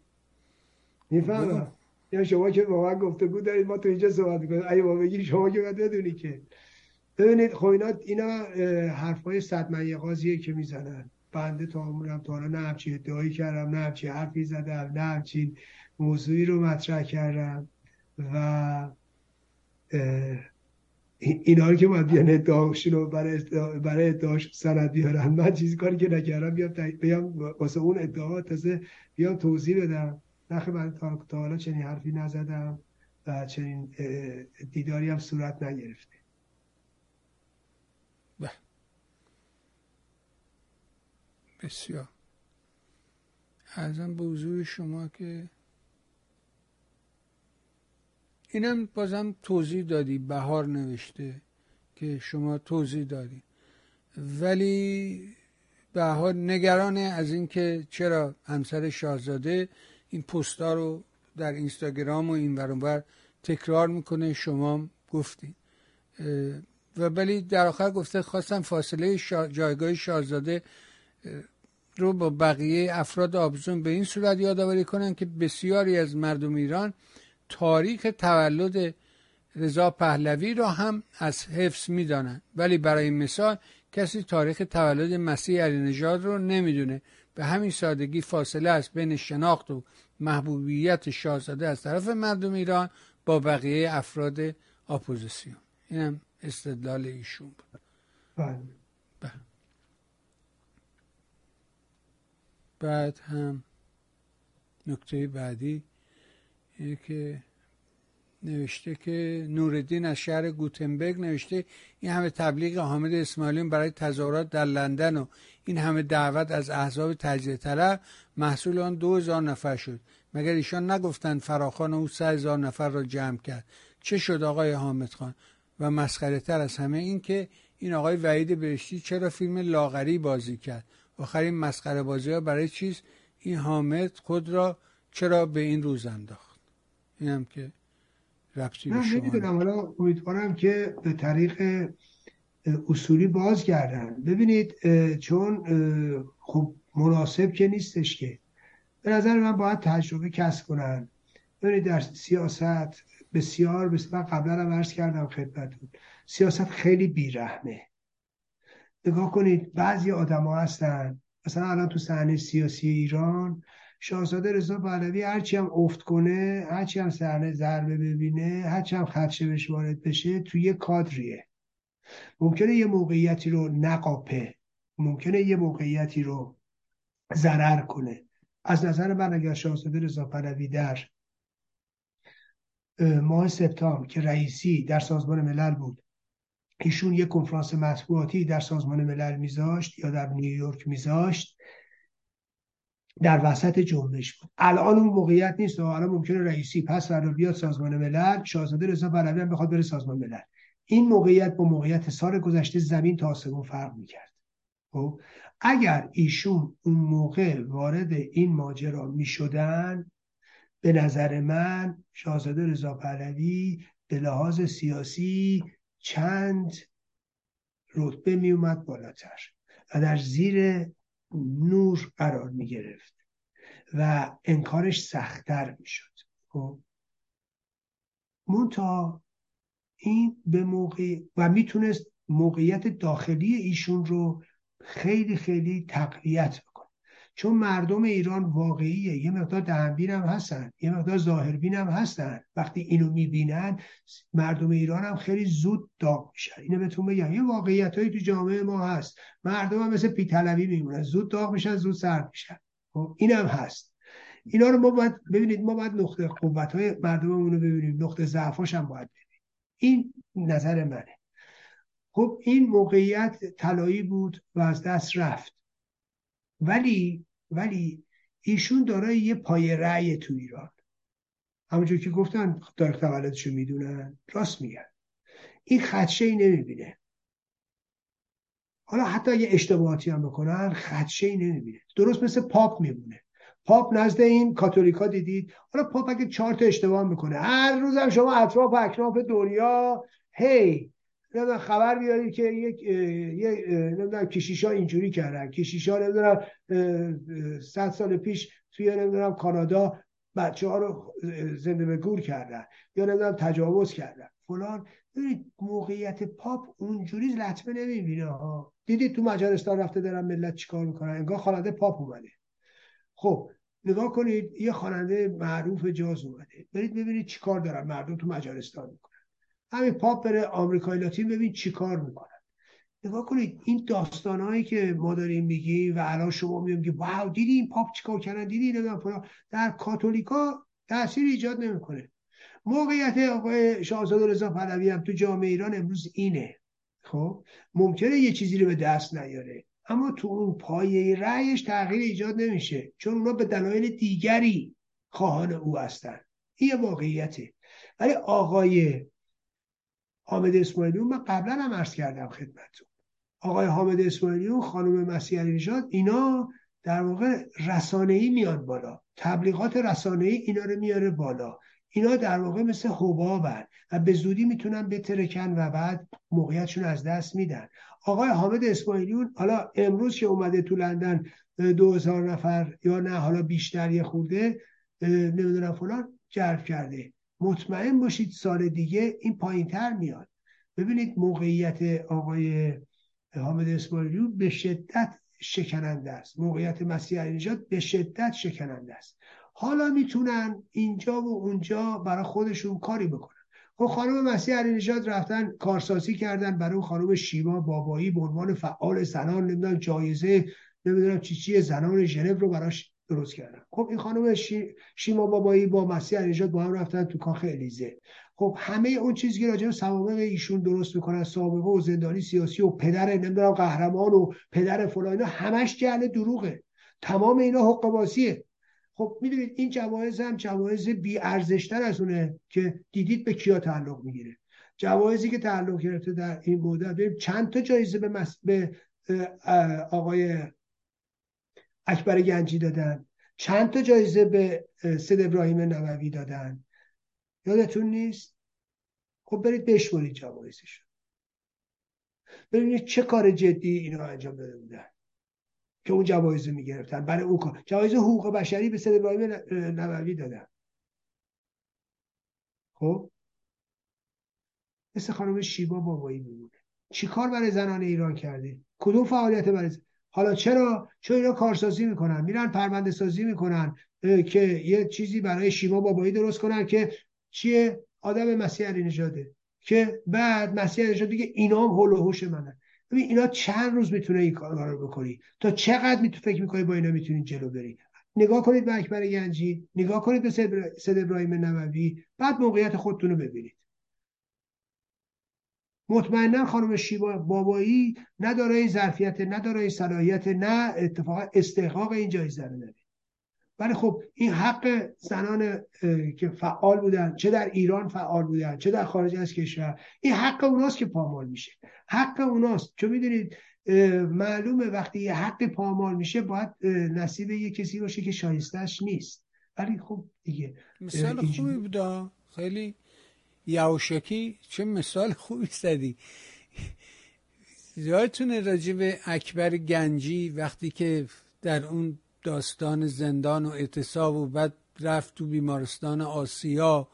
میفهمم. یا شما که واقعا گفته بود دارید ما تو اینجا صحبت می‌کنیم، اگه ما بگیم شما که باید بدونی که ببینید خب اینا اینا حرفای صدمنی قاضیه که میزنن. بنده تا عمرم تا حالا نه همچین ادعایی کردم، نه همچین حرفی زدم، نه همچین موضوعی رو مطرح کردم و اینا رو که باید بیان ادعاشون رو برای برای ادعاش سند بیارن، من چیزی کاری که نکردم بیام بیام واسه اون ادعا تازه بیام توضیح بدم. نخه من تا حالا چنین حرفی نزدم و چنین دیداری هم صورت نگرفته. بله بسیار. عرضم به حضور شما که اینم بازم توضیح دادی، بهار نوشته که شما توضیح دادی، ولی بهار نگرانه از این که چرا همسر شاهزاده این پست‌ها رو در اینستاگرام و این ور اون ور تکرار میکنه. شما گفتین و بلی در آخر گفته خواستم فاصله شا... جایگاه شاهزاده رو با بقیه افراد آبزون به این صورت یادآوری کنن که بسیاری از مردم ایران تاریخ تولد رضا پهلوی را هم از حفظ میدانند، ولی برای مثال کسی تاریخ تولد مسیح علینژاد رو نمیدونه. به همین سادگی فاصله است بین شناخت و محبوبیت شاهزاده از طرف مردم ایران با بقیه افراد اپوزیسیون. اینم استدلال ایشون بود. بله. بله. بعد هم نکته بعدی اینه که نوشته که نوردین از شهر گوتنبرگ نوشته این همه تبلیغ حامد اسماعیلیون برای تظاهرات در لندن و این همه دعوت از احزاب تجزیه طلب محصول آن دو هزار نفر شد، مگر ایشان نگفتند فراخان او سه هزار نفر را جمع کرد؟ چه شد آقای حامد خان؟ و مسخره تر از همه این که این آقای وحید بهشتی چرا فیلم لاغری بازی کرد؟ آخرین مسخره بازی ها برای چیز؟ این حامد خود را چرا به این روز انداخت؟ اینم که ربطی به شما نمیدونم. حالا امیدوارم که به طریق اصولی باز گردن. ببینید چون خب مناسب که نیستش که به نظر من باید تجربه کسب کنن. ببینید در سیاست بسیار بسیار قبلا هم عرض کردم خدمتتون، سیاست خیلی بیرحمه. نگاه کنید بعضی آدم ها هستن مثلا الان تو صحنه سیاسی ایران شاهزاده رضا پهلوی هرچی هم افت کنه، هرچی هم صحنه ضربه ببینه، هرچی هم خدشه بهش وارد بشه، توی یه کادریه. ممکنه یه موقعیتی رو نقاپه، ممکنه یه موقعیتی رو ضرر کنه. از نظر من اگر شاهزاده رضا پهلوی در ماه سپتامبر که رئیسی در سازمان ملل بود، ایشون یک کنفرانس مطبوعاتی در سازمان ملل میذاشت یا در نیویورک میذاشت، در وسط جنبش بود. الان اون موقعیت نیست. الان ممکنه رئیسی پس فردا بیاد سازمان ملل، شاهزاده رضا پهلوی هم بخواد بره سازمان ملل. این موقعیت با موقعیت سال گذشته زمین تا آسمون فرق میکرد. خب اگر ایشون اون موقع وارد این ماجرا میشدن، به نظر من شاهزاده رضا پهلوی به لحاظ سیاسی چند رتبه می اومد بالاتر و در زیر نور قرار می گرفت و انکارش سخت‌تر می شد. خب منتها این به موقع و می تونست موقعیت داخلی ایشون رو خیلی خیلی تقویت بکنه، چون مردم ایران واقعیه، یه مقدار دهنبین هم هستن، یه مقدار ظاهربین هم هستن. وقتی اینو میبینن مردم ایران هم خیلی زود داغ میشن. اینو بهتون بگم، یه واقعیتایی تو جامعه ما هست، مردم هم مثل پی‌طلبی میمونن، زود داغ میشن، زود سرد میشن. خب اینم هست. اینا رو ما باید ببینید، ما باید نقطه قوت‌های مردممون رو ببینیم، نقطه ضعف‌هاش هم باید ببینیم. این نظر منه. خب این موقعیت طلایی بود و از دست رفت. ولی ولی ایشون دارای یه پای رأی تو ایران، همونجور که گفتن تاریخ تولدشو میدونن، راست میگن، این خدشه‌ای نمیبینه. حالا حتی اگه اشتباهاتی هم بکنن خدشه‌ای نمیبینه. درست مثل پاپ میمونه. پاپ نزد این کاتولیکا دیدید، حالا پاپ اگه چهار تا اشتباه میکنه، هر روزم شما اطراف و اکناف دنیا هی نمیدونم خبر بیارید که یک یک نمیدونم کشیشا اینجوری کردن، کشیشا نمیدونم صد سال پیش توی نمیدونم کانادا بچه‌ها رو زنده به گور کردن یا نمیدونم تجاوز کردن فلان. ببینید موقعیت پاپ اونجوری لطمه نمیبینه ها. دیدید تو مجارستان رفته دارن ملت چیکار میکنن، انگار خواننده پاپ اومده. خب نگاه کنید، یه خواننده معروف جاز اومده، برید ببینید چیکار دارن مردم تو مجارستان میکنن. همین پاپ بره آمریکای لاتین ببین چی کار میکنن. نگاه کنید این داستانهایی که ما داریم میگیم و الان شما میگیم که واو دیدی این پاپ چیکار کردن، دیدی نگاه فلان، در کاتولیکا تأثیر ایجاد نمیکنه. موقعیت آقای شاهزاده رضا پهلوی هم تو جامعه ایران امروز اینه. خب ممکنه یه چیزی رو به دست نیاره، اما تو اون پایه رأیش تغییر ایجاد نمیشه، چون اونا به دلایل دیگری خواهان او هستن. این واقعیته. ولی آقای حامد اسماعیلیون، من قبلا هم عرض کردم خدمتتون، آقای حامد اسماعیلیون، خانم مسیح علینژاد، اینا در واقع رسانه‌ای میان بالا، تبلیغات رسانه‌ای اینا رو میاره بالا. اینا در واقع مثل حبابن و به زودی میتونن بترکن و بعد موقعیتشون از دست میدن. آقای حامد اسماعیلیون حالا امروز که اومده تو لندن دو هزار نفر یا نه حالا بیشتر یه خورده نمیدونم فلان جلب کرده، مطمئن باشید سال دیگه این پایین‌تر میاد. ببینید موقعیت آقای حامد اسماعیلیون به شدت شکننده است. موقعیت مسیح علینژاد به شدت شکننده است. حالا میتونن اینجا و اونجا برای خودشون کاری بکنن. خب خانم مسیح علینژاد رفتن کارسازی کردن برای خانم شیما بابایی به عنوان فعال زنان، نمیدونم جایزه نمیدونم چی چی زنان ژنو رو براش درست کردن. خب این خانم شی... شیما بابایی با مسیح علینژاد با هم رفتن تو کاخ الیزه. خب همه اون چیزی که راجع به سوابق ایشون درست میکنن، سابقه و زندانی سیاسی و پدر نمیدونم قهرمان و پدر فلان، اینا همش جعل دروغه، تمام اینا حقه‌بازیه. خب میدونید این جوایز هم جوایز بی ارزشتر از اونه که دیدید به کیا تعلق میگیره. جوایزی که تعلق گرفته در این مدت، ببین چند تا جایزه به مس... به آقای اکبر گنجی دادن، چند تا جایزه به سید ابراهیم نووی دادن، یادتون نیست؟ خب برید بشمارید جوایزشون، ببینید چه کار جدی اینا انجام داده بودن که اون جوایزو میگرفتن. برای اون کار جوایز حقوق بشری به سید ابراهیم نووی دادن. خب مثل خانم شیبا بابایی میمونه، چی کار برای زنان ایران کرده؟ کدوم فعالیت برای زن... حالا چرا؟ چون اینا کارسازی میکنن، میرن پرونده سازی میکنن، که یه چیزی برای شیما بابایی درست کنن که چیه؟ آدم مسیح علینژاده، که بعد مسیح علینژاد دیگه اینا هم هول و هوش منن. ببین اینا چند روز میتونه این کارا رو بکنی؟ تا چقدر می تو فکر میکنی با اینا میتونی جلو بری؟ نگاه کنید به اکبر گنجی، نگاه کنید به سید ابراهیم نووی، بعد موقعیت خودتون رو ببینید. مطمئنا خانم شیما بابایی نه دارای ظرفیت، نه دارای صلاحیت، نه اتفاقا استحقاق این جایزه رو داره. ولی خب این حق زنان که فعال بودن، چه در ایران فعال بودن چه در خارج از کشور، این حق اوناست که پامال میشه، حق اوناست. چون میدونید معلومه وقتی یه حق پامال میشه باید نصیب یه کسی باشه که شایستش نیست. ولی خب دیگه مثال خوبی بودا، خیلی یواشکی، چه مثال خوبی زدی. یادتونه راجب اکبر گنجی وقتی که در اون داستان زندان و اعتصاب و بعد رفت تو بیمارستان آسیا،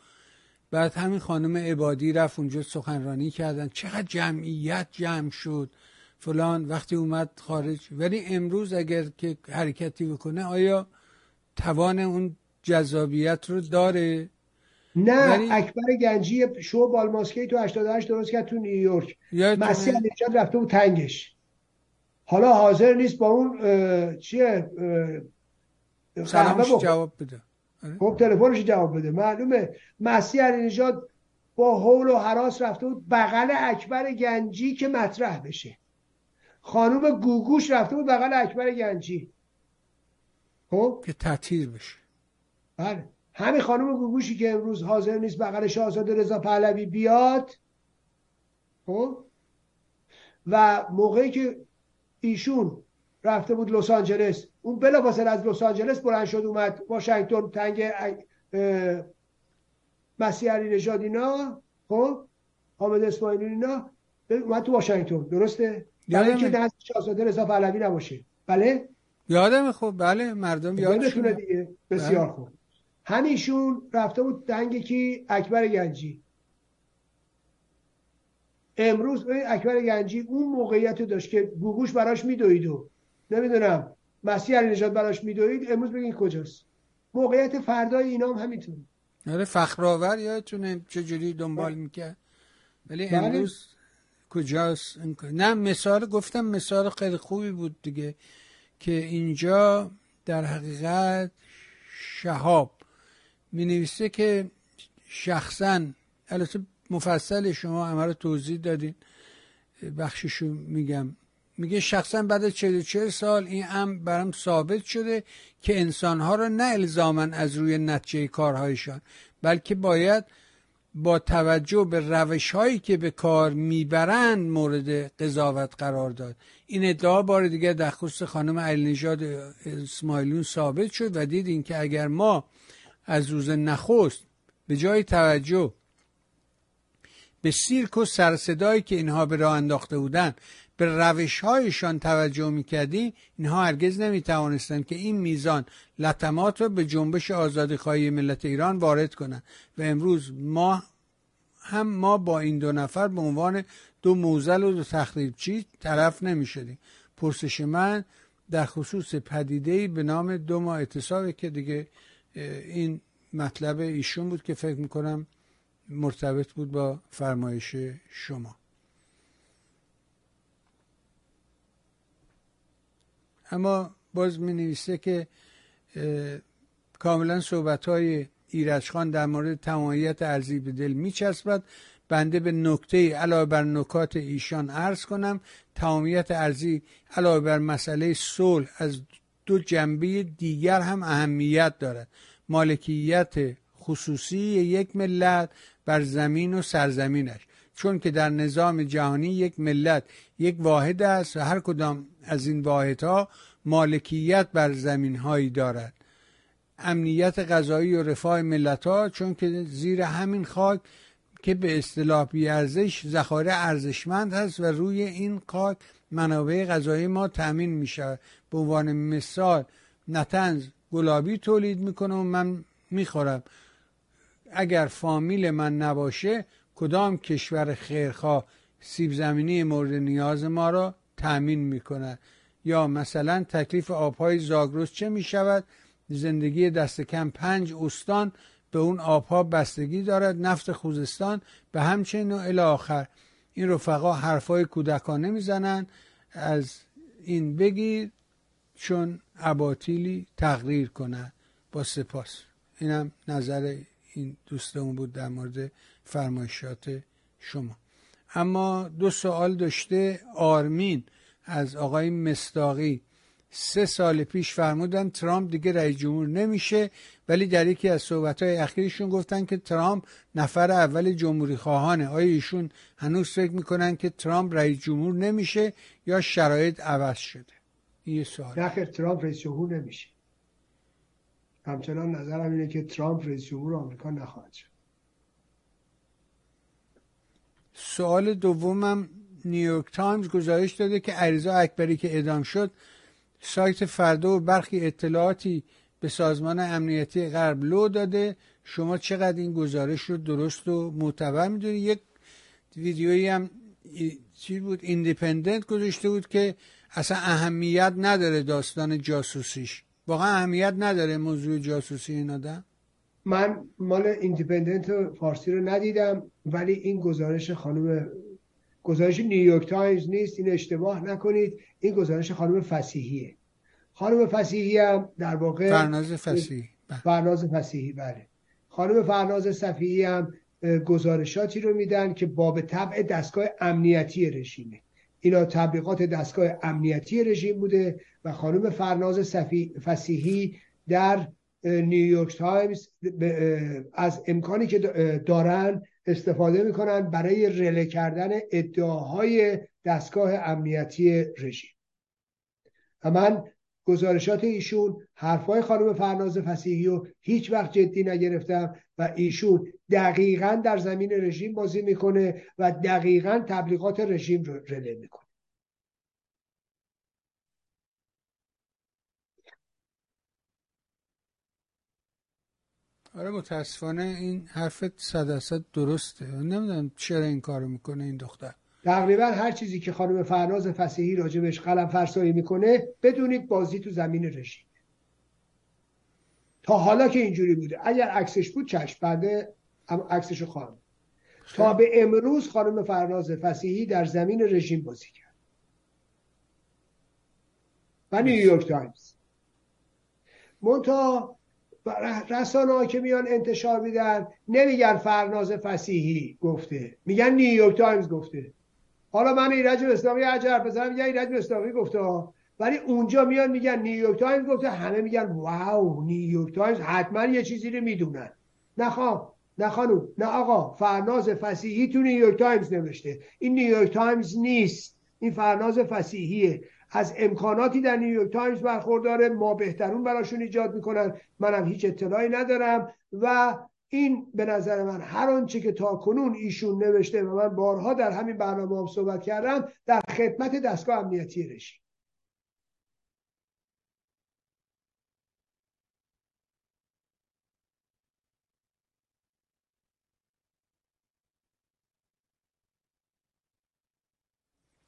بعد همین خانم عبادی رفت اونجا سخنرانی کردن، چقدر جمعیت جمع شد فلان وقتی اومد خارج. ولی امروز اگر که حرکتی بکنه آیا توان اون جذابیت رو داره؟ نه. ولی... اکبر گنجی شو بالماسکی تو هشتاد و هشت درست کرد تو نیویورک، مسیح علینژاد رفته بود تنگش، حالا حاضر نیست با اون اه، چیه اه، سلامش با... جواب بده، خب تلفنش جواب بده. معلومه مسیح علینژاد با هول و هراس رفته بود بغل اکبر گنجی که مطرح بشه، خانوم گوگوش رفته بود بغل اکبر گنجی خب که تطهیر بشه. بله همین خانوم گوگوشی که امروز حاضر نیست بغل شاهزاده رضا پهلوی بیاد، خب و موقعی که ایشون رفته بود لس آنجلس، اون بلافاصله از لس آنجلس بلند شد اومد واشنگتن تنگ مسیح علینژاد اینا، خب حامد اسماعیلیون اینا اومد تو واشنگتن، درسته؟ برای اینکه دست شاهزاده رضا پهلوی نباشه. بله یادمه. خب بله مردم یادشونه دیگه. بسیار خوب. همینشون رفته بود تنگ کی؟ اکبر گنجی. امروز اکبر گنجی اون موقعیت داشت که گوگوش براش میدوید و نمیدونم مسیح علینژاد براش میدوید، امروز بگین کجاست موقعیت فردای اینام هم همینطوره. آره فخرآور یادتونه چجوری دنبال میکرد؟ ولی امروز کجاست؟ نه مثال گفتم، مثال خیلی خوبی بود دیگه که اینجا در حقیقت شهاب مینویسه که شخصاً، البته مفصل شما همه رو توضیح دادین، بخششو میگم. میگه شخصا بعد از چهل و چهار سال این امر برام ثابت شده که انسانها رو نه الزاماً از روی نتیجه کارهایشان، بلکه باید با توجه به روشهایی که به کار میبرند مورد قضاوت قرار داد. این ادعا بار دیگر در خصوص خانم علینژاد اسماعیلیون ثابت شد و دیدین که اگر ما از روز نخست به جای توجه به سیرک و سرصدایی که اینها به راه انداخته بودند به روشهایشان توجه میکردیم، اینها هرگز نمیتوانستند که این میزان لطمات را به جنبش آزادیخواهی ملت ایران وارد کنند. و امروز ما هم ما با این دو نفر به عنوان دو موزل و دو تخریبچی طرف نمیشدیم. پرسش من در خصوص پدیده‌ای به نام دو ماه اعتصابه که دیگه این مطلب ایشون بود که فکر میکنم مرتبط بود با فرمایش شما. اما باز می نویسه که کاملا صحبت های ایرجخان در مورد تماییت ارزی به دل می چسبد. بنده به نکته علاوه بر نکات ایشان عرض کنم، تماییت ارزی علاوه بر مسئله صلح از دو جنبه دیگر هم اهمیت دارد: مالکیت خصوصی یک ملت بر زمین و سرزمینش، چون که در نظام جهانی یک ملت یک واحد است و هر کدام از این واحدها مالکیت بر زمینهایی دارد. امنیت غذایی و رفاه ملتها، چون که زیر همین خاک که به اصطلاح بی‌ارزش ذخایر ارزشمند هست و روی این خاک منابع غذایی ما تامین می شود. به عنوان مثال نتنز گلابی تولید میکنه و من میخورم، اگر فامیل من نباشه کدام کشور خیرخواه سیب زمینی مورد نیاز ما را تأمین میکند؟ یا مثلا تکلیف آبهای زاگرس چه میشود؟ زندگی دست کم پنج استان به اون آبها بستگی دارد، نفت خوزستان به همچنین و الی آخر. این رفقا حرفای کودکانه میزنن، از این بگیر چون اباطیلی تقریر کنن. با سپاس. اینم نظر این دوستمون بود در مورد فرمایشات شما. اما دو سوال داشته آرمین از آقای مصداقی. سه سال پیش فرمودن ترامپ دیگه رئیس جمهور نمیشه، ولی در یکی از صحبت‌های اخیرشون گفتن که ترامپ نفر اول جمهوری خواهانه. آیا ایشون هنوز فکر میکنن که ترامپ رئیس جمهور نمیشه یا شرایط عوض شده؟ این یه سوال. نه، ترامپ رئیس جمهور نمیشه. همچنان نظرم اینه که ترامپ رئیس جمهور آمریکا نخواهد شد. سوال دومم نیویورک تایمز گزارش داده که علیرضا اکبری که اعدام شد سایت فردا و برخی اطلاعاتی به سازمان امنیتی غرب لو داده. شما چقدر این گزارش رو درست و معتبر می‌دونید؟ یک ویدیویی هم چی بود ایندیپندنت گذاشته بود که اصلا اهمیت نداره داستان جاسوسیش. واقعا اهمیت نداره موضوع جاسوسی این آدم؟ من مال ایندیپندنت فارسی رو ندیدم، ولی این گزارش خانم گزارش نیویورک تایمز نیست، این اشتباه نکنید. این گزارش خانم فصیحیه. خانم فصیحی هم در واقع فرناز فصیحی فرناز فصیحی بله. خانم فرناز فصیحی هم گزارشاتی رو میدن که باب تبع دستگاه امنیتی رژیمه. اینا تبلیغات دستگاه امنیتی رژیم بوده و خانم فرناز فصیحی در نیویورک تایمز از امکانی که دارن استفاده میکنن برای رله کردن ادعاهای دستگاه امنیتی رژیم. و من گزارشات ایشون، حرفای خانم فرناز فصیحی رو هیچ وقت جدی نگرفتم و ایشون دقیقاً در زمین رژیم بازی میکنه و دقیقاً تبلیغات رژیم رو رله میکنه. آره متاسفانه این حرفت صد درصد درسته. نمیدونم چرا این کارو میکنه این دختر. تقریبا هر چیزی که خانم فرناز فصیحی راجبش قلم فرسایی میکنه بدونید بازی تو زمین رژیم. تا حالا که اینجوری بوده. اگر عکسش بود چشم بنده عکسشو خواهم. تا به امروز خانم فرناز فصیحی در زمین رژیم بازی کرد. و نیویورک تایمز. منتها رسانه‌ها که میان انتشار میدن نمیگن فرناز فصیحی گفته، میگن نیویورک تایمز گفته. حالا من ایرج اسلامی عجب بزنم میگن ایرج اسلامی گفته، ولی اونجا میان میگن نیویورک تایمز گفته. همه میگن واو نیویورک تایمز حتما یه چیزی رو میدونن. نه خانم، نه خانم، نه آقا، فرناز فصیحی تو نیویورک تایمز نوشته. این نیویورک تایمز نیست، این فرناز فصیحیه. از امکاناتی در نیویورک تایمز برخورداره، ما بهترون براشون ایجاد میکنن. منم هیچ اطلاعی ندارم و این به نظر من هر آنچه که تا کنون ایشون نوشته و من بارها در همین برنامه هم صحبت کردم در خدمت دستگاه امنیتی رژیم.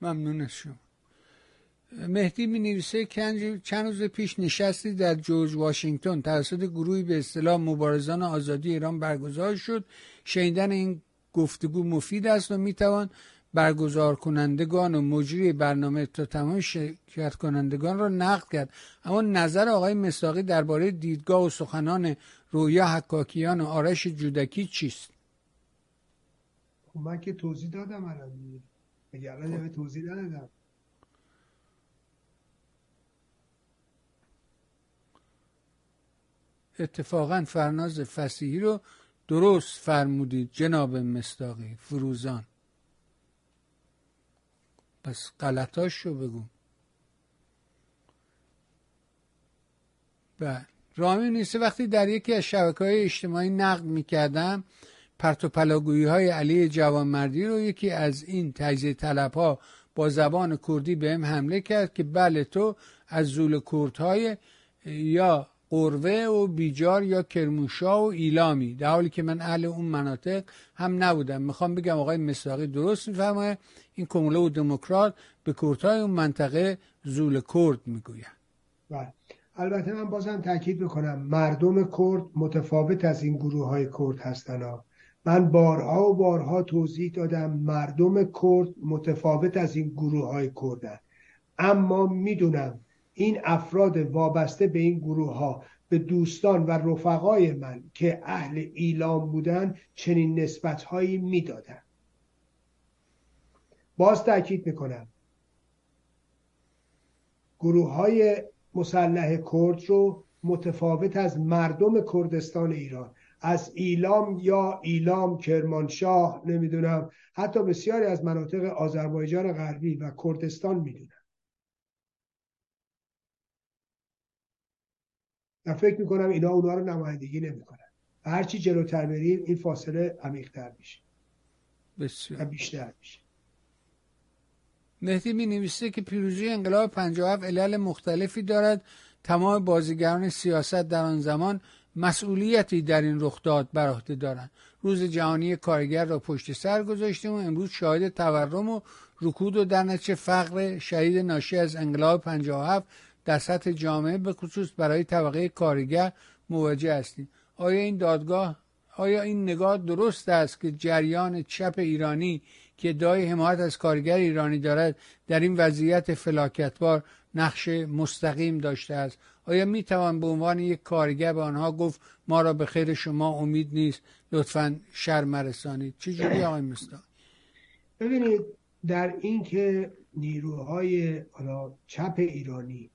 ممنون شما. مهدی می نویسه چند روز پیش نشستی در جورج واشنگتن توسط گروهی به اصطلاح مبارزان آزادی ایران برگزار شد. شنیدن این گفتگو مفید است و می توان برگزار کنندگان و مجری برنامه تا تمام شرکت کنندگان را نقد کرد. اما نظر آقای مصداقی درباره دیدگاه و سخنان رویا حکاکیان و آرش جودکی چیست؟ من که توضیح دادم الان دیگه. الان توضیح دادم. اتفاقا فرناز فصیحی رو درست فرمودید جناب مصداقی فروزان. پس غلطاش رو بگو. بله رامی نیسته وقتی در یکی از شبکه‌های اجتماعی نقد می‌کردم پرت و پلاگویی‌های علی جوانمردی رو، یکی از این تجزیه طلب‌ها با زبان کردی بهم حمله کرد که بله تو از ذول کردهای یا قروه و بیجار یا کرمانشاه و ایلامی، در حالی که من اهل اون مناطق هم نبودم. میخوام بگم آقای مصداقی درست میفرماید. این کموله و دموکرات به کردهای اون منطقه ذول کرد میگویند. بله البته من بازم تاکید میکنم مردم کرد متفاوت از این گروه های کرد هستن ها. من بارها و بارها توضیح دادم مردم کرد متفاوت از این گروه های کردن، اما میدونم این افراد وابسته به این گروه ها به دوستان و رفقای من که اهل ایلام بودن چنین نسبت هایی میدادن. باز تاکید میکنم گروه های مسلح کرد رو متفاوت از مردم کردستان ایران، از ایلام یا ایلام، کرمانشاه، نمیدونم حتی بسیاری از مناطق آذربایجان غربی و کردستان میدونم و فکر میکنم اینا اونا رو نمایندگی نمیکنن. هرچی جلوتر بریم این فاصله عمیق‌تر میشه بسیار و بیشتر میشه. مهدی می نویسته که پیروزی انقلاب پنجاه و هفت علل مختلفی دارد. تمام بازیگران سیاست در آن زمان مسئولیتی در این رخداد بر عهده دارند. روز جهانی کارگر را پشت سر گذاشتیم و امروز شاهد تورم و رکود و در نتیجه فقر شدید ناشی از انقلاب پنجاه و هفت در سطح جامعه به خصوص برای طبقه کارگر مواجه هستیم. آیا این دادگاه آیا این نگاه درست است که جریان چپ ایرانی که ادعای حمایت از کارگر ایرانی دارد در این وضعیت فلاکتبار نقش مستقیم داشته است؟ آیا می توان به عنوان یک کارگر به آنها گفت ما را به خیر شما امید نیست، لطفاً شرم رسانید؟ چجوری آقای مستاق؟ ببینید، در این که نیروهای چپ ایرانی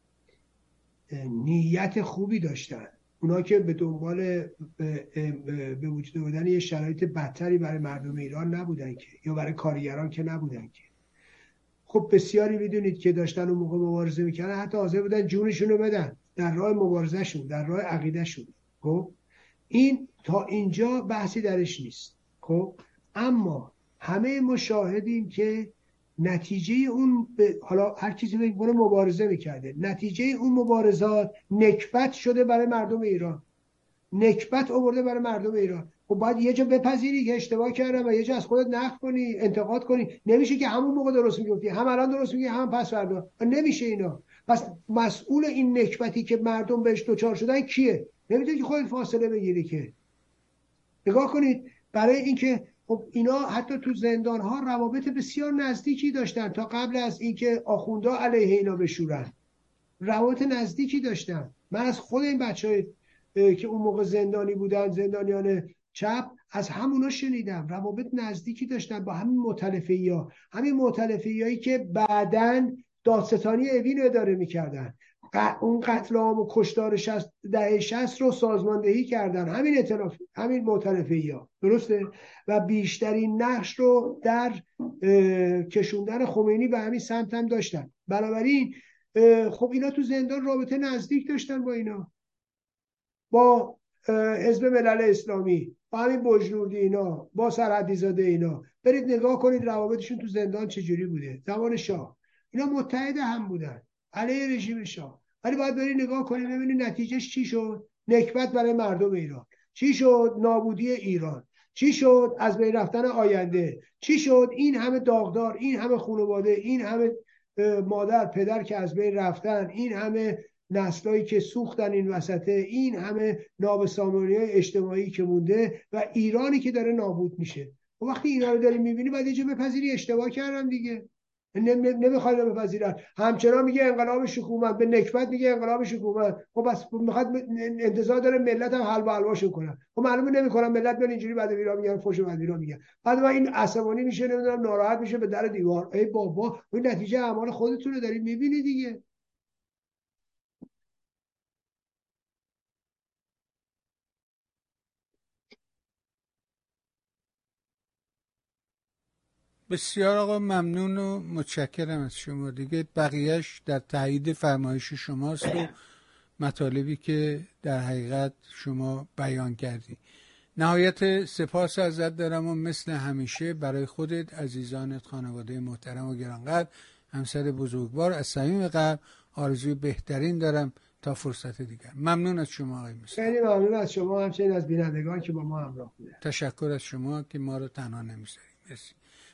نیت خوبی داشتن، اونا که به دنبال به وجود آوردن یه شرایط بدتری برای مردم ایران نبودن که، یا برای کارگران که نبودن که، خب بسیاری میدونید که داشتن اون موقع مبارزه میکردن، حتی حاضر بودن جونشون رو بدن در راه مبارزهشون، در راه عقیدهشون. خب این تا اینجا بحثی درش نیست. خب اما همه ما شاهدیم که نتیجه اون ب... حالا هر کسی به این مبارزه میکرده، نتیجه اون مبارزات نکبت شده برای مردم ایران، نکبت آورده برای مردم ایران. خب باید یه جا بپذیری که اشتباه کردم و یه جا از خودت نقد کنی، انتقاد کنی. نمیشه که همون موقع درست میگفتی هم الان درست میگی هم پس فردا، نمیشه اینا. پس مسئول این نکبتی که مردم بهش دوچار شدن کیه؟ نمیتونی که خودت فاصله بگیری که. نگاه کنید، برای اینکه خب اینا حتی تو زندان ها روابط بسیار نزدیکی داشتن تا قبل از اینکه آخوندا علیه اینا بشورن، روابط نزدیکی داشتن. من از خود این بچهای که اون موقع زندانی بودن، زندانیان چپ، از همونا شنیدم روابط نزدیکی داشتن با همین مؤتلفه‌ای ها، همین مؤتلفه‌ای هایی که بعداً دادستانی اوین اداره میکردن. اون قتل عام و کشتار دهه شصت رو سازماندهی کردن همین ائتلاف، همین مؤتلفه‌ای ها، درسته؟ و بیشترین نقش رو در کشوندن خمینی به همین سمت هم داشتن. بنابراین خب اینا تو زندان رابطه نزدیک داشتن با اینا، با حزب ملل اسلامی، با همین بجنوردی اینا، با سرحدی زاده اینا. برید نگاه کنید روابطشون تو زندان چجوری بوده. زمان شاه اینا متحد هم بودن علیه رژیم شاه، ولی باید بری نگاه کنید ببینید نتیجهش چی شد. نکبت برای مردم ایران چی شد؟ نابودی ایران چی شد؟ از بین رفتن آینده چی شد؟ این همه داغدار، این همه خانواده، این همه مادر پدر که از بین رفتن، این همه نسلایی که سوختن این وسطه، این همه نابسامانی‌های اجتماعی که مونده و ایرانی که داره نابود میشه. و وقتی اینا رو داری می‌بینی بعد یه جا بپذیری اشتباه کردم دیگه. نمیخواد بپذیرن، همچنان میگه انقلاب شکومن، به نکبت میگه انقلاب شکومن. خب بس میخواد انتظار داره ملت هم حل و حلواشو کنن. خب معلومه نمیکنن، ملت میان اینجوری بعد ویرا میگن، فوش بعد ویرا میگن، بعد ما این عصبانی میشه، نمیدونم ناراحت میشه، به در دیوار. ای بابا، این نتیجه اعمال خودتون رو داری میبینی دیگه. بسیار آقا، ممنون و متشکرم از شما. دیگه بقیهش در تایید فرمایش شماست و مطالبی که در حقیقت شما بیان کردی. نهایت سپاس ازت دارم و مثل همیشه برای خودت، عزیزانت، خانواده محترم و گرانقدر، همسر بزرگوار، از صمیم قلب آرزوی بهترین دارم تا فرصت دیگر. ممنون از شما آقای مستر. خیلی ممنون از شما، همچنین از بینندگان که با ما همراه بودن. تشکر از شما که ما رو تنها نمیذارید. مرسی.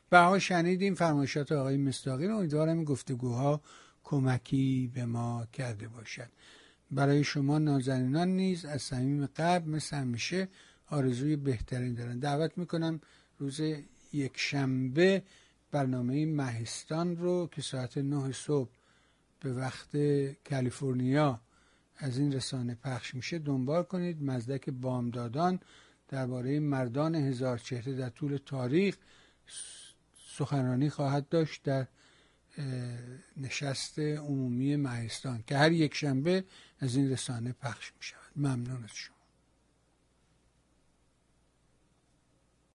بها شنیدیم فرمایشات آقای مصداقی، امیدوارم این گفتگوها کمکی به ما کرده باشد. برای شما نازنینان نیز از صمیم قلب مثل همیشه آرزوی بهترین دارم. دعوت میکنم روز یک شنبه برنامه مهستان رو که ساعت نه صبح به وقت کالیفرنیا از این رسانه پخش میشه دنبال کنید. مزدک بامدادان درباره مردان هزار چهره در طول تاریخ سخنرانی خواهد داشت در نشست عمومی مهستان که هر یک شنبه از این رسانه پخش می شود. ممنون از شما.